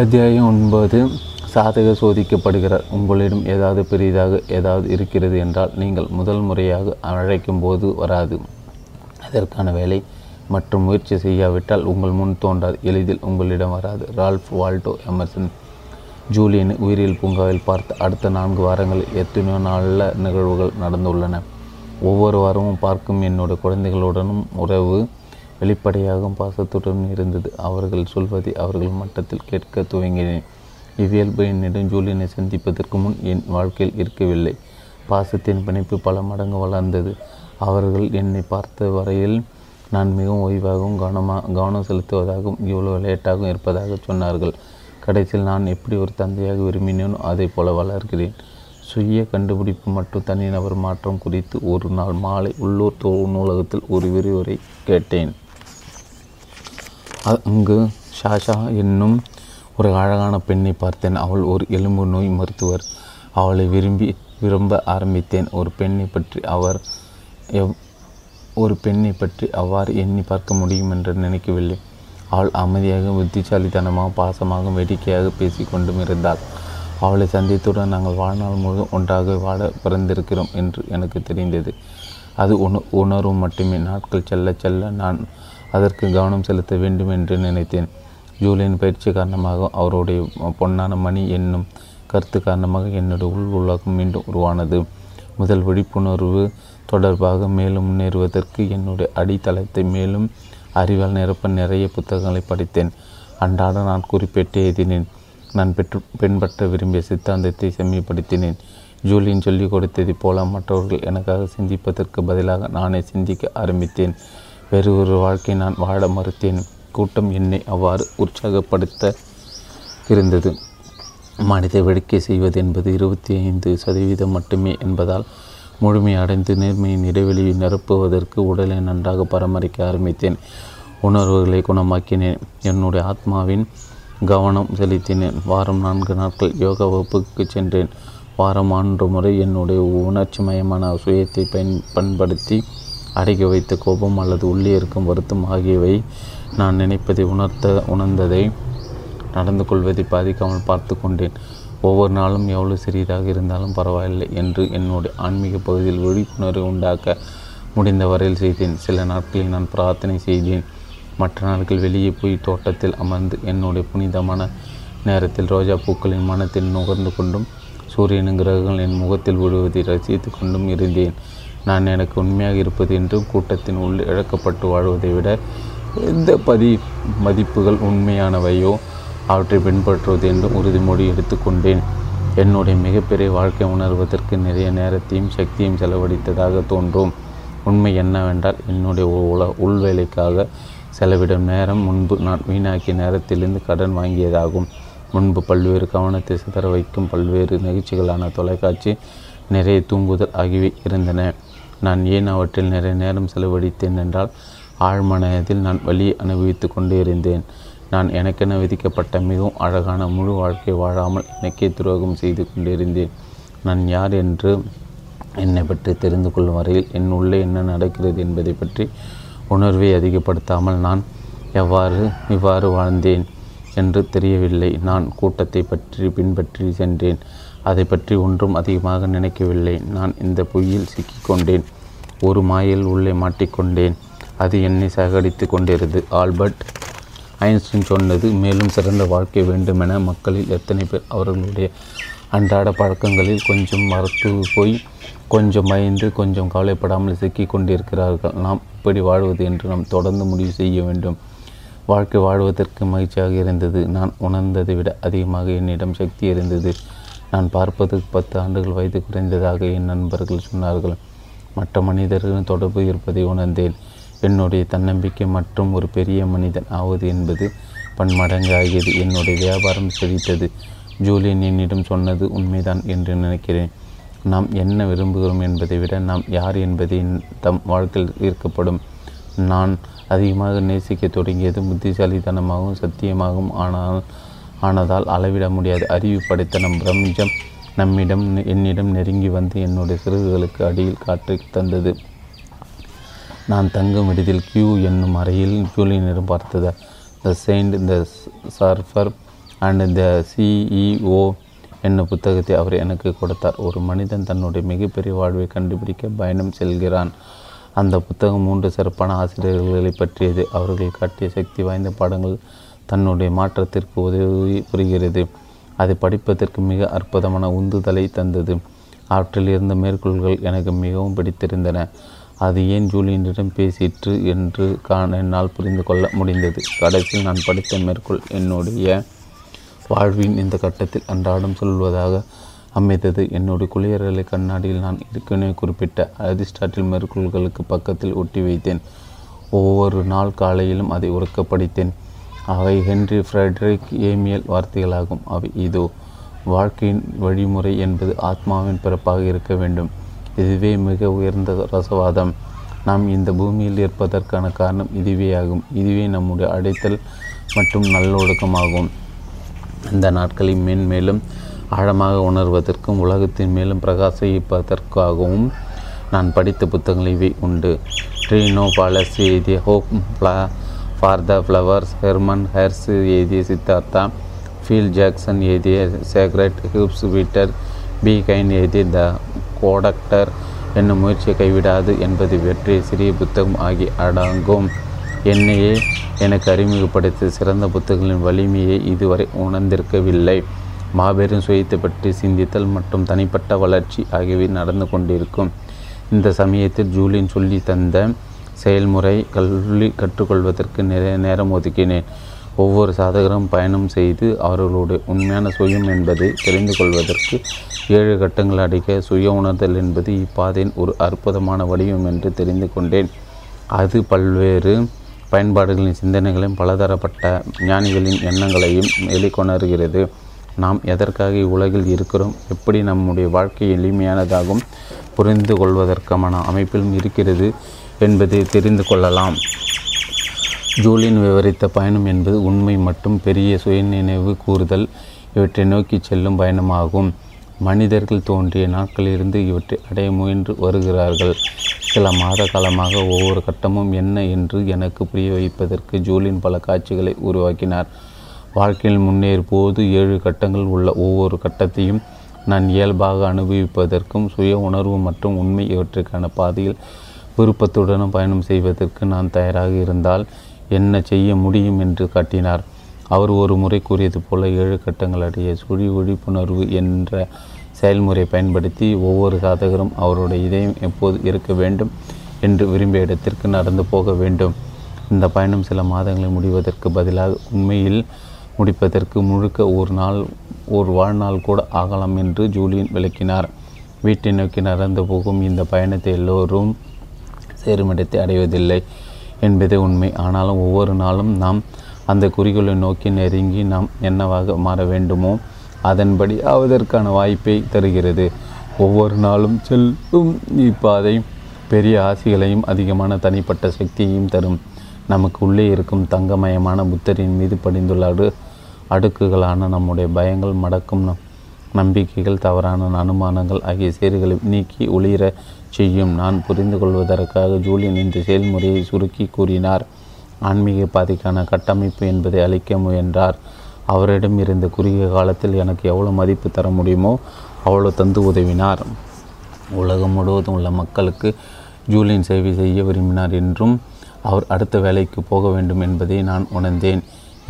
அத்தியாயம் ஒன்பது. சாதகர் சோதிக்கப்படுகிறார். உங்களிடம் ஏதாவது பெரியதாக ஏதாவது இருக்கிறது என்றால் நீங்கள் முதல் முறையாக அழைக்கும் போது வராது. அதற்கான வேலை மற்றும் முயற்சி செய்யாவிட்டால் உங்கள் முன் தோன்றாது, எளிதில் உங்களிடம் வராது. Ralph Waldo Emerson. ஜூலியனை உயிரியல் பூங்காவில் பார்த்த அடுத்த நான்கு வாரங்களில் எத்தனையோ நல்ல நிகழ்வுகள் நடந்துள்ளன. ஒவ்வொரு வாரமும் பார்க்கும் என்னோட குழந்தைகளுடனும் உறவு வெளிப்படையாகவும் பாசத்துடனும் இருந்தது. அவர்கள் சொல்வதை அவர்கள் மட்டத்தில் கேட்க துவங்கினேன். இவ்வியல்பு என்னிடம் ஜூலியனை சந்திப்பதற்கு முன் என் வாழ்க்கையில் இருக்கவில்லை. பாசத்தின் பிணைப்பு பல மடங்கு வளர்ந்தது. அவர்கள் என்னை பார்த்த வரையில் நான் மிகவும் ஓய்வாகவும் கவனமாக கவனம் செலுத்துவதாகவும் இவ்வளோ விளையாட்டாகவும் இருப்பதாக சொன்னார்கள். கடைசியில் நான் எப்படி ஒரு தந்தையாக விரும்பினேனோ அதே போல வளர்கிறேன். சுய கண்டுபிடிப்பு மற்றும் தனிநபர் மாற்றம் குறித்து ஒரு நாள் மாலை உள்ளூர் தோ நூலகத்தில் ஒரு விரிவுரை கேட்டேன். அங்கு ஷாஷா என்னும் ஒரு அழகான பெண்ணை பார்த்தேன். அவள் ஒரு எலும்பு நோய் மருத்துவர். அவளை விரும்பி விரும்ப ஆரம்பித்தேன். ஒரு பெண்ணை பற்றி அவர் எவ் ஒரு பெண்ணை பற்றி அவ்வாறு எண்ணி பார்க்க முடியும் என்று நினைக்கவில்லை. அவள் அமைதியாக, புத்திசாலித்தனமாக, பாசமாக, வேடிக்கையாக பேசி கொண்டும் இருந்தாள். அவளை சந்தித்துடன் நாங்கள் வாழ்நாள் முழு ஒன்றாக வாழ பிறந்திருக்கிறோம் என்று எனக்கு தெரிந்தது. அது உண உணர்வு மட்டுமே. நாட்கள் செல்ல செல்ல நான் அதற்கு கவனம் செலுத்த வேண்டும் என்று நினைத்தேன். ஜூலியின் பயிற்சி காரணமாக, அவருடைய பொன்னான மணி என்னும் கருத்து காரணமாக என்னுடைய உள் உலகம் மீண்டும் உருவானது. முதல் விழிப்புணர்வு தொடர்பாக மேலும் முன்னேறுவதற்கு என்னுடைய அடித்தளத்தை மேலும் அறிவால் நிரப்ப நிறைய புத்தகங்களை படித்தேன். அன்றாட நான் குறிப்பிட்டு எழுதினேன். நான் பெற்று பின்பற்ற விரும்பிய சித்தாந்தத்தை செம்மைப்படுத்தினேன். ஜூலியன் சொல்லிக் கொடுத்தது போல மற்றவர்கள் எனக்காக சிந்திப்பதற்கு பதிலாக நானே சிந்திக்க ஆரம்பித்தேன். வேறு ஒரு வாழ்க்கை நான் வாழ மறுத்தேன். கூட்டம் என்னை அவ்வாறு உற்சாகப்படுத்த இருந்தது. மனித வேடிக்கை செய்வது என்பது இருபத்தி ஐந்து சதவீதம் மட்டுமே என்பதால் முழுமையடைந்து நேர்மையின் இடைவெளியை நிரப்புவதற்கு உடலை நன்றாக பராமரிக்க ஆரம்பித்தேன். உணர்வுகளை குணமாக்கினேன். என்னுடைய ஆத்மாவின் கவனம் செலுத்தினேன். வாரம் நான்கு நாட்கள் யோகா வகுப்புக்கு சென்றேன். வாரம் ஆண்டு முறை என்னுடைய உணர்ச்சி மயமான சுயத்தை பயன் பண்படுத்தி அடக்கி வைத்த கோபம் அல்லது உள்ளே இருக்கும் வருத்தம் ஆகியவை நான் நினைப்பதை உணர்த்த உணர்ந்ததை நடந்து கொள்வதை பாதிக்காமல் பார்த்து கொண்டேன். ஒவ்வொரு நாளும் எவ்வளோ சிறியதாக இருந்தாலும் பரவாயில்லை என்று என்னுடைய ஆன்மீக பகுதியில் விழிப்புணர்வு உண்டாக்க முடிந்த வரையில் செய்தேன். சில நாட்களில் நான் பிரார்த்தனை செய்தேன். மற்ற நாட்கள் வெளியே போய் தோட்டத்தில் அமர்ந்து என்னுடைய புனிதமான நேரத்தில் ரோஜா பூக்களின் மனத்தில் நுகர்ந்து கொண்டும் சூரியனின் கிரகங்கள் என் முகத்தில் விழுவதை ரசித்து கொண்டும் இருந்தேன். நான் எனக்கு உண்மையாக இருப்பது என்றும் கூட்டத்தின் உள் இழக்கப்பட்டு வாழ்வதை விட எந்த பதி மதிப்புகள் உண்மையானவையோ அவற்றை பின்பற்றுவது என்றும் உறுதிமொழி எடுத்துக்கொண்டேன். என்னுடைய மிகப்பெரிய வாழ்க்கை உணர்வதற்கு நிறைய நேரத்தையும் சக்தியும் செலவழித்ததாக தோன்றும். உண்மை என்னவென்றால் என்னுடைய உல உள்வேலைக்காக செலவிடும் நேரம் முன்பு நான் வீணாக்கிய நேரத்திலிருந்து கடன் வாங்கியதாகும். முன்பு பல்வேறு கவனத்தை சிதற வைக்கும் பல்வேறு நிகழ்ச்சிகளான தொலைக்காட்சி, நிறைய தூங்குதல் ஆகியவை இருந்தன. நான் ஏன் அவற்றில் நிறைய நேரம் செலவழித்தேன் என்றால் ஆழ்மனதில் நான் வழியை அனுபவித்து கொண்டு இருந்தேன். நான் எனக்கென விதிக்கப்பட்ட மிகவும் அழகான முழு வாழ்க்கை வாழாமல் எனக்கே துரோகம் செய்து கொண்டிருந்தேன். நான் யார் என்று என்னை பற்றி தெரிந்து கொள்ளும் வரையில் என் உள்ளே என்ன நடக்கிறது என்பதை பற்றி உணர்வை அதிகப்படுத்தாமல் நான் எவ்வாறு இவ்வாறு வாழ்ந்தேன் என்று தெரியவில்லை. நான் கூட்டத்தை பற்றி பின்பற்றி சென்றேன். அதை பற்றி ஒன்றும் அதிகமாக நினைக்கவில்லை. நான் இந்த பொய்யில் சிக்கிக்கொண்டேன். ஒரு மாயில் உள்ளே மாட்டிக்கொண்டேன். அது என்னை சகடித்து கொண்டிருந்தது. ஆல்பர்ட் ஐன்ஸ்டீன் சொன்னது மேலும் சிறந்த வாழ்க்கை வேண்டுமென மக்களில் எத்தனை பேர் அவர்களுடைய அன்றாட பழக்கங்களில் கொஞ்சம் மறத்து போய் கொஞ்சம் பயந்து கொஞ்சம் கவலைப்படாமல் சிக்கி கொண்டிருக்கிறார்கள். நாம் இப்படி வாழ்வது என்று நாம் தொடர்ந்து முடிவு செய்ய வேண்டும். வாழ்க்கை வாழ்வதற்கு மகிழ்ச்சியாக இருந்தது. நான் உணர்ந்ததை விட அதிகமாக என்னிடம் சக்தி இருந்தது. நான் பார்ப்பதற்கு பத்து ஆண்டுகள் வயது குறைந்ததாக என் நண்பர்கள் சொன்னார்கள். மற்ற மனிதர்களுடன் தொடர்பு இருப்பதை உணர்ந்தேன். என்னுடைய தன்னம்பிக்கை மற்றும் ஒரு பெரிய மனிதன் ஆவது என்பது பன்மடங்கு ஆகியது. என்னுடைய வியாபாரம் செழித்தது. ஜூலியன் என்னிடம் சொன்னது உண்மைதான் என்று நினைக்கிறேன். நாம் என்ன விரும்புகிறோம் என்பதை விட நாம் யார் என்பதை தம் வாழ்க்கையில் ஈர்க்கப்படும். நான் அதிகமாக நேசிக்க தொடங்கியது புத்திசாலித்தனமாகவும் சத்தியமாகவும் ஆனால் ஆனதால் அளவிட முடியாது அறிவு படைத்த நம் பிரமிஜம் நம்மிடம் என்னிடம் நெருங்கி வந்து என்னுடைய சிறகுகளுக்கு அடியில் காற்றை தந்தது. நான் தங்கும் விடுதியில் கியூ என்னும் அறையில் ஜூலியனிடம் பார்த்தது the saint the surfer and the CEO என்னும் புத்தகத்தை அவர் எனக்கு கொடுத்தார். ஒரு மனிதன் தன்னுடைய மிகப்பெரிய வாழ்வை கண்டுபிடிக்க பயணம் செல்கிறான். அந்த புத்தகம் மூன்று சிறப்பான ஆசிரியர்களை பற்றியது. அவர்கள் காட்டிய சக்தி வாய்ந்த பாடங்கள் தன்னுடைய மாற்றத்திற்கு உதவி புரிகிறது. அதை படிப்பதற்கு மிக அற்புதமான உந்துதலை தந்தது. அவற்றில் இருந்த மேற்கோள்கள் எனக்கு மிகவும் பிடித்திருந்தன. அது ஏன் ஜூலியனிடம் பேசிற்று என்று காண என்னால் புரிந்து கொள்ள முடிந்தது. கடைசியில் நான் படித்த மேற்கோள் என்னுடைய வாழ்வின் இந்த கட்டத்தில் அன்றாடம் சொல்வதாக அமைந்தது. என்னுடைய குளியரலை கண்ணாடியில் நான் ஏற்கனவே குறிப்பிட்ட அரிஸ்டாட்டில் மேற்கோள்களுக்கு பக்கத்தில் ஒட்டி வைத்தேன். ஒவ்வொரு நாள் காலையிலும் அதை உறக்க படித்தேன். அவை ஹென்றி ஃப்ரெட்ரிக் ஏமியல் வார்த்தைகளாகும். அவை இதோ வாழ்க்கையின் வழிமுறை என்பது ஆத்மாவின் பிறப்பாக இருக்க வேண்டும். இதுவே மிக உயர்ந்த ரசவாதம். நாம் இந்த பூமியில் இருப்பதற்கான காரணம் இதுவே ஆகும். இதுவே நம்முடைய அடைத்தல் மற்றும் நல்லொழுக்கமாகும். இந்த நாட்களை மேன்மேலும் ஆழமாக உணர்வதற்கும் உலகத்தின் மேலும் பிரகாசிப்பதற்காகவும் நான் படித்த புத்தகங்கள் இவை உண்டு. ட்ரீனோ பாலஸ் எழுதிய ஹோப் ஃப்ளா for the flowers, Hermann Hesse எழுதிய சித்தார்த்தா, ஃபீல் ஜாக்சன் எழுதிய சேக்ரெட் ஹிப்ஸ், வீட்டர் பி கைன் எழுதிய த கோடக்டர் என்னும் முயற்சியை கைவிடாது என்பது வெற்றிய சிறிய புத்தகம் ஆகி அடங்கும். என்னையே எனக்கு அறிமுகப்படுத்த சிறந்த புத்தகங்களின் வலிமையை இதுவரை உணர்ந்திருக்கவில்லை. மாபெரும் சுயத்தை பற்றி சிந்தித்தல் மற்றும் தனிப்பட்ட வளர்ச்சி ஆகியவை நடந்து கொண்டிருக்கும் இந்த சமயத்தில் ஜூலியன் சொல்லி தந்த செயல்முறை கல்வி கற்றுக்கொள்வதற்கு நிறைய நேரம் ஒதுக்கினேன். ஒவ்வொரு சாதகரும் பயணம் செய்து அவர்களுடைய உண்மையான சுயம் என்பதை தெரிந்து கொள்வதற்கு ஏழு கட்டங்கள் அடைக்க சுய உணர்தல் என்பது இப்பாதையின் ஒரு அற்புதமான வடிவம் என்று தெரிந்து கொண்டேன். அது பல்வேறு பயன்பாடுகளின் சிந்தனைகளையும் பலதரப்பட்ட ஞானிகளின் எண்ணங்களையும் வெளிக்கொணர்கிறது. நாம் எதற்காக உலகில் இருக்கிறோம், எப்படி நம்முடைய வாழ்க்கை எளிமையானதாகவும் புரிந்து கொள்வதற்கான அமைப்பிலும் இருக்கிறது என்பதை தெரிந்து கொள்ளலாம். ஜூலியன் விவரித்த பயணம் என்பது உண்மை மற்றும் பெரிய சுயநினைவு கூறுதல் இவற்றை நோக்கி செல்லும் பயணமாகும். மனிதர்கள் தோன்றிய நாட்களிலிருந்து இவற்றை அடைய முயன்று வருகிறார்கள். சில மாத காலமாக ஒவ்வொரு கட்டமும் என்ன என்று எனக்கு புரிய வைப்பதற்கு ஜூலியன் பல காட்சிகளை உருவாக்கினார். வாழ்க்கையில் முன்னேறும் போது ஏழு கட்டங்கள் உள்ள ஒவ்வொரு கட்டத்தையும் நான் இயல்பாக அனுபவிப்பதற்கும் சுய உணர்வு மற்றும் உண்மை இவற்றுக்கான பாதையில் விருப்பத்துடனும் பயணம் செய்வதற்கு நான் தயாராக இருந்தால் என்ன செய்ய முடியும் என்று காட்டினார். அவர் ஒரு முறை கூறியது போல ஏழு கட்டங்கள் அடைய சுழி விழிப்புணர்வு என்ற செயல்முறை பயன்படுத்தி ஒவ்வொரு சாதகரும் அவருடைய இதயம் எப்போது இருக்க வேண்டும் என்று விரும்பிய இடத்திற்கு நடந்து போக வேண்டும். இந்த பயணம் சில மாதங்களில் முடிவதற்கு பதிலாக உண்மையில் முடிப்பதற்கு முழுக்க ஒரு நாள் ஒரு வாழ்நாள் கூட ஆகலாம் என்று ஜூலியன் விளக்கினார். வீட்டை நோக்கி நடந்து போகும் இந்த பயணத்தை எல்லோரும் சேருமிடத்தை அடைவதில்லை என்பதே உண்மை. ஆனாலும் ஒவ்வொரு நாளும் நாம் அந்த குறிக்கோளை நோக்கி நெருங்கி நாம் என்னவாக மாற வேண்டுமோ அதன்படி அவதற்கான வாய்ப்பை தருகிறது. ஒவ்வொரு நாளும் செல்லும் இப்பாதை பெரிய ஆசைகளையும் அதிகமான தனிப்பட்ட சக்தியையும் தரும். நமக்கு உள்ளே இருக்கும் தங்கமயமான புத்தரின் மீது படிந்துள்ள அடு அடுக்குகளான நம்முடைய பயங்கள், மடக்கும் நம் நம்பிக்கைகள், தவறான அனுமானங்கள் ஆகிய சேறுகளை நீக்கி ஒளிர செய்யும். நான் புரிந்து கொள்வதற்காக ஜூலியன் இந்த செயல்முறையை சுருக்கி கூறினார். ஆன்மீக பாதைக்கான கட்டமைப்பு என்பதை அளிக்க முயன்றார். அவரிடம் இருந்த குறுகிய காலத்தில் எனக்கு எவ்வளோ மதிப்பு தர முடியுமோ அவ்வளோ தந்து உதவினார். உலகம் முழுவதும் உள்ள மக்களுக்கு ஜூலியன் சேவை செய்ய விரும்பினார் என்றும் அவர் அடுத்த வேலைக்கு போக வேண்டும் என்பதை நான் உணர்ந்தேன்.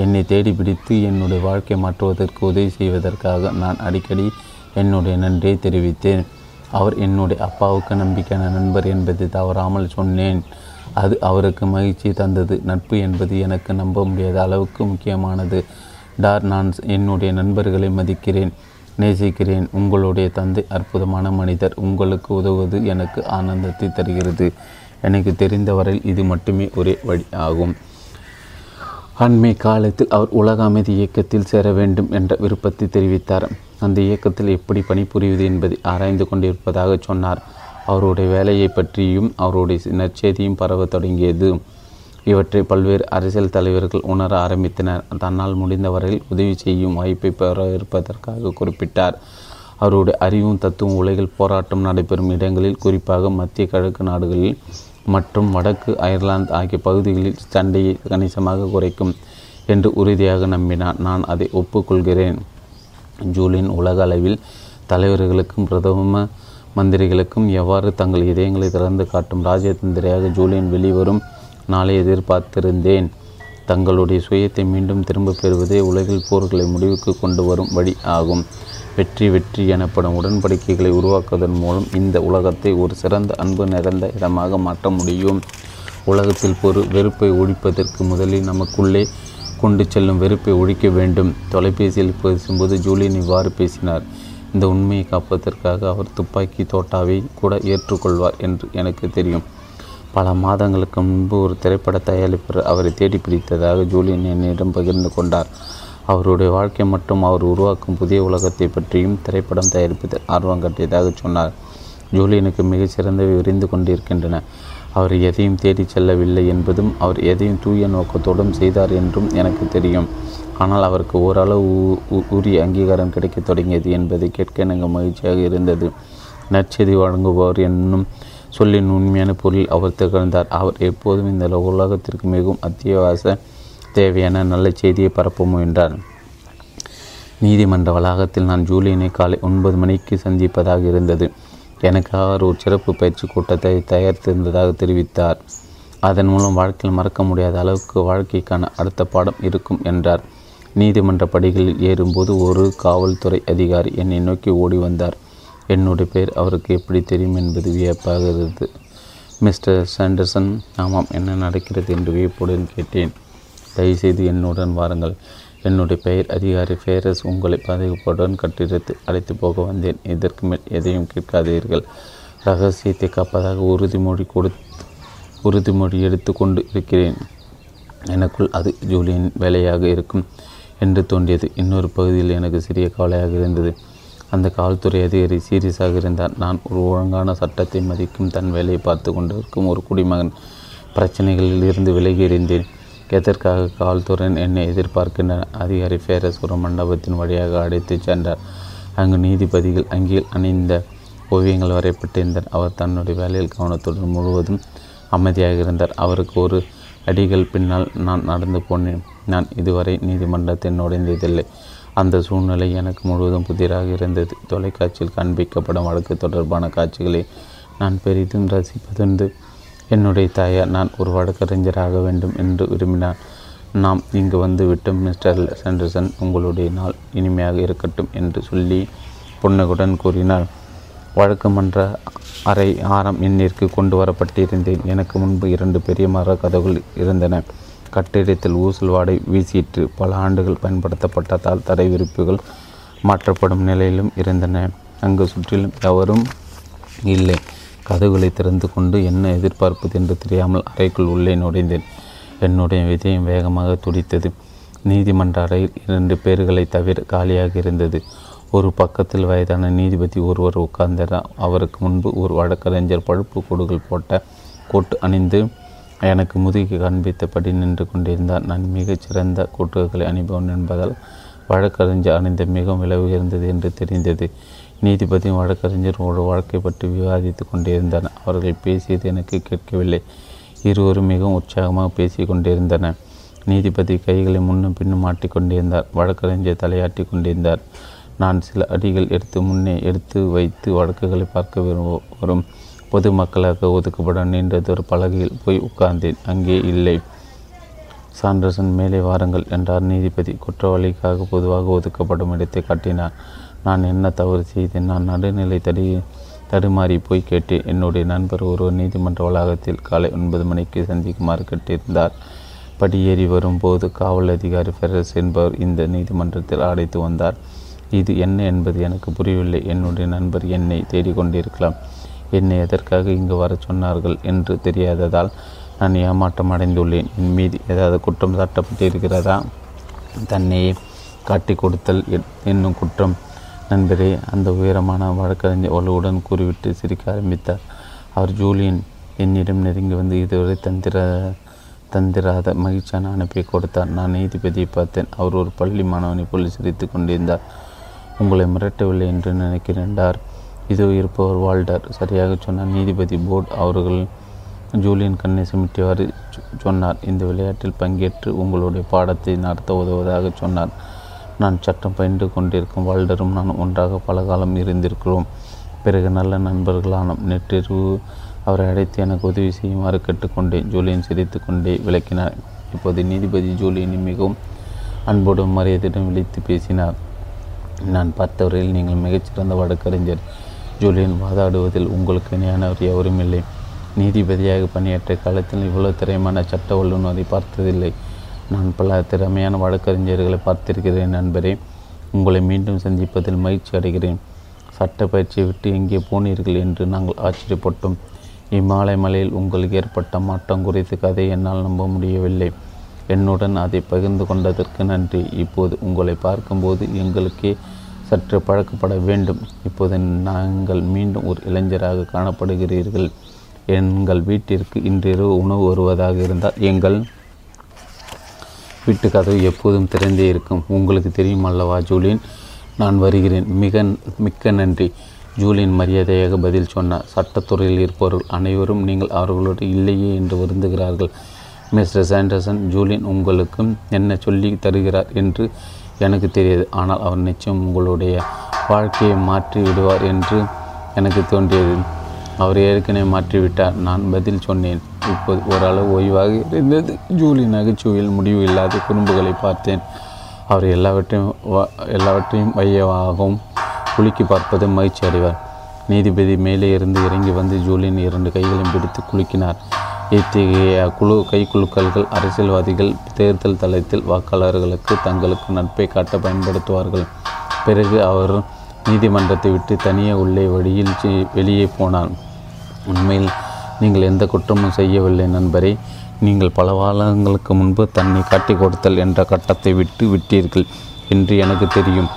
என்னை தேடி பிடித்து என்னுடைய வாழ்க்கை மாற்றுவதற்கு உதவி செய்வதற்காக நான் அடிக்கடி என்னுடைய நன்றியை தெரிவித்தேன். அவர் என்னுடைய அப்பாவுக்கு நம்பிக்கையான நண்பர் என்பதை தவறாமல் சொன்னேன். அது அவருக்கு மகிழ்ச்சியை தந்தது. நட்பு என்பது எனக்கு நம்ப முடியாத அளவுக்கு முக்கியமானது. டார், நான் என்னுடைய நண்பர்களை மதிக்கிறேன், நேசிக்கிறேன். உங்களுடைய தந்தை அற்புதமான மனிதர். உங்களுக்கு உதவுவது எனக்கு ஆனந்தத்தை தருகிறது. எனக்கு தெரிந்தவரையில் இது மட்டுமே ஒரே வழி ஆகும். அண்மை காலத்தில் அவர் உலக அமைதி இயக்கத்தில் சேர வேண்டும் என்ற விருப்பத்தை தெரிவித்தார். அந்த இயக்கத்தில் எப்படி பணிபுரிவது என்பதை ஆராய்ந்து கொண்டிருப்பதாக சொன்னார். அவருடைய வேலையை பற்றியும் அவருடைய நற்செய்தியும் பரவ தொடங்கியது. இவற்றை பல்வேறு அரசியல் தலைவர்கள் உணர ஆரம்பித்தனர். தன்னால் முடிந்தவரையில் உதவி செய்யும் வாய்ப்பை பெற இருப்பதற்காக குறிப்பிட்டார். அவருடைய அறிவும் தத்துவம் உலகில் போராட்டம் நடைபெறும் இடங்களில், குறிப்பாக மத்திய கிழக்கு நாடுகளில் மற்றும் வடக்கு அயர்லாந்து ஆகிய பகுதிகளில் சண்டையை கணிசமாக குறைக்கும் என்று உறுதியாக நம்பினார். நான் அதை ஒப்புக்கொள்கிறேன். ஜூலியன் உலக அளவில் தலைவர்களுக்கும் பிரதம மந்திரிகளுக்கும் எவ்வாறு தங்கள் இதயங்களை திறந்து காட்டும் ராஜதந்திரியாக ஜூலியன் வெளிவரும் நாளை எதிர்பார்த்திருந்தேன். தங்களுடைய சுயத்தை மீண்டும் திரும்பப் பெறுவதே உலகில் போர்களை முடிவுக்கு கொண்டு வரும் வழி ஆகும். வெற்றி வெற்றி எனப்படும் உடன்படிக்கைகளை உருவாக்குவதன் மூலம் இந்த உலகத்தை ஒரு சிறந்த அன்பு நிறைந்த இடமாக மாற்ற முடியும். உலகத்தில் ஒரு வெறுப்பை ஒழிப்பதற்கு முதலில் நமக்குள்ளே கொண்டு செல்லும் வெறுப்பை ஒழிக்க வேண்டும். தொலைபேசியில் பேசும்போது ஜூலியன் இவ்வாறு பேசினார். இந்த உண்மையை காப்பதற்காக அவர் துப்பாக்கி தோட்டாவை கூட ஏற்றுக்கொள்வார் என்று எனக்கு தெரியும். பல மாதங்களுக்கு முன்பு ஒரு திரைப்பட தயாரிப்பர் அவரை தேடி பிடித்ததாக ஜூலியன் என்னிடம் பகிர்ந்து கொண்டார். அவருடைய வாழ்க்கை மற்றும் அவர் உருவாக்கும் புதிய உலகத்தை பற்றியும் திரைப்படம் தயாரிப்பதில் ஆர்வம் காட்டியதாக சொன்னார். ஜூலியனுக்கு மிகச் சிறந்தவை விரிந்து கொண்டிருக்கின்றன. அவர் எதையும் தேடி செல்லவில்லை என்பதும் அவர் எதையும் தூய நோக்கத்தோடும் செய்தார் என்றும் எனக்கு தெரியும். ஆனால் அவருக்கு ஓரளவு உரிய அங்கீகாரம் கிடைக்கத் தொடங்கியது என்பதை கேட்க எனக்கு மகிழ்ச்சியாக இருந்தது. நற்செய்தி வழங்குபவர் என்னும் சொல்லின் உண்மையான பொருளில் அவர் திகழ்ந்தார். அவர் எப்போதும் இந்த உலகத்திற்கு மிகவும் அத்தியாவசிய தேவையான நல்ல செய்தியை பரப்ப முயன்றார். நீதிமன்ற வளாகத்தில் நான் ஜூலியனை காலை ஒன்பது மணிக்கு சந்திப்பதாக இருந்தது. எனக்கு அவர் ஒரு சிறப்பு பயிற்சி கூட்டத்தை தயாரித்திருந்ததாக தெரிவித்தார். அதன் மூலம் வாழ்க்கையில் மறக்க முடியாத அளவுக்கு வாழ்க்கைக்கான அடுத்த பாடம் இருக்கும் என்றார். நீதிமன்ற படிகளில் ஏறும்போது ஒரு காவல்துறை அதிகாரி என்னை நோக்கி ஓடி வந்தார். என்னுடைய பெயர் அவருக்கு எப்படி தெரியும் என்பது வியப்பாக இருந்தது. மிஸ்டர் சாண்டர்சன், ஆமாம், என்ன நடக்கிறது என்று வியப்புடன் கேட்டேன். தயவுசெய்து என்னுடன் வாருங்கள். என்னுடைய பெயர் அதிகாரி ஃபேரஸ். உங்களை பாதுகாப்புடன் கட்டிடத்து அழைத்து போக வந்தேன். இதற்கு மேல் எதையும் கேட்காதீர்கள். ரகசியத்தை காப்பதாக உறுதிமொழி கொடுத்து உறுதிமொழி எடுத்து கொண்டு இருக்கிறேன். எனக்குள் அது ஜூலியின் வேலையாக இருக்கும் என்று தோன்றியது. இன்னொரு பகுதியில் எனக்கு சிறிய கவலையாக இருந்தது. அந்த காவல்துறை அதிகாரி சீரியஸாக இருந்தார். நான் ஒரு ஒழுங்கான சட்டத்தை மதிக்கும் தன் வேலையை பார்த்து கொண்டிருக்கும் ஒரு குடிமகன். பிரச்சனைகளில் இருந்து விலகி இருந்தேன். எதற்காக காவல்துறையின் என்னை எதிர்பார்க்கின்றன? அதிகாரி ஃபேரஸ் ஒரு மண்டபத்தின் வழியாக அழைத்து சென்றார். அங்கு நீதிபதிகள் அங்கே அணிந்த ஓவியங்கள் வரையப்பட்டிருந்தார். அவர் தன்னுடைய வேலையில் கவனத்துடன் முழுவதும் அமைதியாக இருந்தார். அவருக்கு ஒரு அடிகள் பின்னால் நான் நடந்து போனேன். நான் இதுவரை நீதிமன்றத்தை நுழைந்ததில்லை. அந்த சூழ்நிலை எனக்கு முழுவதும் புதிராக இருந்தது. தொலைக்காட்சியில் காண்பிக்கப்படும் வழக்கு தொடர்பான காட்சிகளை நான் பெரிதும் ரசிப்பதுண்டு. என்னுடைய தாயார் நான் ஒரு வழக்கறிஞராக வேண்டும் என்று விரும்பினார். நாம் இங்கு வந்து விட்டோம் மிஸ்டர் சாண்டர்சன், உங்களுடைய நாள் இனிமையாக இருக்கட்டும் என்று சொல்லி புன்னகையுடன் கூறினார். வழக்கு மன்ற அறை ஆரம் எண்ணிற்கு கொண்டு வரப்பட்டிருந்தேன். எனக்கு முன்பு இரண்டு பெரிய மர கதவுகள் இருந்தன. கட்டிடத்தில் ஊசல் வாடை வீசிட்டு பல ஆண்டுகள் பயன்படுத்தப்பட்டதால் தடை விரிப்புகள் மாற்றப்படும் நிலையிலும் இருந்தன. அங்கு சுற்றிலும் எவரும் இல்லை. கதவுகளை திறந்து கொண்டு என்ன எதிர்பார்ப்பது என்று தெரியாமல் அறைக்குள் உள்ளே நுழைந்தேன். என்னுடைய இதயம் வேகமாக துடித்தது. நீதிமன்ற அறையில் இரண்டு பேர்களை தவிர காலியாக இருந்தது. ஒரு பக்கத்தில் வயதான நீதிபதி ஒருவர் உட்கார்ந்தார். அவருக்கு முன்பு ஒரு வழக்கறிஞர் பழுப்பு கோடுகள் போட்ட கோட்டு அணிந்து எனக்கு முதுகி காண்பித்தபடி நின்று கொண்டிருந்தார். நான் மிகச்சிறந்த கோட்டுகளை அணிபவன் என்பதால் வழக்கறிஞர் அணிந்த மிகவும் விளைவு இருந்தது என்று தெரிந்தது. நீதிபதியும் வழக்கறிஞர் ஒரு வழக்கை பற்றி விவாதித்து கொண்டிருந்தார். அவர்கள் பேசியது எனக்கு கேட்கவில்லை. இருவரும் மிகவும் உற்சாகமாக பேசி கொண்டிருந்தனர். நீதிபதி கைகளை முன்னும் பின்னும் மாட்டிக்கொண்டிருந்தார். வழக்கறிஞர் தலையாட்டி கொண்டிருந்தார். நான் சில அடிகள் எடுத்து முன்னே எடுத்து வைத்து வழக்குகளை பார்க்க வரும் பொதுமக்களாக ஒதுக்கப்பட நீண்டதொரு பலகையில் போய் உட்கார்ந்தேன். அங்கே இல்லை. சாண்டர்சன், மேலே வாருங்கள் என்றார் நீதிபதி. குற்றவாளிக்காக பொதுவாக ஒதுக்கப்படும் இடத்தை காட்டினார். நான் என்ன தவறு செய்தேன்? நான் நடுநிலை தடி தடுமாறி போய் கேட்டேன். என்னுடைய நண்பர் ஒருவர் நீதிமன்ற வளாகத்தில் காலை ஒன்பது மணிக்கு சந்திக்குமாறு கேட்டிருந்தார். படியேறி வரும்போது காவல் அதிகாரி ஃபெரஸ் என்பவர் இந்த நீதிமன்றத்தில் அழைத்து வந்தார். இது என்ன என்பது எனக்கு புரியவில்லை. என்னுடைய நண்பர் என்னை தேடிக்கொண்டிருக்கலாம். என்னை எதற்காக இங்கு வர சொன்னார்கள் என்று தெரியாததால் நான் ஏமாற்றம் அடைந்துள்ளேன். என் மீது ஏதாவது குற்றம் சாட்டப்பட்டிருக்கிறதா? தன்னையே காட்டி கொடுத்தல் என்னும் குற்றம். நண்பரே, அந்த உயரமான வழக்கறிஞர் அவளுடன் கூறிவிட்டு சிரிக்க ஆரம்பித்தார். அவர் ஜூலியன் என்னிடம் நெருங்கி வந்து இதுவரை தந்திர தந்திராத மகிழ்ச்சியான அனுப்பி கொடுத்தார். நான் நீதிபதியை பார்த்தேன். அவர் ஒரு பள்ளி மாணவனை போல் சிரித்து கொண்டிருந்தார். உங்களை மிரட்டவில்லை என்று நினைக்கின்றார். இதோ இருப்பவர் வால்டர். சரியாக சொன்னார் நீதிபதி போர்டு. அவர்கள் ஜூலியன் கண்ணை சுமிட்டியவாறு சொன்னார். இந்த விளையாட்டில் பங்கேற்று உங்களுடைய பாடத்தை நடத்த உதவுவதாக சொன்னார். நான் சட்டம் பயின்று கொண்டிருக்கும் வால்டரும் நான் ஒன்றாக பல காலம் இருந்திருக்கிறோம். பிறகு நல்ல நண்பர்களானோம். நேற்றிரவு அவரை அழைத்து எனக்கு உதவி செய்யுமாறு கேட்டுக்கொண்டேன். ஜூலியன் சிரித்து கொண்டே விளக்கினார். இப்போது நீதிபதி ஜூலியனை மிகவும் அன்போடும் மரியாதையிடம் விழித்து பேசினார். நான் பார்த்தவரையில் நீங்கள் மிகச்சிறந்த வழக்கறிஞர். ஜூலியன், வாதாடுவதில் உங்களுக்கு இணையானவர் எவரும் இல்லை. நீதிபதியாக பணியாற்றிய காலத்தில் இவ்வளவு திறமையான சட்ட வல்லுநரை பார்த்ததில்லை. நான் பல திறமையான வழக்கறிஞர்களை பார்த்திருக்கிறேன். நண்பரே, உங்களை மீண்டும் சந்திப்பதில் மகிழ்ச்சி அடைகிறேன். சட்ட பயிற்சியை விட்டு எங்கே போனீர்கள் என்று நாங்கள் ஆச்சரியப்பட்டோம். இமாலய மலையில் உங்களுக்கு ஏற்பட்ட மாற்றம் குறித்து கதை என்னால் நம்ப முடியவில்லை. என்னுடன் அதை பகிர்ந்து கொண்டதற்கு நன்றி. இப்போது உங்களை பார்க்கும்போது எங்களுக்கே சற்று பழக்கப்பட வேண்டும். இப்போது நாங்கள் மீண்டும் ஒரு இளைஞராக காணப்படுகிறீர்கள். எங்கள் வீட்டிற்கு இன்றிரவு உணவு வருவதாக இருந்தால் எங்கள் வீட்டு கதவு எப்போதும் திறந்தே இருக்கும். உங்களுக்கு தெரியும் அல்லவா ஜூலியன்? நான் வருகிறேன். மிக மிக்க நன்றி. ஜூலியன் மரியாதையாக பதில் சொன்னார். சட்டத்துறையில் இருப்பவர்கள் அனைவரும் நீங்கள் அவர்களோடு இல்லையே என்று வருந்துகிறார்கள். மிஸ்டர் சாண்டர்சன், ஜூலியன் உங்களுக்கு என்ன சொல்லி தருகிறார் என்று எனக்கு தெரியாது. ஆனால் அவர் நிச்சயம் உங்களுடைய வாழ்க்கையை மாற்றி விடுவார் என்று எனக்கு தோன்றியது. அவர் ஏற்கனவே மாற்றிவிட்டார். நான் பதில் சொன்னேன். இப்போது ஓரளவு ஓய்வாக இருந்தது. ஜூலி நகைச்சுவையில் முடிவு இல்லாத குறும்புகளை பார்த்தேன். அவர் எல்லாவற்றையும் எல்லாவற்றையும் வையவாகவும் குலுக்கி பார்ப்பதை மகிழ்ச்சி அடைவார். நீதிபதி மேலே இருந்து இறங்கி வந்து ஜூலியின் இரண்டு கைகளையும் பிடித்து குலுக்கினார். இத்தகைய குழு கைக்குழுக்கள்கள் அரசியல்வாதிகள் தேர்தல் தளத்தில் வாக்காளர்களுக்கு தங்களுக்கு நட்பை காட்ட பயன்படுத்துவார்கள். பிறகு அவர் நீதிமன்றத்தை விட்டு தனியே உள்ளே வழியில் வெளியே போனான். உண்மையில் நீங்கள் எந்த குற்றமும் செய்யவில்லை நண்பரே. நீங்கள் பல வாரங்களுக்கு முன்பு தன்னை காட்டி கொடுத்தல் என்ற கட்டத்தை விட்டு விட்டீர்கள் என்று எனக்கு தெரியும்.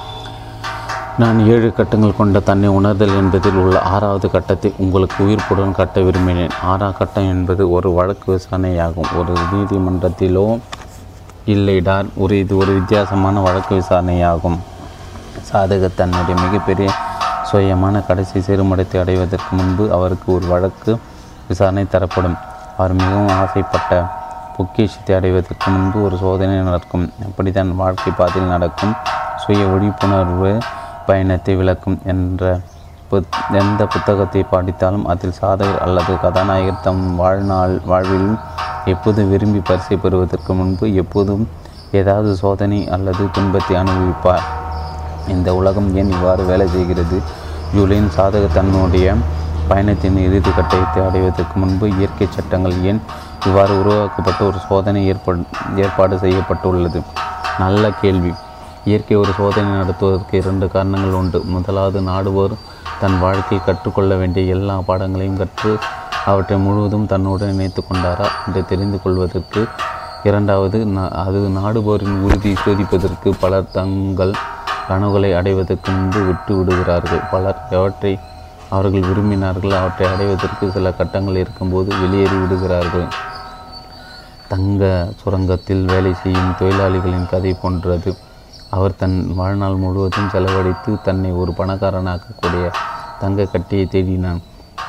நான் ஏழு கட்டங்கள் கொண்ட தன்னை உணர்தல் என்பதில் உள்ள ஆறாவது கட்டத்தை உங்களுக்கு உயிர்ப்புடன் காட்ட விரும்பினேன். ஆறாம் கட்டம் என்பது ஒரு வழக்கு விசாரணையாகும். ஒரு நீதிமன்றத்திலோ இல்லை டார் ஒரு இது ஒரு வித்தியாசமான வழக்கு விசாரணையாகும். சாதகர் தன்னுடைய மிகப்பெரிய சுயமான கடைசி சீர்மடத்தை அடைவதற்கு முன்பு அவருக்கு ஒரு வழக்கு விசாரணை தரப்படும். அவர் மிகவும் ஆசைப்பட்ட பொக்கிஷத்தை அடைவதற்கு முன்பு ஒரு சோதனை நடக்கும். அப்படித்தான் வாழ்க்கை பாதையில் நடக்கும் சுய விழிப்புணர்வு பயணத்தை விளக்கும் என்ற புத் எந்த புத்தகத்தை பாடித்தாலும் அதில் சாதகர் அல்லது கதாநாயகர் தம் வாழ்நாள் வாழ்விலும் எப்போதும் விரும்பி பரிசை பெறுவதற்கு முன்பு எப்போதும் ஏதாவது சோதனை அல்லது துன்பத்தை அனுபவிப்பார். இந்த உலகம் ஏன் இவ்வாறு வேலை செய்கிறது? ஜூலியன் சாதகர் தன்னுடைய பயணத்தின் இறுதி கட்டத்தை அடைவதற்கு முன்பு இயற்கை சட்டங்கள் ஏன் இவ்வாறு உருவாக்கப்பட்ட ஒரு சோதனை ஏற்படு ஏற்பாடு செய்யப்பட்டுள்ளது? நல்ல கேள்வி. இயற்கை ஒரு சோதனை நடத்துவதற்கு இரண்டு காரணங்கள் உண்டு. முதலாவது, நாடுவோர் தன் வாழ்க்கையில் கற்றுக்கொள்ள வேண்டிய எல்லா பாடங்களையும் கற்று அவற்றை முழுவதும் தன்னுடன் இணைத்து கொண்டாரா என்று தெரிந்து கொள்வதற்கு. இரண்டாவது, அது நாடுவோரின் உறுதி சோதிப்பதற்கு. பலர் தங்கள் கனவுகளை அடைவதற்கு முன்பு விட்டு விடுகிறார்கள். பலர் எவற்றை அவர்கள் விரும்பினார்கள் அவற்றை அடைவதற்கு சில கட்டங்கள் இருக்கும்போது வெளியேறி விடுகிறார்கள். தங்க சுரங்கத்தில் வேலை செய்யும் தொழிலாளிகளின் கதை போன்றது. அவர் தன் வாழ்நாள் முழுவதும் செலவழித்து தன்னை ஒரு பணக்காரனாக்கக்கூடிய தங்க கட்டியை தேடினான்.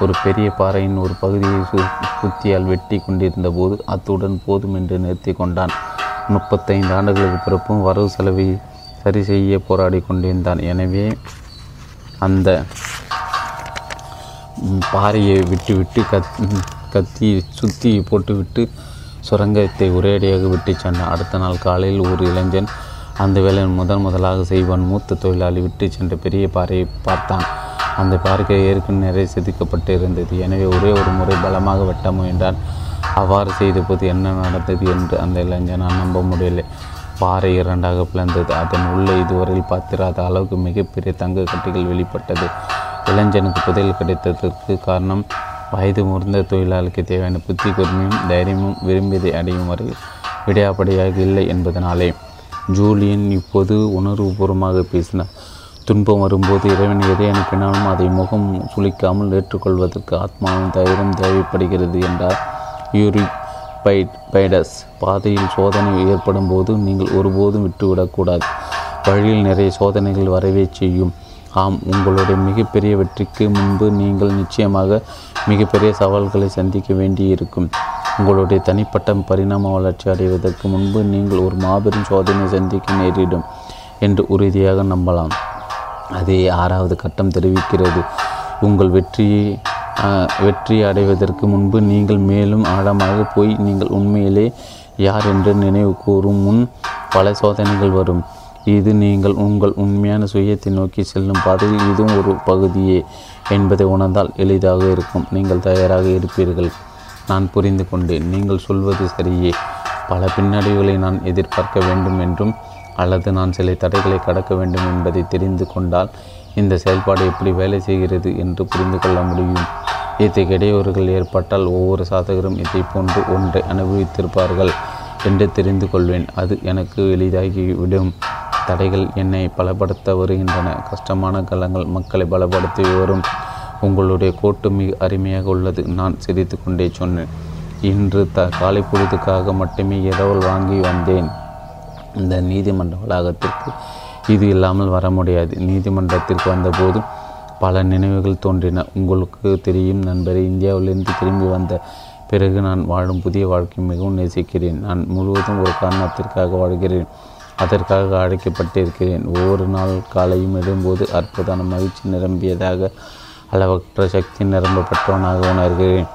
ஒரு பெரிய பாறையின் ஒரு பகுதியை சு சுத்தியால் வெட்டி கொண்டிருந்த போது அத்துடன் போதும் என்று நிறுத்தி கொண்டான். முப்பத்தைந்து ஆண்டுகளுக்கு பிறப்பும் வரவு செலவை சரி செய்ய போராடி கொண்டிருந்தான். எனவே அந்த பாறையை விட்டுவிட்டு கத் கத்தி சுத்தி போட்டுவிட்டு சுரங்கத்தை ஒரேடியாக விட்டு சென்றான். அடுத்த நாள் காலையில் ஒரு இளைஞன் அந்த வேலையை முதன் முதலாக செய்வான். மூத்த தொழிலாளி விட்டு சென்ற பெரிய பாறையை பார்த்தான். அந்த பாறைக்கு ஏற்கனவே நிறைய செதுக்கப்பட்டு இருந்தது. எனவே ஒரே ஒரு முறை பலமாக வெட்ட முயன்றான். அவ்வாறு செய்தபோது என்ன நடந்தது என்று அந்த இளைஞனால் நம்ப முடியலை. பாறை இரண்டாக பிளந்தது. அதன் உள்ளே இதுவரையில் பார்த்திராத அளவுக்கு மிகப்பெரிய தங்க கட்டிகள் வெளிப்பட்டது. இளைஞனுக்கு புதையல் கிடைத்ததற்கு காரணம் வயது முதிர்ந்த தொழிலாளிக்கு தேவையான புத்தி கூர்மையும் தைரியமும் விரும்பியதை அடையும் வரை விடையாபடியாக இல்லை என்பதனாலே. ஜூலியன் இப்போது உணர்வுபூர்வமாக பேசினார். துன்பம் வரும்போது இறைவன் எதை அனுப்பினாலும் அதை முகம் சுளிக்காமல் ஏற்றுக்கொள்வதற்கு ஆத்மாவும் தைரியம் தேவைப்படுகிறது என்றார் யூரிபைடஸ். பாதையில் சோதனை ஏற்படும் போது நீங்கள் ஒருபோதும் விட்டுவிடக்கூடாது. வழியில் நிறைய சோதனைகள் வரவே செய்யும். ஆம், உங்களுடைய மிகப்பெரிய வெற்றிக்கு முன்பு நீங்கள் நிச்சயமாக மிகப்பெரிய சவால்களை சந்திக்க வேண்டியிருக்கும். உங்களுடைய தனிப்பட்ட பரிணாம வளர்ச்சி அடைவதற்கு முன்பு நீங்கள் ஒரு மாபெரும் சோதனை சந்திக்க நேரிடும் என்று உறுதியாக நம்பலாம். அதே ஆறாவது கட்டம் தெரிவிக்கிறது. உங்கள் வெற்றியை வெற்றி அடைவதற்கு முன்பு நீங்கள் மேலும் ஆழமாக போய் நீங்கள் உண்மையிலே யார் என்று நினைவு கூறும் முன் பல சோதனைகள் வரும். இது நீங்கள் உங்கள் உண்மையான சுயத்தை நோக்கி செல்லும் பாதையில் இதுவும் ஒரு பகுதியே என்பதை உணர்ந்தால் எளிதாக இருக்கும். நீங்கள் தயாராக இருப்பீர்கள். நான் புரிந்து கொண்டேன். நீங்கள் சொல்வது சரியே. பல பின்னடைவுகளை நான் எதிர்பார்க்க வேண்டும் என்றும் அல்லது நான் சில தடைகளை கடக்க வேண்டும் என்பதை தெரிந்து கொண்டால் இந்த செயல்பாடு எப்படி வேலை செய்கிறது என்று புரிந்து கொள்ள முடியும். இத்தகையவர்கள் ஏற்பட்டால் ஒவ்வொரு சாதகரும் இதை போன்று ஒன்றை அனுபவித்திருப்பார்கள் என்று தெரிந்து கொள்வேன். அது எனக்கு எளிதாகிவிடும். தடைகள் என்னை பலப்படுத்த வருகின்றன. கஷ்டமான காலங்கள் மக்களை பலப்படுத்தி வரும். உங்களுடைய கோட்டு மிக அருமையாக உள்ளது. நான் சிரித்து கொண்டே சொன்னேன். இன்று த காலை பொழுதுக்காக மட்டுமே இரவல் வாங்கி வந்தேன். இந்த நீதிமன்ற வளாகத்திற்கு இது இல்லாமல் வர முடியாது. நீதிமன்றத்திற்கு வந்தபோது பல நினைவுகள் தோன்றின. உங்களுக்கு தெரியும் நண்பரே, இந்தியாவிலிருந்து திரும்பி வந்த பிறகு நான் வாழும் புதிய வாழ்க்கை மிகவும் நேசிக்கிறேன். நான் முழுவதும் ஒரு காரணத்திற்காக வாழ்கிறேன். அதற்காக அழைக்கப்பட்டிருக்கிறேன். ஒவ்வொரு நாள் காலையும் எழும்போது அற்புதமான மகிழ்ச்சி நிரம்பியதாக அளவற்ற சக்தி நிரம்பப்பட்டவனாக உணர்கிறேன்.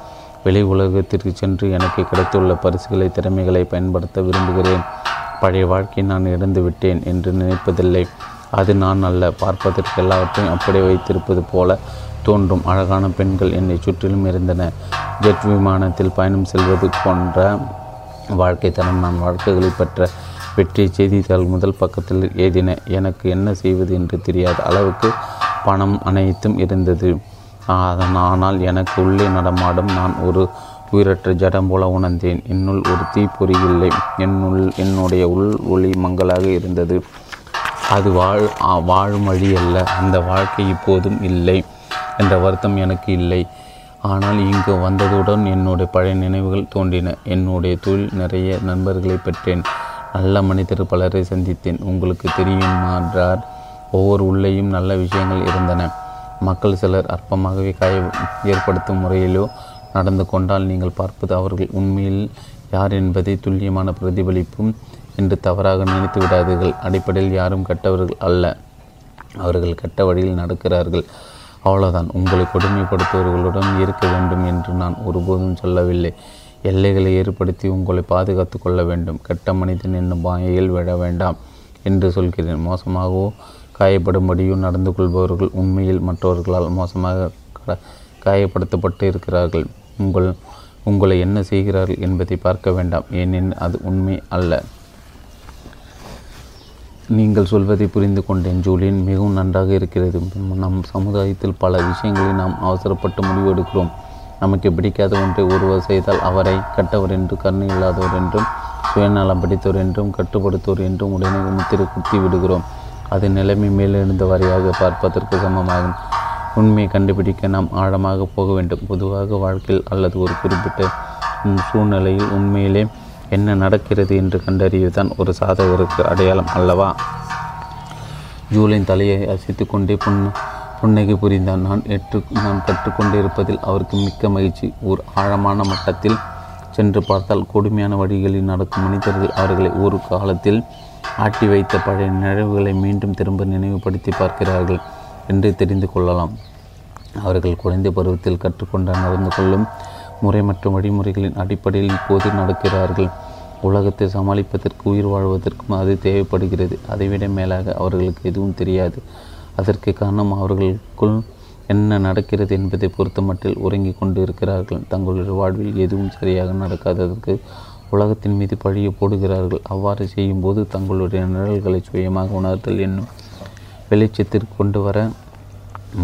வெளி உலகத்திற்கு சென்று எனக்கு கிடைத்துள்ள பரிசுகளை திறமைகளை பயன்படுத்த விரும்புகிறேன். பழைய வாழ்க்கையை நான் இழந்து விட்டேன் என்று நினைப்பதில்லை. அது நான் அல்ல. பார்ப்பதற்கு எல்லாவற்றையும் அப்படியே வைத்திருப்பது போல தோன்றும் அழகான பெண்கள் என்னை சுற்றிலும் இருந்தன. ஜெட் விமானத்தில் பயணம் செல்வது போன்ற வாழ்க்கை தரம் நான் வாழ்க்கைகளை பெற்ற வெற்றியை செய்தித்தாள் முதல் பக்கத்தில் எழுதின. எனக்கு என்ன செய்வது என்று தெரியாத அளவுக்கு பணம் அனைத்தும் இருந்தது. அதனால் எனக்கு உள்ளே நடமாடும் நான் ஒரு உயிரற்ற ஜடம் போல உணர்ந்தேன். என்னுள் ஒரு தீப்பொறி இல்லை. என்னுள் என்னுடைய உள் ஒளி மங்களாக இருந்தது. அது வாழ் வாழும் வழி அல்ல. அந்த வாழ்க்கை இப்போதும் இல்லை என்ற வருத்தம் எனக்கு இல்லை. ஆனால் இங்கு வந்ததுடன் என்னுடைய பழைய நினைவுகள் தோன்றின. என்னுடைய தொழில் நிறைய நண்பர்களை பெற்றேன். நல்ல மனிதர் பலரை சந்தித்தேன். உங்களுக்கு தெரியும் என்றார், ஒவ்வொரு உள்ளேயும் நல்ல விஷயங்கள் இருந்தன. மக்கள் சிலர் அற்பமாகவே காய ஏற்படுத்தும் முறையிலோ நடந்து கொண்டால் நீங்கள் பார்ப்பது அவர்கள் உண்மையில் யார் என்பதை துல்லியமான பிரதிபலிப்பும் என்று தவறாக நினைத்து விடாதீர்கள். அடிப்படையில் யாரும் கெட்டவர்கள் அல்ல. அவர்கள் கெட்ட வழியில் நடக்கிறார்கள், அவ்வளோதான். உங்களை கொடுமைப்படுத்துபவர்களுடன் இருக்க வேண்டும் என்று நான் ஒருபோதும் சொல்லவில்லை. எல்லைகளை ஏற்படுத்தி உங்களை பாதுகாத்து கொள்ள வேண்டும். கெட்ட மனிதன் என்னும் பாயையில் விழ வேண்டாம் என்று சொல்கிறேன். மோசமாகவோ காயப்படும்படியோ நடந்து கொள்பவர்கள் உண்மையில் மற்றவர்களால் மோசமாக காயப்படுத்தப்பட்டு இருக்கிறார்கள். உங்கள் உங்களை என்ன செய்கிறார்கள் என்பதை பார்க்க வேண்டாம், ஏனெனில் அது உண்மை அல்ல. நீங்கள் சொல்வதை புரிந்து கொண்டேன் ஜூலியன், மிகவும் நன்றாக இருக்கிறது. நம் சமுதாயத்தில் பல விஷயங்களை நாம் அவசரப்பட்டு முடிவெடுக்கிறோம். நமக்கு பிடிக்காத ஒன்றை ஒருவர் செய்தால் அவரை கெட்டவர் என்றும், கருணை இல்லாதவர் என்றும், சுயநலம் படித்தவர் என்றும், கட்டுப்படுத்துவோர் என்றும் உடனே முத்திரை குத்தி விடுகிறோம். அது நிலைமை மேலிருந்த வரையாக பார்ப்பதற்கு சமமாகும். உண்மையை கண்டுபிடிக்க நாம் ஆழமாக போக வேண்டும். பொதுவாக வாழ்க்கையில் அல்லது ஒரு குறிப்பிட்ட சூழ்நிலையில் உண்மையிலே என்ன நடக்கிறது என்று கண்டறியதான் ஒரு சாதகருக்கு அடையாளம் அல்லவா. ஜூலின் தலையை அசைத்து கொண்டே புன்ன புன்னகை புரிந்தான். நான் ஏற்று நான் கற்றுக்கொண்டே இருப்பதில் அவருக்கு மிக்க மகிழ்ச்சி. ஒரு ஆழமான மட்டத்தில் சென்று பார்த்தால் கொடுமையான வழிகளில் நடக்கும் மனிதர்கள் அவர்களை ஒரு காலத்தில் ஆட்டி வைத்த பழைய நினைவுகளை மீண்டும் திரும்ப நினைவுபடுத்தி பார்க்கிறார்கள் என்று தெரிந்து கொள்ளலாம். அவர்கள் குழந்தை பருவத்தில் கற்றுக்கொண்ட நடந்து கொள்ளும் முறை மற்றும் வழிமுறைகளின் அடிப்படையில் இப்போது நடக்கிறார்கள். உலகத்தை சமாளிப்பதற்கு, உயிர் வாழ்வதற்கும் அது தேவைப்படுகிறது. அதைவிட மேலாக அவர்களுக்கு எதுவும் தெரியாது. அதற்கு காரணம் அவர்களுக்குள் என்ன நடக்கிறது என்பதை பொறுத்தமட்டில் உறங்கி கொண்டு இருக்கிறார்கள். தங்களுடைய வாழ்வில் எதுவும் சரியாக நடக்காததற்கு உலகத்தின் மீது பழியை போடுகிறார்கள். அவ்வாறு செய்யும்போது தங்களுடைய நிழல்களை சுயமாக உணர்தல் என்னும் வெளிச்சத்திற்கு கொண்டு வர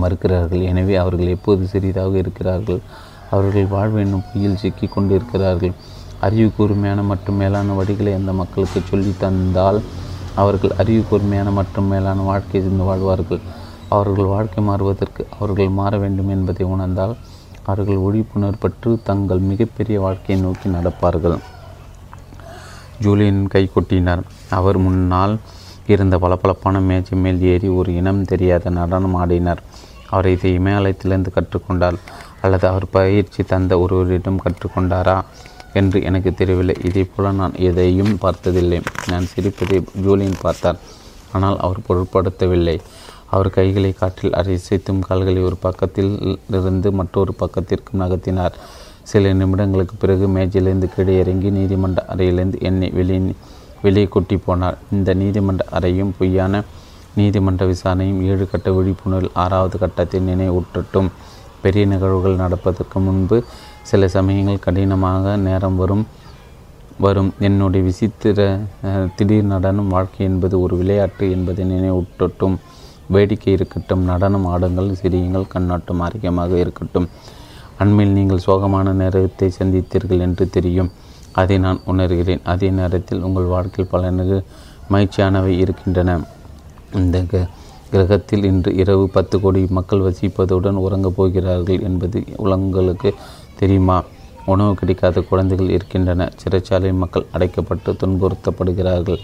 மறுக்கிறார்கள். எனவே அவர்கள் எப்போது சிறிதாக இருக்கிறார்கள். அவர்கள் வாழ்வு என்னும் பொய்யில் சிக்கி கொண்டு இருக்கிறார்கள். அறிவு கூர்மையான மற்றும் மேலான வழிகளை அந்த மக்களுக்கு சொல்லி தந்தால் அவர்கள் அறிவு கூர்மையான மற்றும் மேலான வாழ்க்கை இருந்து வாழ்வார்கள். அவர்கள் வாழ்க்கை மாறுவதற்கு அவர்கள் மாற வேண்டும் என்பதை உணர்ந்தால் அவர்கள் விழிப்புணர்வு பெற்று தங்கள் மிகப்பெரிய வாழ்க்கையை நோக்கி நடப்பார்கள். ஜூலியன் கை கொட்டினார். அவர் முன்னால் இருந்த பளபளப்பான மேஜை மேல் ஏறி ஒரு இனம் தெரியாத நடனம் ஆடினார். அவர் இதை இமயமலையிலிருந்து கற்றுக்கொண்டார் அல்லது அவர் பயிற்சி தந்த ஒருவரிடம் கற்றுக்கொண்டாரா என்று எனக்கு தெரியவில்லை. இதே போல நான் எதையும் பார்த்ததில்லை. நான் சிரிப்பதை ஜூலியன் பார்த்தார், ஆனால் அவர் பொருட்படுத்தவில்லை. அவர் கைகளை காற்றில் அசைத்தும் கால்களை ஒரு பக்கத்தில் இருந்து மற்றொரு பக்கத்திற்கும் நகர்த்தினார். சில நிமிடங்களுக்கு பிறகு மேஜிலிருந்து கீழே இறங்கி நீதிமன்ற அறையிலிருந்து என்னை வெளியே வெளியே கொட்டி போனார். இந்த நீதிமன்ற அறையும் பொய்யான நீதிமன்ற விசாரணையும் ஏழு கட்ட விழிப்புணர்வு ஆறாவது கட்டத்தை நினைவூட்டட்டும். பெரிய நிகழ்வுகள் நடப்பதற்கு முன்பு சில சமயங்கள் கடினமாக நேரம் வரும் வரும் என்னுடைய விசித்திர திடீர் நடனம் வாழ்க்கை என்பது ஒரு விளையாட்டு என்பதை நினைவூட்டட்டும். வேடிக்கை இருக்கட்டும், நடனம் ஆடுங்கள், சிரியுங்கள், கண்ணாட்டம் ஆரோக்கியமாக இருக்கட்டும். அண்மையில் நீங்கள் சோகமான நேரத்தை சந்தித்தீர்கள் என்று தெரியும். அதை நான் உணர்கிறேன். அதே நேரத்தில் உங்கள் வாழ்க்கையில் பல நிக மகிழ்ச்சியானவை இருக்கின்றன. இந்த கிரகத்தில் இன்று இரவு பத்து கோடி மக்கள் வசிப்பதுடன் உறங்கப் போகிறார்கள் என்பது உலகங்களுக்கு தெரியுமா? உணவு கிடைக்காத குழந்தைகள் இருக்கின்றன. சிறைச்சாலை மக்கள் அடைக்கப்பட்டு துன்புறுத்தப்படுகிறார்கள்.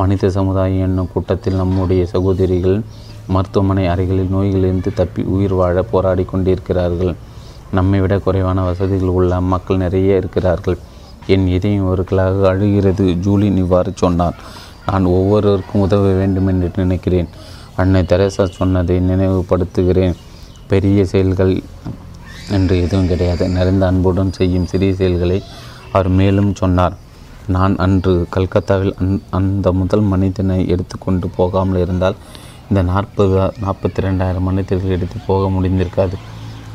மனித சமுதாயம் என்னும் கூட்டத்தில் நம்முடைய சகோதரிகள் மருத்துவமனை அறைகளில் நோய்களிலிருந்து தப்பி உயிர் வாழ போராடி கொண்டிருக்கிறார்கள். நம்மை விட குறைவான வசதிகள் உள்ள மக்கள் நிறைய இருக்கிறார்கள். என் இதயம் இவர்களாக அழுகிறது, ஜூலியன் இவ்வாறு சொன்னார். நான் ஒவ்வொருவருக்கும் உதவ வேண்டும் என்று நினைக்கிறேன். அன்னை தெரசா சொன்னதை நினைவுபடுத்துகிறேன். பெரிய செயல்கள் என்று எதுவும் கிடையாது, நிறைந்த அன்புடன் செய்யும் சிறிய செயல்களை அவர் மேலும் சொன்னார். நான் அன்று கல்கத்தாவில் அந்த முதல் மனிதனை எடுத்துக்கொண்டு போகாமல் இருந்தால் இந்த நாற்பது நாற்பத்தி ரெண்டாயிரம் மனிதர்கள் எடுத்து போக முடிந்திருக்காது.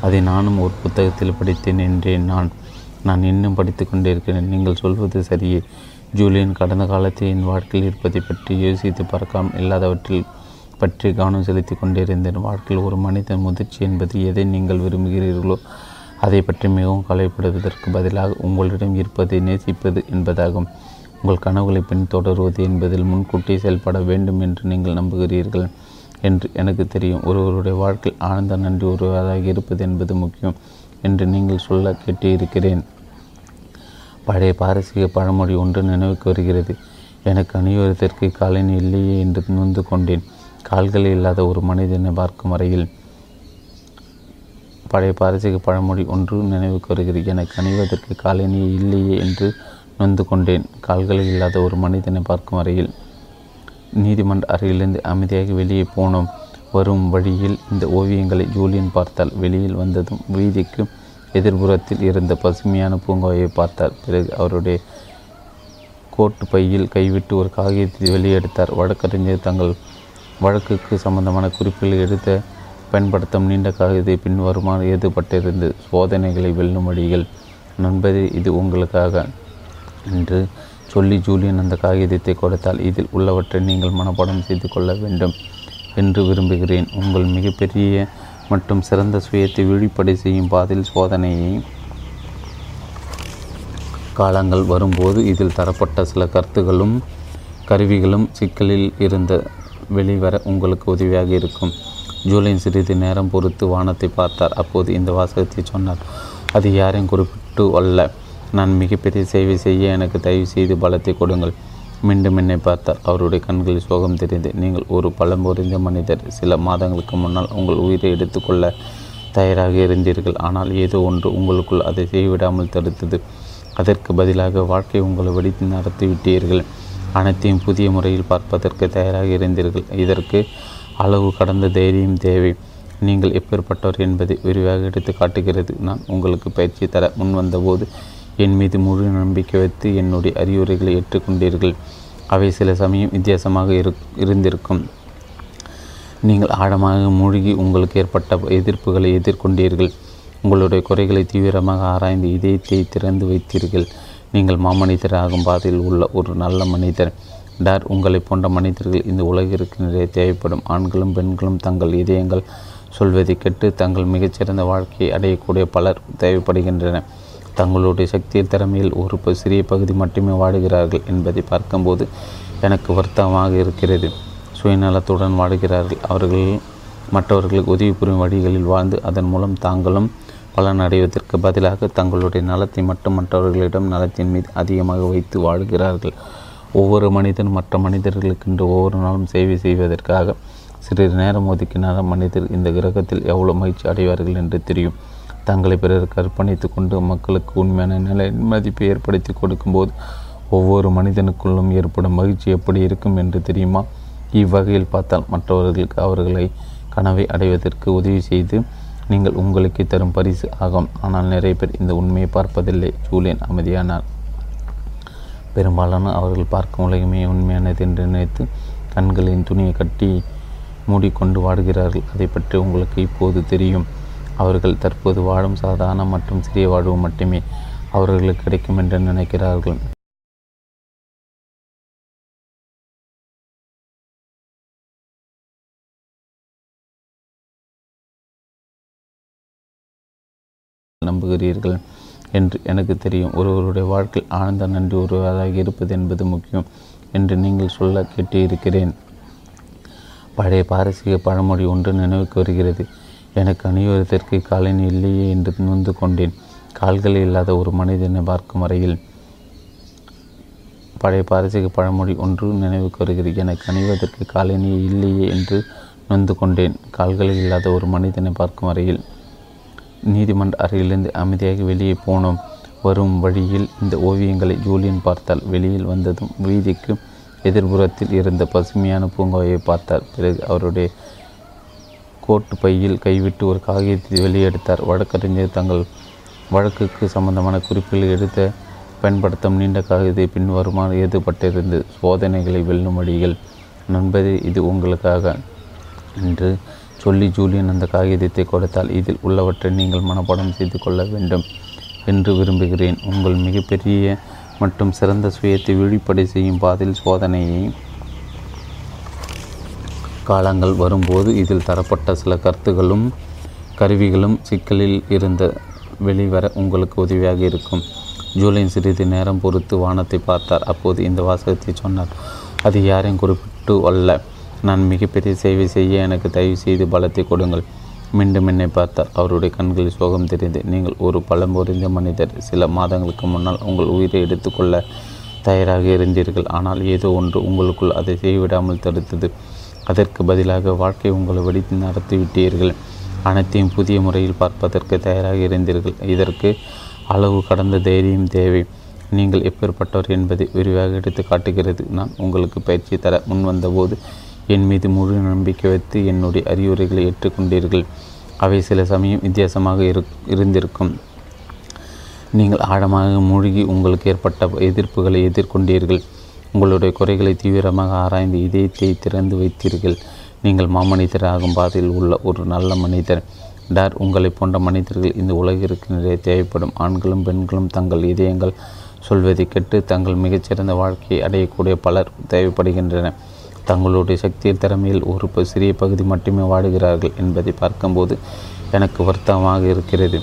அதை நானும் ஒரு புத்தகத்தில் படித்து நின்றேன். நான் நான் இன்னும் படித்து கொண்டிருக்கிறேன். நீங்கள் சொல்வது சரியே ஜூலியன். கடந்த காலத்தில் என் வாழ்க்கையில் இருப்பதை பற்றி யோசித்து பார்க்காமல் இல்லாதவற்றில் பற்றி கவனம் செலுத்தி கொண்டிருந்தேன். வாழ்க்கையில் ஒரு மனித முதிர்ச்சி என்பது எதை நீங்கள் விரும்புகிறீர்களோ அதை பற்றி மிகவும் கவலைப்படுவதற்கு பதிலாக உங்களிடம் இருப்பதை நேசிப்பது என்பதாகும். உங்கள் கனவுகளை பின்தொடர்வது என்பதில் முன்கூட்டி செயல்பட வேண்டும் என்று நீங்கள் நம்புகிறீர்கள் என்று எனக்கு தெரியும். ஒருவருடைய வாழ்க்கையில் ஆனந்த நன்றி ஒருவராக இருப்பது என்பது முக்கியம் என்று நீங்கள் சொல்ல கேட்டிருக்கிறேன். பழைய பாரசீக பழமொழி ஒன்று நினைவுக்கு வருகிறது. எனக்கு அணிவதற்கு காலின் இல்லையே என்று நொந்து கொண்டேன். கால்கள் இல்லாத ஒரு மனிதனை பார்க்கும் வரையில் பழைய பாரசீக பழமொழி ஒன்று நினைவுக்கு வருகிறது எனக்கு அணிவதற்கு காலினே இல்லையே என்று நொந்து கொண்டேன் கால்கள் இல்லாத ஒரு மனிதனை பார்க்கும் வரையில். நீதிமன்ற அறையிலிருந்து அமைதியாக வெளியே போனோம். வரும் வழியில் இந்த ஓவியங்களை ஜூலியன் பார்த்தால். வெளியில் வந்ததும் வீதிக்கு எதிர்புறத்தில் இருந்த பசுமையான பூங்காவை பார்த்தார். பிறகு அவருடைய கோட்டு பையில் கைவிட்டு ஒரு காகிதத்தை வெளியெடுத்தார். வழக்கறிஞர் தங்கள் வழக்குக்கு சம்பந்தமான குறிப்புகளை எடுத்த பயன்படுத்தும் நீண்ட காகிதத்தை பின்வருமாறு ஏதுபட்டிருந்து சோதனைகளை வெல்லும் வழிகள் நண்பது இது உங்களுக்காக என்று சொல்லி ஜூலியன் அந்த காகிதத்தை கொடுத்தால். இதில் உள்ளவற்றை நீங்கள் மனப்பாடம் செய்து கொள்ள வேண்டும் என்று விரும்புகிறேன். உங்கள் மிகப்பெரிய மற்றும் சிறந்த சுயத்தை விழிப்படை செய்யும் பாதையில் சோதனையை காலங்கள் வரும்போது இதில் தரப்பட்ட சில கருத்துகளும் கருவிகளும் சிக்கலில் இருந்த வெளிவர உங்களுக்கு உதவியாக இருக்கும். ஜூலியன் சிறிது நேரம் பொறுத்து வானத்தை பார்த்தார். அப்போது இந்த வாசகத்தை சொன்னார். அது யாரையும் குறிப்பிட்டு அல்ல. நான் மிகப்பெரிய சேவை செய்ய எனக்கு தயவு செய்து பலத்தை கொடுங்கள். மீண்டும் என்னை பார்த்தார். அவருடைய கண்களில் சோகம் தெரிந்து நீங்கள் ஒரு பழம்பொறிந்த மனிதர். சில மாதங்களுக்கு முன்னால் உங்கள் உயிரை எடுத்துக்கொள்ள தயாராக இருந்தீர்கள். ஆனால் ஏதோ ஒன்று உங்களுக்குள் அதை செய்விடாமல் தடுத்தது. அதற்கு பதிலாக வாழ்க்கை உங்களை வெடித்து நடத்திவிட்டீர்கள். அனைத்தையும் புதிய முறையில் பார்ப்பதற்கு தயாராக இருந்தீர்கள். இதற்கு அளவு கடந்த தைரியம் தேவை. நீங்கள் எப்பேற்பட்டவர் என்பதை விரிவாக எடுத்து காட்டுகிறது. நான் உங்களுக்கு பயிற்சி தர முன்வந்தபோது என் மீது முழு நம்பிக்கை வைத்து என்னுடைய அறிவுரைகளை ஏற்றுக்கொண்டீர்கள். அவை சில சமயம் வித்தியாசமாக இருந்திருக்கும். நீங்கள் ஆழமாக மூழ்கி உங்களுக்கு ஏற்பட்ட எதிர்ப்புகளை எதிர்கொண்டீர்கள். உங்களுடைய குறைகளை தீவிரமாக ஆராய்ந்து இதயத்தை திறந்து வைத்தீர்கள். நீங்கள் மாமனிதர் ஆகும் பாதையில் உள்ள ஒரு நல்ல மனிதர். டார் உங்களை போன்ற மனிதர்கள் இந்த உலகிற்கு நிறைய தேவைப்படும். ஆண்களும் பெண்களும் தங்கள் இதயங்கள் சொல்வதை கேட்டு தங்கள் மிகச்சிறந்த வாழ்க்கையை அடையக்கூடிய பலர் தேவைப்படுகின்றனர். தங்களுடைய சக்தி திறமையில் ஒரு சிறிய பகுதி மட்டுமே வாடுகிறார்கள் என்பதை பார்க்கும்போது எனக்கு வருத்தமாக இருக்கிறது. சுயநலத்துடன் வாடுகிறார்கள். அவர்கள் மற்றவர்களுக்கு உதவி புரியும் வழிகளில் வாழ்ந்து அதன் மூலம் தாங்களும் பலன் அடைவதற்கு பதிலாக தங்களுடைய நலத்தை மட்டும் மற்றவர்களிடம் நலத்தின் மீது அதிகமாக வைத்து வாழுகிறார்கள். ஒவ்வொரு மனிதன் மற்ற மனிதர்களுக்கென்று ஒவ்வொரு நாளும் சேவை செய்வதற்காக சிறிது நேரம் ஒதுக்கினால மனிதர் இந்த கிரகத்தில் எவ்வளோ மகிழ்ச்சி அடைவார்கள் என்று தெரியும். தங்களை பிறருக்கு அர்ப்பணித்து கொண்டு மக்களுக்கு உண்மையான நிலை மதிப்பை ஏற்படுத்தி கொடுக்கும்போது ஒவ்வொரு மனிதனுக்குள்ளும் ஏற்படும் மகிழ்ச்சி எப்படி இருக்கும் என்று தெரியுமா? இவ்வகையில் பார்த்தால் மற்றவர்களுக்கு அவர்களை கனவை அடைவதற்கு உதவி செய்து நீங்கள் உங்களுக்கு தரும் பரிசு ஆகும். ஆனால் நிறைய பேர் இந்த உண்மையை பார்ப்பதில்லை. ஜூலியன் அமைதியானார். பெரும்பாலான அவர்கள் பார்க்கும் உலகமே உண்மையானது என்று நினைத்து கண்களின் துணியை கட்டி மூடிக்கொண்டு வாடுகிறார்கள். அதை பற்றி உங்களுக்கு இப்போது தெரியும். அவர்கள் தற்போது வாழும் சாதாரண மற்றும் சிறிய வாழ்வு மட்டுமே அவர்களுக்கு கிடைக்கும் என்று நினைக்கிறார்கள். நம்புகிறீர்கள் என்று எனக்கு தெரியும். ஒருவருடைய வாழ்க்கையில் ஆனந்த நன்றி ஒருவராக இருப்பது என்பது முக்கியம் என்று நீங்கள் சொல்ல கேட்டிருக்கிறேன். பழைய பாரசீக பழமொழி ஒன்று நினைவுக்கு வருகிறது. எனக்கு அணிவதற்கு காலின் இல்லையே என்று நொந்து கொண்டேன். கால்கள் இல்லாத ஒரு மனிதனை பார்க்கும் வரையில் பழைய பாரசீக பழமொழி ஒன்று நினைவுக்கு வருகிறது. எனக்கு அணிவதற்கு காலினே இல்லையே என்று நொந்து கொண்டேன். கால்கள் இல்லாத ஒரு மனிதனை பார்க்கும் வரையில். நீதிமன்ற அறையிலிருந்து அமைதியாக வெளியே போனோம். வரும் வழியில் இந்த ஓவியங்களை ஜூலியன் பார்த்தால். வெளியில் வந்ததும் வீதிக்கு எதிர்புறத்தில் இருந்த பசுமையான பூங்காவை பார்த்தார். பிறகு அவருடைய கோட்டு பையில் கைவிட்டு ஒரு காகிதத்தை வெளியெடுத்தார். வழக்கறிஞர் தங்கள் வழக்குக்கு சம்பந்தமான குறிப்புகளை எடுத்த பயன்படுத்தும் நீண்ட காகிதத்தை பின்வருமாறு ஏதுபட்டிருந்து சோதனைகளை வெல்லும் வழிகள் நண்பது இது உங்களுக்காக. என்று சொல்லி ஜூலியன் அந்த காகிதத்தை கொடுத்தால், இதில் உள்ளவற்றை நீங்கள் மனப்பாடம் செய்து கொள்ள வேண்டும் என்று விரும்புகிறேன். உங்கள் மிகப்பெரிய மற்றும் சிறந்த சுயத்தை விழிப்படை செய்யும் பாதையில் சோதனையை காலங்கள் வரும்போது இதில் தரப்பட்ட சில கருத்துகளும் கருவிகளும் சிக்கலில் இருந்த வெளிவர உங்களுக்கு உதவியாக இருக்கும். ஜூலியன் சிறிது நேரம் பொறுத்து வானத்தை பார்த்தார். அப்போது இந்த வாசகத்தை சொன்னார். அது யாரையும் குறிப்பிட்டு அல்ல. நான் மிகப்பெரிய சேவை செய்ய எனக்கு தயவு செய்து பலத்தை கொடுங்கள். மீண்டும் என்னை பார்த்தார். அவருடைய கண்களில் சோகம் தெரிந்து, நீங்கள் ஒரு பழம்பொறிந்த மனிதர். சில மாதங்களுக்கு முன்னால் உங்கள் உயிரை எடுத்துக்கொள்ள தயாராக இருந்தீர்கள். ஆனால் ஏதோ ஒன்று உங்களுக்குள் அதை செய்விடாமல் தடுத்தது. அதற்கு பதிலாக வாழ்க்கை உங்களை வெடித்து நடத்திவிட்டீர்கள். அனைத்தையும் புதிய முறையில் பார்ப்பதற்கு தயாராக இருந்தீர்கள். இதற்கு அளவு கடந்த தைரியம் தேவை. நீங்கள் எப்பேற்பட்டவர் என்பதை விரிவாக எடுத்து காட்டுகிறது. நான் உங்களுக்கு பயிற்சி தர முன்வந்தபோது என் மீது முழு நம்பிக்கை வைத்து என்னுடைய அறிவுரைகளை ஏற்றுக்கொண்டீர்கள். அவை சில சமயம் வித்தியாசமாக இருந்திருக்கும். நீங்கள் ஆழமாக மூழ்கி உங்களுக்கு ஏற்பட்ட எதிர்ப்புகளை எதிர்கொண்டீர்கள். உங்களுடைய குறைகளை தீவிரமாக ஆராய்ந்து இதயத்தை திறந்து வைத்தீர்கள். நீங்கள் மாமனிதர் ஆகும் பாதையில் உள்ள ஒரு நல்ல மனிதர். டார், உங்களை போன்ற மனிதர்கள் இந்த உலகிற்கு நிறைய தேவைப்படும். ஆண்களும் பெண்களும் தங்கள் இதயங்கள் சொல்வதை கேட்டு தங்கள் மிகச்சிறந்த வாழ்க்கையை அடையக்கூடிய பலர் தேவைப்படுகின்றனர். தங்களுடைய சக்தி திறமையில் ஒரு சிறிய பகுதி மட்டுமே வாடுகிறார்கள் என்பதை பார்க்கும்போது எனக்கு வருத்தமாக இருக்கிறது.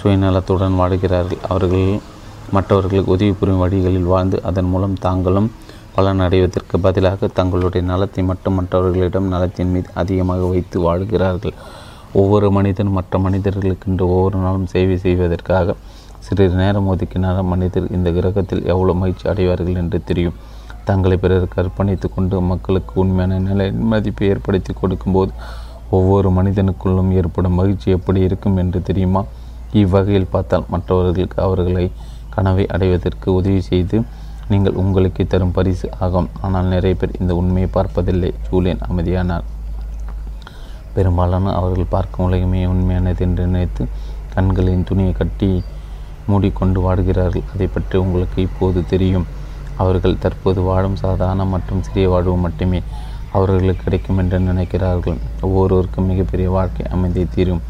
சுயநலத்துடன் வாடுகிறார்கள். அவர்கள் மற்றவர்களுக்கு உதவி புரியும் வழிகளில் வாழ்ந்து அதன் மூலம் தாங்களும் பலன் அடைவதற்கு பதிலாக தங்களுடைய நலத்தை மட்டும் மற்றவர்களிடம் நலத்தின் மீது அதிகமாக வைத்து வாழுகிறார்கள். ஒவ்வொரு மனிதன் மற்ற மனிதர்களுக்கென்று ஒவ்வொரு நாளும் சேவை செய்வதற்காக சிறிது நேரம் ஒதுக்கினால மனிதர் இந்த கிரகத்தில் எவ்வளோ மகிழ்ச்சி அடைவார்கள் என்று தெரியும். தங்களை பிறருக்கு அர்ப்பணித்து கொண்டு மக்களுக்கு உண்மையான நிலை மதிப்பை ஏற்படுத்தி கொடுக்கும்போது ஒவ்வொரு மனிதனுக்குள்ளும் ஏற்படும் மகிழ்ச்சி எப்படி இருக்கும் என்று தெரியுமா? இவ்வகையில் பார்த்தால் மற்றவர்களுக்கு அவர்களை கனவை அடைவதற்கு உதவி செய்து நீங்கள் உங்களுக்கு தரும் பரிசு ஆகும். ஆனால் நிறைய பேர் இந்த உண்மையை பார்ப்பதில்லை. ஜூலியன் அமைதியானார். பெரும்பாலான அவர்கள் பார்க்கும் உலகமே உண்மையானது என்று நினைத்து கண்களின் துணியை கட்டி மூடிக்கொண்டு வாடுகிறார்கள். அதை பற்றி உங்களுக்கு இப்போது தெரியும். அவர்கள் தற்போது வாழும் சாதாரண மற்றும் சிறிய வாழ்வு மட்டுமே அவர்களுக்கு கிடைக்கும் என்று நினைக்கிறார்கள். ஒவ்வொருவருக்கும் மிகப்பெரிய வாழ்க்கை அமைந்தே தீரும்.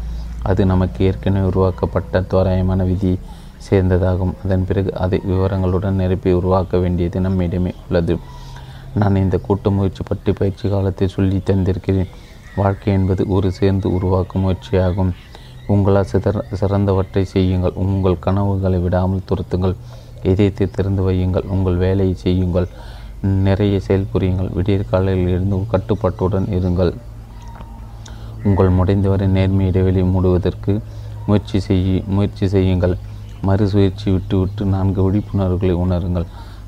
அது நமக்கு ஏற்கனவே உருவாக்கப்பட்ட தோராயமான விதி சேர்ந்ததாகும். அதன் பிறகு அதை விவரங்களுடன் நிரப்பி உருவாக்க வேண்டியது நம்மிடமே உள்ளது. நான் இந்த கூட்டு முயற்சி பற்றி பயிற்சி காலத்தை சொல்லி தந்திருக்கிறேன். வாழ்க்கை என்பது ஒரு சேர்ந்து உருவாக்கும் முயற்சியாகும். உங்களால் சிதற சிறந்தவற்றை செய்யுங்கள். உங்கள் கனவுகளை விடாமல் துரத்துங்கள். இதயத்தை திறந்து வையுங்கள். உங்கள் வேலையை செய்யுங்கள். நிறைய செயல்புரியுங்கள். விடியற்காலையில் இருந்து கட்டுப்பாட்டுடன் இருங்கள். உங்கள் முடிந்தவரை நேர்மை இடைவெளி மூடுவதற்கு முயற்சி செய்ய முயற்சி செய்யுங்கள். மறுசுயற்சி விட்டுவிட்டு நான்கு விழிப்புணர்வுகளை உணருங்கள்.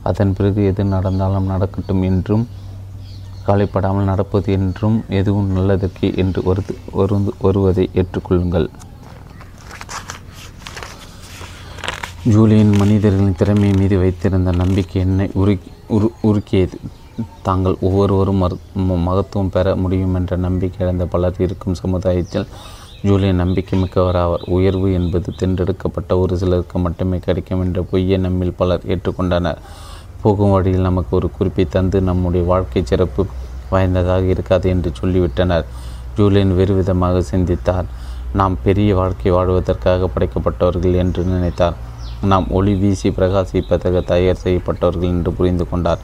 அதன் பிறகு எது நடந்தாலும் நடக்கட்டும் என்றும் கவலைப்படாமல் நடப்பது என்றும் எதுவும் நல்லதற்கு என்று ஒருத்து ஒருந்து வருவதை ஏற்றுக்கொள்ளுங்கள். ஜூலியன் மனிதர்களின் திறமை மீது வைத்திருந்த நம்பிக்கை என்னை உருக்கி உரு உருக்கியது. தாங்கள் ஒவ்வொருவரும் மகத்துவம் பெற முடியும் என்ற நம்பிக்கை இழந்த பலர் இருக்கும் சமுதாயத்தில் ஜூலியன் நம்பிக்கை மிக்கவராவார். உயர்வு என்பது தென்றெடுக்கப்பட்ட ஒரு சிலருக்கு மட்டுமே கிடைக்கும் என்ற பொய்யை நம்மில் பலர் ஏற்றுக்கொண்டனர். போகும் வழியில் நமக்கு ஒரு குறிப்பை தந்து நம்முடைய வாழ்க்கை சிறப்பு வாய்ந்ததாக இருக்காது என்று சொல்லிவிட்டனர். ஜூலியன் வேறுவிதமாக சிந்தித்தார். நாம் பெரிய வாழ்க்கை வாழ்வதற்காக படைக்கப்பட்டவர்கள் என்று நினைத்தார். நாம் ஒளி வீசி பிரகாசிப்பதற்கு தயார் செய்யப்பட்டவர்கள் என்று புரிந்து கொண்டார்.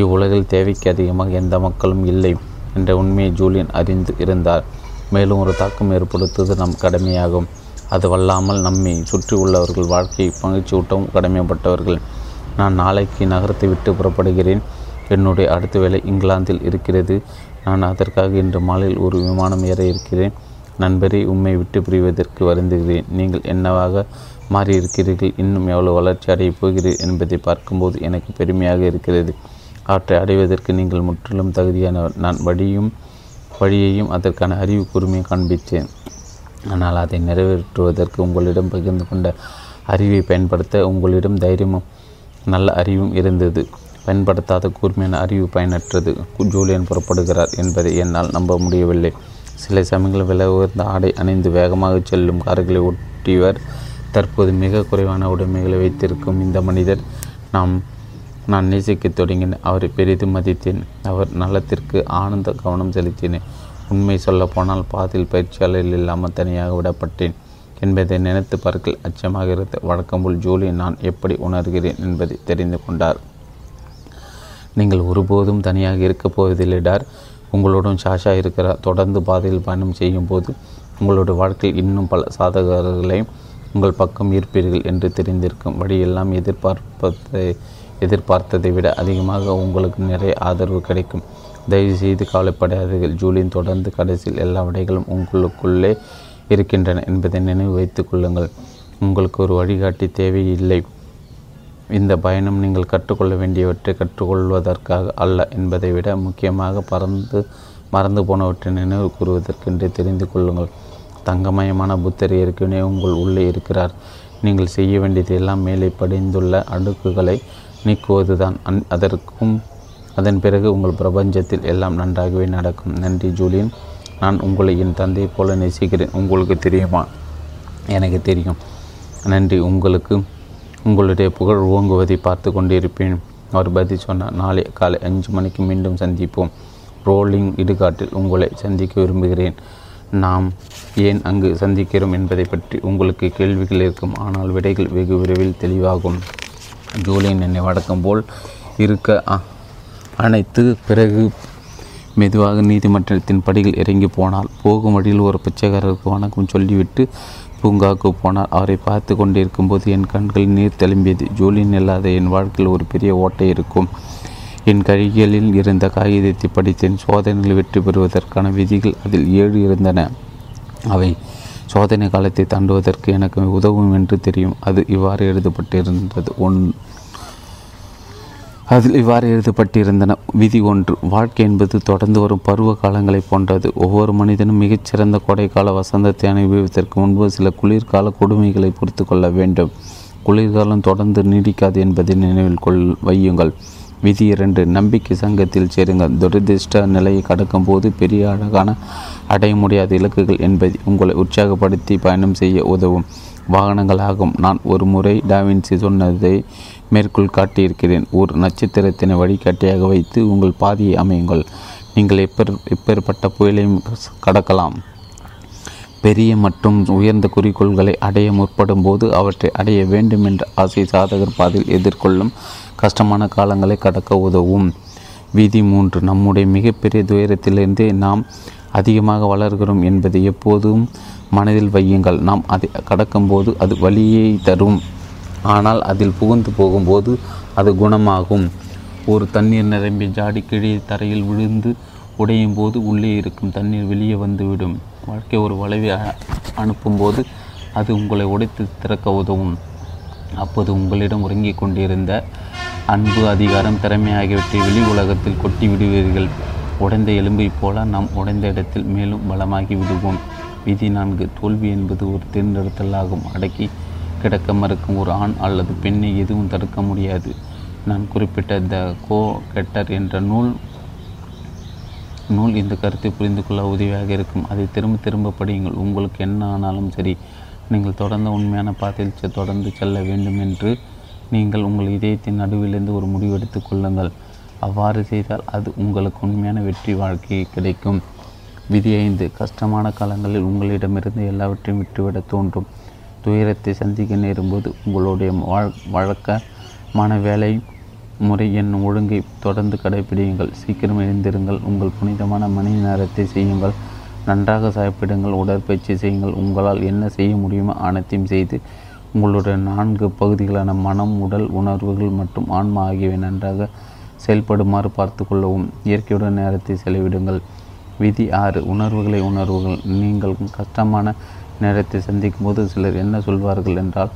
இவ்வுலகில் தேவைக்கு அதிகமாக எந்த மக்களும் இல்லை என்ற உண்மையை ஜூலியன் அறிந்து இருந்தார். மேலும் ஒரு தாக்கம் ஏற்படுத்துவது நம் கடமையாகும். அதுவல்லாமல் நம்மை சுற்றி உள்ளவர்கள் வாழ்க்கையை பங்குச்சூட்டவும் கடமைப்பட்டவர்கள். நான் நாளைக்கு நகரத்தை விட்டு புறப்படுகிறேன். என்னுடைய அடுத்த வேலை இங்கிலாந்தில் இருக்கிறது. நான் அதற்காக இன்று மாலையில் ஒரு விமானம் ஏற இருக்கிறேன். நண்பரை, உண்மை விட்டு பிரிவதற்கு வருந்துகிறேன். நீங்கள் என்னவாக மாறியிருக்கிறீர்கள், இன்னும் எவ்வளோ வளர்ச்சி அடையப் போகிறீர்கள் என்பதை பார்க்கும்போது எனக்கு பெருமையாக இருக்கிறது. அவற்றை அடைவதற்கு நீங்கள் முற்றிலும் தகுதியானவர். நான் வழியும் வழியையும் அதற்கான அறிவு கூர்மையை காண்பித்தேன். ஆனால் அதை நிறைவேற்றுவதற்கு உங்களிடம் பகிர்ந்து கொண்ட அறிவை பயன்படுத்த உங்களிடம் தைரியமும் நல்ல அறிவும் இருந்தது. பயன்படுத்தாத கூர்மையான அறிவு பயனற்றது. ஜூலியன் புறப்படுகிறார் என்பதை என்னால் நம்ப முடியவில்லை. சில சமயங்கள் விலை உயர்ந்த ஆடை அணிந்து வேகமாக செல்லும் கார்களை ஒட்டியவர். தற்போது மிக குறைவான உடைமைகளை வைத்திருக்கும் இந்த மனிதர் நாம் நான் நேசிக்க தொடங்கினேன். அவரை பெரிதும் மதித்தேன். அவர் நலத்திற்கு ஆனந்த கவனம் செலுத்தினேன். உண்மை சொல்லப்போனால் பாதியில் பயிற்சியாளர்கள் இல்லாமல் தனியாக விடப்பட்டேன் என்பதை நினைத்து பார்க்க அச்சமாக இருந்த வழக்கம்போல் ஜூலி நான் எப்படி உணர்கிறேன் என்பதை தெரிந்து கொண்டார். நீங்கள் ஒருபோதும் தனியாக இருக்கப் போவதில்லை டார். உங்களுடன் சாஷா இருக்கிறார். தொடர்ந்து பாதையில் பயணம் செய்யும் போது உங்களுடைய வாழ்க்கையில் இன்னும் பல சாதகர்களை உங்கள் பக்கம் ஈர்ப்பீர்கள் என்று தெரிந்திருக்கும். வழியெல்லாம் எதிர்பார்ப்பதை எதிர்பார்த்ததை விட அதிகமாக உங்களுக்கு நிறைய ஆதரவு கிடைக்கும். தயவு செய்து கவலைப்படாதீர்கள் ஜூலியன். தொடர்ந்து கடைசியில் எல்லா விடைகளும் உங்களுக்குள்ளே இருக்கின்றன என்பதை நினைவு வைத்து கொள்ளுங்கள். உங்களுக்கு ஒரு வழிகாட்டி தேவையில்லை. இந்த பயணம் நீங்கள் கற்றுக்கொள்ள வேண்டியவற்றை கற்றுக்கொள்வதற்காக அல்ல என்பதை விட முக்கியமாக பறந்து மறந்து போனவற்றை நினைவு கூறுவதற்கென்று தெரிந்து கொள்ளுங்கள். தங்கமயமான புத்தர் ஏற்கனவே உங்கள் உள்ளே இருக்கிறார். நீங்கள் செய்ய வேண்டியது எல்லாம் மேலே படிந்துள்ள அடுக்குகளை நீக்குவதுதான். அதற்கும் அதன் பிறகு உங்கள் பிரபஞ்சத்தில் எல்லாம் நன்றாகவே நடக்கும். நன்றி ஜூலியன். நான் உங்களை என் தந்தையை போல நேசிக்கிறேன். உங்களுக்கு தெரியுமா? எனக்கு தெரியும். நன்றி. உங்களுக்கு உங்களுடைய புகழ் ஓங்குவதை பார்த்து கொண்டிருப்பேன். அவர் பதில் சொன்னார். நாளை காலை அஞ்சு மணிக்கு மீண்டும் சந்திப்போம். ரோலிங் இடுகாட்டில் உங்களை சந்திக்க விரும்புகிறேன். நாம் ஏன் அங்கு சந்திக்கிறோம் என்பதை பற்றி உங்களுக்கு கேள்விகள் இருக்கும், ஆனால் விடைகள் வெகு விரைவில் தெளிவாகும். ஜூலியன் என்னை வழக்கம் போல் இருக்க அனைத்து பிறகு மெதுவாக நீதிமன்றத்தின் படிகள் இறங்கி போனார். போகும் வழியில் ஒரு பிச்சைக்காரருக்கு வணக்கம் சொல்லிவிட்டு பூங்காவுக்கு போனார். அவரை பார்த்து கொண்டிருக்கும்போது என் கண்கள் நீர் தெளிம்பியது. ஜூலியன் இல்லாத என் வாழ்க்கையில் ஒரு பெரிய ஓட்டை இருக்கும். என் கைகளில் இருந்த காகிதத்தை படித்தேன். சோதனையில் வெற்றி பெறுவதற்கான விதிகள் அதில் ஏழு இருந்தன. அவை சோதனை காலத்தை தாண்டுவதற்கு எனக்கு உதவும் என்று தெரியும். அது இவ்வாறு எழுதப்பட்டிருந்தது. ஒன் அதில் இவ்வாறு எழுதப்பட்டிருந்தன விதி ஒன்று, வாழ்க்கை என்பது தொடர்ந்து வரும் பருவ காலங்களை போன்றது. ஒவ்வொரு மனிதனும் மிகச்சிறந்த கோடைக்கால வசந்தத்தை அனுபவிப்பதற்கு முன்பு சில குளிர்கால கொடுமைகளை பொறுத்து கொள்ள வேண்டும். குளிர்காலம் தொடர்ந்து நீடிக்காது என்பதை நினைவில் கொள் வையுங்கள். விதி இரண்டு, நம்பிக்கை சங்கத்தில் சேருங்கள். துரதிர்ஷ்ட நிலையை கடக்கும் போது பெரிய அழகான அடைய முடியாத இலக்குகள் என்பதை உங்களை உற்சாகப்படுத்தி பயணம் செய்ய உதவும் வாகனங்களாகும். நான் ஒரு முறை டாவின்சி சொன்னதை மேற்குள் காட்டியிருக்கிறேன். ஒரு நட்சத்திரத்தினை வழிகாட்டியாக வைத்து உங்கள் பாதையை அமையுங்கள். நீங்கள் எப்பேர் எப்பேற்பட்ட புயலையும் கடக்கலாம். பெரிய மற்றும் உயர்ந்த குறிக்கோள்களை அடைய முற்படும் போது அவற்றை அடைய வேண்டும் என்ற ஆசை சாதகர் பாதையில் எதிர்கொள்ளும் கஷ்டமான காலங்களை கடக்க உதவும். விதி மூன்று, நம்முடைய மிகப்பெரிய துயரத்திலிருந்து நாம் அதிகமாக வளர்கிறோம் என்பதை எப்போதும் மனதில் வையுங்கள். நாம் அதை கடக்கும்போது அது வலியை தரும், ஆனால் அதில் புகுந்து போகும்போது அது குணமாகும். ஒரு தண்ணீர் நிரம்பி ஜாடி கீழே தரையில் விழுந்து உடையும் போது உள்ளே இருக்கும் தண்ணீர் வெளியே வந்துவிடும். வாழ்க்கை ஒரு வளைவை அனுப்பும்போது அது உங்களை உடைத்து திறக்க உதவும். அப்போது உங்களிடம் உறங்கி கொண்டிருந்த அன்பு, அதிகாரம், திறமை ஆகியவற்றை வெளி உலகத்தில் கொட்டி விடுவீர்கள். உடைந்த எலும்பை போல நாம் உடைந்த இடத்தில் மேலும் பலமாகி விடுவோம். விதி நான்கு, தோல்வி என்பது ஒரு தேர்ந்தெடுத்தலாகும். அடக்கி கிடக்க மறுக்கும் ஒரு ஆண் அல்லது பெண்ணை எதுவும் தடுக்க முடியாது. நான் குறிப்பிட்ட த கோ கெட்டர் என்ற நூல் நூல் இந்த கருத்தை புரிந்து கொள்ள உதவியாக இருக்கும். அதை திரும்ப திரும்ப படியுங்கள். உங்களுக்கு என்ன ஆனாலும் சரி, நீங்கள் தொடர்ந்து உண்மையான பாதையில் தொடர்ந்து செல்ல வேண்டும் என்று நீங்கள் உங்கள் இதயத்தின் நடுவிலிருந்து ஒரு முடிவெடுத்து கொள்ளுங்கள். அவ்வாறு செய்தால் அது உங்களுக்கு உண்மையான வெற்றி வாழ்க்கையை கிடைக்கும். விதி ஐந்து, கஷ்டமான காலங்களில் உங்களிடமிருந்து எல்லாவற்றையும் விட்டுவிட தோன்றும். துயரத்தை சந்திக்க நேரும்போது உங்களுடைய வாழ் வழக்கமான வேலை முறை என்னும் ஒழுங்கை தொடர்ந்து கடைபிடியுங்கள். சீக்கிரம் எழுந்திருங்கள். உங்கள் புனிதமான மணி நேரத்தை செய்யுங்கள். நன்றாக சாப்பிடுங்கள். உடற்பயிற்சி செய்யுங்கள். உங்களால் என்ன செய்ய முடியுமோ அனைத்தையும் செய்து உங்களுடைய நான்கு பகுதிகளான மனம், உடல், உணர்வுகள் மற்றும் ஆன்மா ஆகியவை நன்றாக செயல்படுமாறு பார்த்து கொள்ளவும். இயற்கையுடன் நேரத்தை செலவிடுங்கள். விதி ஆறு, உணர்வுகளை உணர்வுகள். நீங்கள் கஷ்டமான நேரத்தை சந்திக்கும் போது சிலர் என்ன சொல்வார்கள் என்றால்,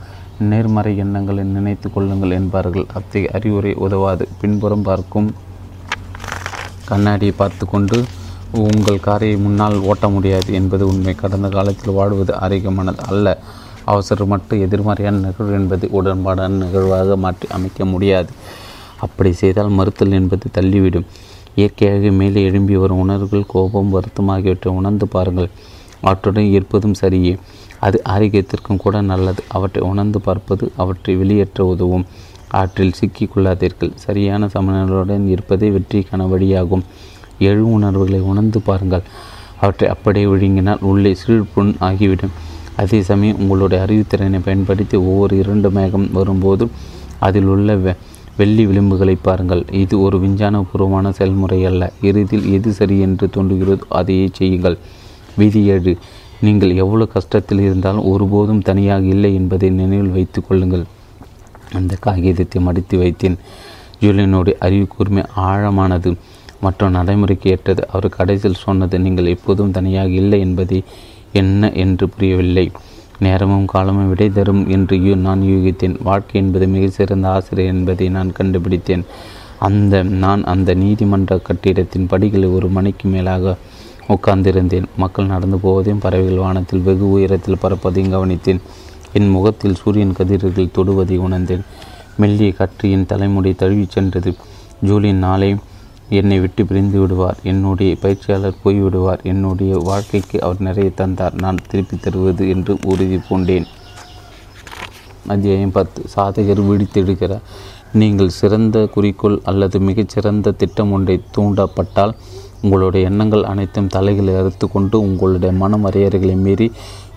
நேர்மறை எண்ணங்களை நினைத்து கொள்ளுங்கள் என்பார்கள். அத்தகைய அறிவுரை உதவாது. பின்புறம் பார்க்கும் கண்ணாடியை பார்த்து கொண்டு உங்கள் காரை முன்னால் ஓட்ட முடியாது என்பது உண்மை. கடந்த காலத்தில் வாடுவது ஆரோக்கியமானது அல்ல. அவசரமற்ற எதிர்மறையான நிகழ்வு என்பது உடன்பாடான நிகழ்வாக மாற்றி அமைக்க முடியாது. அப்படி செய்தால் மறுத்தல் என்பது தள்ளிவிடும். இயற்கையாக மேலே எழும்பி வரும் உணர்வுகள், கோபம், வருத்தம் ஆகியவற்றை உணர்ந்து பாருங்கள். அவற்றுடன் இருப்பதும் சரியே, அது ஆரோக்கியத்திற்கும் கூட நல்லது. அவற்றை உணர்ந்து பார்ப்பது அவற்றை வெளியேற்ற உதவும். ஆற்றில் சிக்கி கொள்ளாதீர்கள். சரியான சமநிலையுடன் இருப்பதே வெற்றிக்கான வழியாகும். எழு உணர்வுகளை உணர்ந்து பாருங்கள். அவற்றை அப்படியே விழுங்கினால் உள்ளே சீழ்புண் ஆகிவிடும். அதே சமயம் உங்களுடைய அறிவுத்திறனை பயன்படுத்தி ஒவ்வொரு இரண்டு மேகம் வரும்போது அதில் உள்ள வெ வெள்ளி விளிம்புகளை பாருங்கள். இது ஒரு விஞ்ஞானபூர்வமான செயல்முறை அல்ல. இறுதியில் எது சரி என்று தோன்றுகிறதோ அதையே செய்யுங்கள். விதியேழு, நீங்கள் எவ்வளோ கஷ்டத்தில் இருந்தாலும் ஒருபோதும் தனியாக இல்லை என்பதை நினைவில் வைத்து கொள்ளுங்கள். அந்த காகிதத்தை மடித்து வைத்தேன். ஜூலியனுடைய அறிவு கூர்மை ஆழமானது மற்றும் நடைமுறைக்கு ஏற்றது. அவர் கடைசியில் சொன்னது நீங்கள் எப்போதும் தனியாக இல்லை என்பதை என்ன என்று புரியவில்லை. நேரமும் காலமும் விடை தரும் என்று நான் யூகித்தேன். வாழ்க்கை என்பது மிகச் சிறந்த ஆசிரியர் என்பதை நான் கண்டுபிடித்தேன். அந்த நான் அந்த நீதிமன்ற கட்டிடத்தின் படிகளில் ஒரு மணிக்கு மேலாக உட்கார்ந்திருந்தேன். மக்கள் நடந்து போவதையும் பறவைகள் வானத்தில் வெகு உயரத்தில் பறப்பதையும் கவனித்தேன். என் முகத்தில் சூரியன் கதிர்கள் தொடுவதை உணர்ந்தேன். மெல்லிய கற்று என் தலைமுடி தழுவிச் சென்றது. ஜூலியன் நாளை என்னை விட்டு பிரிந்து விடுவார். என்னுடைய பயிற்சியாளர் போய்விடுவார். என்னுடைய வாழ்க்கைக்கு அவர் நிறைய தந்தார். நான் திருப்பி தருவது என்று உறுதி பூண்டேன். அத்தியாயம் பத்து, சாதகர் விடுத்தெடுக்கிறார். நீங்கள் சிறந்த குறிக்கோள் அல்லது மிகச்சிறந்த திட்டம் ஒன்றை தூண்டப்பட்டால் உங்களுடைய எண்ணங்கள் அனைத்தும் தலைகளை அறுத்து கொண்டு உங்களுடைய மன வரையறைகளை மீறி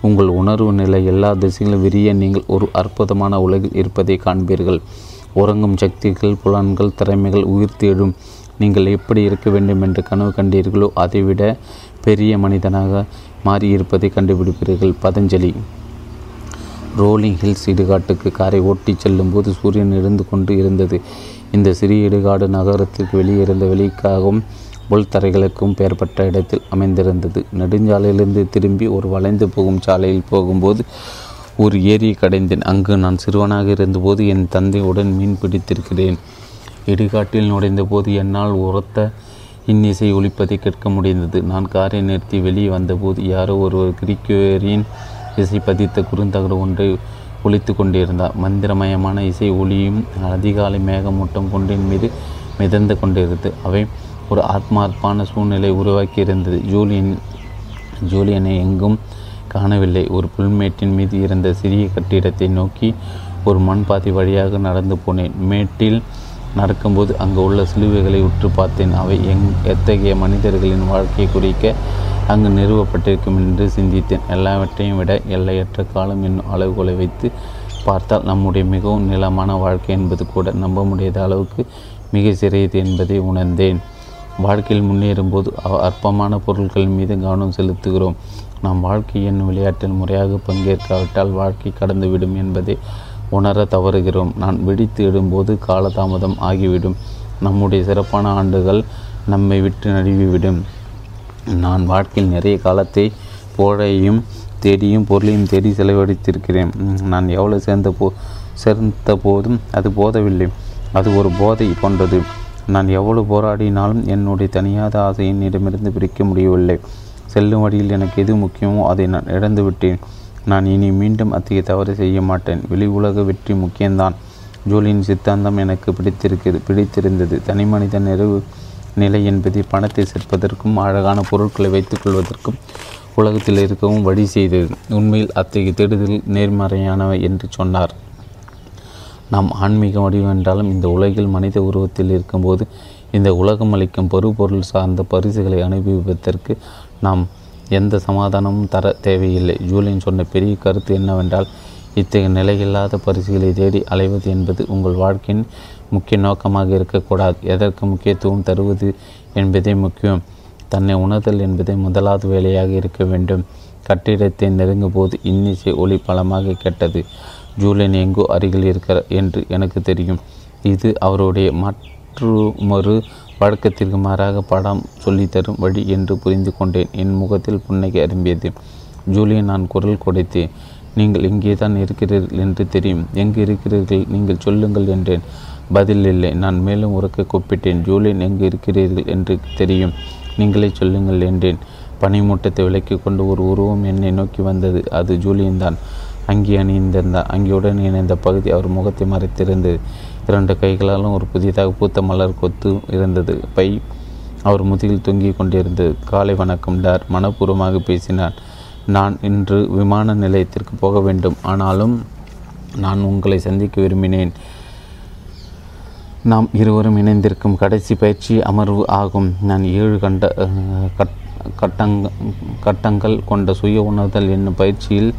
உங்கள் உணர்வு நிலை எல்லா திசைகளும் விரிய நீங்கள் ஒரு அற்புதமான உலகில் இருப்பதை காண்பீர்கள். உறங்கும் சக்திகள், புலன்கள், திறமைகள் உயிர் தேடும். நீங்கள் எப்படி இருக்க வேண்டும் என்று கனவு கண்டீர்களோ அதைவிட பெரிய மனிதனாக மாறியிருப்பதை கண்டுபிடிப்பீர்கள். பதஞ்சலி. ரோலிங் ஹில்ஸ் இடுகாட்டுக்கு காரை ஓட்டி செல்லும் போது சூரியன் இருந்து கொண்டு இருந்தது. இந்த சிறிய இடுகாடு நகரத்திற்கு வெளியே இருந்த வெளிக்காகவும் உள்தரைகளுக்கும் பெயர் பெற்ற இடத்தில் அமைந்திருந்தது. நெடுஞ்சாலையிலிருந்து திரும்பி ஒரு வளைந்து போகும் சாலையில் போகும்போது ஒரு ஏரியை கடைந்தேன். அங்கு நான் சிறுவனாக இருந்தபோது என் தந்தையுடன் மீன் பிடித்திருக்கிறேன். இடுகாட்டில் நுழைந்த போது என்னால் உரத்த இன்னிசை ஒலிப்பதை கேட்க முடிந்தது. நான் காரை நிறுத்தி வெளியே வந்தபோது யாரோ ஒருவர் கிரிக்கோரியின் இசை பதித்த குறுந்தகடு ஒன்றை ஒலித்து கொண்டிருந்தார். மந்திரமயமான இசை ஒலியும் அதிகாலை மேகமூட்டம் கொண்டின் மீது மிதந்து கொண்டிருந்தது. அவை ஒரு ஆத்மார்ப்பான சூழ்நிலை உருவாக்கி இருந்தது. ஜூலியன் ஜூலியனை எங்கும் காணவில்லை. ஒரு புல்மேட்டின் மீது இருந்த சிறிய கட்டிடத்தை நோக்கி ஒரு மண்பாதை வழியாக நடந்து போனேன். மேட்டில் நடக்கும்போது அங்கு உள்ள சிலுவைகளை உற்று பார்த்தேன். அவை எங் எத்தகைய மனிதர்களின் வாழ்க்கையை குறிக்க அங்கு நிறுவப்பட்டிருக்கும் என்று சிந்தித்தேன். எல்லாவற்றையும் விட எல்லையற்ற காலம் என்னும் அளவுகளை வைத்து பார்த்தால் நம்முடைய மிகவும் நீளமான வாழ்க்கை என்பது கூட நம்ப முடியாத அளவுக்கு மிக சிறியது என்பதை உணர்ந்தேன். வாழ்க்கையில் முன்னேறும்போது அற்பமான பொருட்கள் மீது கவனம் செலுத்துகிறோம். நாம் வாழ்க்கை என்னும் விளையாட்டில் முறையாக பங்கேற்காவிட்டால் வாழ்க்கை கடந்துவிடும் என்பதை உணர தவறுகிறோம். நான் விழித்து இடும்போது காலதாமதம் ஆகிவிடும். நம்முடைய சிறப்பான ஆண்டுகள் நம்மை விட்டு நழுவிவிடும். நான் வாழ்க்கையில் நிறைய காலத்தை போழையும் தேடியும் பொருளையும் தேடி செலவழித்திருக்கிறேன். நான் எவ்வளோ சேர்ந்த போ சேர்ந்த போதும் அது போதவில்லை. அது ஒரு போதை போன்றது. நான் எவ்வளவு போராடினாலும் என்னுடைய தனியாத ஆசையை என்னிடமிருந்து பிரிக்க முடியவில்லை. செல்லும் வழியில் எனக்கு எது முக்கியமோ அதை நான் இழந்துவிட்டேன். நான் இனி மீண்டும் அத்தகைய தவறு செய்ய மாட்டேன். வெளி உலக வெற்றி முக்கியம்தான். ஜூலியின் சித்தாந்தம் எனக்கு பிடித்திருக்கிறது பிடித்திருந்தது தனி மனித நிறைவு நிலை என்பதை பணத்தை சேர்ப்பதற்கும் அழகான பொருட்களை வைத்துக்கொள்வதற்கும் உலகத்தில் இருக்கவும் வழி செய்தது. உண்மையில் அத்தகைய தேடுதல் நேர்மறையானவை என்று சொன்னார். நாம் ஆன்மீக வடிவென்றாலும் இந்த உலகில் மனித உருவத்தில் இருக்கும்போது இந்த உலகம் அளிக்கும் பருப்பொருள் சார்ந்த பரிசுகளை அனுபவிப்பதற்கு நாம் எந்த சமாதானமும் தர தேவையில்லை. ஜூலியன் சொன்ன பெரிய கருத்து என்னவென்றால் இத்தகைய நிலையில்லாத பரிசுகளை தேடி அலைவது என்பது உங்கள் வாழ்க்கையின் முக்கிய நோக்கமாக இருக்கக்கூடாது. எதற்கு முக்கியத்துவம் தருவது என்பதே முக்கியம். தன்னை உணர்தல் என்பதே முதலாவது வேலையாக இருக்க வேண்டும். கட்டிடத்தை நெருங்கும் போது இன்னிசை ஒளி பலமாக கேட்டது. ஜூலியன் எங்கோ அருகில் இருக்கிறார் என்று எனக்கு தெரியும். இது அவருடைய மற்றொரு வழக்கத்திற்கு மாறாக படம் சொல்லித்தரும் வழி என்று புரிந்து கொண்டேன். என் முகத்தில் புன்னகை அரும்பியது. ஜூலியன், நான் குரல் கொடுத்தேன். நீங்கள் இங்கே தான் இருக்கிறீர்கள் என்று தெரியும். எங்கு இருக்கிறீர்கள் நீங்கள் சொல்லுங்கள் என்றேன். பதில் இல்லை. நான் மேலும் உறக்க கூப்பிட்டேன். ஜூலியன், எங்கு இருக்கிறீர்கள் என்று தெரியும். நீங்களே சொல்லுங்கள் என்றேன். பனிமூட்டத்தை விலக்கி கொண்டு ஒரு உருவம் என்னை நோக்கி வந்தது. அது ஜூலியன் தான். அங்கே அணிந்திருந்தார். அங்கேயுடன் இணைந்த பகுதி அவர் முகத்தை மறைத்திருந்தது. இரண்டு கைகளாலும் ஒரு புதியதாக பூத்த மலர் கொத்து இருந்தது. பை அவர் முதுகில் தொங்கி கொண்டிருந்தது. காலை வணக்கம் டார், மனப்பூர்வமாக பேசினார். நான் இன்று விமான நிலையத்திற்கு போக வேண்டும். ஆனாலும் நான் உங்களை சந்திக்க விரும்பினேன். நாம் இருவரும் இணைந்திருக்கும் கடைசி பயிற்சி அமர்வு ஆகும். நான் ஏழு கண்ட கட்டங்க கட்டங்கள் கொண்ட சுய உணர்தல் என்னும் பயிற்சியில்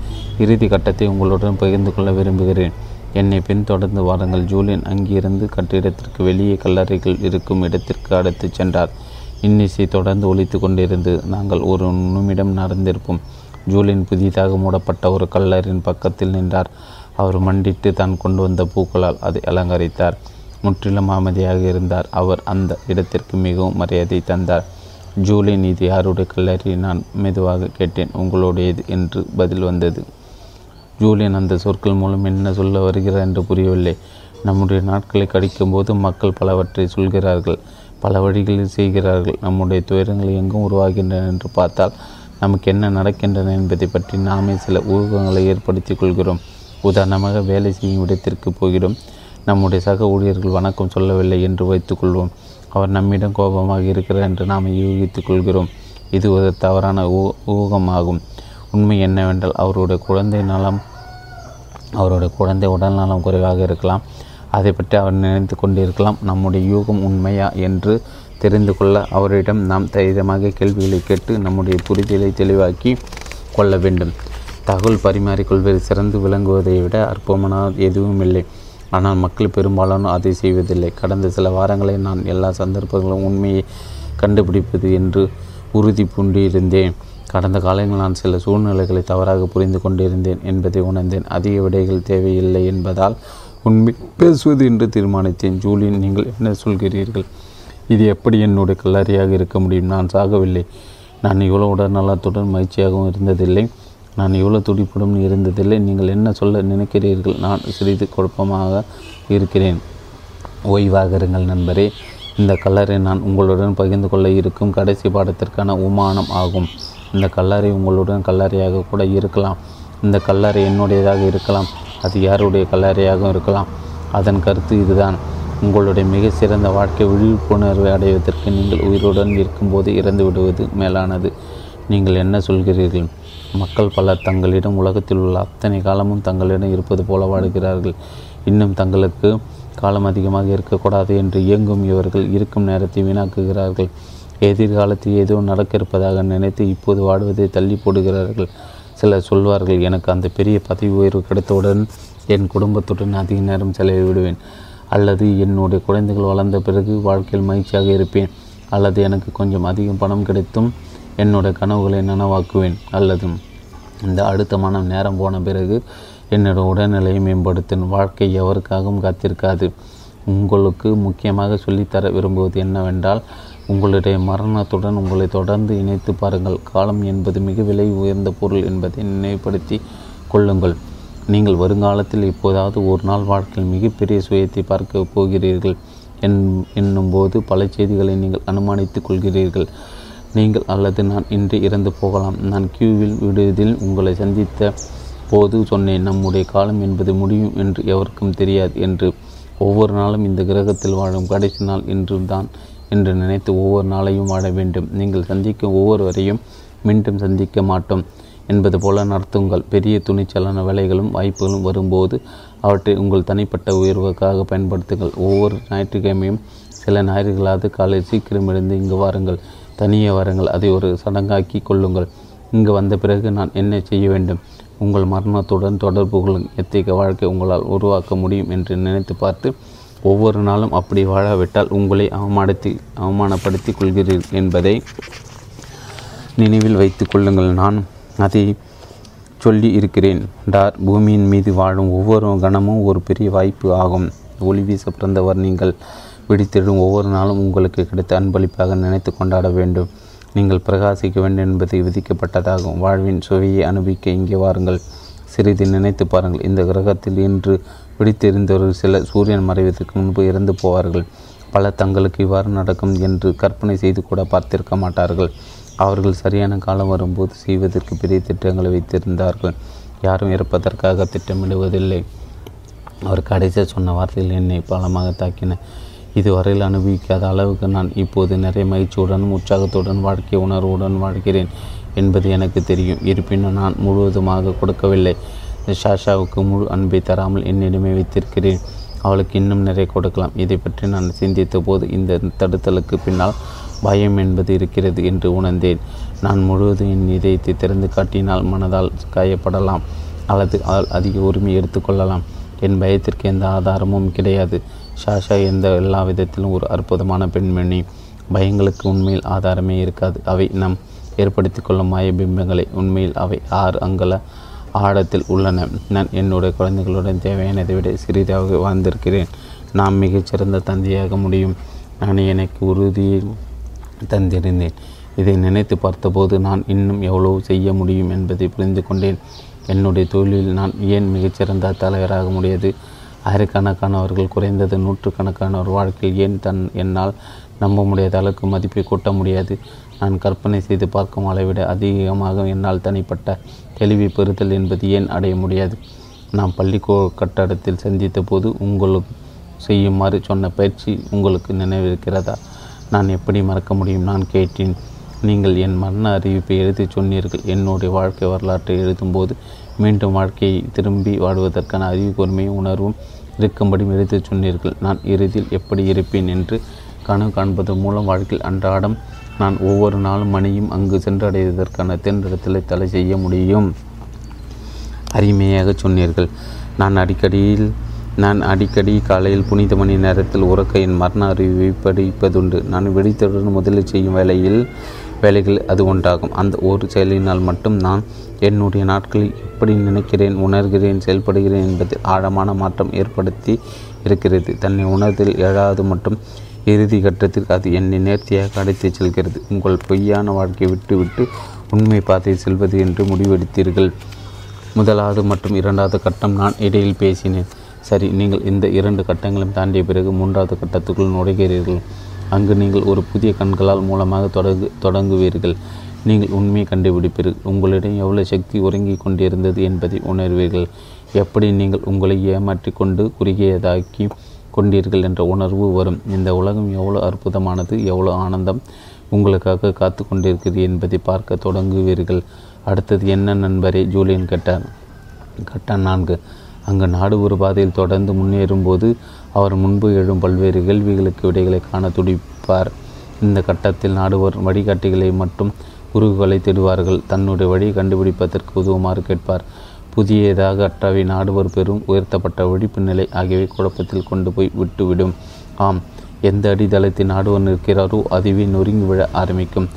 இறுதி கட்டத்தை உங்களுடன் பகிர்ந்து கொள்ள விரும்புகிறேன். என்னை பின்தொடர்ந்து வாருங்கள். ஜூலியன் அங்கிருந்து கட்டிடத்திற்கு வெளியே கல்லறைகள் இருக்கும் இடத்திற்கு அடைத்துச் சென்றார். இன்னிசை தொடர்ந்து ஒலித்து கொண்டிருந்து நாங்கள் ஒரு நிமிடம் நடந்திருப்போம். ஜூலியன் புதிதாக மூடப்பட்ட ஒரு கல்லறையின் பக்கத்தில் நின்றார். அவர் மண்டிட்டு தான் கொண்டு வந்த பூக்களால் அதை அலங்கரித்தார். முற்றிலும் அமைதியாக இருந்தார். அவர் அந்த இடத்திற்கு மிகவும் மரியாதை தந்தார். ஜூலியன், இது யாருடைய கல்லறை? நான் மெதுவாக கேட்டேன். உங்களுடையது என்று பதில் வந்தது. ஜூலியன் அந்த சொற்கள் மூலம் என்ன சொல்ல வருகிறார் என்று புரியவில்லை. நம்முடைய நாட்களை கடிக்கும்போது மக்கள் பலவற்றை சொல்கிறார்கள், பல வழிகளில் செய்கிறார்கள். நம்முடைய துயரங்கள் எங்கும் உருவாகின்றன என்று பார்த்தால் நமக்கு என்ன நடக்கின்றன என்பதை பற்றி நாமே சில ஊகங்களை ஏற்படுத்தி கொள்கிறோம். உதாரணமாக, வேலை செய்யும் இடத்திற்கு போகிறோம். நம்முடைய சக ஊழியர்கள் வணக்கம் சொல்லவில்லை என்று வைத்துக்கொள்வோம். அவர் நம்மிடம் கோபமாக இருக்கிறார் என்று நாம் யூகித்துக் கொள்கிறோம். இது ஒரு தவறான ஊ ஊகமாகும். உண்மை என்னவென்றால், அவருடைய குழந்தை நலம் அவருடைய குழந்தை உடல் நலம் குறைவாக இருக்கலாம். அதை பற்றி அவர் நினைத்து கொண்டிருக்கலாம். நம்முடைய யூகம் உண்மையா என்று தெரிந்து கொள்ள அவரிடம் நாம் தைரியமாக கேள்விகளை கேட்டு நம்முடைய புரிதலை தெளிவாக்கி கொள்ள வேண்டும். தகவல் பரிமாறிக்கொள்வது சிறந்து விளங்குவதை விட அற்புதமானால் எதுவும் இல்லை. ஆனால் மக்கள் பெரும்பாலான அதை செய்வதில்லை. கடந்த சில வாரங்களை நான் எல்லா சந்தர்ப்பங்களும் உண்மையை கண்டுபிடிப்பது என்று உறுதி பூண்டிருந்தேன். கடந்த காலங்களில் நான் சில சூழ்நிலைகளை தவறாக புரிந்து கொண்டிருந்தேன் என்பதை உணர்ந்தேன். அதிக விடைகள் தேவையில்லை என்பதால் உண்மை பேசுவது என்று தீர்மானித்தேன். ஜூலியன், நீங்கள் என்ன சொல்கிறீர்கள்? இது எப்படி என்னுடைய கல்லறையாக இருக்க முடியும்? நான் சாகவில்லை. நான் இவ்வளோ உடல்நலத்துடன் மகிழ்ச்சியாகவும் இருந்ததில்லை. நான் இவ்வளோ துடிப்புடன் இருந்ததில்லை. நீங்கள் என்ன சொல்ல நினைக்கிறீர்கள்? நான் சிறிது குழப்பமாக இருக்கிறேன். ஓய்வாகருங்கள் நண்பரே. இந்த கல்லறை நான் உங்களுடன் பகிர்ந்து கொள்ள இருக்கும் கடைசி பாடத்திற்கான உமானம் ஆகும். இந்த கல்லறை உங்களுடன் கல்லறையாக கூட இருக்கலாம். இந்த கல்லறை என்னுடையதாக இருக்கலாம். அது யாருடைய கல்லறையாகவும் இருக்கலாம். அதன் கருத்து இதுதான்: உங்களுடைய மிக சிறந்த வாழ்க்கை விழிப்புணர்வை அடைவதற்கு நீங்கள் உயிருடன் இருக்கும்போது இறந்து விடுவது மேலானது. நீங்கள் என்ன சொல்கிறீர்கள்? மக்கள் பலர் தங்களிடம் உலகத்தில் உள்ள அத்தனை காலமும் தங்களிடம் இருப்பது போல வாடுகிறார்கள். இன்னும் தங்களுக்கு காலம் அதிகமாக இருக்கக்கூடாது என்று இயங்கும் இவர்கள் இருக்கும் நேரத்தை வீணாக்குகிறார்கள். எதிர்காலத்தில் ஏதோ நடக்க இருப்பதாக நினைத்து இப்போது வாடுவதை தள்ளி போடுகிறார்கள். சிலர் சொல்வார்கள், எனக்கு அந்த பெரிய பதவி உயர்வு கிடைத்தவுடன் என் குடும்பத்துடன் அதிக நேரம் செலவிடுவேன், அல்லது என்னுடைய குழந்தைகள் வளர்ந்த பிறகு வாழ்க்கையில் மகிழ்ச்சியாக இருப்பேன், அல்லது எனக்கு கொஞ்சம் அதிகம் பணம் கிடைத்தும் என்னோட கனவுகளை நனவாக்குவேன், அல்லது இந்த அடுத்த மனம் நேரம் போன பிறகு என்னோட உடல்நிலையை மேம்படுத்தும். வாழ்க்கை எவருக்காகவும் காத்திருக்காது. உங்களுக்கு முக்கியமாக சொல்லித்தர விரும்புவது என்னவென்றால், உங்களுடைய மரணத்துடன் உங்களை தொடர்ந்து இணைத்து பாருங்கள். காலம் என்பது மிக விலை உயர்ந்த பொருள் என்பதை நினைவுபடுத்தி கொள்ளுங்கள். நீங்கள் வருங்காலத்தில் இப்போதாவது ஒரு நாள் வாழ்க்கையில் மிகப்பெரிய சுயத்தை பார்க்க போகிறீர்கள் என் என்னும்போது பல செய்திகளை நீங்கள் அனுமானித்து கொள்கிறீர்கள். நீங்கள் அல்லது நான் இன்று இறந்து போகலாம். நான் கியூவில் விடுவதில் உங்களை சந்தித்த போது சொன்னேன், நம்முடைய காலம் என்பது முடியும் என்று எவருக்கும் தெரியாது என்று. ஒவ்வொரு நாளும் இந்த கிரகத்தில் வாழும் கடைசி நாள் இன்று தான் என்று நினைத்து ஒவ்வொரு நாளையும் வாழ வேண்டும். நீங்கள் சந்திக்கும் ஒவ்வொருவரையும் மீண்டும் சந்திக்க மாட்டோம் என்பது போல நடத்துங்கள். பெரிய துணிச்சலான வேலைகளும் வாய்ப்புகளும் வரும்போது அவற்றை உங்கள் தனிப்பட்ட உயர்வுக்காக பயன்படுத்துங்கள். ஒவ்வொரு ஞாயிற்றுக்கிழமையும் சில ஞாயிறுகளாவது காலை சீக்கிரம் எழுந்து இங்கு வாருங்கள். தனியே வாருங்கள். அதை ஒரு சடங்காக்கி கொள்ளுங்கள். இங்கு வந்த பிறகு நான் என்ன செய்ய வேண்டும்? உங்கள் மரணத்துடன் தொடர்பு கொள்ளும் எத்தகைய வாழ்க்கை உங்களால் உருவாக்க முடியும் என்று நினைத்து பார்த்து ஒவ்வொரு நாளும் அப்படி வாழாவிட்டால் உங்களை அவமானத்தி அவமானப்படுத்தி கொள்கிறீர்கள் என்பதை நினைவில் வைத்து கொள்ளுங்கள். நான் அதை சொல்லி இருக்கிறேன். டார் பூமியின் மீது வாழும் ஒவ்வொரு கணமும் ஒரு பெரிய வாய்ப்பு ஆகும். ஒளி வீச பிறந்தவர் நீங்கள். விடுத்திடும் ஒவ்வொரு நாளும் உங்களுக்கு கிடைத்த அன்பளிப்பாக நினைத்து கொண்டாட வேண்டும். நீங்கள் பிரகாசிக்க வேண்டும் என்பது விதிக்கப்பட்டதாகும். வாழ்வின் சுவையை அனுபவிக்க இங்கே வாருங்கள். சிறிது நினைத்து பாருங்கள். இந்த கிரகத்தில் இன்று விடுத்திருந்தவர்கள் சில சூரியன் மறைவதற்கு முன்பு இறந்து போவார்கள். பல தங்களுக்கு இவ்வாறு நடக்கும் என்று கற்பனை செய்து கூட பார்த்திருக்க மாட்டார்கள். அவர்கள் சரியான காலம் வரும்போது செய்வதற்கு பெரிய திட்டங்களை வைத்திருந்தார்கள். யாரும் இறப்பதற்காக திட்டமிடுவதில்லை. அவர் கடைசியாக சொன்ன வார்த்தைகள் என்னை பலமாக தாக்கின. இதுவரையில் அனுபவிக்காத அளவுக்கு நான் இப்போது நிறைய மகிழ்ச்சியுடனும் உற்சாகத்துடன் வாழ்க்கை உணர்வுடன் வாழ்கிறேன் என்பது எனக்கு தெரியும். இருப்பினும் நான் முழுவதுமாக கொடுக்கவில்லை. ஷாஷாவுக்கு முழு அன்பை தராமல் என்னிடமே வைத்திருக்கிறேன். அவளுக்கு இன்னும் நிறைய கொடுக்கலாம். இதை பற்றி நான் சிந்தித்த போது இந்த தடுத்தலுக்கு பின்னால் பயம் என்பது இருக்கிறது என்று உணர்ந்தேன். நான் முழுவதும் என் இதயத்தை திறந்து காட்டினால் மனதால் காயப்படலாம் அல்லது அதிக உரிமை எடுத்துக்கொள்ளலாம். என் பயத்திற்கு எந்த ஆதாரமும் கிடையாது. ஷாஷா எந்த எல்லா விதத்திலும் ஒரு அற்புதமான பெண்மணி. பயங்களுக்கு உண்மையில் ஆதாரமே இருக்காது. அவை நம் ஏற்படுத்தி கொள்ளும் மாயபிம்பங்களை. உண்மையில் அவை ஆறு அங்கல ஆழத்தில் உள்ளன. நான் என்னுடைய குழந்தைகளுடன் தேவையானதை விட சிறிதாக வாழ்ந்திருக்கிறேன். நாம் மிகச்சிறந்த தந்தையாக முடியும் நான் எனக்கு உறுதியை தந்திருந்தேன். இதை நினைத்து பார்த்தபோது நான் இன்னும் எவ்வளவு செய்ய முடியும் என்பதை புரிந்து கொண்டேன். என்னுடைய தொழிலில் நான் ஏன் மிகச்சிறந்த தலைவராக முடியாது? ஆயிரக்கணக்கானவர்கள் குறைந்தது நூற்றுக்கணக்கானவர் வாழ்க்கையில் ஏன் தன் என்னால் நம்ப முடியாத அளவுக்கு மதிப்பை கூட்ட முடியாது? நான் கற்பனை செய்து பார்க்கும் அளவிட அதிகமாக என்னால் தனிப்பட்ட தெளிவை பெறுதல் என்பது ஏன் அடைய முடியாது? நாம் பள்ளிக்கூ கட்டடத்தில் சந்தித்த போது உங்களுக்கு செய்யுமாறு சொன்ன பயிற்சி உங்களுக்கு நினைவிருக்கிறதா? நான் எப்படி மறக்க முடியும்? நான் கேட்டேன். நீங்கள் என் மரண அறிவிப்பை எழுதி சொன்னீர்கள். என்னுடைய வாழ்க்கை வரலாற்றை எழுதும்போது மீண்டும் வாழ்க்கையை திரும்பி வாழ்வதற்கான அறிவுக்கூர்மையை உணர்வும் இருக்கும்படி எழுதி சொன்னீர்கள். நான் இறுதியில் எப்படி இருப்பேன் என்று கனவு காண்பதன் மூலம் வாழ்க்கையில் அன்றாடம் நான் ஒவ்வொரு நாளும் மணியும் அங்கு சென்றடைவதற்கான தேர்ந்தெடுத்தலை தலை செய்ய முடியும். அருமையாக சொன்னீர்கள். நான் அடிக்கடியில் நான் அடிக்கடி காலையில் புனித மணி நேரத்தில் உறக்க என் மரண அறிவை படிப்பதுண்டு. நான் வெடித்தவுடன் முதலில் செய்யும் வேலையில் வேலைகள் அது ஒன்றாகும். அந்த ஒரு செயலினால் மட்டும் நான் என்னுடைய நாட்களில் எப்படி நினைக்கிறேன், உணர்கிறேன், செயல்படுகிறேன் என்பதில் ஆழமான மாற்றம் ஏற்படுத்தி இருக்கிறது. தன்னை உணர்தல் எழாது மற்றும் இறுதி கட்டத்திற்கு அது என்னை நேர்த்தியாக அடைத்துச் செல்கிறது. உங்கள் பொய்யான வாழ்க்கையை விட்டுவிட்டு உண்மை பாதையை செல்வது என்று முடிவெடுத்தீர்கள். முதலாவது மற்றும் இரண்டாவது கட்டம் நான் இடையில் பேசினேன். சரி, நீங்கள் இந்த இரண்டு கட்டங்களும் தாண்டிய பிறகு மூன்றாவது கட்டத்துக்குள் நுழைகிறீர்கள். அங்கு நீங்கள் ஒரு புதிய கண்களால் மூலமாக தொடங்கு தொடங்குவீர்கள். நீங்கள் உண்மையை கண்டுபிடிப்பீர்கள். உங்களிடம் எவ்வளவு சக்தி உறங்கிக் கொண்டிருந்தது என்பதை உணர்வீர்கள். எப்படி நீங்கள் உங்களை ஏமாற்றி கொண்டு குறுகியதாக்கி கொண்டீர்கள் என்ற உணர்வு வரும். இந்த உலகம் எவ்வளோ அற்புதமானது, எவ்வளோ ஆனந்தம் உங்களுக்காக காத்து கொண்டிருக்கிறது என்பதை பார்க்க தொடங்குவீர்கள். அடுத்தது என்ன நண்பரே? ஜூலியன் கேட்டார். கட்டம் நான்கு. அங்கு நாடு ஒரு பாதையில் தொடர்ந்து முன்னேறும்போது அவர் முன்பு எழும் பல்வேறு கேள்விகளுக்கு விடைகளை காண துடிப்பார். இந்த கட்டத்தில் நாடுவர் வழிகாட்டிகளை மற்றும் குறுகுகளை தேடுவார்கள். தன்னுடைய வழியை கண்டுபிடிப்பதற்கு உதவுமாறு கேட்பார். புதியதாக அற்றவை நாடுவர் பெறும் உயர்த்தப்பட்ட விழிப்பு நிலை ஆகியவை குழப்பத்தில் கொண்டு போய் விட்டுவிடும். ஆம், எந்த அடித்தளத்தில் நாடுவர் நிற்கிறாரோ அதுவே நொறுங்கி விழ ஆரம்பிக்கும்.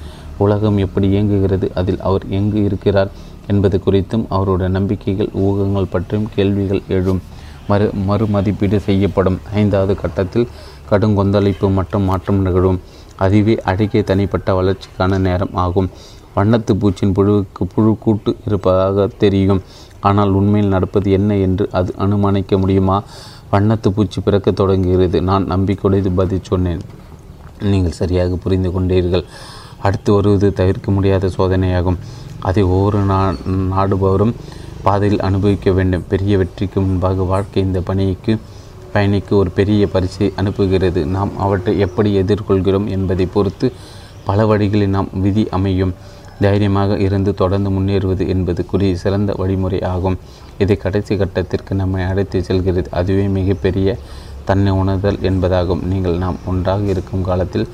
உலகம் எப்படி இயங்குகிறது, அதில் அவர் எங்கு இருக்கிறார் என்பது குறித்தும் அவருடைய நம்பிக்கைகள், ஊகங்கள் பற்றியும் கேள்விகள் எழும். மறு மறு மதிப்பீடு செய்யப்படும். ஐந்தாவது கட்டத்தில் கடுங்கொந்தளிப்பு மற்றும் மாற்றம் நிகழும். அதுவே அழகிய தனிப்பட்ட வளர்ச்சிக்கான நேரம் ஆகும். வண்ணத்து பூச்சின் புழுவுக்கு புழு கூட்டு இருப்பதாக தெரியும். ஆனால் உண்மையில் நடப்பது என்ன என்று அது அனுமானிக்க முடியுமா? வண்ணத்து பூச்சி பிறக்க தொடங்குகிறது. நான் நம்பிக்கையுடன் பதில் சொன்னேன். நீங்கள் சரியாக புரிந்து கொண்டீர்கள். அடுத்து வருவது தவிர்க்க முடியாத சோதனையாகும். அதை ஒவ்வொரு நா நாடுபவரும் பாதையில் அனுபவிக்க வேண்டும். பெரிய வெற்றிக்கு முன்பாக வாழ்க்கை இந்த பணிக்கு பயணிக்கு ஒரு பெரிய பரிசை அனுப்புகிறது. நாம் அவற்றை எப்படி எதிர்கொள்கிறோம் என்பதை பொறுத்து பல வழிகளில் நாம் விதி அமையும். தைரியமாக இருந்து தொடர்ந்து முன்னேறுவது என்பது குறி சிறந்த வழிமுறை ஆகும். இதை கடைசி கட்டத்திற்கு நம்மை அழைத்து செல்கிறது. அதுவே மிகப்பெரிய தன்னை உணர்தல் என்பதாகும். நீங்கள் நாம் ஒன்றாக இருக்கும் காலத்தில்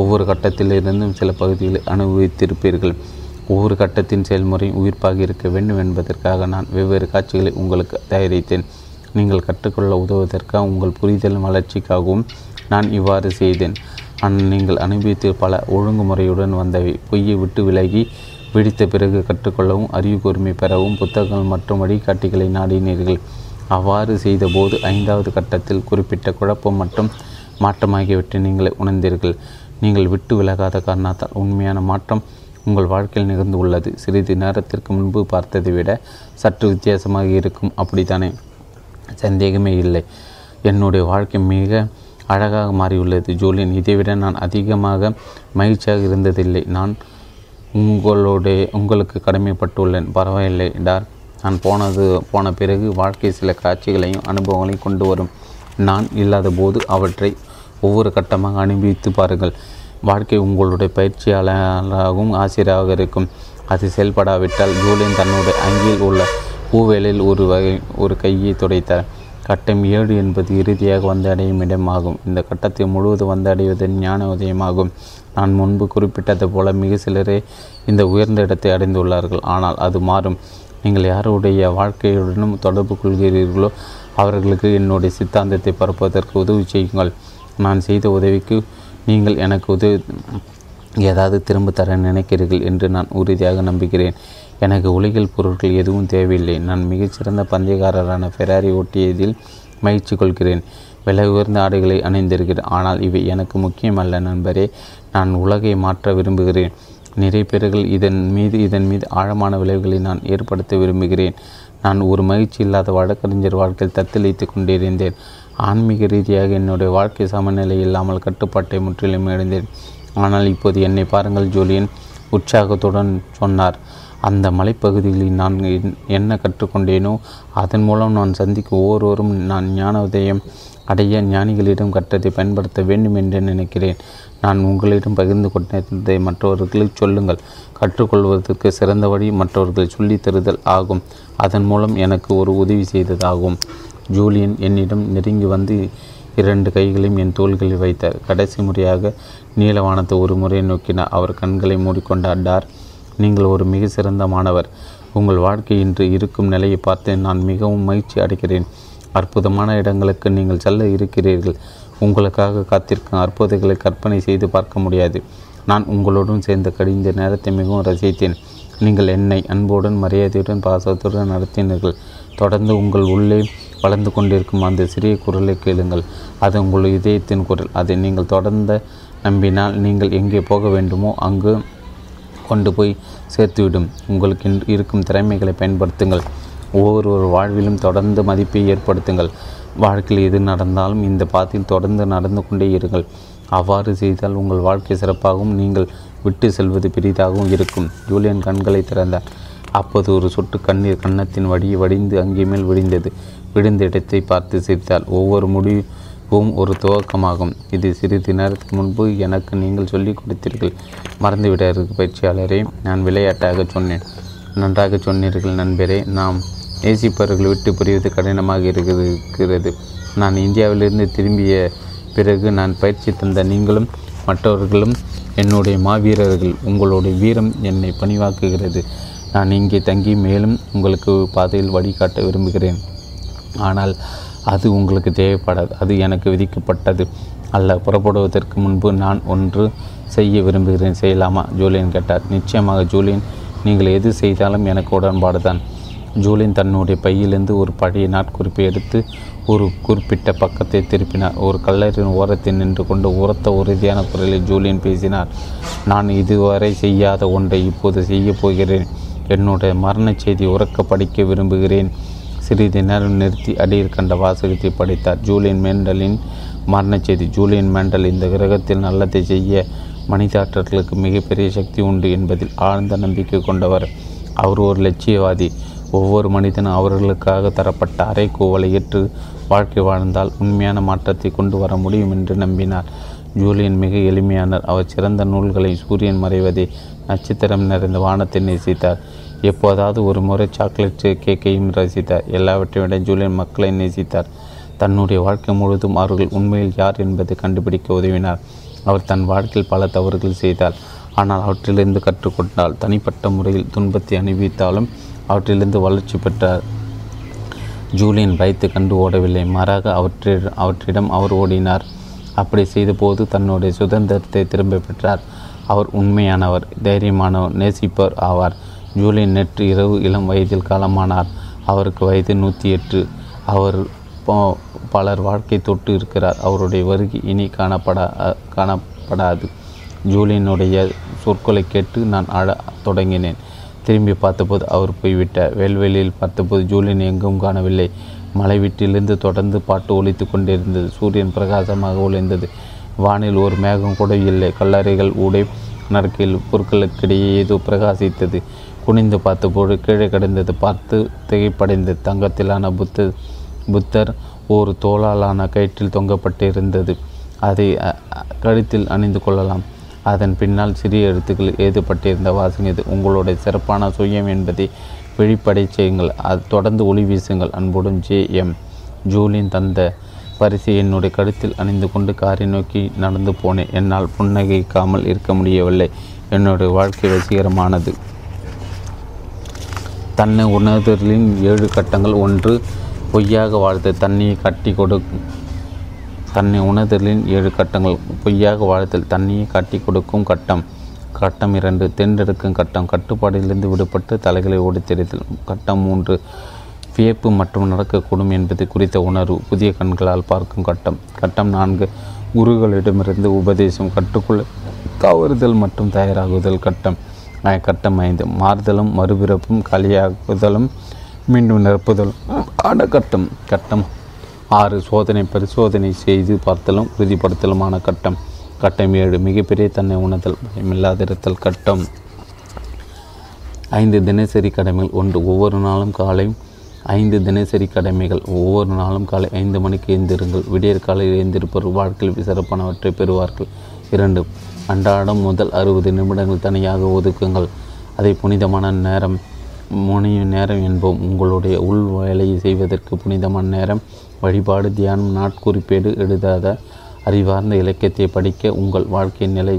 ஒவ்வொரு கட்டத்திலிருந்தும் சில பகுதிகளை அனுபவித்திருப்பீர்கள். ஒவ்வொரு கட்டத்தின் செயல்முறையும் உயிர்ப்பாக இருக்க வேண்டும் என்பதற்காக நான் வெவ்வேறு காட்சிகளை உங்களுக்கு தயாரித்தேன். நீங்கள் கற்றுக்கொள்ள உதவுவதற்காக உங்கள் புரிதல் வளர்ச்சிக்காகவும் நான் இவ்வாறு செய்தேன். ஆனால் நீங்கள் அனுபவித்து பல ஒழுங்குமுறையுடன் வந்தவை. பொய்யை விட்டு விலகி விடுத்த பிறகு கற்றுக்கொள்ளவும் அறிவுக்கூர்மை பெறவும் புத்தகங்கள் மற்றும் வழிகாட்டிகளை நாடினீர்கள். அவ்வாறு செய்தபோது ஐந்தாவது கட்டத்தில் குறிப்பிட்ட குழப்பம் மற்றும் மாற்றம் ஆகியவற்றை நீங்கள் உணர்ந்தீர்கள். நீங்கள் விட்டு விலகாத காரணத்தால் உண்மையான மாற்றம் உங்கள் வாழ்க்கையில் நிகழ்ந்து உள்ளது. சிறிது நேரத்திற்கு முன்பு பார்த்ததை விட சற்று வித்தியாசமாக இருக்கும், அப்படித்தானே? சந்தேகமே இல்லை. என்னுடைய வாழ்க்கை மிக அழகாக மாறியுள்ளது ஜூலியன். இதைவிட நான் அதிகமாக மகிழ்ச்சியாக இருந்ததில்லை. நான் உங்களுடைய உங்களுக்கு கடமைப்பட்டுள்ளேன். பரவாயில்லை டார். நான் போனது போன பிறகு வாழ்க்கை சில காட்சிகளையும் அனுபவங்களையும் கொண்டு வரும். நான் இல்லாத போது அவற்றை ஒவ்வொரு கட்டமாக அனுபவித்து பாருங்கள். வாழ்க்கை உங்களுடைய பயிற்சியாளராகவும் ஆசிரியராக இருக்கும். அது செயல்படாவிட்டால் ஜூலியன் தன்னுடைய அங்கியில் உள்ள பூவேலையில் ஒரு வகை ஒரு கையை துடைத்தார். கட்டம் ஏழு என்பது இறுதியாக வந்தடையும் இடமாகும். இந்த கட்டத்தை முழுவதும் வந்தடைவது ஞான உதயமாகும். நான் முன்பு குறிப்பிட்டது போல மிக சிலரே இந்த உயர்ந்த இடத்தை அடைந்துள்ளார்கள். ஆனால் அது மாறும். நீங்கள் யாருடைய வாழ்க்கையுடனும் தொடர்பு கொள்கிறீர்களோ அவர்களுக்கு என்னுடைய சித்தாந்தத்தை பரப்புவதற்கு உதவி செய்யுங்கள். நான் செய்த உதவிக்கு நீங்கள் எனக்கு உதவி ஏதாவது திரும்ப தர நினைக்கிறீர்கள் என்று நான் உறுதியாக நம்புகிறேன். எனக்கு உலகில் பொருட்கள் எதுவும் தேவையில்லை. நான் மிகச்சிறந்த பந்தயக்காரரான ஃபெராரி ஓட்டியதில் மகிழ்ச்சி கொள்கிறேன். விலை உயர்ந்த ஆடைகளை அணிந்திருக்கிறேன். ஆனால் இவை எனக்கு முக்கியமல்ல நண்பரே. நான் உலகை மாற்ற விரும்புகிறேன். நிறைய பேர்கள் இதன் மீது இதன் மீது ஆழமான விளைவுகளை நான் ஏற்படுத்த விரும்புகிறேன். நான் ஒரு மகிழ்ச்சி இல்லாத வழக்கறிஞர் வாழ்க்கையில் தத்தளித்து கொண்டிருந்தேன். ஆன்மீக ரீதியாக என்னுடைய வாழ்க்கை சமநிலை இல்லாமல் கட்டுப்பாட்டை முற்றிலும் இழந்தேன். ஆனால் இப்போது என்னை பாருங்கள், ஜூலியன் உற்சாகத்துடன் சொன்னார். அந்த மலைப்பகுதிகளில் நான் என்ன கற்றுக்கொண்டேனோ அதன் மூலம் நான் சந்திக்கும் ஒவ்வொருவரும் நான் ஞான உதயம் அடைய ஞானிகளிடம் கற்றதை பயன்படுத்த வேண்டும் என்று நினைக்கிறேன். நான் உங்களிடம் பகிர்ந்து கொண்டதை மற்றவர்களுக்கு சொல்லுங்கள். கற்றுக்கொள்வதற்கு சிறந்த வழி மற்றவர்களை சொல்லித்தருதல் ஆகும். அதன் மூலம் எனக்கு ஒரு உதவி செய்ததாகும். ஜூலியன் என்னிடம் நெருங்கி வந்து இரண்டு கைகளையும் என் தோள்களில் வைத்தார். கடைசி முறையாக நீலவானத்தை ஒரு முறை நோக்கினார். அவர் கண்களை மூடிக்கொண்டார். டார், நீங்கள் ஒரு மிக சிறந்த மாணவர். உங்கள் வாழ்க்கை இன்று இருக்கும் நிலையை பார்த்து நான் மிகவும் மகிழ்ச்சி அடைகிறேன். அற்புதமான இடங்களுக்கு நீங்கள் செல்ல இருக்கிறீர்கள். உங்களுக்காக காத்திருக்கும் அற்புதங்களை கற்பனை செய்து பார்க்க முடியாது. நான் உங்களுடன் சேர்ந்த கடிந்த நேரத்தை மிகவும் ரசித்தேன். நீங்கள் என்னை அன்புடன், மரியாதையுடன், பாசத்துடன் நடத்தினீர்கள். தொடர்ந்து உங்கள் உள்ளே வளர்ந்து கொண்டிருக்கும் அந்த சிறிய குரலை கேளுங்கள். அது உங்கள் இதயத்தின் குரல். அதை நீங்கள் தொடர்ந்து நம்பினால் நீங்கள் எங்கே போக வேண்டுமோ அங்கு கொண்டு போய் சேர்த்துவிடும். உங்களுக்கு இருக்கும் திறமைகளை பயன்படுத்துங்கள். ஒவ்வொரு வாழ்விலும் தொடர்ந்து மதிப்பை ஏற்படுத்துங்கள். வாழ்க்கையில் எது நடந்தாலும் இந்த பாதையில் தொடர்ந்து நடந்து கொண்டே இருங்கள். அவ்வாறு செய்தால் உங்கள் வாழ்க்கை சிறப்பாகவும் நீங்கள் விட்டு செல்வது பெரிதாகவும் இருக்கும். ஜூலியன் கண்களை திறந்தார். அப்போது ஒரு சொட்டு கண்ணீர் கன்னத்தின் வடியை வடிந்து அங்கே மேல் விடிந்தது. விழுந்த இடத்தை பார்த்து சிரித்தால் ஒவ்வொரு முடிவும் ஒரு துவக்கமாகும். இது சிறிது நேரத்துக்கு முன்பு எனக்கு நீங்கள் சொல்லிக் கொடுத்தீர்கள். மறந்துவிடாதீர்கள் பயிற்சியாளரே, நான் விளையாட்டாக சொன்னேன். நன்றாக சொன்னீர்கள் நண்பரே. நாம் நேசிப்பவர்களை விட்டு புரிவது கடினமாக இருக்கிறது. நான் இந்தியாவிலிருந்து திரும்பிய பிறகு நான் பயிற்சி தந்த நீங்களும் மற்றவர்களும் என்னுடைய மாவீரர்கள். உங்களுடைய வீரம் என்னை பணிவாக்குகிறது. நான் இங்கே தங்கி மேலும் உங்களுக்கு பாதையில் வழிகாட்ட விரும்புகிறேன். ஆனால் அது உங்களுக்கு தேவைப்படாது. அது எனக்கு விதிக்கப்பட்டது அல்ல. புறப்படுவதற்கு முன்பு நான் ஒன்று செய்ய விரும்புகிறேன். செய்யலாமா? ஜூலியன் கேட்டார். நிச்சயமாக ஜூலியன், நீங்கள் எது செய்தாலும் எனக்கு உடன்பாடு தான். ஜூலியன் தன்னுடைய பையிலிருந்து ஒரு பழைய நாட்குறிப்பை எடுத்து ஒரு குறிப்பிட்ட பக்கத்தை திருப்பினார். ஒரு கல்லறையின் ஓரத்தில் நின்று கொண்டு உரத்த உறுதியான குரலில் ஜூலியன் பேசினார். நான் இதுவரை செய்யாத ஒன்றை இப்போது செய்ய போகிறேன். என்னுடைய மரணச் செய்தி உறக்க படிக்க விரும்புகிறேன். சிறிது நேரம் நிறுத்தி அடியில் கண்ட வாசகத்தை படித்தார். ஜூலியன் மேண்டலின் மரணச் செய்தி. ஜூலியன் மேண்டல் இந்த கிரகத்தில் நல்லதை செய்ய மனிதாற்றர்களுக்கு மிகப்பெரிய சக்தி உண்டு என்பதில் ஆழ்ந்த நம்பிக்கை கொண்டவர். அவர் ஒரு லட்சியவாதி. ஒவ்வொரு மனிதனும் அவர்களுக்காக தரப்பட்ட அறைகூவலை ஏற்று வாழ்க்கை வாழ்ந்தால் உண்மையான மாற்றத்தை கொண்டு வர முடியும் என்று நம்பினார். ஜூலியன் மிக எளிமையானார். அவர் சிறந்த நூல்களை, சூரியன் மறைவதை, நட்சத்திரம் நிறைந்த வானத்தை நேசித்தார். எப்போதாவது ஒரு முறை சாக்லேட் கேக்கையும் ரசித்தார். எல்லாவற்றையும் விட ஜூலியன் மக்களை நேசித்தார். தன்னுடைய வாழ்க்கை முழுவதும் அவர்கள் உண்மையில் யார் என்பதை கண்டுபிடிக்க உதவினார். அவர் தன் வாழ்க்கையில் பல தவறுகள் செய்தார். ஆனால் அவற்றிலிருந்து கற்றுக்கொண்டால் தனிப்பட்ட முறையில் துன்பத்தை அனுபவித்தாலும் அவற்றிலிருந்து வளர்ச்சி பெற்றார். ஜூலியன் பயத்தை கண்டு ஓடவில்லை. மாறாக அவற்றி அவற்றிடம் அவர் ஓடினார். அப்படி செய்தபோது தன்னுடைய சுதந்திரத்தை திரும்ப பெற்றார். அவர் உண்மையானவர், தைரியமானவர், நேசிப்பவர் ஆவார். ஜூலியன் நேற்று இரவு இளம் வயதில் காலமானார். அவருக்கு வயது நூற்றி எட்டு. அவர் பலர் வாழ்க்கை தொட்டு இருக்கிறார். அவருடைய வருகை இனி காணப்படா காணப்படாது ஜூலியனுடைய சொற்களை கேட்டு நான் ஆட தொடங்கினேன். திரும்பி பார்த்தபோது அவர் போய்விட்டார். வேல்வெளியில் பார்த்தபோது ஜூலியன் எங்கும் காணவில்லை. மலை வீட்டிலிருந்து தொடர்ந்து பாட்டு ஒலித்து கொண்டிருந்தது. சூரியன் பிரகாசமாக ஒளிந்தது. வானில் ஒரு மேகம் கூட இல்லை. கல்லறைகள் ஊடை நடக்கையில் பொருட்களுக்கிடையே ஏதோ பிரகாசித்தது. குனிந்து பார்த்தபோது கீழே கிடந்தது பார்த்து திகைப்படைந்தது. தங்கத்திலான புத்த புத்தர் ஒரு தோளாலான கயிற்றில் தொங்கப்பட்டு இருந்தது. அதை கழுத்தில் அணிந்து கொள்ளலாம். அதன் பின்னால் சிறிய எழுத்துக்கள் எழுதப்பட்டிருந்த வாசகங்கள். உங்களுடைய சிறப்பான சுயம் என்பதை வெளிப்படை செய்யுங்கள். அது தொடர்ந்து ஒளி வீசுங்கள். அன்புடன் ஜே எம். ஜூலின் தந்த பரிசை என்னுடைய கழுத்தில் அணிந்து கொண்டு காரை நோக்கி நடந்து போனேன். என்னால் புன்னகைக்காமல் இருக்க முடியவில்லை. என்னுடைய வாழ்க்கை வசீகரமானது. தன்னை உணர்தலின் ஏழு கட்டங்கள். ஒன்று, பொய்யாக வாழ்த்தல். தண்ணியை கட்டி கொடு தன்னை உணர்தலின் ஏழு கட்டங்கள். பொய்யாக வாழ்த்தல் தண்ணியை கட்டி கொடுக்கும் கட்டம். கட்டம் இரண்டு, தேர்ந்தெடுக்கும் கட்டம். கட்டுப்பாடிலிருந்து விடுபட்டு தலைகளை ஓடித்தெறிதல். கட்டம் மூன்று, வியப்பு மற்றும் நடக்கக்கூடும் என்பது குறித்த உணர்வு, புதிய கண்களால் பார்க்கும் கட்டம். கட்டம் நான்கு, குருகளிடமிருந்து உபதேசம், கட்டுக்குள் தவறுதல் மற்றும் தயாராகுதல் கட்டம். கட்டம் ஐந்து, மாறுதலும் மறுபிறப்பும் களியாகுதலும் மீண்டும் நிரப்புதலும் ஆன கட்டம். கட்டம் ஆறு, சோதனை பரிசோதனை செய்து பார்த்தலும் உறுதிப்படுத்தலுமான கட்டம். கட்டம் ஏழு, மிகப்பெரிய தன்னை உணர்தல், பயமில்லாதிருத்தல் கட்டம். ஐந்து, தினசரி கடமைகள். ஒன்று, ஒவ்வொரு நாளும் காலை ஐந்து தினசரி கடமைகள். ஒவ்வொரு நாளும் காலை ஐந்து மணிக்கு எழுந்திருங்கள். விடியற் காலையில் எழுந்திருப்போர் வாழ்க்கையில் சிறப்பானவற்றை பெறுவார்கள். இரண்டு, அன்றாடம் முதல் அறுபது நிமிடங்கள் தனியாக ஒதுக்குங்கள். அதை புனிதமான நேரம் முனைய நேரம் என்போம். உங்களுடைய உள் வேலையை செய்வதற்கு புனிதமான நேரம், வழிபாடு, தியானம், நாட்குறிப்பேடு, எழுதாத அறிவார்ந்த இலக்கியத்தை படிக்க, உங்கள் வாழ்க்கையின் நிலை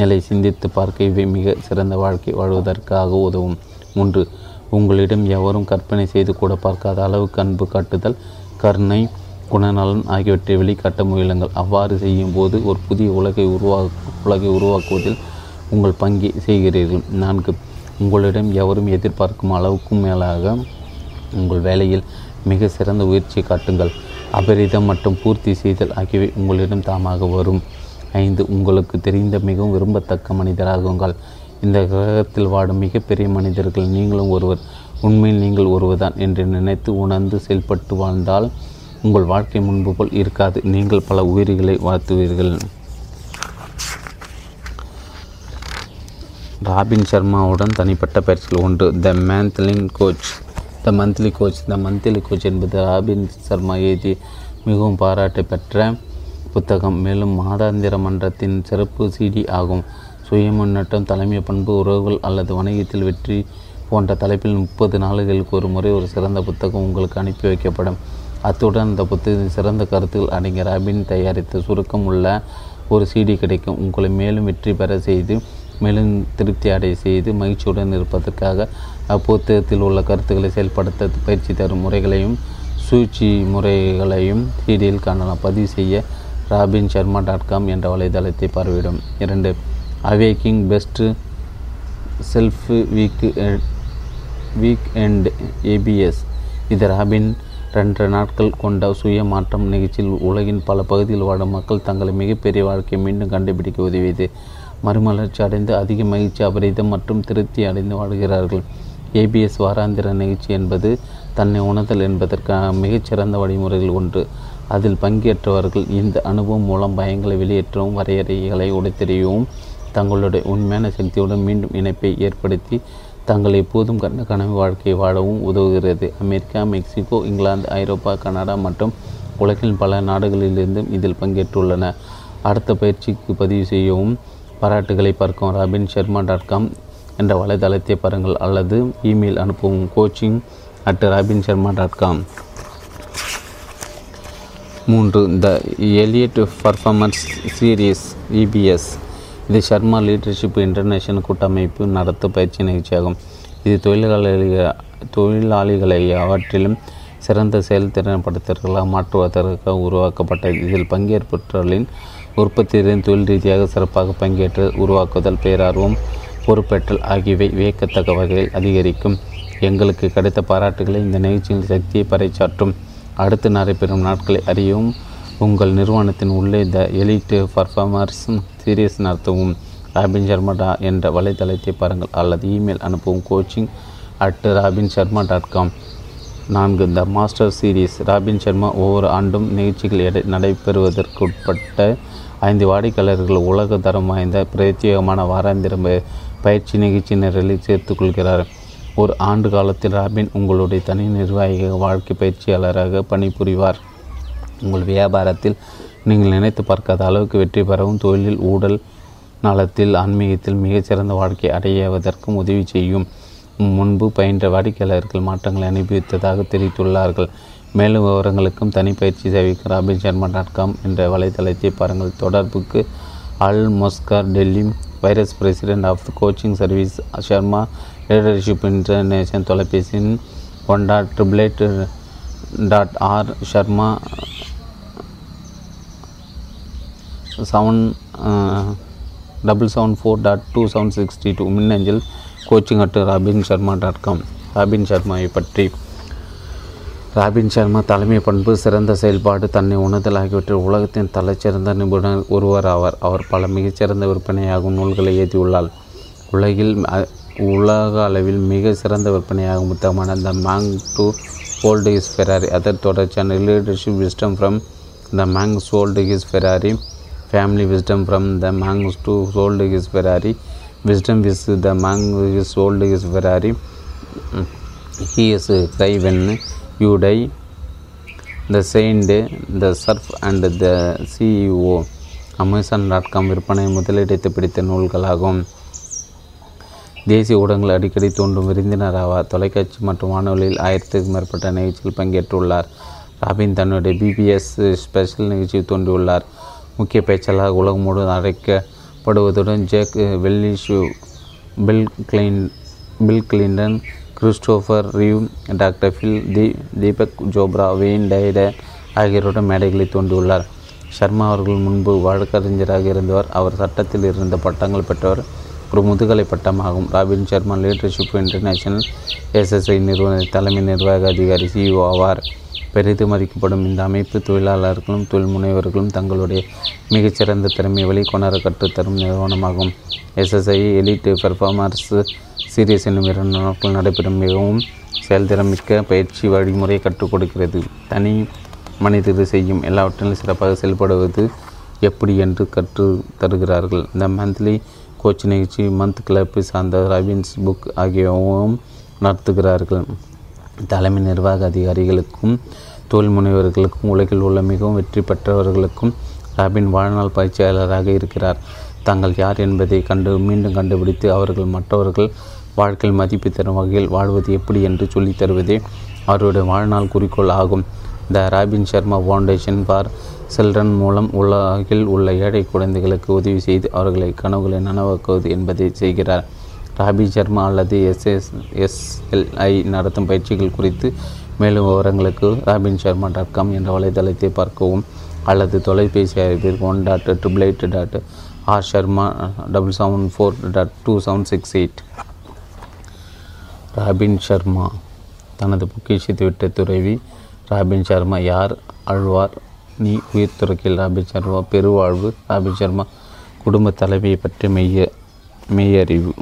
நிலை சிந்தித்து பார்க்க இவை மிக சிறந்த வாழ்க்கை வாழ்வதற்காக உதவும். மூன்று, உங்களிடம் எவரும் கற்பனை செய்து கூட பார்க்காத அளவுக்கு அன்பு காட்டுதல், கருணை, குணநலன் ஆகியவற்றை வெளிக்காட்ட முயலுங்கள். அவ்வாறு செய்யும் போது ஒரு புதிய உலகை உருவா உலகை உருவாக்குவதில் உங்கள் பங்கை செய்கிறீர்கள். நான்கு, உங்களிடம் எவரும் எதிர்பார்க்கும் அளவுக்கும் மேலாக உங்கள் வேலையில் மிக சிறந்த உயர்ச்சி காட்டுங்கள். அபரிதம் மற்றும் பூர்த்தி செய்தல் ஆகியவை உங்களிடம் தாமாக வரும். ஐந்து, உங்களுக்கு தெரிந்த மிகவும் விரும்பத்தக்க மனிதராகுங்கள். இந்த கிரகத்தில் வாடும் மிகப்பெரிய மனிதர்கள் நீங்களும் ஒருவர். உண்மையில் நீங்கள் ஒருவர்தான் என்று நினைத்து உணர்ந்து செயல்பட்டு வாழ்ந்தால் உங்கள் வாழ்க்கை முன்பு போல் இருக்காது. நீங்கள் பல உயிர்களை வாழ்த்துவீர்கள். ராபின் சர்மாவுடன் தனிப்பட்ட பயிற்சிகள். ஒன்று, the monthly coach the monthly coach the monthly coach என்பது ராபின் சர்மா எழுதிய மிகவும் பாராட்டை பெற்ற புத்தகம். மேலும் மாதாந்திர மன்றத்தின் சிறப்பு சிடி ஆகும். சுய முன்னேற்றம், தலைமை பண்பு, உறவுகள் அல்லது வணிகத்தில் வெற்றி போன்ற தலைப்பில் முப்பது நாளுகளுக்கு ஒரு முறை ஒரு சிறந்த புத்தகம் உங்களுக்கு அனுப்பி வைக்கப்படும். அத்துடன் அந்த புத்தகத்தின் சிறந்த கருத்துக்கள் அடங்கிய ராபின் தயாரித்த சுருக்கம் உள்ள ஒரு சீடி கிடைக்கும். உங்களை மேலும் வெற்றி பெற செய்து, மேலும் திருப்தி அடைய செய்து, மகிழ்ச்சியுடன் இருப்பதற்காக அப்புத்தகத்தில் உள்ள கருத்துக்களை செயல்படுத்த பயிற்சி தரும் முறைகளையும் சூழ்ச்சி முறைகளையும் சீடியில் காணலாம். பதிவு செய்ய ராபின் சர்மா டாட் காம் என்ற வலைதளத்தை பார்வையிடும். இரண்டு, awakening best self week week end ABS. இது ராபின் ரெண்டு நாட்கள் கொண்ட சுய மாற்றம் நிகழ்ச்சியில் உலகின் பல பகுதியில் வாழும் மக்கள் தங்களை மிகப்பெரிய வாழ்க்கையை மீண்டும் கண்டுபிடிக்க உதவியது. மறுமலர்ச்சி அடைந்து அதிக மகிழ்ச்சி, அபரிதம் மற்றும் திருப்தி அடைந்து வாழ்கிறார்கள். ஏபிஎஸ் வாராந்திர நிகழ்ச்சி என்பது தன்னை உணர்தல் என்பதற்கான மிகச்சிறந்த வழிமுறைகள் ஒன்று. அதில் பங்கேற்றவர்கள் இந்த அனுபவம் மூலம் பயங்களை வெளியேற்றவும், வரையறைகளை உடைத்தெறியவும், தங்களுடைய உண்மையான சக்தியுடன் மீண்டும் இணைப்பை ஏற்படுத்தி தங்கள் எப்போதும் கண்ட கனவு வாழ்க்கையை வாழவும் உதவுகிறது. அமெரிக்கா, மெக்சிகோ, இங்கிலாந்து, ஐரோப்பா, கனடா மற்றும் உலகின் பல நாடுகளிலிருந்தும் இதில் பங்கேற்றுள்ளன. அடுத்த பயிற்சிக்கு பதிவு செய்யவும் பாராட்டுகளை பார்க்கவும் ராபின் சர்மா டாட் காம் என்ற வலைதளத்தை பாருங்கள் அல்லது இமெயில் அனுப்பவும் coaching at Robin Sharma dot com. மூன்று, the elite performance series EPS. இது சர்மா லீடர்ஷிப் இன்டர்நேஷனல் கூட்டமைப்பு நடத்த பயிற்சி நிகழ்ச்சியாகும். இது தொழிலாளிக தொழிலாளிகளை அவற்றிலும் சிறந்த செயல்திறன் படுத்தர்களாக மாற்றுவதற்காக உருவாக்கப்பட்டது. இதில் பங்கேற்பவர்களின் உற்பத்தியின் தொழில் ரீதியாக சிறப்பாக பங்கேற்று உருவாக்குதல், பேரார்வம், பொறுப்பேற்றல் ஆகியவை வியக்கத்தக்க வகையில் அதிகரிக்கும். எங்களுக்கு கிடைத்த பாராட்டுகளை இந்த நிகழ்ச்சியின் சக்தியை பறைச்சாற்றும். அடுத்து நடைபெறும் நாட்களை அறியவும் உங்கள் நிறுவனத்தின் உள்ளே த எலிட் பர்ஃபார்மர்ஸ் சீரியஸ் நடத்தவும் ராபின் சர்மா டா என்ற வலைத்தளத்தை பாருங்கள் அல்லது இமெயில் அனுப்பவும் coaching at Robin Sharma dot com. நான்கு, the master series. Robin Sharma ஒவ்வொரு ஆண்டும் நிகழ்ச்சிகள் எடை நடைபெறுவதற்குட்பட்ட ஐந்து வாடிக்கையாளர்கள் உலக தரம் வாய்ந்த பிரத்யேகமான வாராந்திர பயிற்சி நிகழ்ச்சியினரில் சேர்த்துக்கொள்கிறார். ஒரு ஆண்டு காலத்தில் ராபின் உங்களுடைய தனி நிர்வாக வாழ்க்கை பயிற்சியாளராக பணிபுரிவார். உங்கள் வியாபாரத்தில் நீங்கள் நினைத்து பார்க்காத அளவுக்கு வெற்றி பெறவும், தொழிலில், ஊடல் நலத்தில், ஆன்மீகத்தில் மிகச்சிறந்த வாழ்க்கை அடைவதற்கும் உதவி செய்யும். முன்பு பயின்ற வாடிக்கையாளர்கள் மாற்றங்களை அனுபவித்ததாக தெரிவித்துள்ளார்கள். மேலும் விவரங்களுக்கும் தனிப்பயிற்சி சேவைக்கு ராபின் சர்மா டாட் காம் என்ற வலைத்தளத்தை பாருங்கள். தொடர்புக்கு அல் மஸ்கார் டெல்லி virus president of coaching service Sharma leadership international தொலைபேசியின் one dot triple eight dot R Sharma seven double seven four dot two seven sixty two மின்னஞ்சல் coaching at Robin Sharma dot com. Robin சர்மாவை பற்றி. ராபின் சர்மா தலைமை பண்பு, சிறந்த செயல்பாடு, தன்னை உணர்தல் ஆகியவற்றில் உலகத்தின் தலைச்சிறந்த நிபுணர் ஒருவர் ஆவார். அவர் பல மிகச்சிறந்த விற்பனையாகும் நூல்களை எழுதியுள்ளார். உலகில் உலக அளவில் மிக சிறந்த விற்பனையாகும் புத்தகமான the monk who sold his Ferrari, அதன் தொடர்ச்சியான leadership wisdom from the monk sold his Ferrari, family wisdom from the monk who sold his Ferrari, wisdom with the monk who sold his Ferrari, who will cry when you die, the saint, the surfer and the CEO Amazon dot com விற்பனை முதலிடத்தை பிடித்த நூல்களாகும். தேசிய ஊடகங்கள் அடிக்கடி தோன்றும் விருந்தினர் ஆவார். தொலைக்காட்சி மற்றும் வானொலியில் ஆயிரத்துக்கும் மேற்பட்ட நிகழ்ச்சியில் பங்கேற்றுள்ளார். ராபின் தன்னுடைய பிபிஎஸ் ஸ்பெஷல் நிகழ்ச்சியில் தோன்றியுள்ளார். முக்கிய பேச்சாளராக உலகம் முழுவதும் அழைக்கப்படுவதுடன் Jack Welch, Bill கிளின் Bill Clinton, Christopher Reeve, doctor Phil, the Deepak Chopra, Wayne Dyer ஆகியோருடன் மேடைகளை தோன்றியுள்ளார். சர்மா அவர்கள் முன்பு வழக்கறிஞராக இருந்தவர். அவர் சட்டத்தில் இருந்த பட்டங்கள் பெற்றவர். ஒரு முதுகலை பட்டமாகும். Robin Sharma leadership international SSI நிறுவன தலைமை நிர்வாக அதிகாரி சிஇஓ ஆவார். பெரிது மதிக்கப்படும் இந்த அமைப்பு தொழிலாளர்களும் தொழில் முனைவர்களும் தங்களுடைய மிகச்சிறந்த திறமை வெளிக்கொணர கற்றுத்தரும் நிறுவனமாகும். எஸ்எஸ்ஐ எலிட் பெர்ஃபார்மன்ஸ் சீரியஸ் என்னும் இரண்டு நாட்கள் நடைபெறும் மிகவும் செயல்திறமிக்க பயிற்சி வழிமுறையை கற்றுக் கொடுக்கிறது. தனி மனிதர்கள் செய்யும் எல்லாவற்றிலும் சிறப்பாக செயல்படுவது எப்படி என்று கற்று தருகிறார்கள். இந்த மந்த்லி கோச் நிகழ்ச்சி, மந்த் கிளப்பு சார்ந்த ராபின்ஸ் புக் ஆகியவும் நடத்துகிறார்கள். தலைமை நிர்வாக அதிகாரிகளுக்கும் தொழில் முனைவர்களுக்கும் உலகில் உள்ள மிகவும் வெற்றி பெற்றவர்களுக்கும் ராபின் வாழ்நாள் பயிற்சியாளராக இருக்கிறார். தாங்கள் யார் என்பதை கண்டு மீண்டும் கண்டுபிடித்து அவர்கள் மற்றவர்கள் வாழ்க்கையில் மதிப்பு தரும் வகையில் வாழ்வது எப்படி என்று சொல்லித் தருவதே அவருடைய வாழ்நாள் குறிக்கோள் ஆகும். The Robin Sharma foundation for children மூலம் உலகில் உள்ள ஏழை குழந்தைகளுக்கு உதவி செய்து அவர்களை கனவுகளை நனவாக்குவது என்பதை செய்கிறார். ராபின் சர்மா அல்லது எஸ்எஸ் எஸ்எல்ஐ நடத்தும் பயிற்சிகள் குறித்து மேலும் விவரங்களுக்கு ராபின் சர்மா டாட் காம் என்ற வலைதளத்தை பார்க்கவும் அல்லது தொலைபேசி அழைப்பிற்கு one dot triple eight dot R Sharma double seven four dot two seven six eight. Robin Sharma தனது பொக்கிஷத்தை விட்ட துறவி. ராபின் சர்மா யார் ஆழ்வார் நீ உயிர் துறக்கில். ராபின் சர்மா பெருவாழ்வு. ராபின் சர்மா குடும்ப தலைமையை பற்றி மெய்ய மெய்யறிவு.